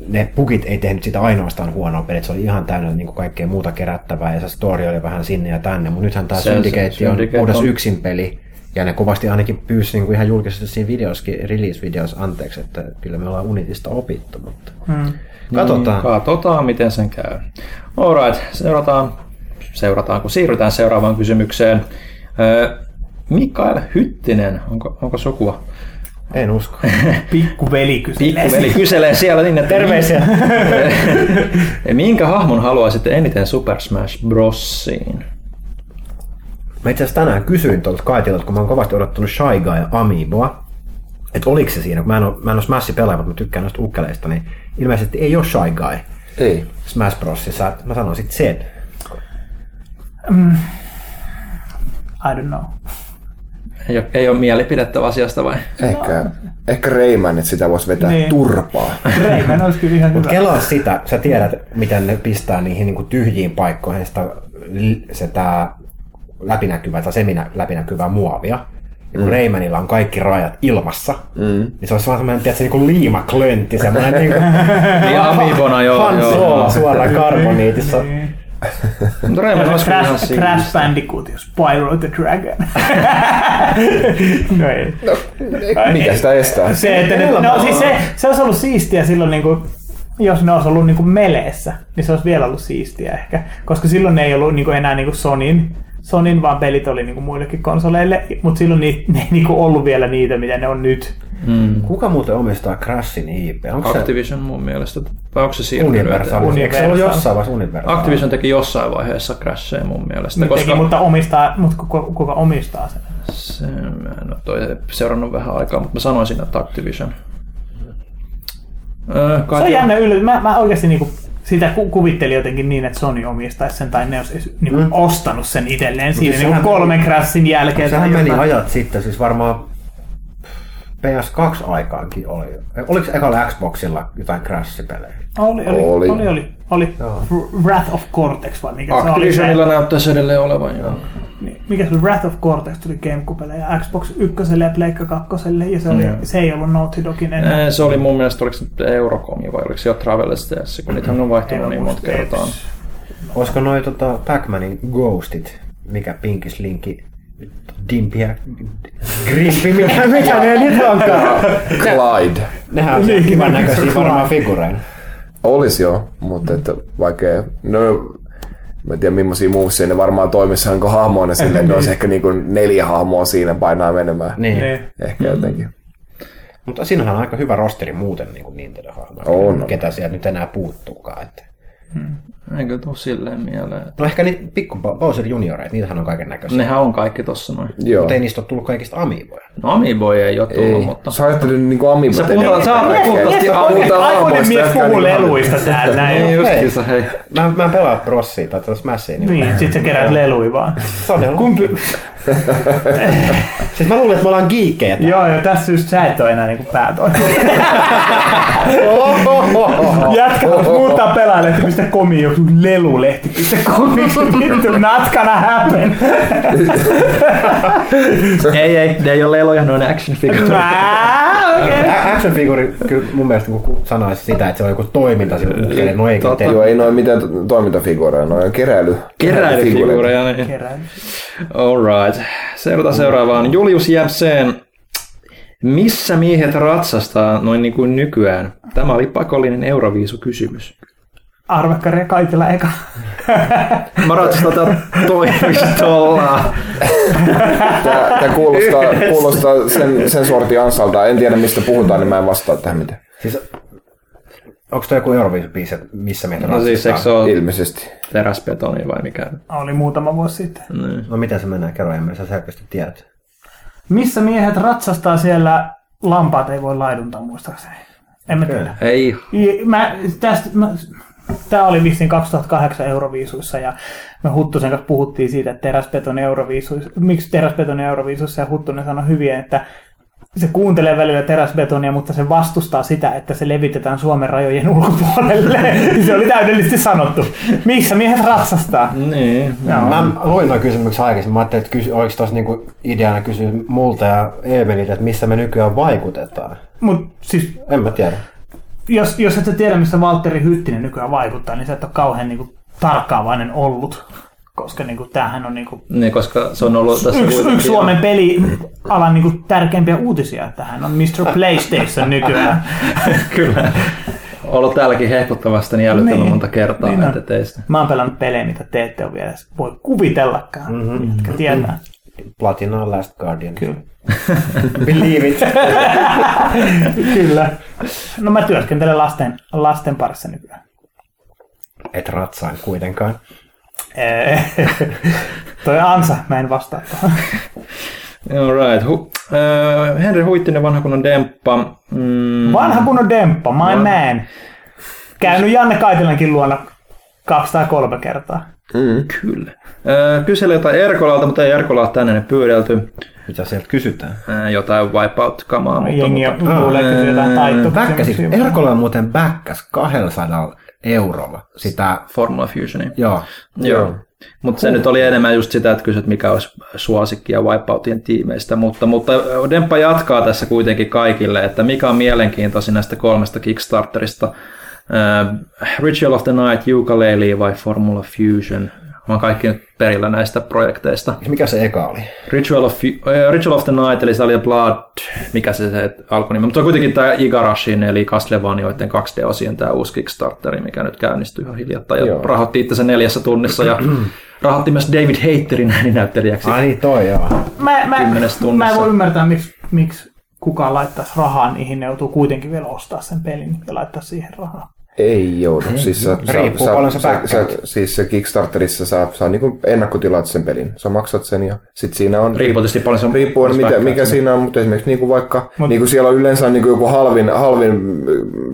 ne bugit ei tehnyt sitä ainoastaan huonoa peliä, se oli ihan täynnä niin kuin kaikkea muuta kerättävää ja se story oli vähän sinne ja tänne, mutta nythän tämä Syndicate on puhdas yksin peli ja ne kovasti ainakin pyysi niin kuin ihan julkisesti siinä videossakin, release-videossa anteeksi, että kyllä me ollaan Unitysta opittu, mutta hmm. katsotaan. Niin, katsotaan miten sen käy. Alright, seurataan, seurataan kun siirrytään seuraavaan kysymykseen. Mikael Hyttinen, onko, onko sukua? En usko. Pikkuveli kyselee. Pikkuveli kyselee siellä niin, että terveisiä. Minkä hahmon haluaisitte eniten Super Smash Brosiin? Mä itse asiassa tänään kysyin tuolta Kaitilta, kun mä oon kovasti odottanut Shy Guy ja Amiiboa, että oliko se siinä, kun mä en oo, mä en oo Smash-pelaaja, mutta mä tykkään noista ukkeleista, niin ilmeisesti ei oo Shy Guy ei. Smash Brosissa. Mä sanon sit sen. Mm. I don't know. Ei ole, ei ole mielipidettävä asiasta vai? Ehkä, no. ehkä Rayman, että sitä voisi vetää niin. turpaa. Rayman olisi kyllä ihan hyvä. Mutta kelaa sitä, sä tiedät miten ne pistää niihin niinku tyhjiin paikkoihin sitä, sitä läpinäkyvää tai semiläpinäkyvää muovia. Ja kun mm. Raymanilla on kaikki rajat ilmassa, mm. niin se olisi vaan semmoinen tietysti niinku liimaklöntti, semmoinen niinku Amiibona, joo, joo. suoraan karboniitissa. Crash Bandicoot, Spyro the Dragon. No ei. No, mikä sitä estää? Se, että ne, no, siis se, se olisi ollut siistiä silloin, niin kuin, jos ne olisi ollut niin kuin meleessä, niin se olisi vielä ollut siistiä ehkä. Koska silloin ne ei ollut niin kuin enää niin kuin Sonyin, Sonyin, vaan pelit oli niin kuin muillekin konsoleille, mutta silloin niitä, ne ei niin kuin ollut vielä niitä, mitä ne on nyt. Hmm. Kuka muuten omistaa Crashin I P? Onko Activision se mun mielestä, vai onko se siirtynyt? Universal. Universal. Jossain vaiheessa Universal. Activision teki jossain vaiheessa Crashia mun mielestä. Nyt koska... teki, mutta, omistaa, mutta kuka omistaa sen? Se, mä en ole seurannut vähän aikaa, mutta mä sanoisin, että Activision. Öö, se on jännä yllätys. Mä, mä oikeasti niinku sitä kuvittelin jotenkin niin, että Sony omistaisi sen tai ne olisi niinku mm. ostanut sen itselleen no, siinä niinku kolmen Crashin jälkeen. Sehän meni jotain. Ajat sitten, siis varmaan... P S kaksi aikaankin oli. Oliko ekalla Xboxilla jotain Crash-pelejä? Oli, oli, oli. oli, oli, oli. Wrath of Cortex vai mikä se oli? Activisionilla näyttäisi edelleen olevan, joo. Mikä se oli? Wrath of Cortex tuli GameCubelle, Xbox ykköselle ja Pleikka kakkoselle, ja se, oli, mm. se ei ollut Naughty Dogin enää. Se oli mun mielestä, oliko se Eurocomi vai oliko se jo Travel S T S, kun niitä on vaihtunut niin monta kertaa. Olisiko noi tota, Pac-Manin Ghostit, mikä Pinkis Linki? Dimpiä, grimpi, mikä, mikä ne nyt onkaan? Clyde. Nehän on niin, kivan näköisiä varmaan figureina. Olis joo, mutta että vaikea. No, mä en tiedä millaisia movesia ne varmaan toimisi hanko hahmoina silleen, että ne olisi ehkä niin kuin neljä hahmoa siinä painaa menemään. Niin. Ehkä jotenkin. Mutta siinähän on aika hyvä rosteri muuten niin kuin Nintendo-hahmoja. Ketä sieltä nyt enää puuttuukaan. Että. Hmm. Eikö tuu silleen mieleen? No ehkä niitä pikku Bowser junioreita, niitähän on kaiken näköisiä. Nehän on kaikki tossa noin. Mutta ei niistä ole tullut kaikista Amiiboja. No Amiiboja ei ole tullut, ei. Mutta... Sä ajattelet niinku Amiiboja. Sä puhutaan aikuinen mies puhuu leluista täällä näin. Justiinsa hei. Mä pelaan Brossia tai tuossa Smashia. Niin, sit sä kerät leluja vaan. Todella. Siis mä luulen, että me ollaan geekkejä. Joo, joo, tässä syystä sä et oo enää niinku päätoimittaja. Jatka, muuttaa pelaalehtimistä komiin joku lelulehti piste comiksi. Vittu, not gonna happen. Ei, ei, ne ei oo leluja, ne on action figure. Okay. Action figure kyllä mun mielestä sanoisi sitä, että se on joku toiminta. No ei, joo, ei noin mitään toimintafigureja, noin keräily. Keräilyfigureja. Keräily. Alright. Seurataan seuraavaan. Julius Jämseen. Missä miehet ratsastaa noin niin kuin nykyään? Tämä oli pakollinen Euroviisu-kysymys. Arvekkari ja Kaitila eka. Mä ratsastan toimistolla. Tämä kuulostaa, kuulostaa sen, sen sortin ansalta. En tiedä mistä puhutaan, niin mä en vastaa tähän mitään. Siis Onko tuo joku Euroviisubiisi, missä meitä no siis eikö se ole ilmeisesti teräsbetoni vai mikä? Oli muutama vuosi sitten. Mm. No miten se menee? Kerro Emeli, sä selkeästi tiedät. Missä miehet ratsastaa siellä lampaat ei voi laiduntaa muistaakseni. En mä tiedä. Ei. Mä, tästä, mä, tää oli vissiin kaksituhattakahdeksan Euroviisuissa ja me Huttusen kanssa puhuttiin siitä, että teräsbetoni Euroviisuissa, miksi teräsbetoni Euroviisuissa ja Huttunen sanoi hyviä, että se kuuntelee välillä teräsbetonia, mutta se vastustaa sitä, että se levitetään Suomen rajojen ulkopuolelle. Se oli täydellisesti sanottu. Missä miehet ratsastaa? Niin. No. Mä luin noin kysymyksen aikaisemmin. Mä ajattelin, että oliko tuossa niinku ideana kysyä multa ja Eemeliltä, että missä me nykyään vaikutetaan. Mut siis... En mä tiedä. Jos, jos et sä tiedä, missä Valtteri Hyttinen nykyään vaikuttaa, niin sä et ole kauhean niinku tarkkaavainen ollut. Koska niinku tämähän on niinku niin, koska se on ollut tässä yksi, yksi Suomen pelialan niinku tärkeimpiä uutisia, että hän on mister PlayStation nykyään. Kyllä. Ollut täälläkin hehkuttavasti niin älyttömän niin, monta kertaa niin näitä teistä. Mä oon pelannut pelejä, mitä te ette ole vielä voi kuvitellakaan, mm-hmm. jotka tietää. Platinaa Last Guardian. Kyllä. Believe it. Kyllä. No mä työskentelen lasten, lasten parissa nykyään. Et ratsaan kuitenkaan. Toi ansa, mä en vastaa tuohon. All right. Hu- uh, Henri Huittinen, vanha kunnon demppa. Mm. Vanha kunnon demppa, my Van... man. Käynyt Janne Kaitilankin luona kaksi tai kolme kertaa. Mm. Kyllä. Uh, kyselee jotain Erkolalta, mutta ei Erkolaa tänne pyydelty. Mitä sieltä kysytään? Uh, jotain wipeout-kamaa. No, jengiä tulee uh, kysyä jotain taittoa. Erkola muuten bäkkäs kahdella sadalla eurolla sitä Formula Fusionia. Joo. Joo. Mutta se nyt oli enemmän just sitä, että kysyt mikä olisi suosikki ja Wipeoutien tiimeistä, mutta, mutta Demppa jatkaa tässä kuitenkin kaikille, että mikä on mielenkiintoisin näistä kolmesta Kickstarterista. Äh, Ritual of the Night, Yooka-Laylee vai Formula Fusion? Mä kaikki nyt perillä näistä projekteista. Mikä se eka oli? Ritual of, äh, Ritual of the Night, eli Sally Blood, mikä se, se alkunimi. Mutta kuitenkin tämä Igarashin, eli Castlevaniaiden kaksi D-osien tämä uusi Kickstarteri, mikä nyt käynnistyi ihan hiljattain. Ja rahoitti itse sen neljässä tunnissa ja rahoitti myös David Hayterin ääninäyttelijäksi. Ai niin toi joo. Mä, mä, mä en voi ymmärtää, miksi, miksi kukaan laittaisi rahaa niihin. Ne joutuu kuitenkin vielä ostaa sen pelin ja laittaa siihen rahaa. Ei joudu. Siis, sä, Riippuu sä, paljon sä, sä, sä, siis Kickstarterissa sä, sä niin ennakkotilaat sen pelin. Sä maksat sen ja sit siinä on... Riippuu tietysti paljon sen... Riippuu mikä, mikä siinä on, mutta esimerkiksi niin kuin vaikka... Mut, niin kuin siellä on yleensä niin kuin joku halvin, halvin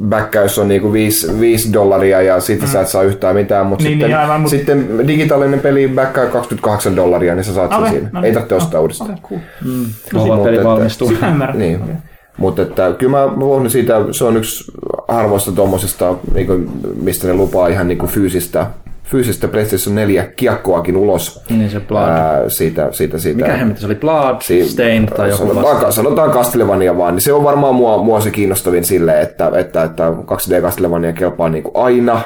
bäkkäys on niin kuin viisi dollaria ja siitä mm. sä et saa yhtään mitään, mutta niin, sitten, niin, aivan, sitten mut... digitaalinen peli bäkkää kaksikymmentäkahdeksan dollaria, niin sä saat okay, sen siinä. No, ei tarvitse no, ostaa no, uudestaan. Okay, cool. mm. No, no, peli valmistuu. Sitä ymmärrän. Niin. Okay. Mutta että kyllä mä puhun siitä, se on yksi harvoista tuommoisesta, niin mistä ne lupaa ihan niin fyysistä, fyysistä PlayStation neljä kiekkoakin ulos. Niin se Blood. Ää, siitä, siitä, siitä. Mikä hemmetti se oli? Blood, si- Stain tai joku sanotaan, vasta. Sanotaan Castlevania vaan, niin se on varmaan mua, mua se kiinnostavin silleen, että, että, että kaksi D Castlevania kelpaa niin kuin aina.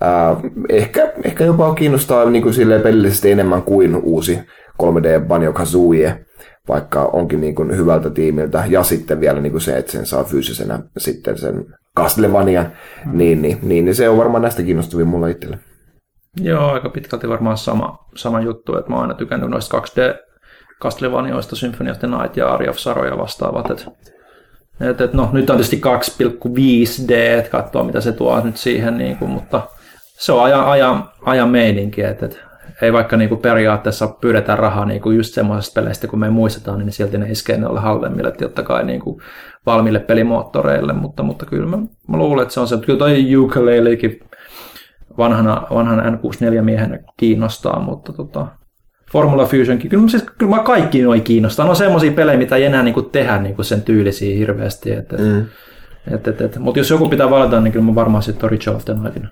Ää, ehkä, ehkä jopa kiinnostaa niin kuin silleen pelillisesti enemmän kuin uusi kolme D Banjo-Kazooie, vaikka onkin niin kuin hyvältä tiimiltä, ja sitten vielä niin kuin se, että sen saa fyysisenä sitten sen Castlevanian, mm. niin, niin, niin, niin se on varmaan näistä kiinnostavia mulla itsellä. Joo, aika pitkälti varmaan sama, sama juttu, että mä oon aina tykännyt noista kaksi D Castlevanioista, Symphony of the Night ja Aria of Sorrow ja vastaavat, että et, et, no nyt on tietysti kaksi pilkku viisi D, että katsoo mitä se tuo nyt siihen, niin kuin, mutta se on ajan, ajan, ajan meininki, että et, ei vaikka niinku periaatteessa pyydetään rahaa niinku just semmoisesta peleistä, kun me ei muistetaan, niin silti ne iskee ne ole halvemmille, totta kai niinku valmiille pelimoottoreille, mutta, mutta kyllä mä, mä luulen, että se on se. Kyllä toi Ukuleleekin vanhana, vanhana N kuusikymmentäneljä-miehenä kiinnostaa, mutta tota, Formula Fusionkin, kyllä, siis, kyllä mä kaikki noi kiinnostaa. Ne on semmoisia pelejä, mitä ei enää niinku tehdä niinku sen tyylisiä hirveästi. Mm. Mutta jos joku pitää valita, niin kyllä mä varmaan sitten on Ritual of the Nightin.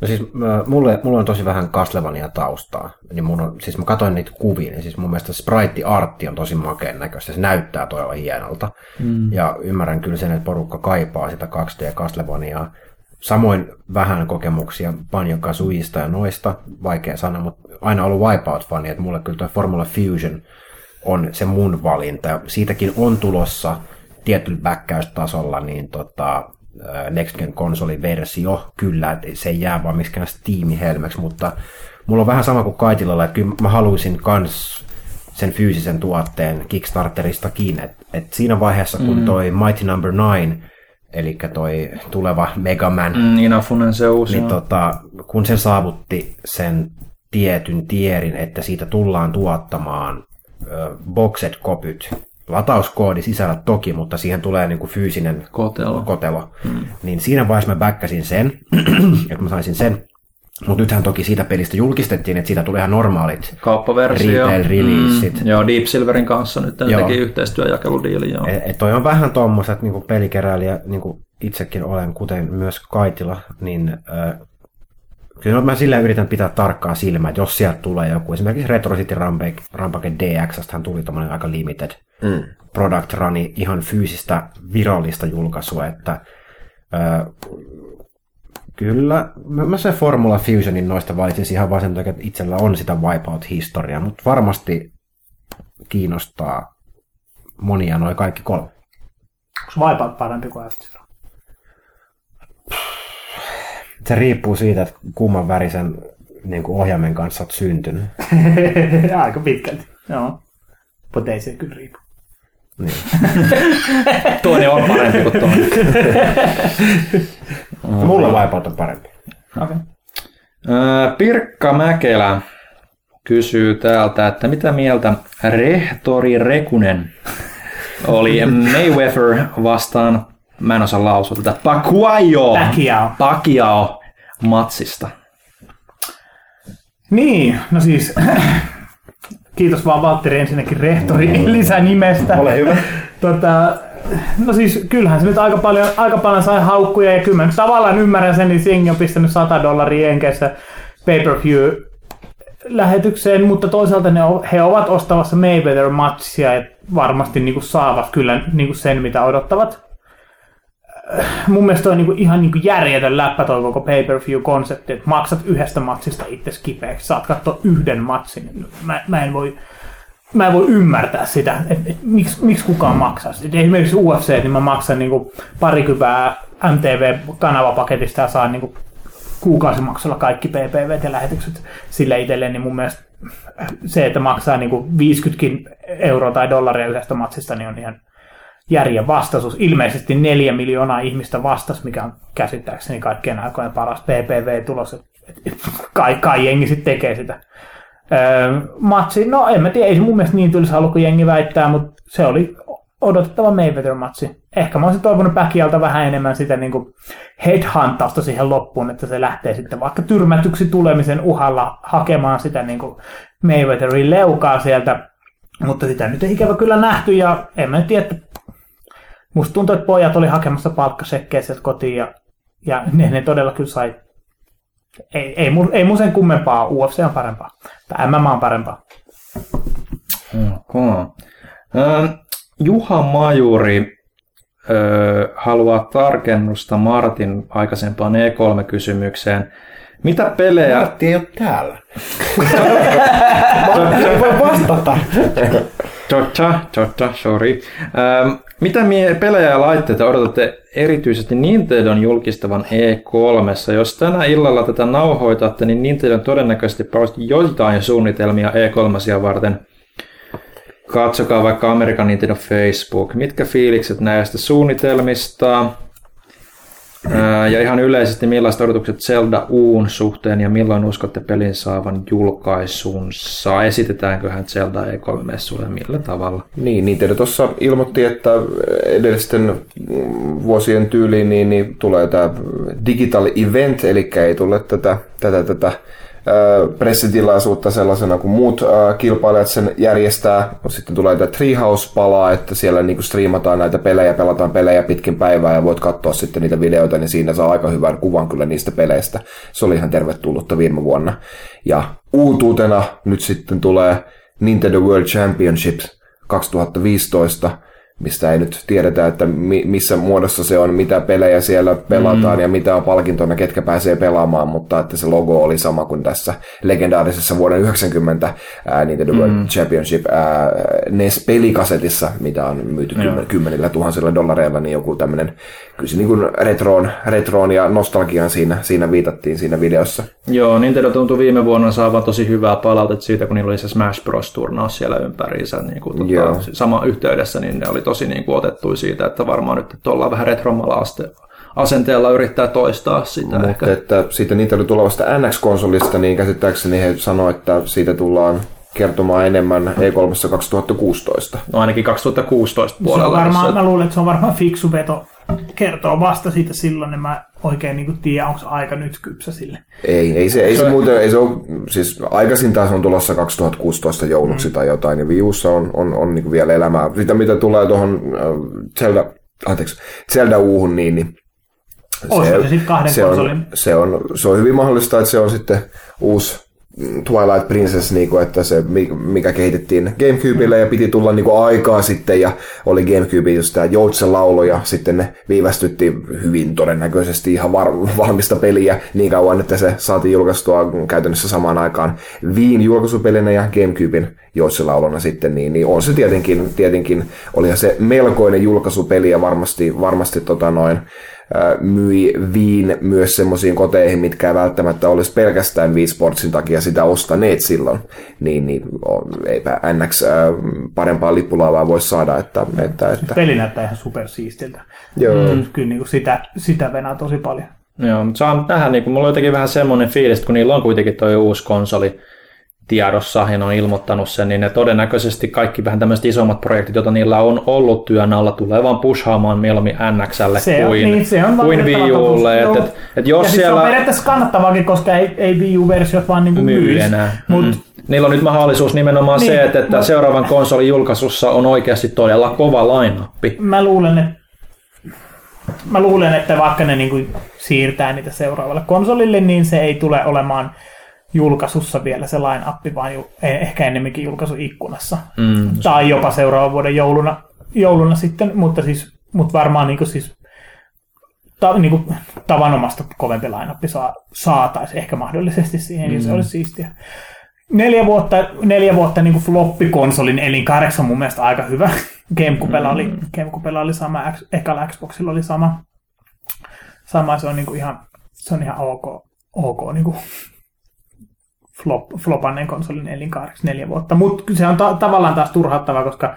No siis mulle, mulla on tosi vähän Castlevania taustaa, niin mun on, siis mä katsoin niitä kuvia, niin siis mun mielestä sprite-artti on tosi makeen näköistä, se näyttää todella hienolta. Mm. Ja ymmärrän kyllä sen, että porukka kaipaa sitä kaksi D Castlevaniaa. Samoin vähän kokemuksia Banjo-Kazooista ja noista, vaikea sana, mutta aina ollut Wipeout-fani, että mulle kyllä tuo Formula Fusion on se mun valinta. Siitäkin on tulossa tietyllä bäkkäystasolla, niin tota... Next Gen konsoliversio, kyllä, että se ei jää vaan miksikään Steam-helmeksi, mutta mulla on vähän sama kuin Kaitilalla, että kyllä mä haluaisin kans sen fyysisen tuotteen Kickstarteristakin, että et siinä vaiheessa kun toi Mighty Number nine eli toi tuleva Mega Man, mm, Inafunen se uusi, niin tota, kun se saavutti sen tietyn tierin, että siitä tullaan tuottamaan ö, boxed copyt, latauskoodi sisällä toki, mutta siihen tulee niinku fyysinen kotelo, kotelo. Mm. Niin siinä vaiheessa mä backasin sen, että mä saisin sen. Mutta nythän toki siitä pelistä julkistettiin, että siitä tulee ihan normaalit kauppaversio, retail-releasit. Mm, joo, Deep Silverin kanssa nyt teki yhteistyöjakeludiili. Joo. Et, et toi on vähän tommoista, että niinku pelikeräilijä, niinku itsekin olen, kuten myös Kaitila, niin äh, kyllä mä silleen yritän pitää tarkkaa silmää, että jos sieltä tulee joku, esimerkiksi Retro City Rampage, Rampage D X:stä tuli tommoinen aika limited mm. product runi, ihan fyysistä virallista julkaisua, että... Äh, Kyllä, mä sen Formula Fusionin noista valitsin ihan vaan sen takia, että itsellä on sitä Wipeout-historiaa, mutta varmasti kiinnostaa monia noi kaikki kolme. Onko Wipeout parempi kuin F-Zero? Se riippuu siitä, että kumman värisen niin ohjaimen kanssa olet syntynyt. Aika pitkälti, joo. Mutta ei se kyllä riipu. Niin. Toinen on parempi kuin toinen. Mulla Wipeout on parempi. Okay. Pirkka Mäkelä kysyy täältä, että mitä mieltä rehtori Rekunen oli Mayweather vastaan, mä en osaa lausua tätä, Pacquiao, Pacquiao. Pacquiao matsista. Niin, no siis... Kiitos vaan Valtteri ensinnäkin rehtori lisänimestä. Ole hyvä. Tota, no siis kyllähän se nyt aika paljon, aika paljon sai haukkuja ja kyllä mä nyt tavallaan ymmärrän sen, niin jengi on pistänyt sata dollaria enkeissä pay-per-view-lähetykseen, mutta toisaalta ne, he ovat ostamassa Mayweather-matsia ja varmasti niin kuin saavat kyllä niin kuin sen, mitä odottavat. Mun mielestä on niin kuin ihan niin kuin järjetön läppä toi koko pay-per-view-konsepti, että maksat yhdestä matsista itsesi kipeäksi, saat katsoa yhden matsin. Mä, mä, en, voi, mä en voi ymmärtää sitä, että et, miksi, miksi kukaan maksaisi. Et esimerkiksi U F C, niin mä maksan niin kuin parikypää M T V-kanavapaketista ja saan niin kuin kuukausimaksulla kaikki P P V-t ja lähetykset sille itselleen, niin mun mielestä se, että maksaa niin kuin viisikymmentä euroa tai dollaria yhdestä matsista, niin on ihan... järjen vastaisuus. Ilmeisesti neljä miljoonaa ihmistä vastasi, mikä on käsittääkseni kaikkien aikojen paras P P V-tulos. Kai, kai jengi sitten tekee sitä. Öö, matsi, no en mä tiedä, ei se mun mielestä niin tylsä ollut kuin jengi väittää, mutta se oli odotettava Mayweather-matsi. Ehkä mä olisin toivonut Pacquialta vähän enemmän sitä niin kuin headhuntausta siihen loppuun, että se lähtee sitten vaikka tyrmätyksi tulemisen uhalla hakemaan sitä niin kuin Mayweatherin leukaa sieltä, mutta sitä nyt ei ikävä kyllä nähty ja en mä tiedä, musta tuntuu, että pojat oli hakemassa palkkasekkejä sieltä kotiin, ja, ja ne, ne todella kyllä sai. Ei, ei, mu, ei mu sen kummempaa, U F C on parempaa, tai M M A on parempaa. Okay. Äh, Juha Majuri äh, haluaa tarkennusta Martin aikaisempaan E kolme-kysymykseen. Mitä pelejä... Martti ei ole täällä. Martti ei voi vastata. Totta, totta, sorry. Ähm, mitä mie- pelejä ja laitteita odotatte erityisesti Nintendon julkistavan E kolmessa? Jos tänä illalla tätä nauhoitatte, niin Nintendo todennäköisesti posti joitain suunnitelmia E kolmosia varten. Katsokaa vaikka Amerikan Nintendo Facebook. Mitkä fiilikset näistä suunnitelmista? Äh, ja ihan yleisesti millaiset odotukset Zelda Uun suhteen ja milloin uskotte pelin saavan julkaisunsa? Esitetäänköhän Zelda E kolme sulle millä tavalla? Niin, Nintendo tuossa ilmoitti, että edellisten vuosien tyyliin niin, niin tulee tämä digital event, eli ei tule tätä, tätä, tätä pressitilaisuutta sellaisena kuin muut äh, kilpailijat sen järjestää. Sitten tulee tämä Treehouse-palaa, että siellä niinku striimataan näitä pelejä, pelataan pelejä pitkin päivää ja voit katsoa sitten niitä videoita, niin siinä saa aika hyvän kuvan kyllä niistä peleistä. Se oli ihan tervetullutta viime vuonna. Ja uutuutena nyt sitten tulee Nintendo World Championships kaksituhattaviisitoista, mistä ei nyt tiedetä, että mi- missä muodossa se on, mitä pelejä siellä pelataan mm. ja mitä on palkintona, ketkä pääsee pelaamaan, mutta että se logo oli sama kuin tässä legendaarisessa vuoden yhdeksänkymmentä ää, Nintendo mm. World Championship ää, N E S-pelikasetissa, mitä on myyty kymmen, kymmenillä tuhansilla dollareilla, niin joku tämmöinen, kyllä se niin kuin retroon, retroon ja nostalgiaan siinä, siinä viitattiin siinä videossa. Joo, Nintendo tuntui viime vuonna saavan tosi hyvää palautetta siitä, kun niillä oli se Smash Bros. Turnaus siellä ympäriinsä, niin kuin, tota, sama yhteydessä, niin ne oli tosi niin kuin otettui siitä, että varmaan nyt että ollaan vähän retrommalla asteella. Asenteella yrittää toistaa sitä. Mut ehkä. Että siitä niitä oli tulevasta N X-konsolista, niin käsittääkseni he sanoivat, että siitä tullaan kertomaan enemmän E kolme kaksituhattakuusitoista. No ainakin kaksituhattakuusitoista puolella. Varmaan, jossa... Mä luulen, että se on varmaan fiksu veto kertoo vasta siitä silloin, niin mä oikein niin kuin tiedän, onko aika nyt kypsä sille. Ei, ei se, ei se, se muuten, ei se ole, siis aikaisintaan se on tulossa kaksituhattakuusitoista jouluksi mm. tai jotain, niin Wii U:ssa on, on, on niin kuin vielä elämää. Sitä mitä tulee tuohon Zelda, anteeksi, Zelda-uuhun, niin, niin se, se, on, se, on, se on hyvin mahdollista, että se on sitten uusi Twilight Princess, niin kuin, että se, mikä kehitettiin GameCubelle ja piti tulla niin kuin, aikaa sitten ja oli GameCube just tämä joutsenlaulu ja sitten ne viivästyttiin hyvin todennäköisesti ihan var- valmista peliä niin kauan, että se saatiin julkaistua käytännössä samaan aikaan Wiin julkaisupelinä ja GameCuben joutsenlauluna sitten, niin, niin on se tietenkin, tietenkin olihan se melkoinen julkaisupeli ja varmasti, varmasti tota noin myi Wiin myös semmoisiin koteihin, mitkä ei välttämättä olisi pelkästään Wii Sportsin takia sitä ostaneet silloin, niin, niin eipä N X äh, parempaa lippulaavaa voi saada. Että, että, että... Peli näyttää ihan supersiistiltä. Mm, kyllä niin kuin sitä, sitä venää tosi paljon. Joo, mutta saa nähdä, niin mulla on jotenkin vähän semmoinen fiilis, että kun niillä on kuitenkin tuo uusi konsoli tiedossa, ja ne on ilmoittanut sen, niin ne todennäköisesti kaikki vähän tämmöiset isommat projektit, joita niillä on ollut työn alla, tulee vaan pushaamaan mieluummin N X:lle se kuin, niin, kuin Wii Ulle. Et, et, et jos ja siis siellä... se on periaatteessa kannattavaakin, koska ei, ei Wii U-versiot vaan niin myy enää. Mut... Mm. Niillä on nyt mahdollisuus nimenomaan niin, se, että, että mä... seuraavan konsolin julkaisussa on oikeasti todella kova lainappi. Mä luulen, että mä luulen, että vaikka ne niin kuin siirtää niitä seuraavalle konsolille, niin se ei tule olemaan julkaisussa vielä se line-appi, vaan ju- ehkä ennemminkin julkaisuikkunassa. Mm, tai jopa seuraavan vuoden jouluna, jouluna sitten, mutta, siis, mutta varmaan niin kuin siis, ta- niin kuin tavanomasta kovempi line-appi saa, saataisiin ehkä mahdollisesti siihen, mm. jos se olisi siistiä. Neljä vuotta, neljä vuotta niin kuin floppikonsolin elinkaareks on mun mielestä aika hyvä. Gamecubella oli, Gamecubella oli sama, X, ekalla Xboxilla oli sama. Sama, se on, niin kuin ihan, se on ihan ok. ok niin kuin. Flop, flopanneen konsolin elinkaareksi neljä vuotta, mutta se on ta- tavallaan taas turhauttavaa, koska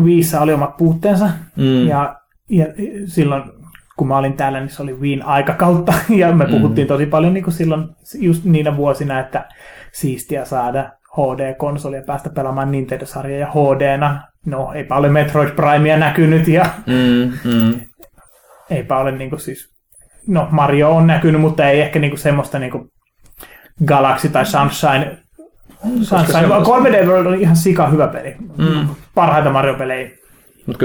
Wiissä oli omat puutteensa mm. ja, ja silloin kun mä olin täällä, niin se oli Wiin aikakautta ja me puhuttiin mm. tosi paljon niin kuin silloin just niinä vuosina, että siistiä saada H D-konsoli ja päästä pelaamaan Nintendo-sarjaa ja H D-na. No, eipä ole Metroid Primea näkynyt ja mm, mm. eipä ole niin kuin siis, no Mario on näkynyt, mutta ei ehkä niin kuin semmoista niin kuin Galaxy tai Sunshine. Sunshine. kolme D World oli ihan sika hyvä peli. Mm. Parhaita Mario-pelejä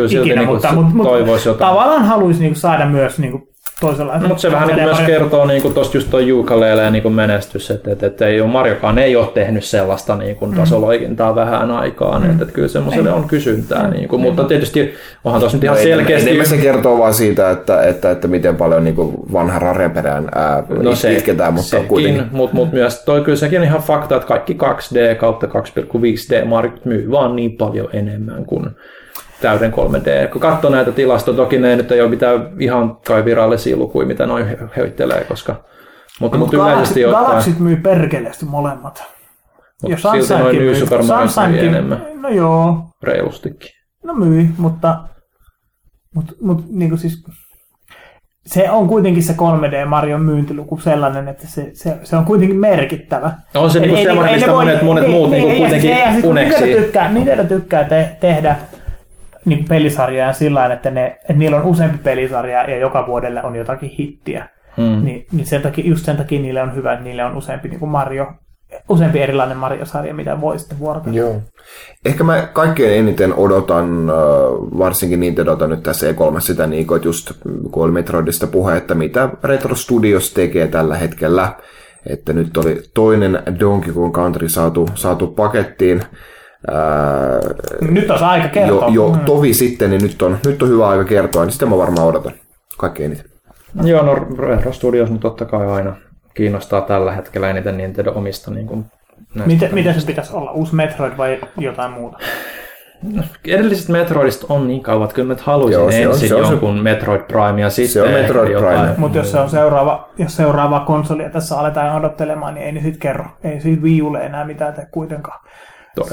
ikinä, niinku mutta, mutta, mutta tavallaan haluaisi niinku saada myös niinku toisenlaista. Mutta se vähän niinku myös kertoo niinku tuosta just toi Juukaleileen niinku menestys, että et, et ei ole, Mariokaan ei ole tehnyt sellaista niinku mm. tasoloikintaa vähän aikaan, mm. että et kyllä semmoiselle on kysyntää. Niinku, mutta tietysti onhan tuossa nyt ihan no selkeästi... Enemmän se kertoo vaan siitä, että, että, että miten paljon niinku vanhan rareperään ää, no se, itketään, mutta sekin, kuitenkin. Mutta mut myös toi kyllä sekin on ihan fakta, että kaikki kaksi D kautta kaksi pilkku viisi D Mariot myy vaan niin paljon enemmän kuin... täyden kolme D. Kun katsoo näitä tilastoja, toki ne nyt ei ole mitään ihan kai virallisia lukuja, mitä noin heittelee, koska... Mutta mut mut Galaxit, ottaa... Galaxit myy perkeleesti molemmat. Mut ja Sunshine myy Super Mario enemmän. No joo. Reilustikin. No myy, mutta... Mutta mut, niinku siis... Se on kuitenkin se kolme D Marion myyntiluku sellainen, että se, se, se on kuitenkin merkittävä. On se niinku sellainen, mistä monet, monet ei, muut ei, niinku ei, kuitenkin ei, uneksii. Niitä tykkää te, tehdä... Niin pelisarjaa sillä että, ne, että niillä on useampi pelisarja ja joka vuodelle on jotakin hittiä. Hmm. Niin, niin sen takia, just sen takia niille on hyvä, että niille on useampi, niin kuin Mario, useampi erilainen Mario-sarja, mitä voi sitten vuorotella. Joo. Ehkä mä kaikkein eniten odotan, varsinkin Nintendota nyt tässä E kolme, sitä, että just kun oli Metroidista puhe, että mitä Retro Studios tekee tällä hetkellä. Että nyt oli toinen Donkey Kong Country saatu, saatu pakettiin. Ää, nyt on aika kertoa. Jo, jo tovi mm. sitten, niin nyt on, nyt on hyvä aika kertoa, niin sitä mä varmaan odotan. Kaikki eniten. Joo, no Retro Studios nyt totta kai aina kiinnostaa tällä hetkellä eniten Nintendo omista. Niin kuin mitä, mitä se pitäisi olla? Uusi Metroid vai jotain muuta? No, edelliset Metroidista on niin kauan, että kyllä mä haluaisin Joo, se ensin on, se jonkun se... Metroid Prime ja sitten Metroid Prime. Mutta jos se on seuraava, jos seuraavaa konsolia tässä aletaan odottelemaan, niin ei ne sitten kerro. Ei siitä Wii Ulle enää mitään tee kuitenkaan.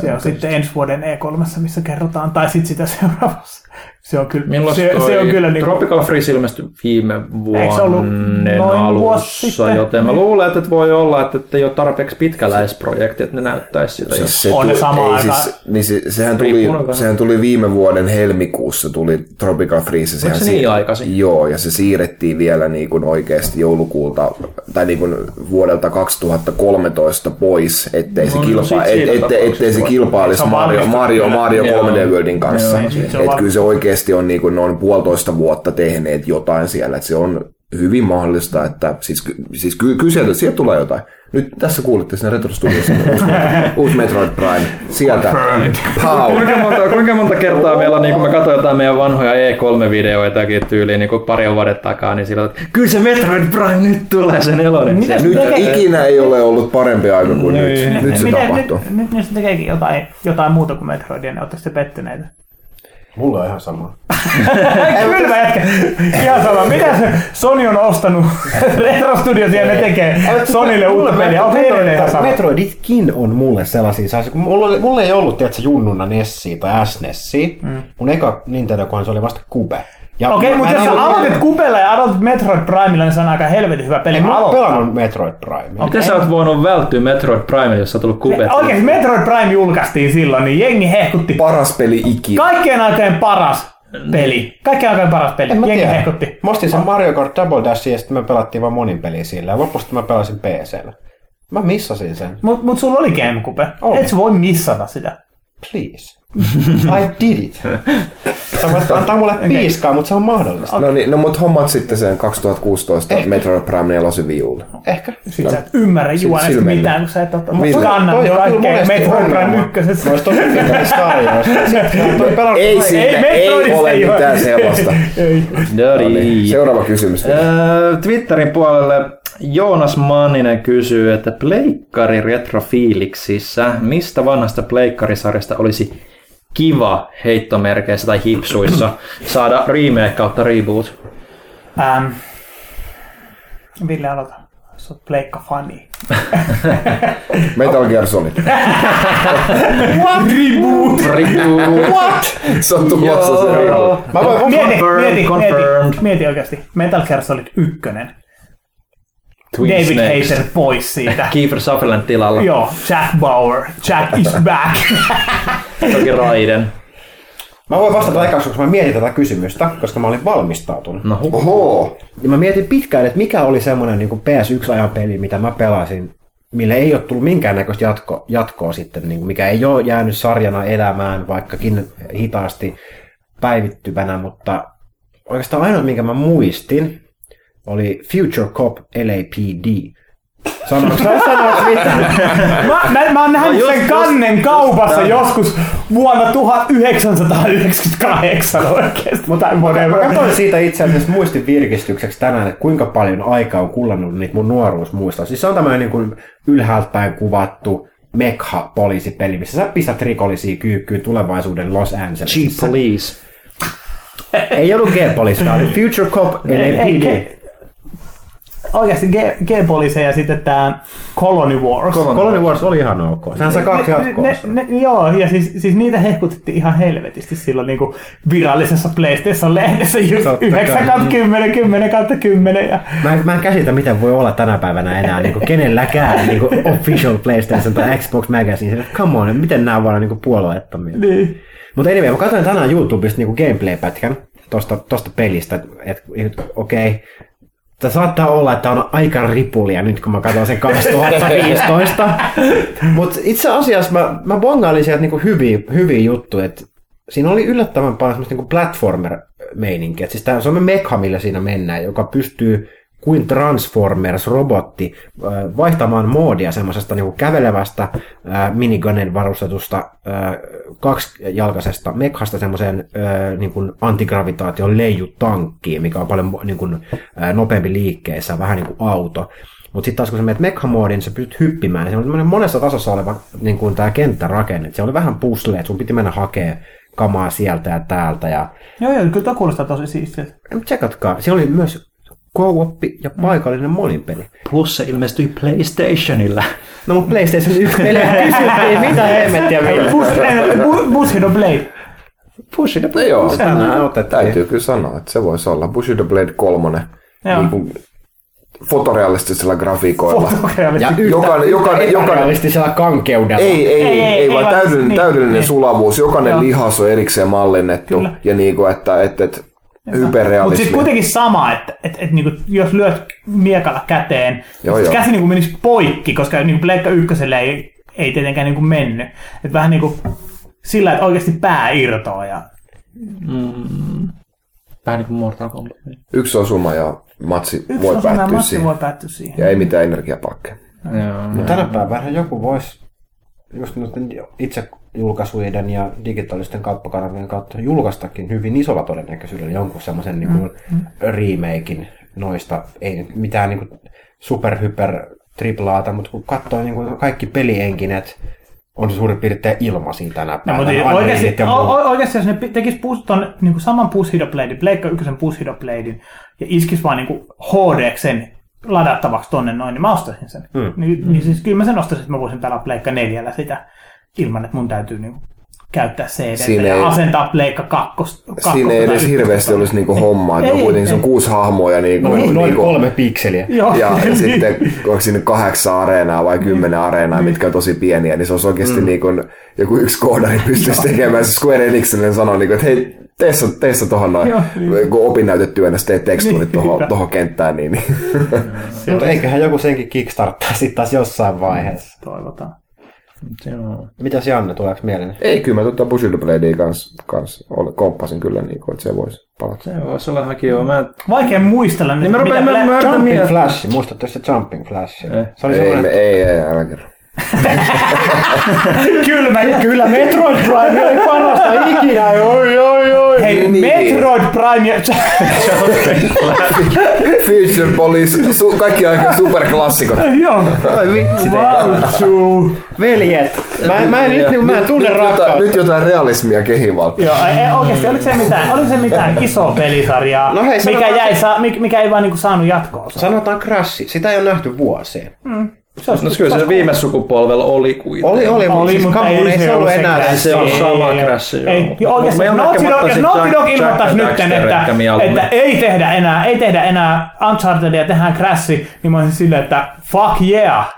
Se on sitten ensi vuoden E kolme, missä kerrotaan, tai sitten sitä seuraavassa. Se on kyllä... Milloin se, se on kyllä Tropical niin... Freeze ilmestyi viime vuonnen alussa, joten mä luulen, että voi olla, että ei ole tarpeeksi pitkäläisprojekti, että ne näyttäisi sitä. Siis se on tuli, ne samaa siis, niin se, sehän, tuli, sehän tuli viime vuoden helmikuussa, tuli Tropical Freeze. Sehän se niin siir... aikaisin? Joo, ja se siirrettiin vielä niin kuin oikeasti joulukuulta, tai niin kuin vuodelta kaksituhattakolmetoista pois, ettei no, se kilpa... et, et, ettei se kilpailisi Mario, Mario, Mario kolme D Worldin kanssa. Että kyllä se oikeasti on niin kuin noin puolitoista vuotta tehneet jotain siellä. Että se on hyvin mahdollista, että siis, siis kyllä ky- sieltä, sieltä tulee jotain. Nyt tässä kuulitte siinä Retro Studiossa uusi Metroid Prime. Sieltä. Pau. Kuinka monta, kuinka monta kertaa vielä, niin kun mä katsoin jotain meidän vanhoja E kolme-videoitakin tyyliin niin pari vuodet takaa, niin sillä että kyllä se Metroid Prime nyt tulee sen elonen. Nyt tekee? Ikinä ei ole ollut parempi aika kuin no, nyt. Nyt, nyt se miten, tapahtuu. Nyt, nyt se tekeekin jotain, jotain muuta kuin Metroidia, niin ootteko te pettyneitä? Mulla on ihan sama. Kyllä mä jätkän. Ihan sama. Mitä se Sony on ostanut? Retro Studios ja ne tekee Sonylle uutta peliä. On heille ihan sama. Metroiditkin on mulle sellaisia saisi. Mulla, mulla ei ollut tiedätkö, junnuna Nessiä tai S-Nessiä. Mm. Mun eka Nintendokohan se oli vasta Cube. Ja okei, mutta jos sä aloitit Kubella ja aloitit Metroid Primella, niin se on aika helvetin hyvä peli. En mä oon pelannut Metroid Primella. Miten sä oot voinut välttyä Metroid Primella, jos sä oot tullut Kubella? Oikeesti Metroid Prime julkaistiin silloin, niin jengi hehkutti. Paras peli ikinä. Kaikkien aikojen paras peli. Kaikkien aikojen paras peli. Jengi tiedä. Hehkutti. Mä ostin sen Mario Kart Double Dash ja sitten me pelattiin vaan monin peliä sillä. Lopusta mä pelasin P C:llä. Mä missasin sen. Mut, mut sulla oli GameCube. Okay. Et sä voi missata sitä. Please. I did it. Sä voit antaa mulle piiskaa, okay. Mutta se on mahdollista. Okay. No niin, no mut hommat sitten sen kaksituhattakuusitoista Metroid Prime nelosen viulle. Ehkä. Sitten no. Sä et ymmärrä juonesta mitään, kun sä et ottaa. Mut kannat kaikkea Metroid Prime ykkösessä. Nois tosi pitäis tarjoista. Ei sinne, ei ole mitään sellaista. No niin. Seuraava kysymys. Twitterin puolelle. Joonas Manninen kysyy, että pleikkari retrofiiliksissä, mistä vanhasta pleikkarisarjasta olisi kiva heittomerkeissä tai hipsuissa saada remake kautta reboot? Ähm. Ville, aloita. Sä oot pleikkafani. Metal Gear Solid. What? Reboot! Reboot! What? Se on tulossa se reboot. Mieti, mieti oikeasti. Metal Gear Solid ykkönen. Twin David Snakes. Hayter pois siitä. Kiefer Sutherland tilalla. Joo, Jack Bauer. Jack is back. Toki Raiden. Mä voin vastata aikaan, koska mä mietin tätä kysymystä, koska mä olin valmistautunut. No, oho. Ja mä mietin pitkään, että mikä oli semmoinen niin kuin P S yksi-ajan peli, mitä mä pelasin, mille ei ole tullut minkäännäköistä jatko, jatkoa sitten, niin kuin, mikä ei ole jäänyt sarjana elämään, vaikkakin hitaasti päivittyvänä, mutta oikeastaan ainoa, minkä mä muistin, oli Future Cop L A P D. Sanoitko sanoit mitään? Mä, mä, mä oon nähnyt no just, sen kannen just, kaupassa just, joskus vuonna tuhatyhdeksänsataayhdeksänkymmentäkahdeksan oikeesti. Mutta mä katsoin siitä itse asiassa muistin virkistykseksi tänään, että kuinka paljon aikaa on kullannut niitä mun nuoruusmuistoja. Siis se on tämmöinen niin kuin ylhäältäpäin kuvattu mekha-poliisipeli, missä sä pistät rikollisia kyykkyyn tulevaisuuden Los Angelesissa. G-Police. Ei ollut G-Police, vaan Future Cop L A P D. Oikeasti G-poliiseja ja sitten tämä Colony Wars. Colony, Colony Wars oli ihan ok. Sehän saa kaksi jatko-osaa. Joo, ja siis, siis niitä hehkutettiin ihan helvetisti silloin niin kuin virallisessa PlayStation-lehdessä just yhdeksän kymmenen kymmenen kymmenen. Ja... Mä, mä en käsitä, miten voi olla tänä päivänä enää niin kuin kenelläkään niin kuin official PlayStation tai Xbox Magazine. Come on, miten nämä voidaan niin puolueettomia. Niin. Mutta anyway, mä katsoin tänään YouTubesta niin gameplay-pätkän tosta, tosta pelistä, että okei. Okay, tämä saattaa olla, että on aika ripulia nyt, kun mä katson sen kaksituhattaviisitoista. Mutta itse asiassa mä, mä bongailin sieltä niinku hyviä, hyviä juttuja. Et siinä oli yllättävän paljon semmoista niinku platformer-meininkiä. Et siis tää, se on mekha, millä siinä mennään, joka pystyy kuin Transformers-robotti vaihtamaan moodia semmoisesta niinku kävelevästä äh, minigunnen varustetusta äh, kaksijalkaisesta mekhasta semmoiseen äh, niinku antigravitaation leijutankkiin, mikä on paljon niinku, äh, nopeampi liikkeessä, vähän niin kuin auto. Mutta sitten taas kun sä menet mekha-moodiin, sä pystyt hyppimään, niin se on monessa tasossa oleva niinku, tämä kenttärakenne. Se oli vähän puzzle, että sun piti mennä hakemaan kamaa sieltä ja täältä. Ja... Joo, joo, kyllä tämä kuulostaa tosi siistiä. Tsekatkaa, siellä oli myös co-oppi ja paikallinen moninpeli. Plus se ilmestyi PlayStationilla. No mutta PlayStation yksi pelejä kysyttiin, mitä hemmettiä meillä. Bushido Blade. Bushido Blade. Joo, täytyy kyllä sanoa, että se voisi olla Bushido Blade kolmonen. Fotorealistisella grafiikoilla. Jokainen, jokainen, epärealistisella kankeudella. Ei, ei, ei, ei, ei vaan täydellinen, niin, täydellinen niin, sulavuus. Jokainen joo. lihas on erikseen mallinnettu. Kyllä. Ja niin kuin, että, että, että hyperrealismi. Mutta sitten kuitenkin sama, että, että, että niin jos lyöt miekalla käteen, joo, joo. käsi niin menisi poikki, koska niin pleikka ykköselle ei, ei tietenkään niin mennyt. Että vähän niin kuin sillä, että oikeasti pää irtoaa. Ja... Mm. Vähän niin kuin Mortal Kombat. Yksi osuma ja... Matsi voi päättyä siihen. voi päättyä siihen. Ja ei mitään energiapakkeja. Tänä päivänä joku voisi just itse julkaisuiden ja digitaalisten kauppakanavien kautta julkaistakin hyvin isolla todennäköisyydellä jonkun semmoisen mm. niin remakein noista. Ei mitään niin kuin superhyper triplaata, mutta kun katsoo niin kuin kaikki pelienkinen, on se suurin piirtein ilmaisia tänä päivänä. No, oikeasti, o- oikeasti jos ne tekisi ton, niin saman Bushido Bladen, Pleikka ykkösen Bushido Bladen, ja iskisi vaan niin H D-ksen ladattavaksi tonne noin, niin mä ostaisin sen. Mm. Niin, mm. niin siis kyllä mä sen ostaisin, että mä voisin pelaa Pleikka neljällä sitä ilman, että mun täytyy niin käyttää C D ja ei, asentaa Pleikka kakkos. kakkos siinä ei edes hirveästi olisi niinku hommaa, että kuitenkin ei. Se on kuusi hahmoa ja niinku, no, noin, niinku, noin kolme pikseliä. Joo. Ja, ja sitten onko siinä kahdeksan areenaa vai kymmenen areenaa, mitkä on tosi pieniä, niin se olisi oikeasti mm. niinku, joku yksi koodari pystyisi tekemään. Se Square Enixille sanoo, niinku, että hei, tee sä tuohon noin, niin. kun opinnäytetyönä sä teet tekstuurit tuohon kenttään. Niin, niin. Mutta eiköhän joku senkin kickstarttaa sitten taas jossain vaiheessa. Toivotaan. Joo. Mitäs Janne, tuleeko mieleen? Ei, kyllä mä tuota Bushido Bladea kanssa kans, komppasin kyllä, niin kuin, että se voisi palata. Se voisi olla hänkin joo. Mä... Vaikea muistella nyt. Niin mä rupean, mitä... mä, jumping mä... Flash, muistatte se Jumping Flash? Eh. Se oli ei, semmoinen... me, ei, ei, älä kerro. Kylmä, kyllä Metroid Prime oli parasta ikinä. Oi, oi, oi. Hei, niin, Metroid niin. Prime ja Future Police, su- kaikki aika superklassikot. Joo. Valtsuu. Veljet. Mä, mä en nyt, mä en tunne rakkautta. Nyt jotain realismia kehivalta. Joo, ei oikeesti, oliko se mitään, oliko se mitään isoa pelisarjaa, no hei, mikä, jäi, saa, mikä ei vaan niinku saanut jatkoa? Sanotaan Crash, sitä ei ole nähty vuosiin. Mm. Se on, no kyllä se viime sukupolvella oli kuitenkin. Oli, oli, mutta siis Capcom ei se ollut enää. Ei se ollut sama Crash, joo. Jos Naughty Dog ilmoittaisi nyt, että ei tehdä enää, ei tehdä enää Unchartedia, tehdään Crash, niin mä olisin silleen, että fuck yeah.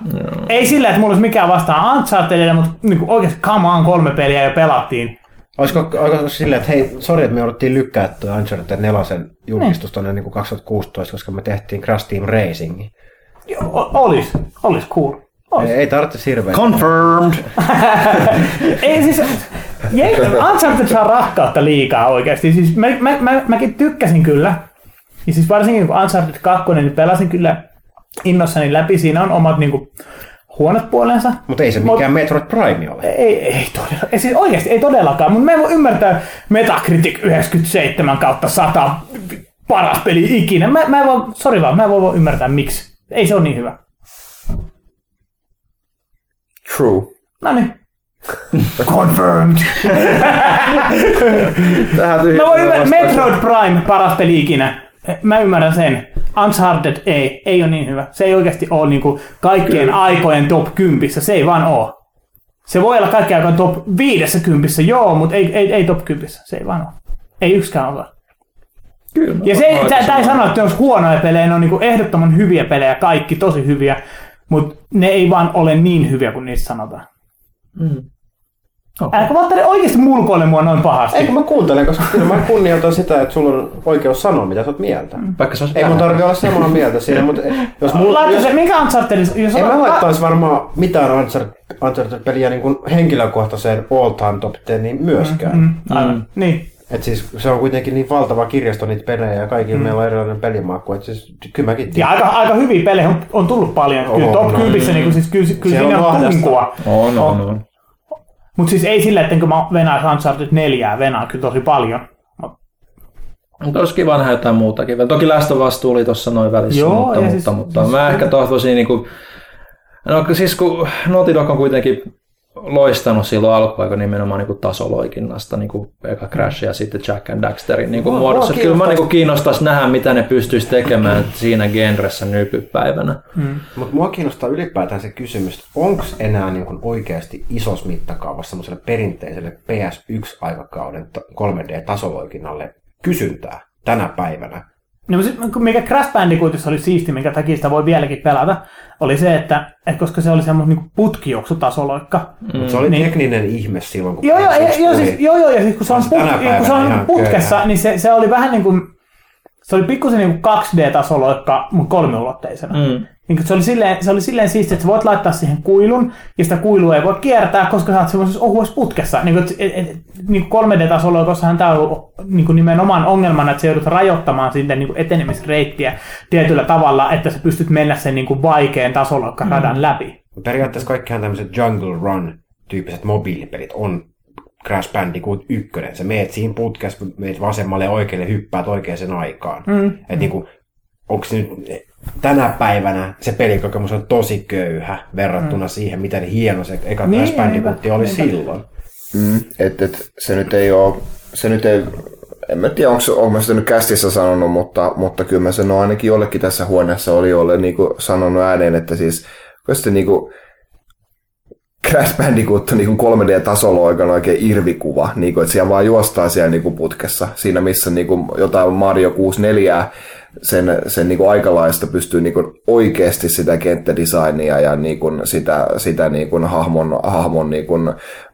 Ei silleen, että mulla olisi mikään vastaan Unchartedia, mutta oikeasti come on, kolme peliä jo pelattiin. Olisiko silleen, että hei, sori, että me jouduttiin lykkää tuo Uncharted neljä julkistus tuonne kaksituhattakuusitoista, koska me tehtiin Crash Team Racingin. O- olis, olis cool. Olis. Ei, ei tarvitse hirveä. Confirmed! Ei siis, Uncharted saa rakkautta liikaa oikeasti. Siis mä, mä, mä, mäkin tykkäsin kyllä. Ja siis varsinkin kun Uncharted kaksi, niin pelasin kyllä innossani läpi. Siinä on omat niinku huonot puolensa. Mutta ei se mikään Mut, Metroid Prime ole. Ei, ei todella. Ei siis oikeasti, ei todellakaan. Mutta mä en voi ymmärtää Metacritic yhdeksänkymmentäseitsemän kautta sata paras peli ikinä. Mä, mä en voi, sori vaan, mä en voi ymmärtää miksi. Ei se ole niin hyvä. True. No niin. Confirmed. Mä voin ymmärtää. Metroid Prime paras peli ikinä. Mä ymmärrän sen. Uncharted ei. Ei ole niin hyvä. Se ei oikeasti ole niin kuin kaikkien Kyllä. aikojen top kympissä. Se ei vaan ole. Se voi olla kaikkien aikojen top viidessäkympissä. Joo, mutta ei, ei, ei top kympissä. Se ei vaan ole. Ei yksikään ole. Kyllä, ja tämä ei sano, että ne on huonoja pelejä, ne on niinku ehdottoman hyviä pelejä, kaikki tosi hyviä, mutta ne ei vaan ole niin hyviä kuin niistä sanotaan. Mm. Okay. Älkää vaan oikeasti mulkoille mua noin pahasti. Eikö mä kuuntelen, koska kyllä mä kunnioitan sitä, että sulla on oikeus sanoa, mitä sä oot mieltä. Ei mun tarvitse olla samaa mieltä siinä, mutta... Jos mul, jos, se, minkä Unchartedissa... En mä laittaisi varmaan mitään Uncharted-peliä niin kuin henkilökohtaiseen all-time top teniin myöskään. Mm, mm, aivan, mm. niin. Et siis se on kuitenkin niin valtava kirjasto niitä pelejä ja kaikilla mm. meillä on erilainen pelimaakku. Et siis, kyllä mäkin tiedän. Ja aika, aika hyviä pelejä on, on tullut paljon. Kyllä Oho, top kymmenen, no, niin siis, kyllä, kyllä siinä on tunkua. On, on, on. Mutta siis ei sillä, ettenkö mä venään Uncharted neljää, venään kyllä tosi paljon. Mutta olisi kiva nähdä jotain muutakin. Toki lästövastuu oli tuossa noin välissä, Joo, mutta, mutta, siis, mutta siis, mä siis, ehkä tahtoisin... Niin kuin... No siis kun Naughty Dog on kuitenkin... loistanut silloin alkuaikoina nimenomaan niinku tasoloikinnasta, niinku eka Crash ja sitten Jack and Daxterin niinku muodossa. Kyllä mä niinku kiinnostaisi nähdä, mitä ne pystyisi tekemään siinä genressä nykypäivänä. Mm. Mutta mua kiinnostaa ylipäätään se kysymys, onko enää niinku oikeasti isossa mittakaavassa semmoiselle perinteiselle P S yksi-aikakauden kolme D-tasoloikinnalle kysyntää tänä päivänä? No, mikä Crash Bandicootissa oli siisti, minkä takia sitä voi vieläkin pelata, oli se, että et koska se oli semmoinen niinku putkijuoksutaso-loikka. Mm. Se oli niin, tekninen ihme silloin, kun joo, joo, joo, siis, joo, joo, ja siis kun se on, put- kun se on putkessa, köyhä. Niin se, se oli vähän niin kuin, se oli pikkusen niin kuin kaksi D-tasoloikka, mutta kolmiulotteisena. Mm. Niin, se oli silleen, se oli silleen siisti, että sä voit laittaa siihen kuilun, ja sitä kuilua ei voi kiertää, koska sä oot semmoisessa ohuessa putkessa. Niin, et, et, et, niin kolme D-tasoloikossahan tämä on ollut niin nimenomaan ongelmana, että sä joudut rajoittamaan siitä niin etenemisreittiä tietyllä tavalla, että sä pystyt mennä sen niin vaikean tasoloikkan radan mm. läpi. Periaatteessa kaikkihan tämmöiset Jungle Run-tyyppiset mobiilipelit on Crash Bandicoot ykkönen. Sä meet siihen putkessa, meet vasemmalle ja oikealle, hyppäät oikeaan aikaan. Mm. Että mm. niin onko se nyt tänä päivänä se pelikokemus on tosi köyhä verrattuna mm. siihen, miten hieno se eka niin, Crash Bandicoot oli niinpä. Silloin. Mm, et, et, se nyt ei ole, se nyt ei, en mä tiedä, onko, onko mä sitä nyt kästissä sanonut, mutta, mutta kyllä mä sanon ainakin jollekin tässä huoneessa oli jolle niinku sanonut ääneen, että siis sitten niinku Crash Bandicoot on niinku kolme D-tasoloikan oikein irvikuva, niinku, että siellä vaan juostaan siellä niinku putkessa, siinä missä niinku jotain Mario kuusikymmentäneljä sen, sen niinku aikalaista pystyy niinku oikeasti sitä kenttädesignia ja niinku sitä, sitä niinku hahmon, hahmon niinku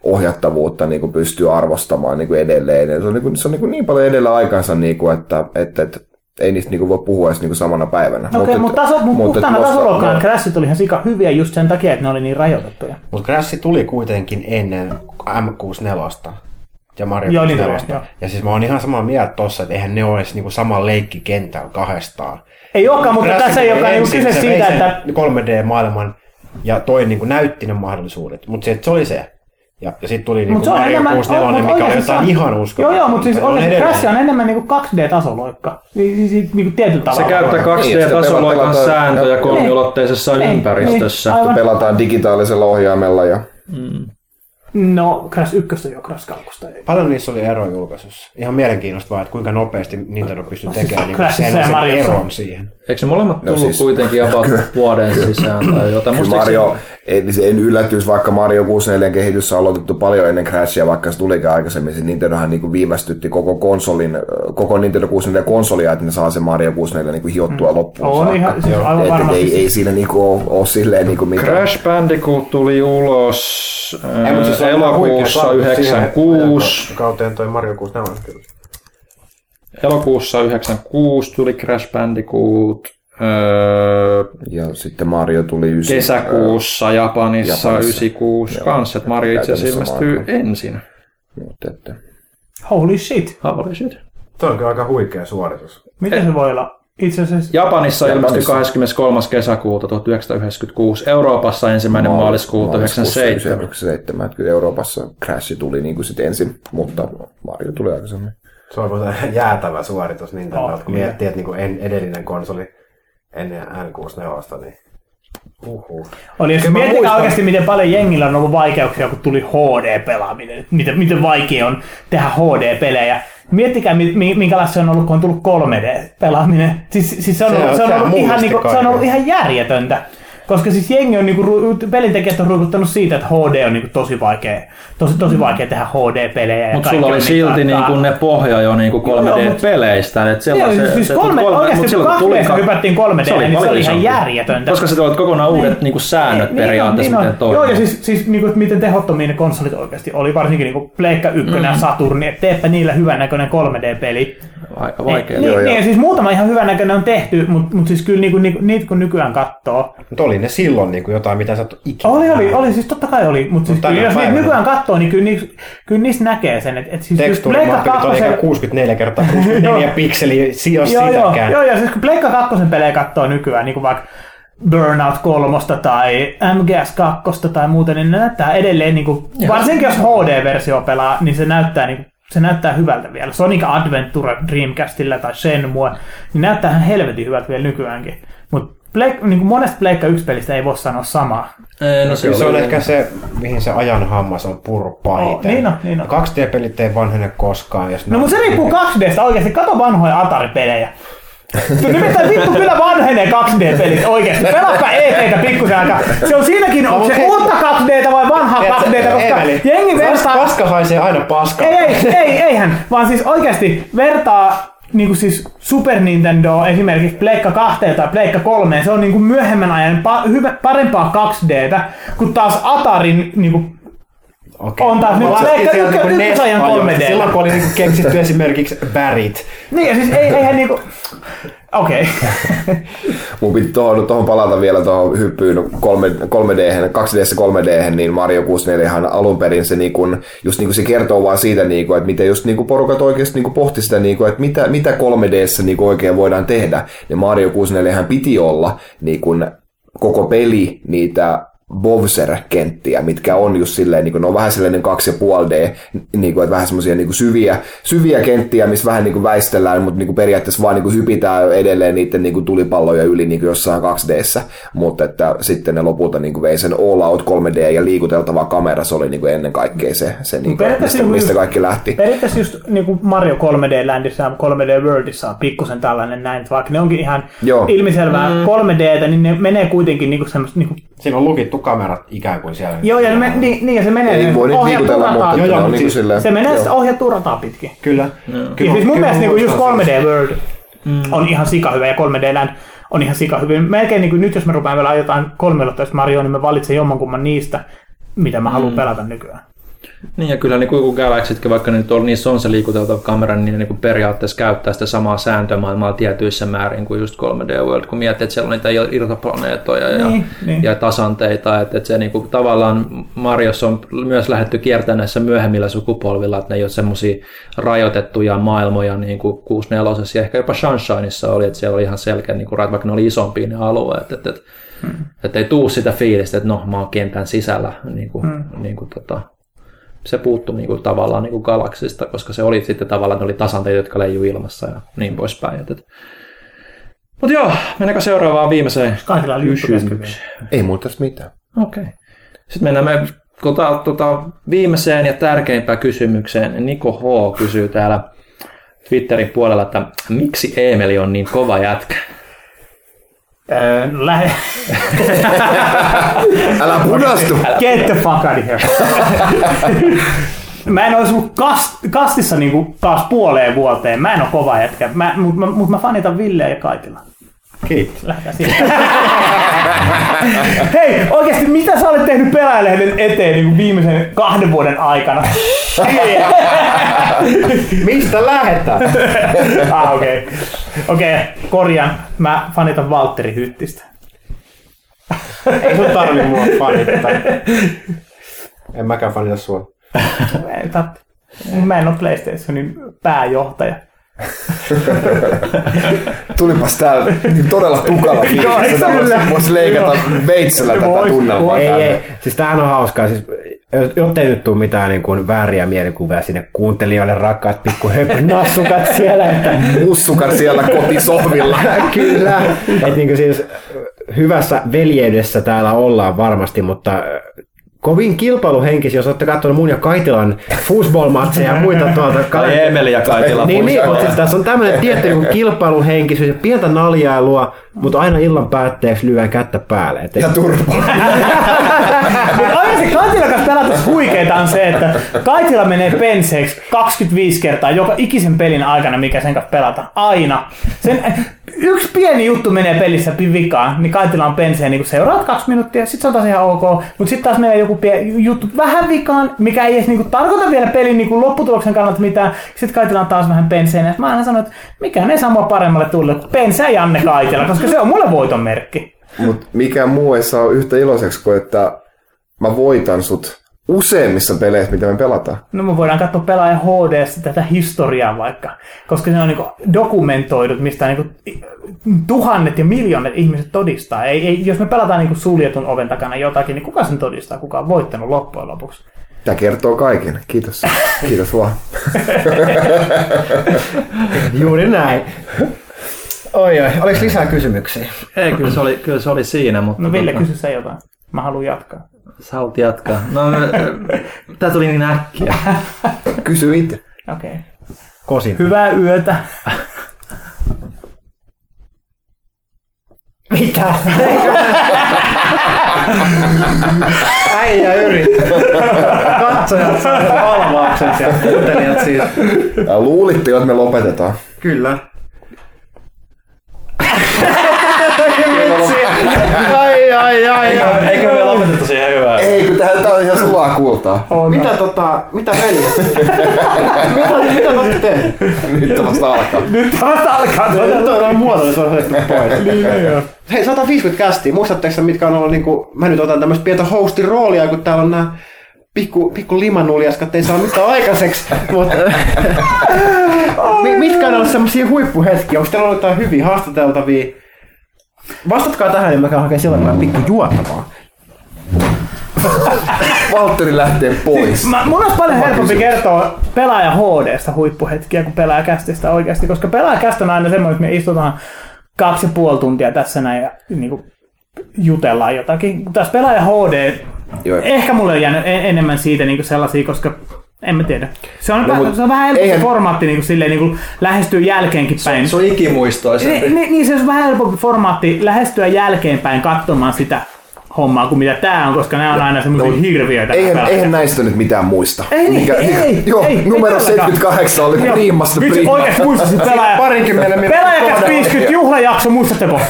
ohjattavuutta niinku pystyy arvostamaan niinku edelleen. Se on, niinku, se on niinku niin paljon edellä aikansa, niinku, että, että, että ei niistä niinku voi puhua edes niinku samana päivänä. Okei, okay, mutta mut mut puhtaana tasoloikkaan Crashit oli ihan sika hyviä just sen takia, että ne oli niin rajoitettuja. Mutta Crash tuli kuitenkin ennen M kuusikymmentäneljä. Ja Mario kuusikymmentäneljä. Ja siis mä oon ihan samaa mieltä tossa, että eihän ne olisi niinku saman leikkikentällä kahdestaan. Ei olekaan, mutta tässä ei olekaan kyse siitä, että kolme D-maailman ja toi niinku näytti ne mahdollisuudet, mutta se oli se. Ja, ja sitten tuli niinku Mario kuusikymmentäneljä, mikä oli jotain ihan uskomatonta. Joo, joo, mutta siis oikeasti Crash on enemmän niinku kaksi D-tasoloikka. Siis, siis niinku tietyllä tavalla. Se käyttää kaksi D-tasoloikan sääntöjä kolmiulotteisessa ympäristössä. Pelataan digitaalisella ohjaimella ja... No, Crash yksi ja Crash kaksi. Paljon niissä oli eroja julkaisussa. Ihan mielenkiintoista vaan, että kuinka nopeasti Nintendo pystyi tekemään niin sen eron siihen. Eikö se molemmat tullut no siis, kuitenkin about vuoden sisään tai jotain? Mario, en, en yllättyisi, vaikka Mario kuusikymmentäneljä kehitys on aloitettu paljon ennen Crashia, vaikka se tulikin aikaisemmin. Niin Nintendohan niin kuin viivästytti koko konsolin, koko Nintendo kuusikymmentäneljä-konsolia, että ne saa se Mario kuusikymmentäneljä niin kuin hiottua mm. loppuun on saakka. Ihan, siis aivan varmasti. Ei, ei siinä niin kuin ole, ole silleen niin kuin mitään. Crash Bandicoot tuli ulos äh, siis elokuussa yhdeksänkymmentäkuusi. Kauteen toi Mario kuusikymmentäneljä kyllä. Elokuussa yhdeksänkymmentäkuusi tuli Crash Bandicoot. Öö, ja sitten Mario tuli yhdeksänkymmentäkuusi. Kesäkuussa Japanissa, Japanissa. yhdeksänkymmentäkuusi kanssa. Mario itse asiassa ilmestyy ensin. Holy shit. Holy shit. Toi on aika huikea suoritus. Miten se voi olla? Itse asiassa... Japanissa ilmestyi kahdeskymmeneskolmas kesäkuuta tuhatyhdeksänsataayhdeksänkymmentäkuusi, Euroopassa ensimmäinen Maal- maaliskuuta yhdeksänkymmentäseitsemän. Kyllä Euroopassa Crash tuli niin kuin sit ensin, mutta Mario tuli aikaisemmin. Se on jäätävä suoritus niin tällä, oh, kun miettii, että niin edellinen konsoli ennen N kuusikymmentäneljä, niin uhuh. Oli, jos miettikää oikeasti, miten paljon jengillä on ollut vaikeuksia, kun tuli H D-pelaaminen, miten, miten vaikea on tehdä H D-pelejä. Miettikää, minkälaista se on ollut, kun on tullut kolme D-pelaaminen. Siis, siis se, on, se, on, se, on ollut ihan, niin kuin, se on ollut ihan järjetöntä, koska siis jengi on, niin kuin, pelintekijät on ruikuttanut siitä, että H D on niin kuin, tosi, vaikea, tosi, tosi vaikea tehdä H D-pelejä. Mutta sulla oli silti niin kuin ne pohja jo niin kuin kolme D-peleistä. Joo, se, siis se, kolme, kolme, oikeasti kun kahdesta hypättiin kolme D, niin se oli ihan järjetöntä. Koska se tulet kokonaan uudet niin kuin säännöt niin, periaatteessa, niin, miten toimii. Joo, ja siis, siis niin kuin, miten tehottomia ne konsolit oikeasti oli, varsinkin niin Pleikka yksi ja Saturni, että teepä niillä hyvännäköinen kolme D-peli. Aika vaikea. Niin, joo, niin, joo. Siis muutama ihan hyvännäköinen on tehty, mutta mut siis kyllä niinku, niinku, niitä kun nykyään katsoo. Mutta oli ne silloin niinku jotain, mitä sä et ikinä oli, oli, oli, siis totta kai oli. Mutta mut siis, jos niitä nykyään katsoo, niin kyllä niistä niis näkee sen. Et, et siis tekstuurimahtelit on ehkä kuusikymmentäneljä kertaa kuusikymmentäneljä pikseliä, ei ole sitäkään. Joo, ja siis kun Pleikka kakkosen pelejä katsoo nykyään, niin kuin vaikka Burnout kolmosta tai M G S kakkosta tai muuten, niin ne näyttää edelleen, niinku, varsinkin jos H D-versio pelaa, niin se näyttää niinku, se näyttää hyvältä vielä. Sonic Adventure Dreamcastilla tai Shenmue, niin näyttää ihan helvetin hyvältä vielä nykyäänkin. Mutta niin monesta Pleikka yksi pelistä ei voi sanoa samaa. No, no, se, se on ehkä se, mihin se ajan hammas on purru pahiten. Oh, niin on, niin on. kaksi D-pelit ei vanhene koskaan. Jos no, mutta se riippuu kaksi D:stä oikeasti. Kato vanhoja Atari-pelejä. Nimittäin vittu kyllä vanhenee kaksi D-pelit oikeasti. Pelaatpa E T:tä pikkusen aikaa. Se on siinäkin, onko se uutta kaksi D:tä vai vanhaa kaksi D:tä, koska jengi vertaa... Paska haisee aina paskaa. Ei, ei, eihän. Vaan siis oikeasti vertaa... Niinku siis Super Nintendo esimerkiksi Pleikka kahteen tai Pleikka kolmeen, se on niinku myöhemmän ajan pa- hyvä, parempaa kaksi D:tä, kun taas Atarin niinku okay. On taas niinku Pleikka ykkös ajan kolme D. Silloin kun oli niinku keksitty esimerkiksi värit. Niin ja siis ei, eihän niinku... Okei. Okay. Mun piti tuohon, tuohon palata vielä tuohon hyppyyn kolme D-hän, kaksi D-hän, kolme D-hän, niin Mario kuusikymmentäneljähän alun perin se, niin kun, just niin kun se kertoo vaan siitä, niin kun, että miten just niin kun porukat oikeasti niin pohti sitä, niin kun, että mitä, mitä kolme D:ssä niin oikein voidaan tehdä. Ja Mario kuusikymmentäneljähän piti olla niin kun, koko peli niitä Bowser-kenttiä, mitkä on just silleen, niin kun, ne on vähän sellainen kaksi pilkku viisi D, niin kun, että vähän semmoisia niin kun syviä, syviä kenttiä, missä vähän niin kun väistellään, mutta niin kun periaatteessa vaan niin kun hypitään edelleen niiden niin kun tulipalloja yli niin kun jossain kaksi D:ssä, mutta että sitten ne lopulta niin kun vei sen all out kolme D ja liikuteltava kamera, se oli niin kun ennen kaikkea se, se niin kun, mistä, mistä kaikki lähti. Periaatteessa just niin kun Mario kolme D-ländissä ja kolme D-worldissa on pikkusen tällainen näin, että vaikka ne onkin ihan joo. Ilmiselvää mm. kolme D:tä, niin ne menee kuitenkin niin kun semmoista... Niin kun... Siinä on lukittu kamerat ikään kuin siellä. Joo, ja, me, niin, niin, ja se menee niin ohjattu rataa. Joo, joo, siis, niin se menee ohjattu rataa pitkin. Kyllä. No. Kyllä siis mun kyllä, mielestä niin just kolme D World mm. on ihan sikahyvä ja kolme D Land on ihan sikahyvä. Melkein niin kuin nyt, jos me rupeamme vielä ajoitaan kolmeulotteista Marioa, niin me valitsen jommankumman niistä, mitä mä haluan mm. pelata nykyään. Niin ja kyllä niin kuin Galaxytkin, vaikka nyt on, niissä on se liikuteltava kamera, niin, niin kuin periaatteessa käyttää sitä samaa sääntömaailmaa tietyissä määrin kuin just kolme D World, kun miettii, että siellä on niitä irtoplaneetoja ja, niin, ja, niin. ja tasanteita, että, että se niin kuin, tavallaan Mariossa on myös lähdetty kiertämään näissä myöhemmillä sukupolvilla, että ne ei ole semmoisia rajoitettuja maailmoja niin kuin kuusikymmentäneljä ja ehkä jopa Sunshineissa oli, että siellä oli ihan selkeä, niin kuin, vaikka ne oli isompia ne alueet, että, että, hmm. että ei tuu sitä fiilistä, että no mä oon kentän sisällä niin kuin, hmm. niin kuin tota... Se puuttui niinku tavallaan niinku Galaxista, koska se oli sitten tavallaan, ne oli tasanteita, jotka leijui ilmassa ja niin poispäin. Mutta joo, mennäänkö seuraavaan viimeiseen kysymykseen? Ei muuta mitään. Okei. Okay. Sitten mennään me, tuota, tuota, viimeiseen ja tärkeimpään kysymykseen. Niko H. kysyy täällä Twitterin puolella, että miksi Eemeli on niin kova jätkä? Öö, lähe. Älä punastu. Get the fuck out of here. Mä en ole ollut kast, kastissa niinku taas puoleen vuoteen. Mä en ole kova jätkä, mutta mä, mut mä fanitan Villeä ja kaikilla. Kiitos. Lähdetään siitä. Hei, oikeesti mitä sä olet tehnyt Peräilehden eteen niinku viimeisen kahden vuoden aikana? Mistä lähdetään? Ah, okei. Okay. Okei, okay, korjaan. Mä fanitan Valtteri Hyttistä. Ei sun tarvi mua fanittaa. En mäkään fanita sua. Mä en ole PlayStationin pääjohtaja. Tulipas täällä todella tukala fiilistä. Voisi leikata veitsellä tätä tunnelmaa. Ei, ei. Siis tämähän on hauskaa. Siis, jotta ei nyt tule mitään niin kuin vääriä mielikuvia sinne kuuntelijoille, rakkaat pikku höpnassukat siellä. Että... Mussukat siellä kotisohvilla. Kyllä. Et niin kuin siis, hyvässä veljeydessä täällä ollaan varmasti, mutta... Kovin kilpailuhenkisiä, jos olette katsoneet mun ja Kaitilan football-matseja ja muita tuolta... Tai Eemeli ja Kaitilan niin, niin, mutta siis tässä on tämmöinen tietty kilpailuhenkisyys ja pientä naljailua, mutta aina illan päätteeksi lyödään kättä päälle. Et... Ja turpaa. Oikeasti Kaitilan kanssa pelatessa huikeeta on se, että Kaitila menee penseeksi kaksikymmentäviisi kertaa joka ikisen pelin aikana, mikä sen kanssa pelataan. Aina. Sen... Yksi pieni juttu menee pelissä vikaan, niin Kaitila on penseen niin seuraat kaksi minuuttia, sit se on taas ihan ok, mutta sitten taas menee joku pieni juttu vähän vikaan, mikä ei edes niin tarkoita vielä pelin niin lopputuloksen kannalta mitään, sitten Kaitila on taas vähän penseen, ja mä aina sanon, että mikään ei saa mua paremmalle tulle kuin pensää Janne Kaitila, koska se on mulle voiton merkki. Mut mikä muu ei saa yhtä iloiseksi kuin, että mä voitan sut useimmissa peleissä, mitä me pelataan. No me voidaan katsoa pelaajan H D:stä tätä historiaa vaikka, koska se on niinku dokumentoidut, mistä niinku tuhannet ja miljoonat ihmiset todistaa. Ei, ei, jos me pelataan niinku suljetun oven takana jotakin, niin kuka sen todistaa? Kuka on voittanut loppujen lopuksi? Tämä kertoo kaiken. Kiitos. Kiitos vaan. Juuri näin. Oi oi, oliko lisää kysymyksiä? Ei, kyllä se oli, kyllä se oli siinä. Mutta no Ville, tota... kysy sä jotain. Mä haluan jatkaa. Sä haluat jatkaa. No, tää tuli niin äkkiä. Kysy itse. Okei. Okay. Kosin. Hyvää yötä. Mitä? Äijä yrittää. Katsojat saavat valvauksen ja kuuntelijat siitä. Luulitte jo, että me lopetetaan. Kyllä. ai, ai, ai, eikö, ai. Eikö me lopetettu siihen hyvää? Ei, kun tää on ihan sulaa kultaa. Mitä tota... Mitä veljet? mitä, mitä te olette tehneet? Nyt on vasta alkaa. Nyt on vasta alkaa. Tuo on muotoinen, se on otettu pois. Niin, joo. Hei, sata viisikymmentä kästiä. Muistatteko mitkä on ollut niinku... Mä nyt otan tämmöstä pientä hostin roolia, kun täällä on nää... Pikku, pikku limanuljaska, ei saa mitään aikaiseksi, mutta mitkä on ollut semmosia huippuhetkiä? Onko teillä ollut jotain hyviä haastateltavia? Vastatkaa tähän, niin mä käyn hakemaan sellainen pikku juottavaa. Valtteri lähtee pois. Siis, mä, mun olisi paljon helpompi kertoa Pelaaja H D:stä huippuhetkiä kuin Pelaajakästistä oikeasti, koska Pelaajakästä on aina semmoinen, että me istutaan kaksi ja puoli tuntia tässä näin ja niin kuin jutellaan jotakin. Tässä Pelaaja H D... Joo. Ehkä mulle on jäänyt enemmän siitä niinku sellaisia, koska en mä tiedä. Se on, no, vähän, se on vähän helpompi eihän... formaatti niinku, silleen, niinku, lähestyä jälkeenkin päin. Se on, se on ikimuistoisempi. Niin, niin, se on vähän helpompi formaatti lähestyä jälkeenpäin katsomaan sitä hommaa kuin mitä tää on, koska nämä on aina semmoisia no, hirviöitä. Eihän, eihän näistä nyt mitään muista. Ei, mikä, ei, mikä, ei, joo, ei, numero ei seitsemänkymmentäkahdeksan oli priimasta priimasta. Nyt oikeesti muistasit pelaaja. Pelaajakäs viisikymmentä juhlajakso, muistatteko?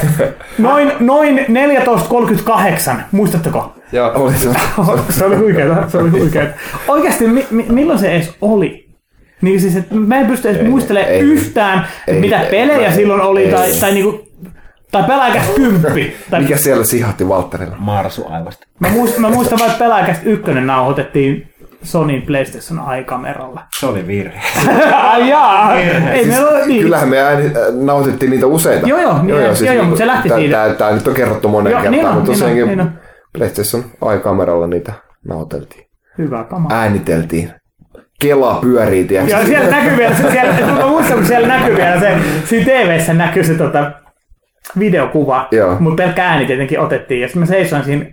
Noin, noin neljätoista kolmekymmentäkahdeksan, muistatteko? Joo, oli se. Se oli huikeeta, se oli huikeeta. Oikeesti, mi, mi, milloin se edes oli? Niin siis, että mä en pysty edes muistelemaan yhtään, ei, mitä ei, pelejä ei, silloin ei, oli ei, tai, tai niinku... Tai Pelaajakäs kymppi. Tai... Mikä siellä sihahti Valtterilla? Marsu aivasti. Mä muistan, mä muistan vaan, että Pelaajakäs ykkönen nauhoitettiin Sonyin PlayStation -aikameralla. Se oli virhe. Ai jaa! Ei siis meillä ole niin. Kyllähän me ääni, nauhoitettiin niitä useita. Joo joo, joo, joo, joo, siis joo, joo mutta se lähti tää, siitä. Tää, tää nyt on kerrottu monen joo, kertaan, mutta tosiaankin PlayStation -aikameralla niitä nauhoiteltiin. Hyvä kama. Ääniteltiin. Kela pyörii, tiedätkö? Joo, siellä näkyy vielä, mä muistan, kun siellä näkyy vielä se, siinä T V:ssä näkyy se tota... videokuva, mutta pelkkä ääni tietenkin otettiin, ja sitten mä seisoin siinä,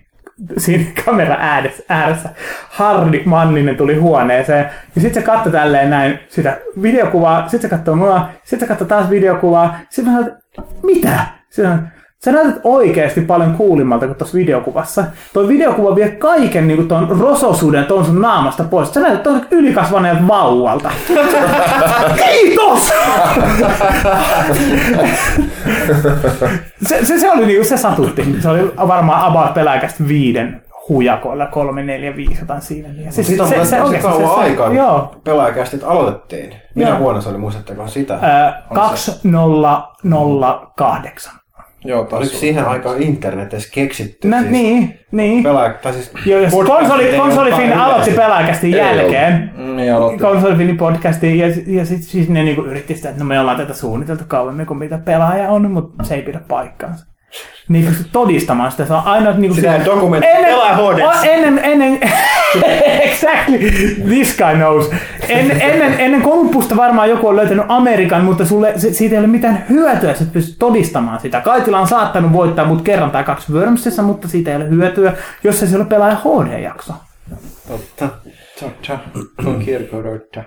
siinä kameran ääressä. Harri Manninen tuli huoneeseen, ja sitten se katsoi tälleen näin sitä videokuvaa, sitten se katsoi mua, sitten se katsoi taas videokuvaa, sitten mä sanoin, mitä? Sitten sä näytät oikeasti paljon kuulimmalta kuin tuossa videokuvassa. Tuo videokuva vie kaiken niin tuon rososuuden tuon sun naamasta pois. Sä näytät tuon ylikasvaneelta vauvalta. Kiitos! se, se, se oli niinku, se satutti. Se oli varmaan about Pelaajakästä viiden hujakoilla, kolme, neljä, viisi, jotain siinä. Se, se, on se, se, se oikeasti. Kauan aikaa Pelaajakästit aloitettiin. Minä vuonna se oli, muistatteko sitä? Öö, kaksituhattakahdeksan. Joo, oliko siihen aikaan internet edes keksitty? No siis niin, niin. Pelaa, siis joo, konsoli, konsolifin aloitti Pelaajakästin jälkeen. Niin, konsolifinin podcastin ja, ja sitten siis ne niinku yritti sitä, että no me ollaan tätä suunniteltu kauemmin kuin mitä Pelaaja on, mutta se ei pidä paikkaansa. Niin pysty todistamaan sitä, se on aina niinku sitä sitä dokumentti Pelaaja H D. Ennen, ennen, exactly, this guy knows. En, ennen ennen Columbusta varmaan joku on löytänyt Amerikan, mutta sulle se, siitä ei ole mitään hyötyä, että pystyt todistamaan sitä. Kaitila on saattanut voittaa mut kerran tai kaksi Wormsissa, mutta siitä ei ole hyötyä, jos ei se ole Pelaaja H D-jakso. Totta, totta, on kirkodotta.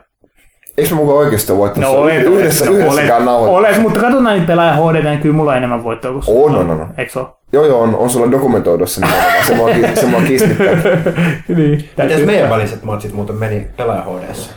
Eikö mä mukaan oikeastaan voittanut? No olet, yhdessä, no, yhdessäkään nauhoittaa. Olet, mutta katsotaan niitä Pelaaja H D, niin kyllä mulla on enemmän voittoa kuin sulla. On, on, on. Eikö se ole? Joo, joo, on, on sulla dokumentoidossa. Se mua, se mua kiisnittää. Niin. Mitäs meidän väliset matsit muuten meni Pelaaja H D:ssä?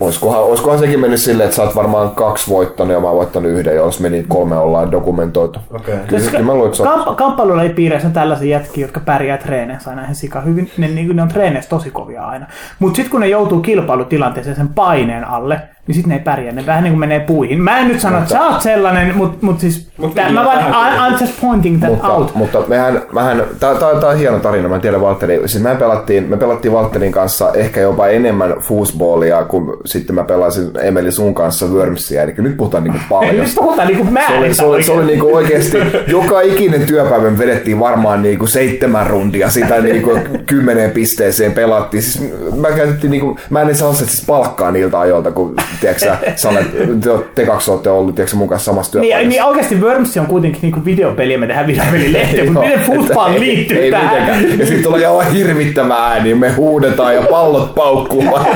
Oiskohan, oiskohan sekin mennyt silleen, että sä oot varmaan kaksi voittanut ja mä oon voittanut yhden, jos meni kolme ollaan dokumentoitu. Okay. Kyllä, kyllä mä luin, että kamp- kamppailulla ei piireissä tällaisia jätkiä, jotka pärjää treeneissä aina ihan sika hyvin. Ne, ne on treeneissä tosi kovia aina. Mutta sitten kun ne joutuu kilpailutilanteeseen sen paineen alle, niin sitten ne ei pärjää. Ne vähän niin kuin menee puihin. Mä en nyt sano, mutta, että sä oot sellainen, mutta mut siis mut tää, mä vaan, I'm just pointing that mutta, out. Mutta mehän, mehän tää, tää, tää on hieno tarina, mä tiedän Valtterin. Siis me pelattiin, me pelattiin Valtterin kanssa ehkä jopa enemmän fuusballia kuin sitten mä pelasin Emeli sun kanssa Wormsia, eli nyt puhutaan niinku paljon. puhutaan niinku määrästä. Se oli, se oli, se oli niinku oikeesti, joka ikinen työpäivän vedettiin varmaan niinku seitsemän rundia, sitä niinku kymmeneen pisteeseen pelattiin. Siis mä käytettiin niinku, mä en saa sitä siis palkkaa niiltä ajoilta, kun tiiäksä, sä olet, te kaksi olette olleet tiiäksä mun kanssa samassa työpaikassa. Niin, niin oikeesti Worms on kuitenkin niinku videopeliä, me tehdään videopelilehtiä, mutta miten football liittyy ei, tähän? Ei mitenkään. Ja sit tulee aivan hirvittävä ääni, me huudetaan ja pallot paukkumaan.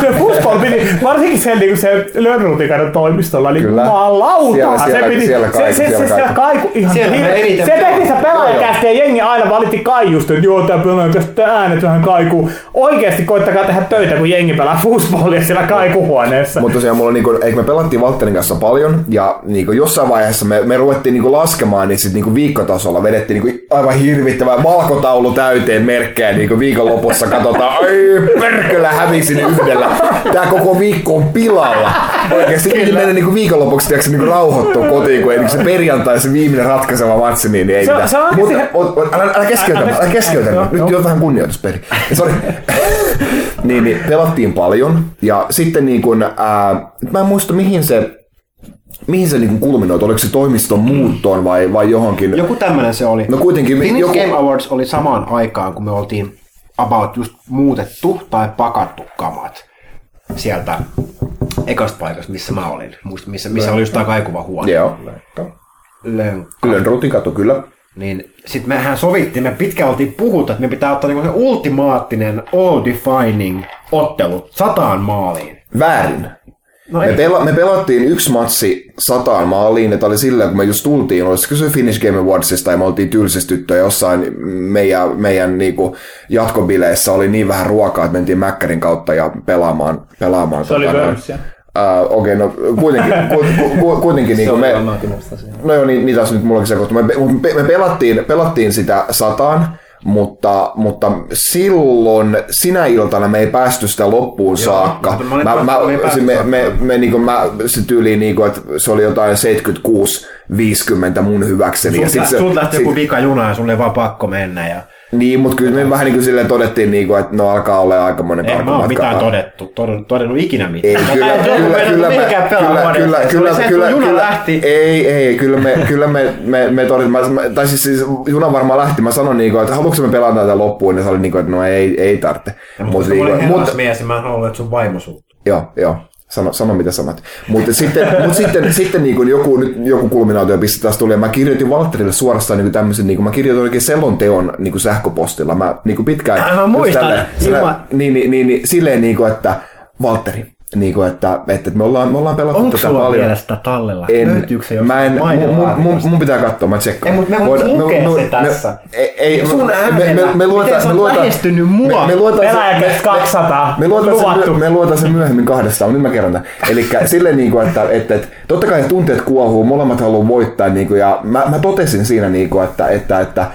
Se football piti, varsinkin se, niin se Lönnruutikainen toimistolla, niin jumalautaa, se piti, siellä kaiku, se, se, se, siellä kaiku ihan hirveä. Se tehtiin se pelaajakästä ja jengi aina valitti Kaijusta, että joo, tää pelaajakästä äänet vähän kaikuu. Oikeesti koittakaa tehdä töitä, kun jengi pelaa footballia siellä kaikuhuoneessa. Mutta tosiaan mulla, niin kun, eikö me pelattiin Valtterin kanssa paljon, ja niin kun jossain vaiheessa me, me ruvettiin niin kun laskemaan, niin sit niin kun viikkotasolla vedettiin niin kun aivan hirvittävää valkotaulu täyteen merkkejä, niin kun viikonlopussa katsotaan, ai perkölä hävisi yhdellä. Tää koko viikko on pilalla. Oikeesti piti mennä niinku viikonlopuksi tiiäks, niinku rauhoittua kotiin, kun ei niinku se perjantai se viimeinen ratkaiseva matsi, niin ei mitään. Mutta siihen... o, o, älä, älä keskeytä, älä, älä keskeytä. Joo, nyt jo vähän kunnioituspeli. Sori. niin, niin, pelattiin paljon. Ja sitten niin kun, ää, mä en muista mihin se... Mihin se niinku kulminoit? Oliko se toimiston muuttoon vai, vai johonkin? Joku tämmönen se oli. No kuitenkin... Finnish joku... Game Awards oli samaan aikaan, kun me oltiin about just muutettu tai pakattu kamat sieltä ekasta paikasta, missä mä olin. Muista, missä, missä oli just tää kaikuva huone. Joo. Lönkka. Lönnruutikatu, kyllä. Niin sit mehän sovittiin, me pitkään oltiin puhuttu, että me pitää ottaa niinku se ultimaattinen all-defining ottelu sataan maaliin. Väärin. No me, pela- me pelattiin yksi matsi sataan maaliin, että oli sillä, kun me just tultiin, olisiko se Finnish Game Awardsista, ja me oltiin tylsistyttöä jossain meidän, meidän niinku jatkobileissä, oli niin vähän ruokaa, että mentiin Mäkkärin kautta ja pelaamaan. pelaamaan se oli Wormsia. Uh, Okei, okay, no kuitenkin, ku, ku, ku, kuitenkin niin kuin me... No joo, niin, niin taas nyt mullakin se kohta. Me, me, me pelattiin, pelattiin sitä sataan. Mutta, mutta silloin sinä iltana me ei päästy sitä loppuun saakka. Mä, mä, me, me, me, niin kuin, mä, se tyyliin, niin kuin, että se oli jotain seitsemänkymmentäkuusi viisikymmentä mun hyväkseni. Sun, ja sit sun se, lähti sit, joku vika junaan ja sulle ei vaan pakko mennä. Ja... Niin, mutta kyllä me vähän niin kuin silleen todettiin, niin kuin, että no alkaa olla aikamoinen karkomatka. En mä ole mitään todettu, todennut ikinä mitään. Ei, kyllä, kyllä, kyllä, kyllä, kyllä, kyllä, se, kyllä, kyllä, ei, ei, kyllä me, kyllä me, me, me todettiin, tai siis, siis juna varmaan lähti, mä sanoin niin kuin, että haluatko me pelata tätä loppuun, ja sä olit niin kuin, että no ei, ei tarvitse. Mutta mä olin herrasmies, ja mä haluan, että sun vaimo suuttuu. Joo, joo. Sano, sano mitä sanat. Mutta sitten, mut sitten, sitten niin kuin joku, nyt joku kulminaatiopiste taas tuli, ja mä kirjoitin Valtterille suorastaan niin tämmöisen, niin mä kirjoitin oikein selonteon niin kuin sähköpostilla. Mä niin kuin pitkään... Mä muistan. Tälle, sillä, niin, niin, niin, niin, silleen, niin kuin, että Valtteri, niin kuin, että, että me ollaan, me ollaan pelattu tätä paljon. Onko sulla vielä sitä tallella? Löytyykö se jostain mainillaan? Mun, mun pitää katsoa, mä tsekkaan. Ei, mutta me voit lukea me, se me, tässä. Ei, ei, sun äänellä. Miten sä oot lähestynyt mua? Pelääkäs kaksisataa. Me luotaan se myöhemmin kahdestaan, mutta nyt mä kerron tämän. Elikkä silleen, niin kuin, että, että, että totta kai tunteet kuohuu, molemmat haluaa voittaa. Niin kuin, ja mä, mä totesin siinä, niin kuin, että... että, että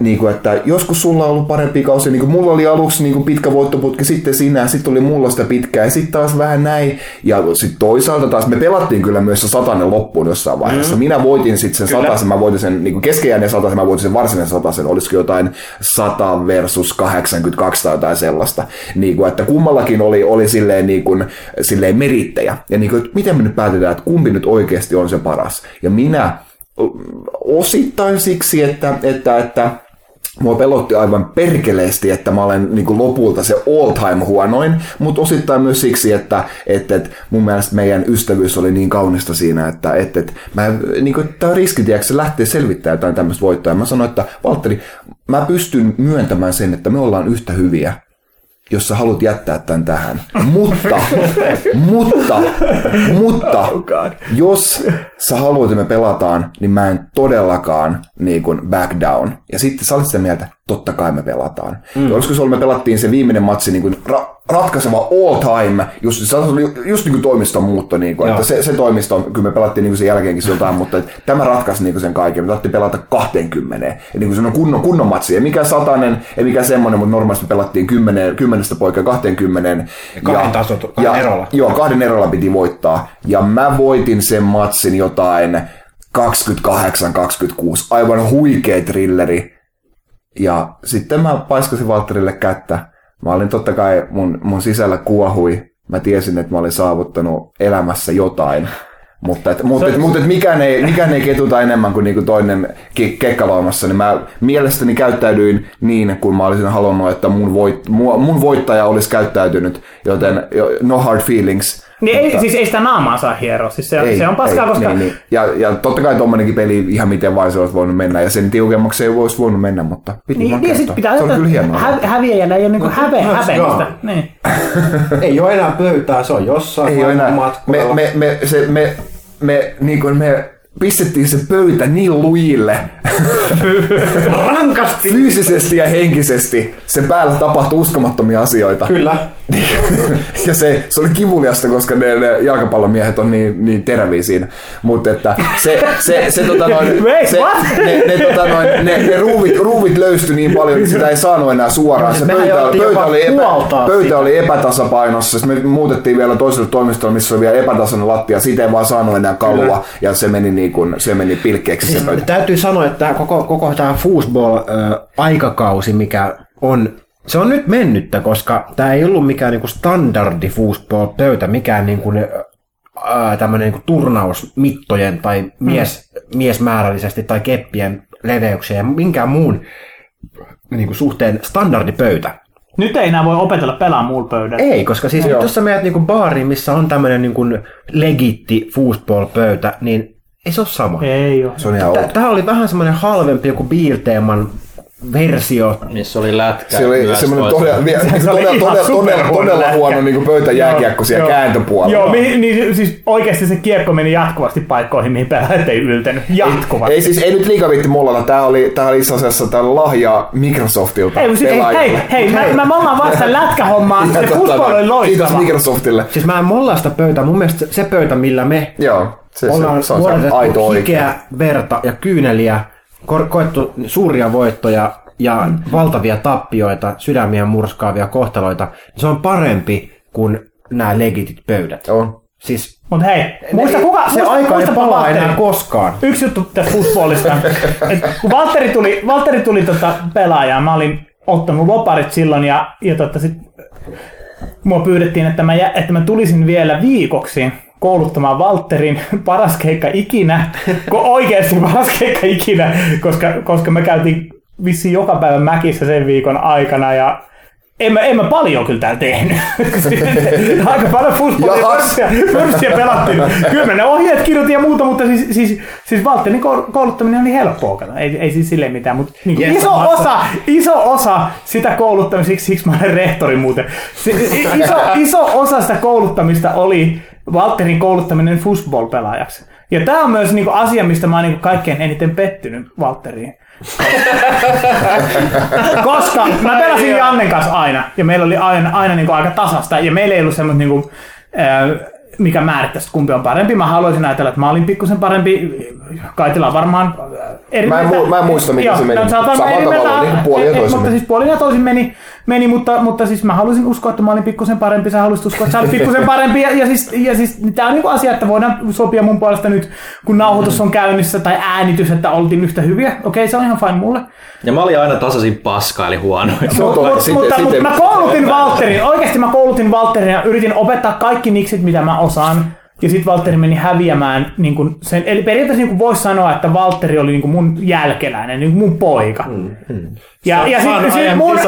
Niinku, että joskus sulla on ollut parempi kausi, niinku mulla oli aluksi niinku pitkä voittoputki, sitten sinä, sitten oli mulla sitä pitkää ja sitten taas vähän näin. Ja sitten toisaalta taas me pelattiin kyllä myös se satanen loppuun jossain vaiheessa. Mm. Minä voitin sitten sen kyllä. satasen, mä voitin sen niinku keskejäinen satasen, mä voitin sen varsinaisen satasen, olisiko jotain sata versus kahdeksankymmentäkaksi tai jotain sellaista. Niinku, että kummallakin oli, oli silleen, niinku, silleen merittejä. Ja niinku, että miten me nyt päätetään, että kumpi nyt oikeasti on se paras. Ja minä osittain siksi, että... että, että mua pelotti aivan perkeleesti, että mä olen niin kuin lopulta se all-time huonoin, mutta osittain myös siksi, että, että, että mun mielestä meidän ystävyys oli niin kaunista siinä, että, että, että mä, niin kuin, tää on riski, tiedätkö, se lähtee selvittämään jotain tämmöistä voittoa. Ja mä sanoin, että Valtteri, mä pystyn myöntämään sen, että me ollaan yhtä hyviä, jos sä haluat jättää tämän tähän. Mutta, mutta, mutta, jos sä haluat, että me pelataan, niin mä en todellakaan niin kuin back down. Ja sitten sä olet sitä mieltä, totta kai me pelataan. Mm. Olisiko se ollut, me pelattiin se viimeinen matsi niin kuin ra- ratkaiseva all time, just, just niin kuin toimiston muutto. Niin kuin, että se, se toimisto, kyllä me pelattiin niin kuin sen jälkeenkin siltaan, mutta että tämä ratkaisi niin kuin sen kaiken. Me taattiin pelata kaksikymmentä. Ja niin kuin se on kunnon, kunnon matsi. Ei mikään satanen, ei mikään semmoinen, mutta normaalisti pelattiin kymmenen, kymmenestä poikaa kaksikymmentä. Ja kahden tasot, kahden ja, erolla. Joo, kahden erolla piti voittaa. Ja mä voitin sen matsin jotain kaksikymmentäkahdeksan kaksikymmentäkuusi. Aivan huikea thrilleri. Ja sitten mä paiskasin Valtterille kättä. Mä olin totta kai, mun, mun sisällä kuohui mä tiesin, että mä olin saavuttanut elämässä jotain. Mutta, et, mutta, et, mutta et mikään, ei, mikään ei ketuta enemmän kuin niinku toinen ke- kekkavaamassa, niin mä mielestäni käyttäydyin niin, kun mä olisin halunnut, että mun, voit, mun, mun voittaja olisi käyttäytynyt, joten no hard feelings. Niin mutta... ei, siis ei sitä naamaa saa hieroa, siis se, ei, se on paskaa, ei, koska... Niin, niin. Ja, ja totta kai tommonenkin peli ihan miten vain se olisi voinut mennä, ja sen tiukemmaksi ei olisi voinut mennä, mutta piti niin, vaan niin, kertoa. Pitää, se on kyllä hienoa. Hä- häviäjänä ei ole niinku häve- häveistä. Niin. Ei ole enää pöytää, se on jossain matkoilla. Me, me, me, se, me, me, niin kuin me pistettiin se pöytä niin lujille. Rankasti! Fyysisesti ja henkisesti. Sen päällä tapahtui uskomattomia asioita. Kyllä. Ja se, se oli kivuliasta, koska ne, ne jalkapallomiehet on niin, niin teräviä siinä. Mutta että se, se, se, tota noin, se ne, ne, tota noin, ne, ne ruuvit, ruuvit löystyi niin paljon, että sitä ei saanut enää suoraan. Se pöytä, pöytä, oli, epä, pöytä oli epätasapainossa. Me muutettiin vielä toiselle toimistolle, missä oli vielä epätasainen lattia. Siitä ei vaan saanut enää kalua ja se meni, niin kuin, se meni pilkkeeksi. Siis, se pöytä. Täytyy sanoa, että koko, koko tämä foosball-aikakausi, mikä on... Se on nyt mennyttä, koska tämä ei ollut mikään niinku standardi foosball-pöytä, mikään niinku ää, tämmönen niinku turnausmittojen tai mies, mm. miesmäärällisesti tai keppien leveyksiä ja minkään muun niinku suhteen standardipöytä. Nyt ei enää voi opetella pelaa muulla pöydällä. Ei, koska siis no, jos sä menet niinku baariin, missä on tämmöinen niinku legitti foosball-pöytä, niin ei se ole sama. Ei ole. Tämä oli vähän semmoinen halvempi joku Biilteeman versio, missä oli lätkä. Se oli semmoinen todella, se todella, todella, todella, todella huono niinku pöytäjääkiekko siellä kääntöpuolella. Joo, mi, niin, siis oikeasti se kiekko meni jatkuvasti paikkoihin, mihin pelaajat ei yltänyt. Jatkuvasti. Ei, ei siis ei nyt liikaa viitti mullalla. Tää oli, tää oli itse asiassa tää lahja Microsoftilta. Ei, siis, hei, hei, hei, mä, mä mollaan vaan sitä lätkähommaa. Se puspalo oli loistava. Kiitos Microsoftille. Siis mä en mollaa sitä pöytää. Mun mielestä se pöytä, millä me Joo, se, ollaan se, se vuodatettu hikeä, verta ja kyyneliä, koettu suuria voittoja ja mm. valtavia tappioita, sydämiä murskaavia kohtaloita, niin se on parempi kuin nämä legitit pöydät. On. Siis, Mut hei, muista kuka, se muista, aika muista ei palaa Valtteri. Enää koskaan. Yksi juttu tästä foosballista. Kun Valtteri tuli, Valtteri tuli tota pelaajaa, mä olin ottanut loparit silloin ja, ja tota sit, mua pyydettiin, että mä, että mä tulisin vielä viikoksi kouluttamaan Valtterin paras keikka ikinä, oikeasti paras keikka ikinä, koska, koska me käytiin vissiin joka päivä mäkissä sen viikon aikana ja en mä, en mä paljon kyllä täällä tehnyt. Aika paljon fusspolia pörssiä pelattiin. Kyllä me ne ohjeet kirjoitin ja muuta, mutta siis, siis, siis Valtterin kouluttaminen oli helppoa. Ei, ei siis silleen mitään, mutta niin yes, iso, osa, iso osa sitä kouluttamista, siksi mä olen rehtori muuten, iso, iso osa sitä kouluttamista oli Valtterin kouluttaminen foosball-pelaajaksi. Ja tämä on myös niinku asia, mistä mä oon niinku kaikkein eniten pettynyt Valtteriin. Koska mä pelasin Jannen kanssa aina, ja meillä oli aina, aina niinku aika tasasta, ja meillä ei ollut semmoista, niinku, mikä määrittäisi, kumpi on parempi. Mä haluaisin ajatella, että mä olin pikkusen parempi. Kaitila varmaan eri mä en, mu- mä en muista, mikä joo, se meni. No, samalla tavalla, niin kuin puolin ja toisin meni. Siis puolin ja toisin meni, meni mutta, mutta siis mä haluaisin uskoa, että mä olin pikkusen parempi. Sä haluaisit uskoa, että sä olit pikkusen parempi. Ja, ja siis, ja siis niin tää on niinku asia, että voidaan sopia mun puolesta nyt, kun nauhoitus on käynnissä tai äänitys, että oltiin yhtä hyviä. Okei, se on ihan fine mulle. Ja mä olin aina tasaisin paska, eli huono. Mutta mä koulutin Valtterin. Oikeasti mä koulutin Valtterin ja yritin opettaa kaikki niksit, mitä mä osaan. Ja sitten Valtteri meni häviämään, niin kun sen, eli periaatteessa niin voisi sanoa, että Valtteri oli niin kun mun jälkeläinen, niin mun poika. Mm, mm. Ja, ja sitten sit mun...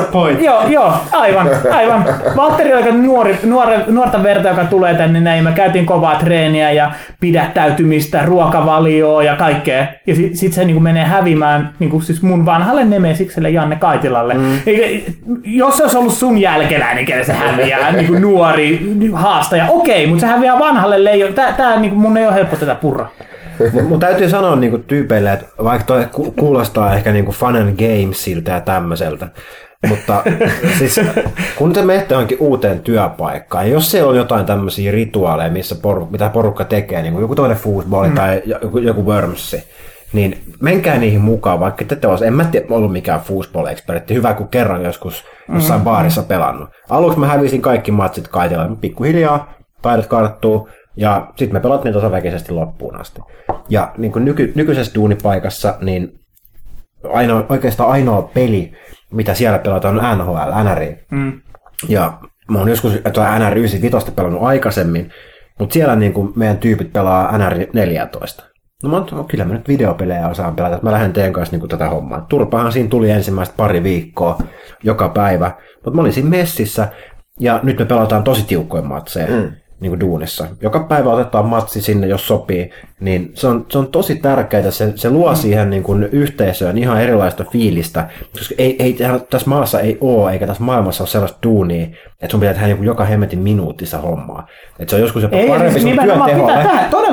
Joo, joo, aivan, aivan. Valtteri oli aika nuori, nuore, nuorta verta, joka tulee tänne näin. Mä käytiin kovaa treeniä ja pidättäytymistä, ruokavalioa ja kaikkea. Ja sitten sit se niin kun menee häviämään niin kun siis mun vanhalle nemesikselle Janne Kaitilalle. Mm. Eli, jos se olisi ollut sun jälkeläinen, niin kenen se häviää, niin kun nuori haastaja. Okei, mutta se häviää vanhalle leijonalle. Tää, tää, niin mun ei ole helppo tätä purra. Mun täytyy sanoa niin tyypeille, että vaikka toi kuulostaa ehkä niin fun and gamesiltä ja tämmöiseltä, mutta siis, kun te menette johonkin uuteen työpaikkaan, jos siellä on jotain tämmöisiä rituaaleja, missä poru, mitä porukka tekee, niin joku toinen foosballi mm. tai joku, joku wormsi, niin menkää niihin mukaan, vaikka te olisi, en mä tiedä, ollut mikään foosball-ekspertti, hyvä kun kerran joskus jossain mm. baarissa pelannut. Aluksi mä hävisin kaikki matsit Kaitilalle, pikkuhiljaa, taidot karttuu, ja sitten me pelattiin tasaväkisesti loppuun asti. Ja niin kuin nyky, nykyisessä duunipaikassa, niin ainoa, oikeastaan ainoa peli, mitä siellä pelataan, on N H L, N H L. Mm. Ja Mä oon joskus tuota N R yhdeksänkymmentäviisi pelannut aikaisemmin, mutta siellä niin kun meidän tyypit pelaa N R neljätoista. No mä oon, no, kyllä mä nyt videopelejä osaan pelata, että mä lähden teidän kanssa niin tätä hommaa. Turpahan siinä tuli ensimmäistä pari viikkoa joka päivä, mutta mä olin siinä messissä ja nyt me pelataan tosi tiukkoja matseja. Mm. Niin kuin duunissa. Joka päivä otetaan matsi sinne, jos sopii, niin se on, se on tosi tärkeää, se, se luo mm. siihen niin kuin yhteisöön ihan erilaista fiilistä, koska ei, ei, tässä maassa ei ole, eikä tässä maailmassa ole sellaista duunia, että sun pitää tehdä niin kuin joka hemmetin minuutissa hommaa. Että se on joskus jopa ei, parempi sun työteholle,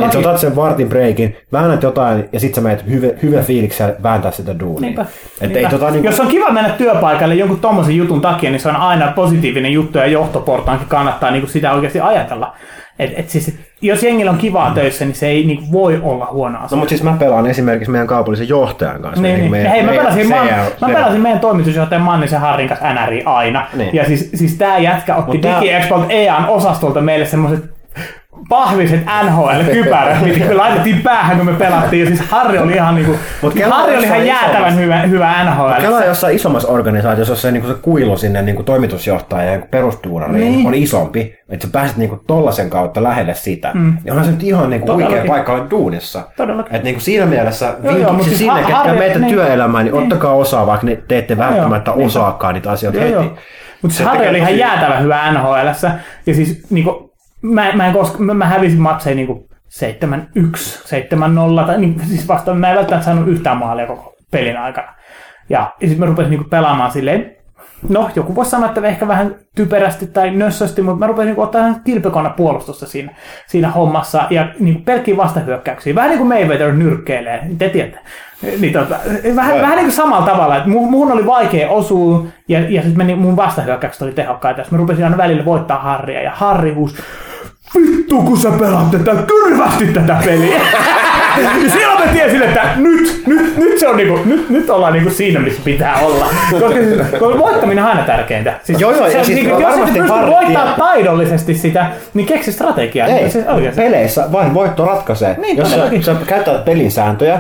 että sä otat sen vartin breikin, väännät jotain ja sit sä menet hyve, hyvä fiiliksellä vääntää sitä duunia. Niinpä. Niinpä. Ei, tota, niin... Jos on kiva mennä työpaikalle jonkun tommosen jutun takia, niin se on aina positiivinen juttu ja johtoportaankin kannattaa niin kuin sitä oikeasti ajatella. Et, et siis, jos jengillä on kivaa mm. töissä, niin se ei niin voi olla huono asia. No, mutta siis mä pelaan esimerkiksi meidän kaupallisen johtajan kanssa. Niin, niin, meidän, hei, meidän, mä, pelasin, man, mä pelasin meidän toimitusjohtajan Mannisen Harrin kanssa N R I aina. Niin. Ja siis, siis tää jätkä otti DigiExpon E A:n osastolta meille semmoiset pahviset N H L-kypärät, mitkä me laitettiin päähän, kun me pelattiin. Ja siis Harri oli ihan, niinku, Harri oli ihan jäätävän hyvä, hyvä N H L. Kela on jossain isommassa organisaatiossa, se, niinku, se kuilu sinne niinku, toimitusjohtajan ja perustuunariin niin on isompi. Että sä pääset niinku, tollasen kautta lähelle sitä. Mm. Ja onhan se nyt ihan niinku, oikea paikka olla duunissa. Todellakin. Et, niinku, siinä mielessä vinkiksi siis sinne, ketkä meitä niin, työelämään, niin, niin ottakaa osaa, vaikka ne teette välttämättä joo, osaakaan niitä asioita joo, heti. Joo. Mutta se Harri oli ihan jäätävän hyvä N H L:ssä. Ja siis niinku... Mä, mä, en koska, mä, mä hävisin matseja niinku seitsemän yksi, seitsemän nolla, tai niin, siis vastaan mä en välttämättä saanut yhtään maalia koko pelin aikana. Ja, ja sitten mä rupesin niinku pelaamaan silleen, no joku voisi sanoa, että ehkä vähän typerästi tai nössösti, mutta mä rupesin niinku ottaa kilpikonna puolustusta siinä, siinä hommassa ja niinku pelkkiä vastahyökkäyksiä. Vähän niin kuin Mayweather nyrkkeilee, te tiedätte. Niin, tota, vähän, vähän niin kuin samalla tavalla, että muhun oli vaikea osua ja, ja sitten meni, mun vastahyökkäykset oli tehokkaita. Ja mä rupesin aina välillä voittaa Harria ja Harri huusi, vittu kun sä pelaat tätä, kyrvästi tätä peliä! Ja silloin mä tiesin, että nyt, nyt, nyt, se on niinku, nyt, nyt ollaan niinku siinä, missä pitää olla. Koska voittaminen on aina tärkeintä. Siis, joo, joo, se, ja siis niinku, jos et pystyt voittamaan taidollisesti sitä, niin keksi strategiaa. Ei, niin, siis peleissä vain voitto ratkaisee. Niin, jos sä, sä käytät pelin sääntöjä,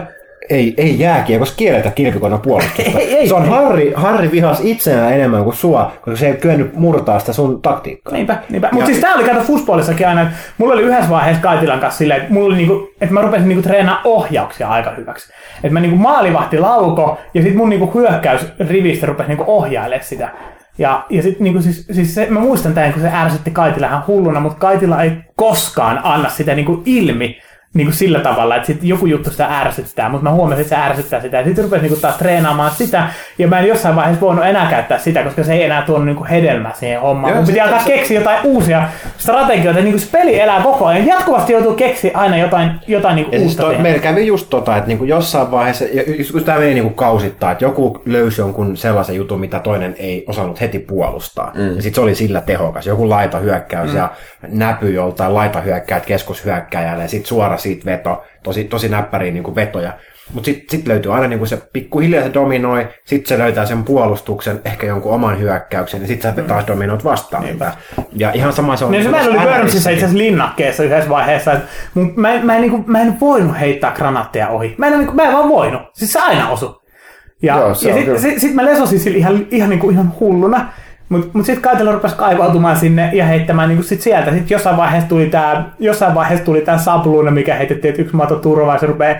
Ei, ei jääkiekossa kielletä kilpikonnan puolustusta. Ei, ei, se on Harri, Harri vihas itseään enemmän kuin sua, koska se ei kyennyt murtaa sitä sun taktiikkaa. Niinpä, niinpä. Mutta siis tää oli kato fusbolissakin aina, että mulla oli yhdessä vaiheessa Kaitilan kanssa silleen, että, mulla oli niinku, että mä rupesin niinku treenaamaan ohjauksia aika hyväksi. Että mä niinku maalivahti lauko ja sit mun niinku hyökkäysrivistä rupesin niinku ohjailemaan sitä. Ja, ja sit niinku siis, siis se, mä muistan tämän, kun se ärsytti Kaitilahan hulluna, mutta Kaitila ei koskaan anna sitä niinku ilmi. Niin kuin sillä tavalla, että sitten joku juttu sitä ärsyttää, mutta mä huomasin, että se ärsyttää sitä. Ja sitten rupesin niin taas treenaamaan sitä, ja mä en jossain vaiheessa voinut enää käyttää sitä, koska se ei enää tuonut niin hedelmää siihen hommaan. Mun piti alkaa se... keksiä jotain uusia strategioita, niin kuin se peli elää koko ajan. Jatkuvasti joutuu keksiä aina jotain, jotain niin siis uutta. Meillä kävi just tota, että niin jossain vaiheessa, kun tämä meni niin kausittain, että joku löysi jonkun sellaisen jutun, mitä toinen ei osannut heti puolustaa. Mm. Ja sitten se oli sillä tehokas. Joku laitahyökkäys mm. ja näpy joltain laitahyökkäät keskushyökkäjälle ja sitten suoraan siitä veto, tosi, tosi näppäriä niin vetoja. Mutta sitten sit löytyy aina niin se pikkuhiljaa se dominoi, sitten se löytää sen puolustuksen, ehkä jonkun oman hyökkäyksen, ja sitten sä taas dominoit vastaan. Niinpä. Ja ihan sama se on... Niin, se meillä oli Burnsissä itse asiassa linnakkeessa yhdessä vaiheessa, että mun, mä, en, mä, en, niin kuin, mä en voinut heittää granaatteja ohi. Mä en, niin kuin, mä en vaan voinut. Siis se aina osui. Ja, ja sitten sit, sit mä lesosin sille ihan, ihan, niin kuin, ihan hulluna. Mutta mut sitten Kaitella rupesi kaivautumaan sinne ja heittämään niinku sit sieltä. Sitten jossain vaiheessa tuli tämä jossain vaiheessa tuli tää sapluuna, mikä heitettiin, että yksi mato turvaa, se rupeaa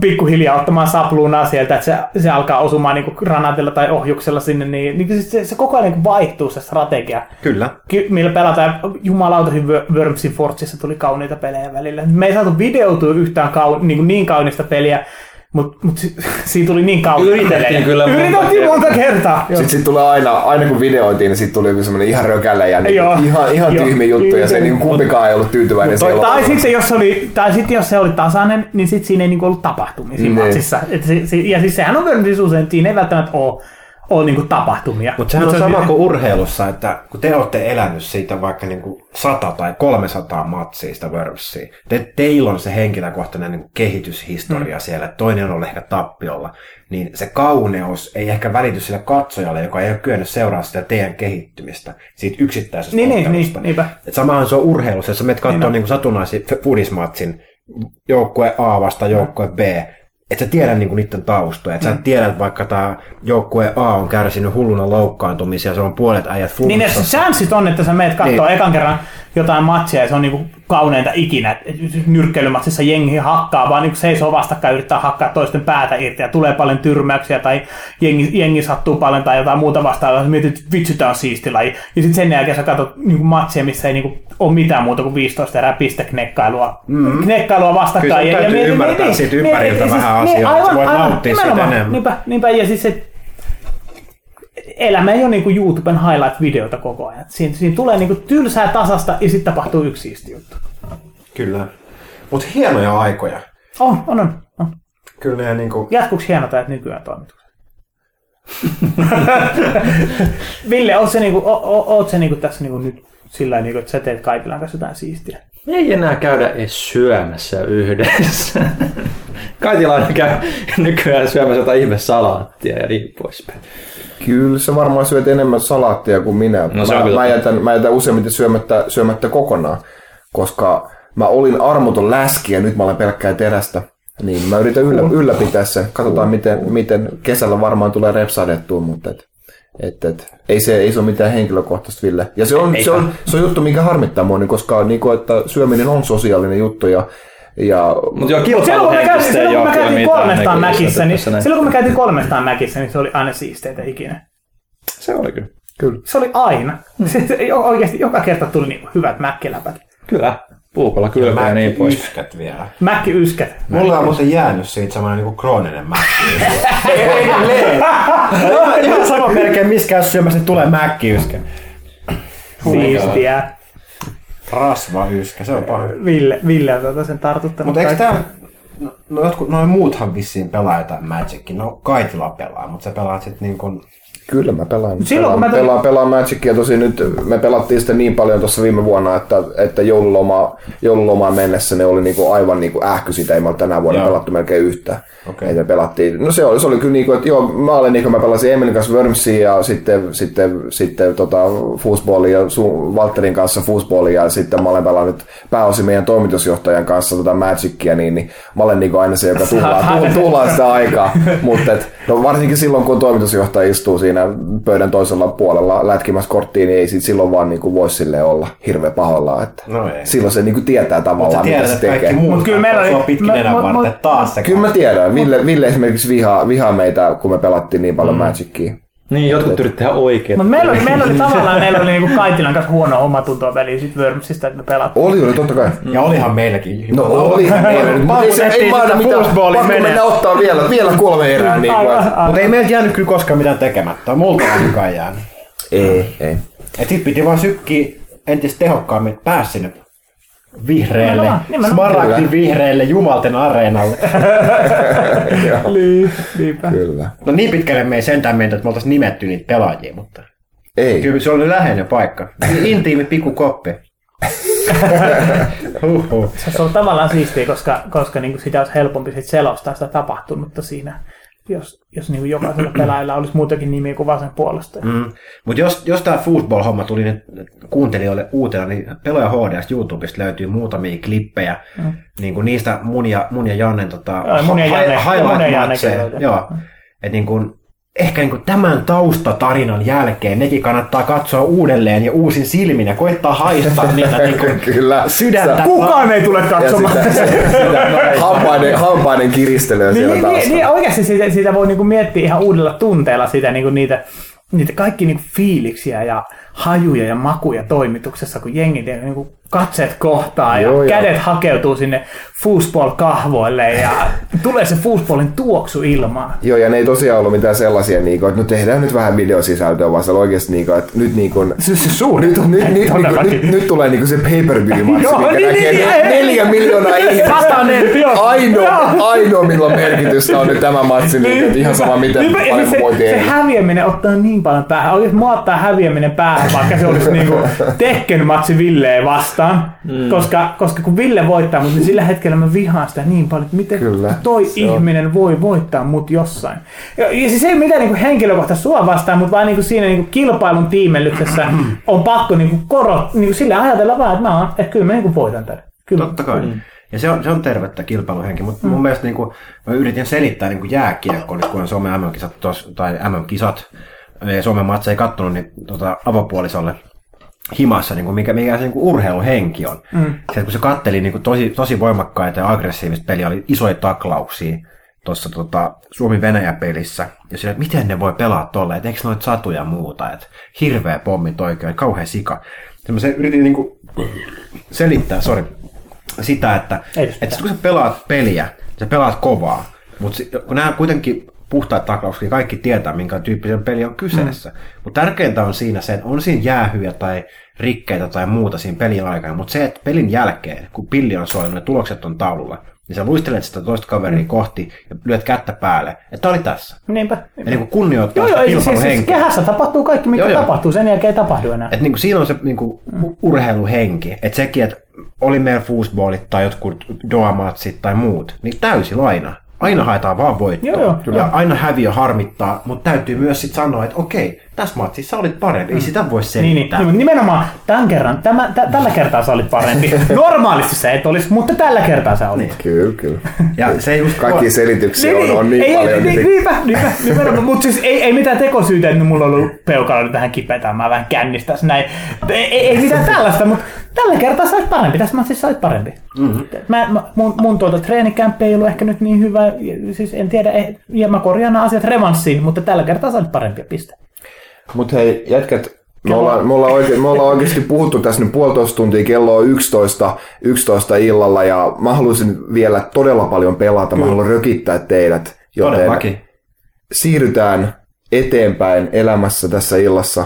pikkuhiljaa ottamaan sapluunaa sieltä, että se, se alkaa osumaan niinku granaatilla tai ohjuksella sinne. Niin, niin se, se koko ajan vaihtuu se strategia. Kyllä. Ky- millä pelataan. Jumalauta, Wormsin Fortsissa tuli kauniita pelejä välillä. Me ei saatu videoutua yhtään kaun- niinku niin kaunista peliä. Mutta mut si- siitä tuli niin kauan. Yritettiin kyllä monta Yritettiin monta kertaa. kertaa. Sitten sit tulee aina, aina kun videoitiin, niin siitä tuli semmoinen ihan rökällä ja niin ihan, ihan tyhmiä juttuja. Ja se ei niin kumpikaan ei ollut tyytyväinen. Mut, toi, tai sitten jos, sit jos se oli tasainen, niin sitten siinä ei niin ollut tapahtumia siinä mm-hmm. matsissa. Et se, se, ja siis sehän on verran usein, että siinä ei välttämättä ole. On niinku tapahtumia. Mutta sehän Mut on se sama kuin urheilussa, että kun te olette elänyt siitä vaikka niinku sata tai kolmesataa matsia sitä Wormsia, te, teillä on se henkilökohtainen niinku kehityshistoria mm. siellä, toinen on ollut ehkä tappiolla, niin se kauneus ei ehkä välity sille katsojalle, joka ei ole kyennyt seuraamaan sitä teidän kehittymistä, siitä yksittäisestä niin, ottelusta. Niin, niin, samahan se on urheilussa, jos sä menet katsomaan niin, niinku satunnaisen fudismatsin joukkue A vasta joukkue B, et sä tiedä niinku niiden taustoja. Et sä mm. tiedät, vaikka tää joukkue A on kärsinyt hulluna loukkaantumisia, se on puolet äijät flunssassa. Niin ne chanssit on, että sä menet kattoo niin ekan kerran jotain matsia ja se on niinku kauneinta ikinä. Nyrkkeilymatsissa jengi hakkaa, vaan niinku seisoo vastakkain, yrittää hakkaa toisten päätä irti ja tulee paljon tyrmäyksiä tai jengi, jengi sattuu paljon tai jotain muuta vastaavaa. Sä mietit, että vitsi, tää on siisti laji. Ja sit sen jälkeen sä katot niinku matsia, missä ei niinku ole mitään muuta kuin viisitoista erää pisteknekkailua mm. vastakkain. Kyllä sun täytyy ja ymmärtää niin, siitä ympäriltä niin, vähän niin, asiaa, että voit nauttia siitä enemmän. Niinpä, niinpä, ja siis se elämä ei ole niin kuin YouTuben highlight-videota koko ajan. Siinä, siinä tulee niin kuin tylsää tasasta ja sitten tapahtuu yksi siisti juttu. Kyllä. Mutta hienoja aikoja. On, on, on. on. Kyllä ne niin kuin... Jatkuuko hienota, että nykyään toimitukset? Ville, oot se, niin kuin, o, o, oot se niin kuin tässä niin kuin nyt sillä niin kuin, että sä teet Kaipilan kanssa jotain siistiä? Ei enää käydä edes syömässä yhdessä. Kaitilainen käy nykyään syömässä jotain ihme salaattia ja niin poispäin. Kyllä se varmaan syöt enemmän salaattia kuin minä. No, mä, mä, jätän, mä jätän useimmiten syömättä, syömättä kokonaan, koska mä olin armoton läski ja nyt mä olen pelkkää terästä. Niin mä yritän yllä, ylläpitää sen. Katsotaan miten, miten kesällä varmaan tulee repsahdettua, mutta et, et, et, ei, se, ei se ole mitään henkilökohtaista, Ville. Ja se on, se on, se on juttu, mikä harmittaa mua, koska niin kuin, että syöminen on sosiaalinen juttu. Ja, ja, Mut jo kilpailuhenkistä ei ole kyllä mitään näkyvistä. Niin, silloin kun me käytiin kolmestaan mäkissä, niin se oli aina siisteitä ikinä. Se oli kyllä. kyllä. Se oli aina. Se, se, oikeasti joka kerta tuli niin hyvät mäkkiläpät. Kyllä. Puukolla kylpää ja niin pois. Mäkkiysket vielä. Mäkkiysket. Mulla on muuten jäänyt siitä semmoinen niinku krooninen mäkki. Ei edelleen. Ihan sama melkein miskään syömässä tulee mäkkiysket. Siistiä. Rasvayskä, se on paha. Ville, Ville on tuota sen tartuttanut. Mutta eikö tää, no, no jotkut, noin muuthan vissiin pelaa jotain Magicin. No Kaitila pelaa, mutta sä pelaat sit niin kun... Kyllä mä pelaan. Pelaan, mä... pelaan, pelaan Magicia tosi nyt. Me pelattiin sitä niin paljon tuossa viime vuonna, että, että joululoma, joululomaan mennessä ne oli niinku aivan niinku ähky sitä. Ei me ole tänä vuonna joo. pelattu melkein yhtään. Okay. Me pelattiin. No se oli, se oli kyllä niinku, että joo, mä olin niinku, mä pelasin Emilin kanssa Wormsia ja sitten, sitten, sitten tota, fuusballia, Valtterin kanssa fuusballia ja sitten mä olen pelannut pääosin meidän toimitusjohtajan kanssa tota Magicia, niin, niin mä olen niinku aina se, joka tuhlaa, tuhlaa sitä aikaa. Mutta no varsinkin silloin, kun toimitusjohtaja istuu siinä pöydän toisella puolella lätkimässä korttiin, niin ei sit silloin vaan niinku voi sille olla hirveä pahoillaan, että no silloin se niinku tietää tavallaan, tiedät, mitä se tekee. Mutta kyllä meillä on pitkin enää varten taas se. Kyllä mä tiedän. Ville, Ville esimerkiksi vihaa, vihaa meitä, kun me pelattiin niin paljon mm. Magicia. Niin, jotkut yritti tehdä oikein. Mutta meillä oli, meillä oli tavallaan meillä oli niinku Kaitilan kanssa huono omatuntoa väliä sit Wormsista, että me pelattiin. Oli, oli totta kai. Ja olihan meilläkin. No olihan meillä. Mutta ei se ei maana mitään. Pakko mennä ottaa vielä, vielä kolme erää. Niin mutta ei meiltä jäänyt kyllä koskaan mitään tekemättä. Multa on kukaan jäänyt. Ei, ei. Et sit piti vaan sykkiä entistä tehokkaammin, että pääs sinne vihreälle, smaragdin vihreälle Jumalten areenalle. Niinpä. Kyllä. No niin pitkälle me ei sentään mennyt, että me oltaisiin nimetty niitä pelaajia, mutta ei. Kyllä se oli läheinen paikka. Intiimi pikkukoppi. Huhhuh. Se on tavallaan siistiä, koska, koska niin kuin sitä olisi helpompi sit selostaa sitä tapahtunutta siinä, jos, jos niin kuin jokaisella pelaajalla olisi muutakin nimiä kuin vasen puolesta. Mm. Mutta jos, jos tämä football-homma tuli nyt kuuntelijoille uutena, niin Peloja H D S YouTubesta löytyy muutamia klippejä. Mm. Niin kuin niistä mun ja, mun ja Jannen tota, highlight-matseja. Joo. Et niin kuin, ehkä niin kuin tämän taustatarinan jälkeen nekin kannattaa katsoa uudelleen ja uusin silmin ja koittaa haistaa niitä niin kuin sydäntä. Kukaan ei tule katsomaan. Hampainen, hampainen kiristelyä siellä niin, taustalla. Niin, niin oikeasti sitä, sitä voi niin kuin miettiä ihan uudella tunteella sitä, niin kuin niitä, niitä kaikki niin kuin fiiliksiä ja hajuja ja makuja toimituksessa, kun jengi niin kuin katseet kohtaa ja joo, kädet joo. hakeutuu sinne foosball-kahvoille ja tulee se foosballin tuoksu ilmaan. Joo, ja ne ei tosiaan ollut mitään sellaisia, niin kuin, että no tehdään nyt vähän videosisältöä, vaan se oli oikeasti, niin kuin, että nyt, niin kuin, nyt, nyt, nyt, nyt, nyt tulee niin kuin se pay-per-view-matsi, mikä niin, näkee niin, neljä niin, miljoonaa ihmistä. Ainoa, ainoa milloin merkitystä on nyt tämä matsi, niin että ihan sama miten niin, paljon se, voi tehdä. Se häviäminen ottaa niin paljon päähän. Oikeasti mä ottaa häviäminen päähän, vaikka se olisi niin kuin Tekken-matsi Villeen vastaan. Mm. Koska, koska kun Ville voittaa mut, niin sillä hetkellä mä vihaan sitä niin paljon, että miten kyllä, toi ihminen on. Voi voittaa mut jossain. Ja, ja siis ei mitään niinku henkilökohta sua vastaan, mutta vaan niinku siinä niinku kilpailun tiimellyksessä on pakko niinku korot, niinku sillä ajatella vaan, että, mä oon, että kyllä mä niinku voitan tämän. Kyllä. Totta kai. Mm. Ja se on, se on tervettä kilpailuhenki, mutta mm. mun mielestä niin kuin, mä yritin selittää niin kuin jääkiekkoa, nyt kun on Suomen M M-kisat tos, tai M M-kisat, ja Suomen matse ei kattonut, niin tota, avopuolisolle himassa, niin kuin mikä, mikä se niin kuin urheiluhenki on. Mm. Se, kun se katteli niin kuin tosi, tosi voimakkaita ja aggressiivista peliä, oli isoja taklauksia tuossa tota, Suomi-Venäjä-pelissä, ja sillä, että miten ne voi pelaa tolleen, että eikö noita satuja muuta, että hirveä pommit oikein, kauhean sika. Ja mä se yritin niin kuin selittää, sori, sitä, että, että kun sä pelaat peliä, sä pelaat kovaa, mutta kun nämä kuitenkin puhtaat taklaukset, niin kaikki tietää, minkä tyyppisen peli on kyseessä. Mm. Mutta tärkeintä on siinä se, että on siinä jäähyjä tai rikkeitä tai muuta siinä pelin aikana, mutta se, että pelin jälkeen, kun pilli on soinut ja tulokset on taululla, niin sä luistelet sitä toista kaveria kohti ja lyöt kättä päälle, että oli tässä. Niinpä. Eli kun kunnioittaa sitä kilpailuhenkeä. Siis kehässä tapahtuu kaikki, mikä joo, tapahtuu, joo. Sen jälkeen ei tapahdu enää. Et niinku, siinä on se niinku, urheiluhenki, että sekin, että oli meillä fuusboolit tai jotkut doamatsit tai muut, niin täysin aina. Aina haetaan vaan voittoa. Joo, joo. Ja aina häviö harmittaa, mutta täytyy myös sit sanoa, että okei, tässä matsissa olit parempi. Mm. Ei sitä voi selittää. Niin, niin. Nimenomaan tämän kerran, tämän, t- tällä kertaa sä olit parempi. Normaalisti sä et olisi, mutta tällä kertaa sä olit. Niin. Kyllä, kyllä. Ja se just kaikki on... selityksiä niin, on, on niin ei, paljon. Niin, niinpä, niinpä, niinpä. Mutta siis ei, ei mitään tekosyytä, että mulla on ollut peukalo tähän kipeätään. Mä vähän kännistäs näin. Ei, ei mitään tällaista, mutta tällä kertaa sä olit parempi. Tässä matsissa sä olit parempi. Mm-hmm. Mä, mä, mun mun tuota treenikämpi ei ollut ehkä nyt niin hyvä. Siis en tiedä, ja mä korjaan nämä asiat revanssiin, mutta tällä kertaa sä olet parempia piste. Mutta hei, jätkät, me ollaan, me, ollaan oike, me ollaan oikeasti puhuttu tässä nyt puolitoista tuntia, kello on yksitoista illalla, ja mä haluaisin vielä todella paljon pelata, mä haluan rökittää teidät, joten todellakin. Siirrytään eteenpäin elämässä tässä illassa.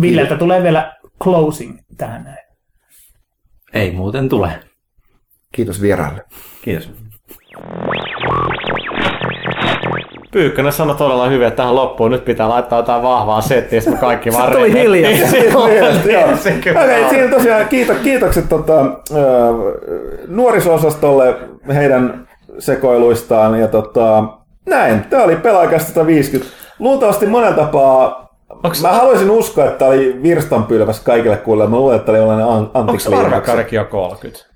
Villeltä tulee vielä closing tähän näin. Ei muuten tule. Kiitos vieraille. Kiitos. Pyykkönä sanoi todella hyvin, että tähän loppuun nyt pitää laittaa jotain vahvaa settiä, sitten kaikki vaan reikettiin. Se tuli hiljaa. Okei, siinä tosiaan kiitokset tota, nuoriso-osastolle heidän sekoiluistaan. Ja tota, näin, tämä oli Pelaajakäs sata viisikymmentä. Luultavasti monen tapaa, onks... mä haluaisin uskoa, että tämä oli virstanpylväs kaikille kuulijoille. Mä luulen, että tämä oli jollainen antiksliimaksi. Onko Varkakarki jo kolmekymmentä?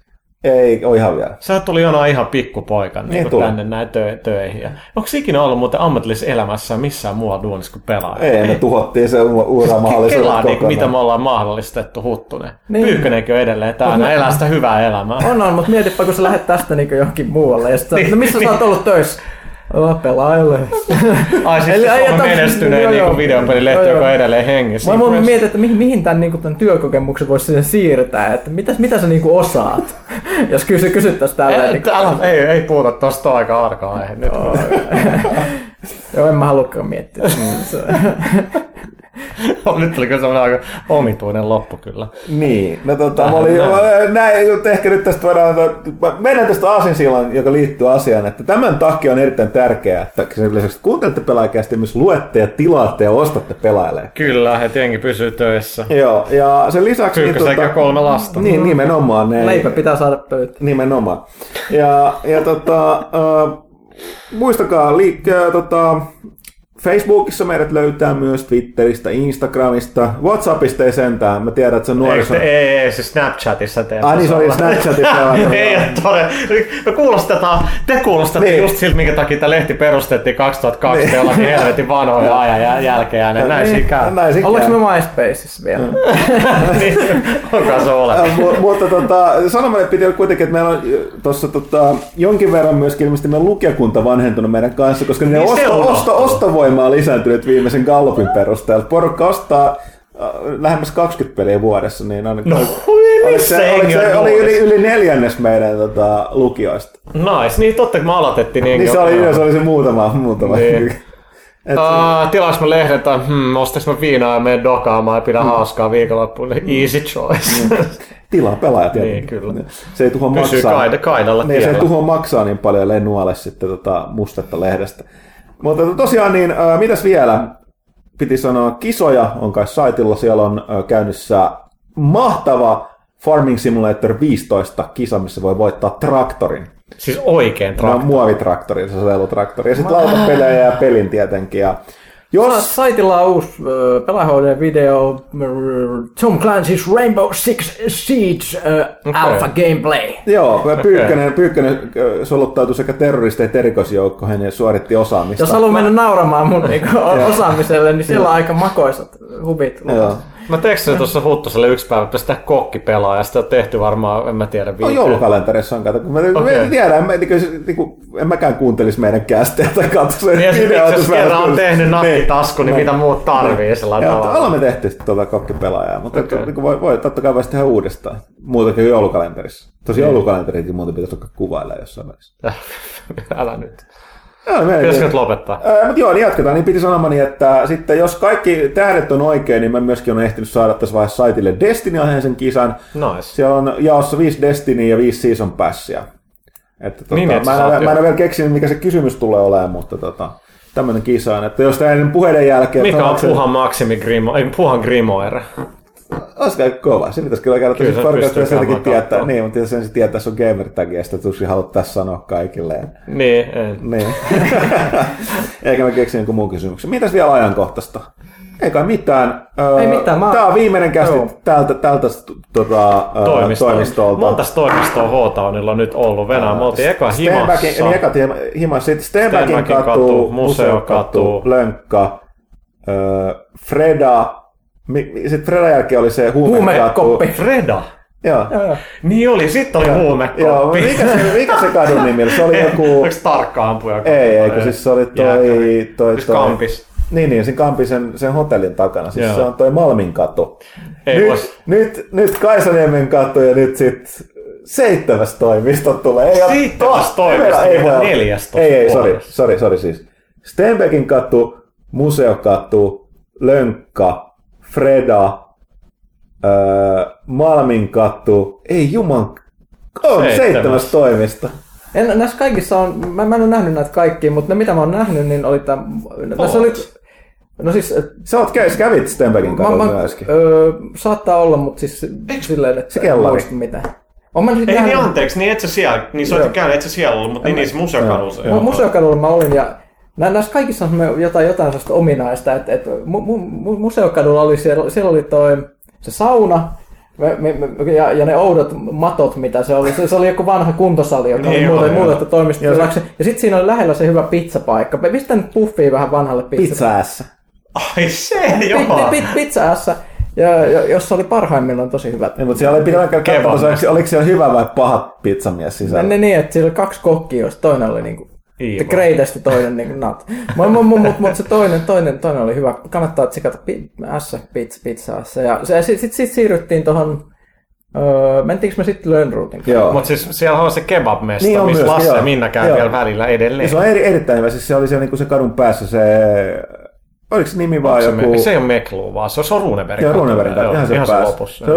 Ei ole ihan vielä. Sä tuli jona ihan pikkupoikan niin niin tänne näin tö- töihin. Onko ikinä ollut muuten ammatillisessa elämässä missään muualla duunissa kuin pelaaja? Ei, ei, me tuhottiin se uuramahdollisuus kokonaan. Niin, mitä me ollaan mahdollistettu Huttunen. Niin. Pyykkönenkin edelleen täällä no, elää sitä hyvää elämää. On on, mutta mietipä kun sä lähdet tästä niin johonkin muualle. Ja sit, no missä sä oot ollut töissä? Oh, pelaajalle. Ai siis eli Suomen menestyneen niin, niin, videopelilehti, joka on edelleen hengissä. Mä voin miettiä, että mihin, mihin tämän, niin tämän työkokemuksen voisi siirtää, että mitäs, mitä sä niin osaat, jos kysy, kysyttäisiin tällä. Ei, niin, ei, ei puhuta tosta aika arkaa aihe nyt. Joo, en mä halukaan miettiä. Nyt tuli kyllä semmoinen aika omituinen loppu kyllä. Niin, no tota, mä olin, näin, ehkä nyt tästä voidaan, mennään tästä aasinsillan, joka liittyy asiaan, että tämän takia on erittäin tärkeää, että kuuntelette Pelaajakästä, myös luette ja tilaatte ja ostatte pelaajalle. Kyllä, että jengi pysyy töissä. Joo, ja sen lisäksi... Pyykkössäkin niin, tota, kolme lasta. Niin, nimenomaan. Ne, leipä pitää saada pöytä. Nimenomaan. Ja, ja tota, äh, muistakaa liikkeä, tota... Facebookissa meidät löytää myös Twitteristä, Instagramista, WhatsAppista ei sentään. Mä tiedän, että se on nuoriso... Ei, ei, ei, se Snapchatissa teemme. Ah niin, se oli Snapchatissa. Ei ole todella. Me kuulostetaan, te kuulostatte niin. Just siltä, minkä takia tämä lehti perustettiin kaksituhattakaksi niin. Jollakin helvetin vanhoja ajan jälkeen. Näin niin, siinä käy. Ollaanko me MySpaceissa vielä? Niin, onkaan se ole. M- mutta tota, sanomalle piti kuitenkin, että meillä on tuossa tota, jonkin verran myöskin ilmeisesti meidän lukijakunta vanhentunut meidän kanssa, koska niin ne ostovoimat mä oon lisääntynyt viimeisen Gallupin perusteella. Porukka ostaa lähemmäs kaksikymmentä peliä vuodessa, niin ainakin no, oli, se, oli, se, oli yli, yli neljännes meidän tota, lukijoista. Nais, niin totta kun me aloitettiin. Niin, niin se, oli, se oli se muutama. muutama. Niin. Uh, Tilaanko mä lehden, että hmm, ostaisinko mä viinaa ja menen dokaamaan ja pidän mm. hauskaa viikonloppuun. Easy choice. Tilaa pelaajat. Niin, kyllä. Se ei tuho maksaa, niin, se ei tuho maksaa niin paljon, ellei nuole sitten tota, mustetta lehdestä. Mutta tosiaan, niin äh, mitäs vielä? Piti sanoa, kisoja on kai saitilla. Siellä on äh, käynnissä mahtava Farming Simulator viisitoista kisa, missä voi voittaa traktorin. Siis oikein traktorin? No, muovitraktorin, se on sellu traktori. Ja sitten lautapelejä ja pelin tietenkin. Ja Jonas, saitilla on uusi äh, Pelahoide-video, Tom Clancy's Rainbow Six Siege äh, okay. Alpha Gameplay. Joo, Pyykkönen, Pyykkönen soluttautui sekä terroristeja että erikoisjoukkoihin ja suoritti osaamista. Jos haluaa mennä nauramaan mun niin osaamiselle, niin siellä on aika makoisat hubit. Mä tekstin tuossa Huttuselle yksi päivä, että sitä kokkipelaaja, sitä on tehty varmaan, en mä tiedä, viikkoja. No joulukalenterissa on, kato, kun mä okay. en tiedä, en, mä, niinku, en mäkään kuuntelisi meidän käästejä tai katso. Niin ja sitten jos kerran on tehnyt nakkitasku, niin, niin mitä muut tarvii sellainen joo, tavalla. Olemme tehty tuota kokkipelaajaa, mutta okay. niin voi, voi totta kai tehdä uudestaan, muuta kuin joulukalenterissa. Tosi joulukalenterikin muuta pitäisi olla kuvailla jossain välissä. Älä nyt. Pitäisikö nyt lopettaa? Ää, mutta joo, niin jatketaan. Niin piti sanomani, että sitten jos kaikki tähdet on oikein, niin mä myöskin olen ehtinyt saada tässä vaiheessa saitille Destiny-aiheisen kisan. Nice. Siellä on jaossa viisi Destiny ja viisi Season Passia. Että, tota, niin, mä, en, mä en vielä keksinyt, mikä se kysymys tulee olemaan, mutta tota, tämmöinen kisa on. Että jos tämän puheiden jälkeen... Mikä on puhan maksimi grimo, ei puhan grimoire? Olisiko kova. Se pitäisi kyllä käydä tosi parkaista sieltäkin tietää. Niin, mutta sen se tietää sun gamer-tagia, ja sitä tuskin haluat tässä sanoa kaikilleen. Niin, en. Niin. Eikä mä keksi jonkun muun kysymyksen. Mitäs vielä ajankohtaista? Eikä mitään. Ei mitään. Mä... Tää on viimeinen kästi tältä, tältä tuota, Toimisto. toimistolta. Monta toimistoa H-Townilla on nyt ollut Venäjä. Me oltiin eka himassa. Niin eka himassa. Sitten Stenbäckin katu, Museokatu, Lönkka, Freda. Sitten Fredan jälkeen oli se huumekatu. Huumekoppi Freda? Joo. Joo. Niin oli, sitten oli huumekoppi. Joo, mikä se, mikä se kadun nimi oli? Se oli joku... Oliko tarkka ampuja? Ei, eikö siis se oli toi... toi, toi... Kampis. Niin, niin, sen Kampisen sen hotellin takana. Siis joo. Se on toi Malmin katu. Ei nyt, vois... nyt, nyt Kaisaniemen katu ja nyt sit... Seitsemäs toimisto tulee. Seitsemäs toimisto? Ei voi olla. Neljäs. Ei, ei, sori, sori, sori siis. Stenbäckin katu, Museokatu, Lönkka... Freda, öö, Malminkatu, ei juman, on seitsemäs toimista. En, näissä kaikissa on, mä, mä en ole nähnyt näitä kaikkia, mutta ne mitä mä oon nähnyt, niin oli tämä... Tässä oli, no siis... Sä oot käys, kävit Stenbäckin kadulla myöskin. Öö, saattaa olla, mutta siis Eks, silleen, että en muista mitään. Ei nähnyt... niin anteeksi, niin et sä siellä, niin sä oot käynyt, et sä siellä ollut, mutta en, niin niissä museokadulla. Museokadulla mä olin ja... Näissä kaikissa on jotain, jotain ominaista, että et, mu, mu, Museokadulla oli, siellä, siellä oli toi, se sauna me, me, me, ja, ja ne oudot matot, mitä se oli. Se, se oli joku vanha kuntosali, joka niin oli muuten muutettu toimistotilaksi. Ja sitten siinä oli lähellä se hyvä pizzapaikka. Pistän nyt puffia vähän vanhalle pizzaässä. Ai se, jopa! Pizzaässä. Ja, ja jos oli parhaimmillaan tosi hyvät. Niin, mutta siellä oli pitää katsoa, oliko siellä hyvä vai paha pizzamies sisällä? Ne niin, että siellä oli kaksi kokkia, jos toinen oli niinku... The greatest toinen niin nat. Mutta se toinen, toinen, toinen oli hyvä. Kannattaa tsekata S pizza, pizzaassa. Ja sitten sit, sit, sit siirryttiin tuohon... Öö, mentiinkö me sitten Lönnruutin? Mutta siis siellä on se kebab-mesta, niin missä Lasse joo. Minna käy joo. vielä välillä edelleen. Ja se on eri, erittäin hyvä. Siis se oli siellä, niin se kadun päässä se... Oliko se nimi vaan joku... Me... Se ei ole Mekluu, vaan se on, se on Runebergin. Joo, Runebergin kautta. Ihan, ihan se lopussa. Se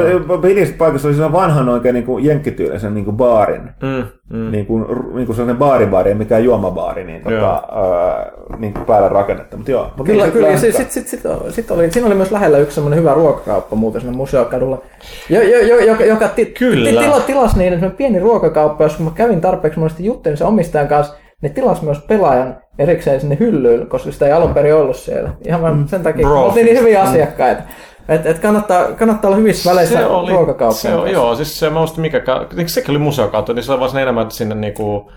hiljaiset paikassa oli vanhan oikein niin jenkkityylisen niin baarin. Mm, mm. Niin kuin, niin kuin sellainen baaribaari, ei mikään juomabaari, niin, tota, äh, niin päällä rakennettu. Mut joo, mut kyllä, kyllä. Sitten sit, sit, sit, sit oli, siinä oli myös lähellä yksi sellainen hyvä ruokakauppa muuten siinä Museokadulla. Jo, jo, jo, joka joka ti, tila, tilasi niin pieni ruokakauppa, jos mä kävin tarpeeksi monesti juttelin sen omistajan kanssa, ne tilasi myös pelaajan erikseen sinne hyllyyn, koska sitä ei alun perin ollut siellä. Ihan vaan sen takia, kun oltiin niin hyviä asiakkaita. Että et kannattaa, kannattaa olla hyvissä väleissä ruokakauppaan. Joo, siis se, mä muistin mikä, sekin oli Museokatu, niin se oli vaan enemmän sinne niinku...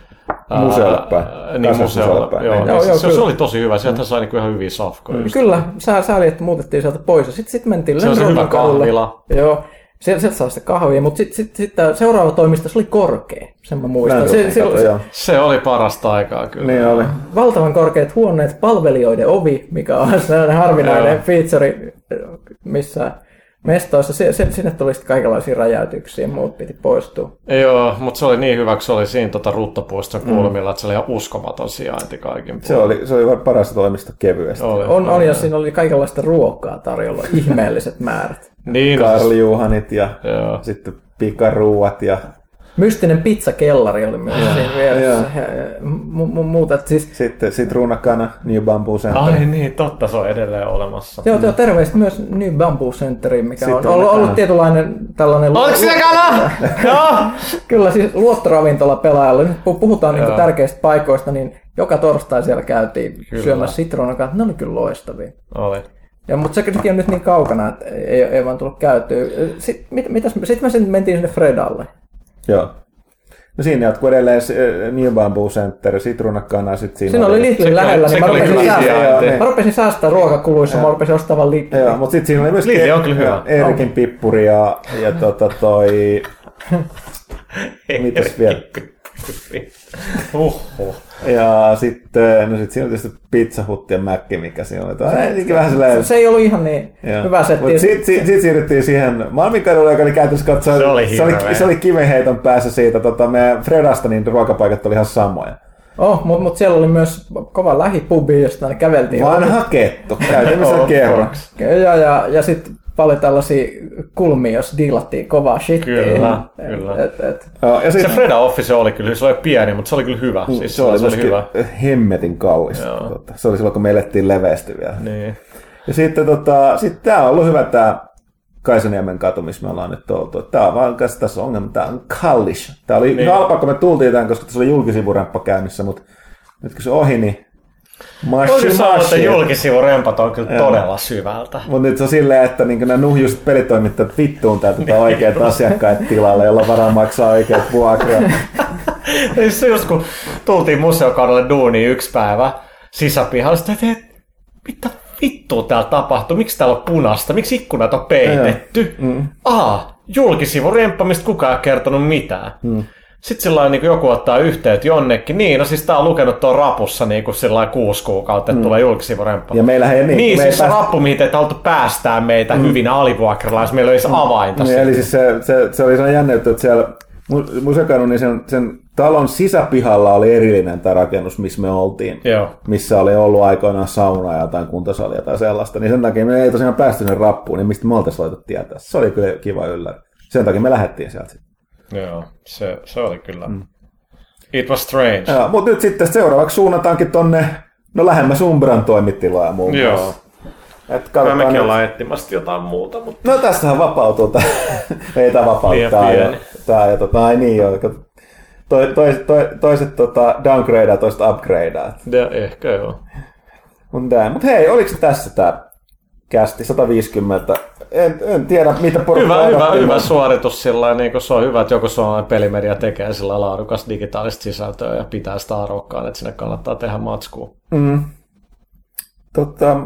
Museolle päin. Niin, museolle päin. Joo, joo, joo, se, se oli tosi hyvä. Sieltä sai niinku ihan hyviä safkoja. Mm, kyllä, sääli, että muutettiin sieltä pois. Sitten sit mentiin Lönnruutakadulle. Se on se hyvä kahvila. Sieltä sielt saa sitä kahvia, mutta sitten sit, sit, seuraava toimisto se oli korkea, sen mä muistan. Se, se, oli, se oli parasta aikaa kyllä. Niin oli. Valtavan korkeat huoneet, palvelijoiden ovi, mikä on sellainen harvinainen feature missä mestoissa. Se, se, sinne tuli sitten kaikenlaisia räjäytyksiä, muut piti poistua. Joo, mutta se oli niin hyvä, kun se oli siinä tota, Ruttapuiston kulmilla, mm. että se oli ihan uskomaton sijainti kaikin se oli, se oli parasta toimista kevyesti. Oli, on, oli, ja siinä oli kaikenlaista ruokaa tarjolla, ihmeelliset määrät. Niin, karlijuhanit ja joo. Sitten pikaruuat ja Mystinen pizzakellari oli myös siinä vieressä. Muuta, siis... Sitten sitruunakana New Bamboo Center. Ai niin, totta, se on edelleen olemassa. Joo, joo, terveiset myös New Bamboo Centeriin, mikä on ollut, ollut tietynlainen tällainen... Onko siellä kana? Joo! Kyllä, siis luottoravintola pelaajalle. Nyt puhutaan niin tärkeistä paikoista, niin joka torstai siellä käytiin kyllä syömässä sitruunakana. Ne oli kyllä loistavia. Oli. Ja, mutta sekin on nyt niin kaukana, että ei, ei vaan tullut käytyä. Sitten mit, sit me sitten mentiin sinne Fredalle. Joo. No siinä jatkuu edelleen New Bamboo Center, sitruunakana. Sit siinä, siinä oli Lidlin lähellä, niin mä rupesin, säästää, niin mä rupesin säästää ruokakuluissa, ja mä rupesin ostamaan Lidlin. Joo, mutta sitten siinä oli myös Eerikin pippuri ja, ja tota toi... Mitäs vielä? Oho. Ja sitten, no sit siinä on tietysti Pizza Hut ja Mäkki, mikä siinä oli. Se, se ei ollut ihan niin ja hyvä setti. Mutta sitten sit, sit siirryttiin siihen Malminkadulle, joka oli käytössä katsoa. Se oli hirveä. Se oli, se oli kivenheiton päässä siitä. Tota, me Fredasta niin ruokapaikat oli ihan samoja. Oh, mutta mut siellä oli myös kova lähipubi, josta ne käveltiin. Vanha kettu, käytännössä kerroks. Ja, ja, ja sitten paljon tällaisia kulmia, jos diilattiin kovaa shittiä. Kyllä, kyllä. Et, et. Ja sit... Se Freda Office oli kyllä, se oli pieni, mutta se oli kyllä hyvä. Siis se oli, se oli hyvä. Hemmetin kallista. Tota. Se oli silloin, kun me elettiin leveästi vielä. Niin. Ja sitten tota, sit tää on ollut hyvä tää Kaisaniemen katu, missä me ollaan nyt oltu. Tää on vaan tässä ongelma, tää on kallis. Tää oli niin halpa, kun me tultiin tämän, koska tässä oli julkisivuremppa käynnissä, mutta nyt kun se ohi, niin Toisin sanoen, että julkisivurempat on kyllä todella syvältä. Mutta nyt se on silleen, että niinku nämä nuhjuiset pelitoimittajat vittuun tätä oikeat asiakkaat tilalle, jolla varaa maksaa oikeat vuokraa. Se just kun tultiin museokaudelle duuniin yksi päivä sisäpihalle, että mitä vittua täällä tapahtuu, miksi täällä on punasta, miksi ikkunat on peitetty? Mm. Aa, julkisivurempa, mistä kukaan ei kertonut mitään. Mm. Sitten sillä niin joku ottaa yhteyttä jonnekin. Niin, no siis tää on lukenut tuon rapussa niin kuusi kuukautta, että mm. tulee julkisivuremppa. Ja meillähän ei niin. Niin, siis päästä... rappu, mihin te et haluttu päästää meitä mm. hyvin alivuokrailla, jos meillä olisi mm. avainta. Niin, eli siis se, se, se oli sellainen jännä, että siellä Museokadun, niin sen, sen talon sisäpihalla oli erillinen tämä rakennus, missä me oltiin. Joo. Missä oli ollut aikoinaan sauna ja jotain kuntosalia tai sellaista. Niin sen takia me ei tosiaan päästy sen rappuun, niin mistä me oltaisiin voitu tietää. Se oli kyllä kiva ylläri. Sen takia me lähdettiin sieltä. Joo, se, se oli kyllä. Mm. It was strange. Joo, mutta nyt sitten seuraavaksi suunnataankin tonne, no lähemmäs Umbran toimitilaa muun muassa. Joo. Mekin ollaan ettimästi jotain muuta, mutta... No tässähän vapautuu, ei tää vapauttaa. Ja, tää ja tota, ai niin joo, toi, toi, toi, toiset tota, downgradeaa, toiset upgradeaa. Ja ehkä joo. Mutta mut hei, oliko tässä tää kästi sata viisikymmentä? En, en tiedä, mitä porukkaa on. Hyvä, hyvä, hyvä suoritus sillä niin se on hyvä, että joku suomalainen pelimedia tekee sillä laadukasta digitaalista sisältöä ja pitää sitä arvokkaan, että sinne kannattaa tehdä matskua. Mm. Tota,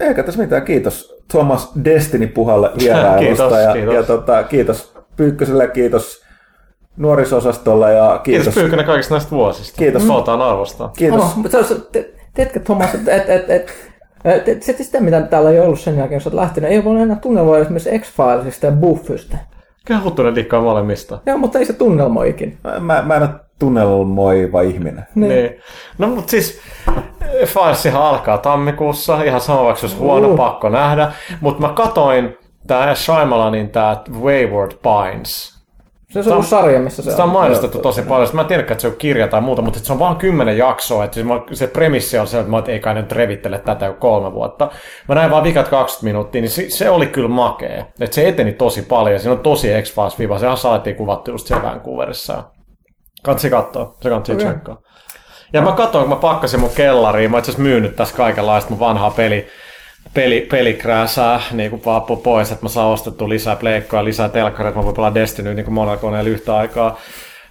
eikä tässä mitään. Kiitos Tuomas Destiny-puhalle vierailusta. Ja, kiitos. Ja tota, kiitos Pyykköselle, kiitos nuoriso-osastolle ja kiitos. Kiitos Pyykkönen kaikista näistä vuosista. Kiitos. Halutaan arvostaa. Kiitos. Oh, mutta tiedätkö Tuomas, että... Et, et, et. Se sitä, mitä täällä ei ollut sen jälkeen, jos olet lähtenyt, ei voi enää tunnelmoida esimerkiksi X-Filesista ja Buffysta. Kyllä huttuneet liikkaa molemmista. Joo, mutta ei se tunnelmoi ikinä. Mä, mä en ole tunnelmoiva ihminen. Niin. Niin. No mutta siis Filesihan alkaa tammikuussa, ihan sama vaikka jos huono, uh. pakko nähdä. Mutta mä katoin tää Shyamalanin tää Wayward Pines. Se on ollut sarja, missä se on. Sitä on mainostettu tosi paljon. Sitten mä en tiedä, että se on kirja tai muuta, mutta se on vaan kymmenen jaksoa. Että se premissi on se, että mä ei kai nyt revittele tätä jo kolme vuotta. Mä näin vaan vikat kaksikymmentä minuuttia, niin se oli kyllä makea. Että se eteni tosi paljon. Siinä on tosi X-Files-viiva. Sehän saatiin kuvattu just siellä Vancouverissa. Kansi katsoa. Se kansi okay. Tsekkaa. Ja mä katsoin, kun mä pakkasin mun kellariin. Mä itse asiassa myynyt tässä kaikenlaista mun vanhaa peli. Peli, pelikrääsää niin vaappu pois, että mä saan ostettua lisää pleikkoa, lisää telkkaria, että mä voin pelaa Destinyä niin monella koneella yhtä aikaa.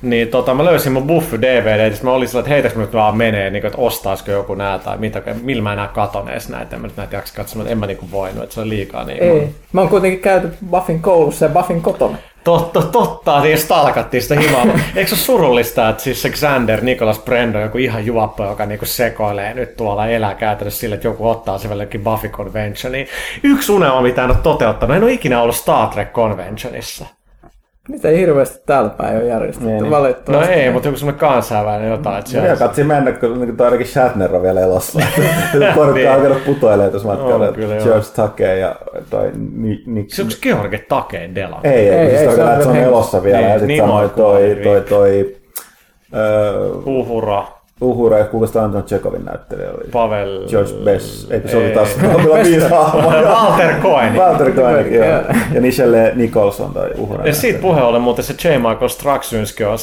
Niin tota, mä löysin mun Buffy-D V D, että mä olin sillä, että heitäks mä nyt vaan menee, niin, että ostaisiko joku nää tai mitä, millä mä enää katon edes näitä, en mä nyt näitä jaksa katsomaan, että en mä niinku voinut, että se oli liikaa niin. Ei, mä, mä oon kuitenkin käyty Buffyn koulussa ja Buffyn kotona. Totta, totta, niin stalkattiin sitä himaa. Eikö se ole surullista, että siis se Xander, Nicholas Brando, joku ihan juoppo, joka niinku sekoilee nyt tuolla elää käytännössä sille, että joku ottaa se välilläkin Buffy Conventioniin. Yksi unelma, mitä en ole toteuttanut, en ole ikinä ollut Star Trek Conventionissa. Niitä ei hirveästi täällä päin ole järjestetty, niin, valitettavasti. No ei, mutta joku semmoinen kansainvälinen jotain. Minä katsin mennä, kun ainakin Shatner on vielä elossa. Porukka alkanut putoilemaan tuossa matkalla. George Takei ja toi... Ni, ni, se onko George Takei Dela? Ei, ei, ei, se on elossa vielä. Ja sitten sanoi toi... toi, toi Uhura. Uhura ja kuulostaa Anton Tsekovin näyttelijä oli. Pavel... George Bess. Eikö se oli taas... Walter Cohen. Walter Cohen, joo. Ja Nichelle Nicholson tai Uhura. Ja siitä puheen ollen muuten se J. Michael Straczynski on...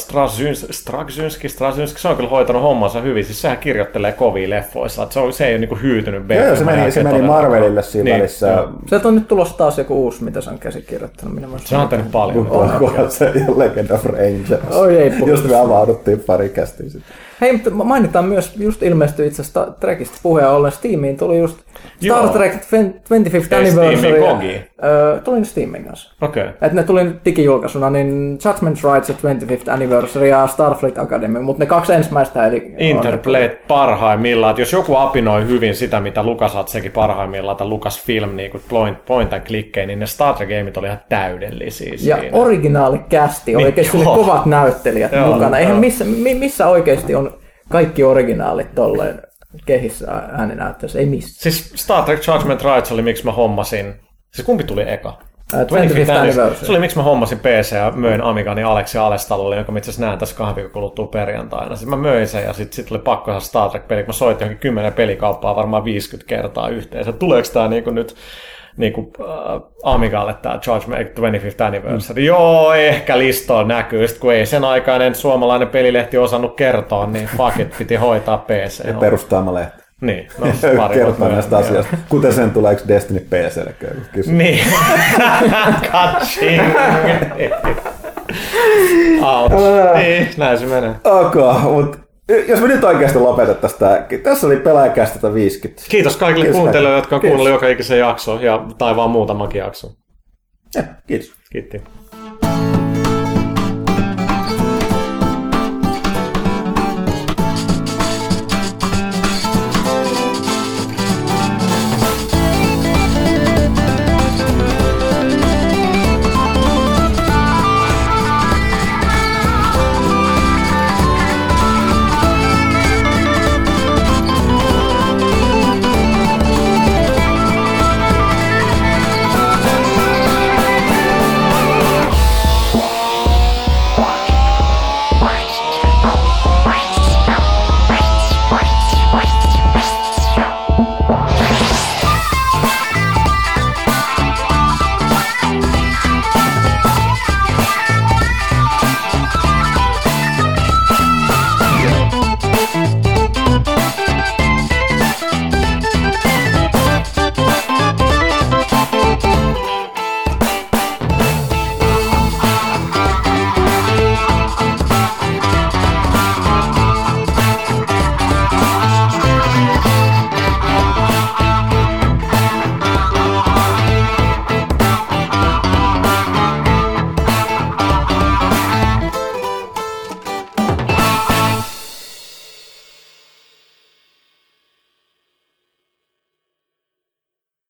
Straczynski, Straczynski, se on kyllä hoitanut hommansa hyvin. Siis sehän kirjoittelee kovia leffoissa. Se, on, se ei ole niinku hyytynyt. Joo, joo, se meni, se meni Marvelille siinä niin välissä. Se on nyt tulossa taas joku uusi, mitä se on käsikirjoittanut. Minä se on tehnyt paljon. Onko se Legend of Rangers? Oi ei puhuta. Just me avauduttiin pari kästiin sitten. Hei, mutta mainitaan myös, just ilmestyi itse asiassa Trekistä puheen ollen, Steamiin tuli just Star Joo. Trek kaksikymmentäviisi Anniversary. Öö, tuli ne Steamin kanssa. Okei. Okay. Että ne tuli nyt digijulkaisuna, niin Judgment Rights ja kaksikymmentäviisi Anniversary ja Starfleet Academy, mutta ne kaksi ensimmäistä eli... Interplay parhaimmillaan, että jos joku apinoi hyvin sitä, mitä Lucasarts teki parhaimmillaan, tai Lucasfilm, niin kuin point, point and clickei, niin ne Star Trek-gameit oli ihan täydellisiä ja siinä. Originaalikästi, oikeasti ne kovat näyttelijät Joo, mukana. Eihän missä, missä oikeasti on kaikki originaalit tolleen kehissä ääninäyttössä, ei mistään. Siis Star Trek Judgment Rights oli miksi mä hommasin, siis kumpi tuli eka? kaksikymmentäviisi. Se oli miksi mä hommasin P C ja möin Amigani Aleksi Alestalle, jonka mä itse asiassa näen tässä kahden viikon kuluttua perjantaina. Sitten mä möin sen ja sitten sit oli pakko saada Star Trek-peli, kun mä soitin johonkin kymmenen pelikauppaa varmaan viisikymmentä kertaa yhteensä. Tuleeko tää niinku nyt... Niinku uh, Amigalle tämä Judgment kaksikymmentäviisi Anniversary. Mm. Joo, ehkä listoa näkyy, sit kun ei sen aikainen suomalainen pelilehti osannut kertoa, niin fuck piti hoitaa P C. Ja perustamalehti. Niin, no pari kertaa näistä asioista. Kuten sen tuleeko Destiny P C:lle kysyä. Niin. Katsin. Niin, näin se menee. Okei, okay, mutta jos me nyt oikeasti lopetettaisiin tämä. Tässä oli Pelaajakästä viisikymmentä. Kiitos kaikille kuuntelijoille, jotka on kuunnellut joka ikisen jakson ja, tai vaan muutamankin jakson. Ja, kiitos. Kiitti.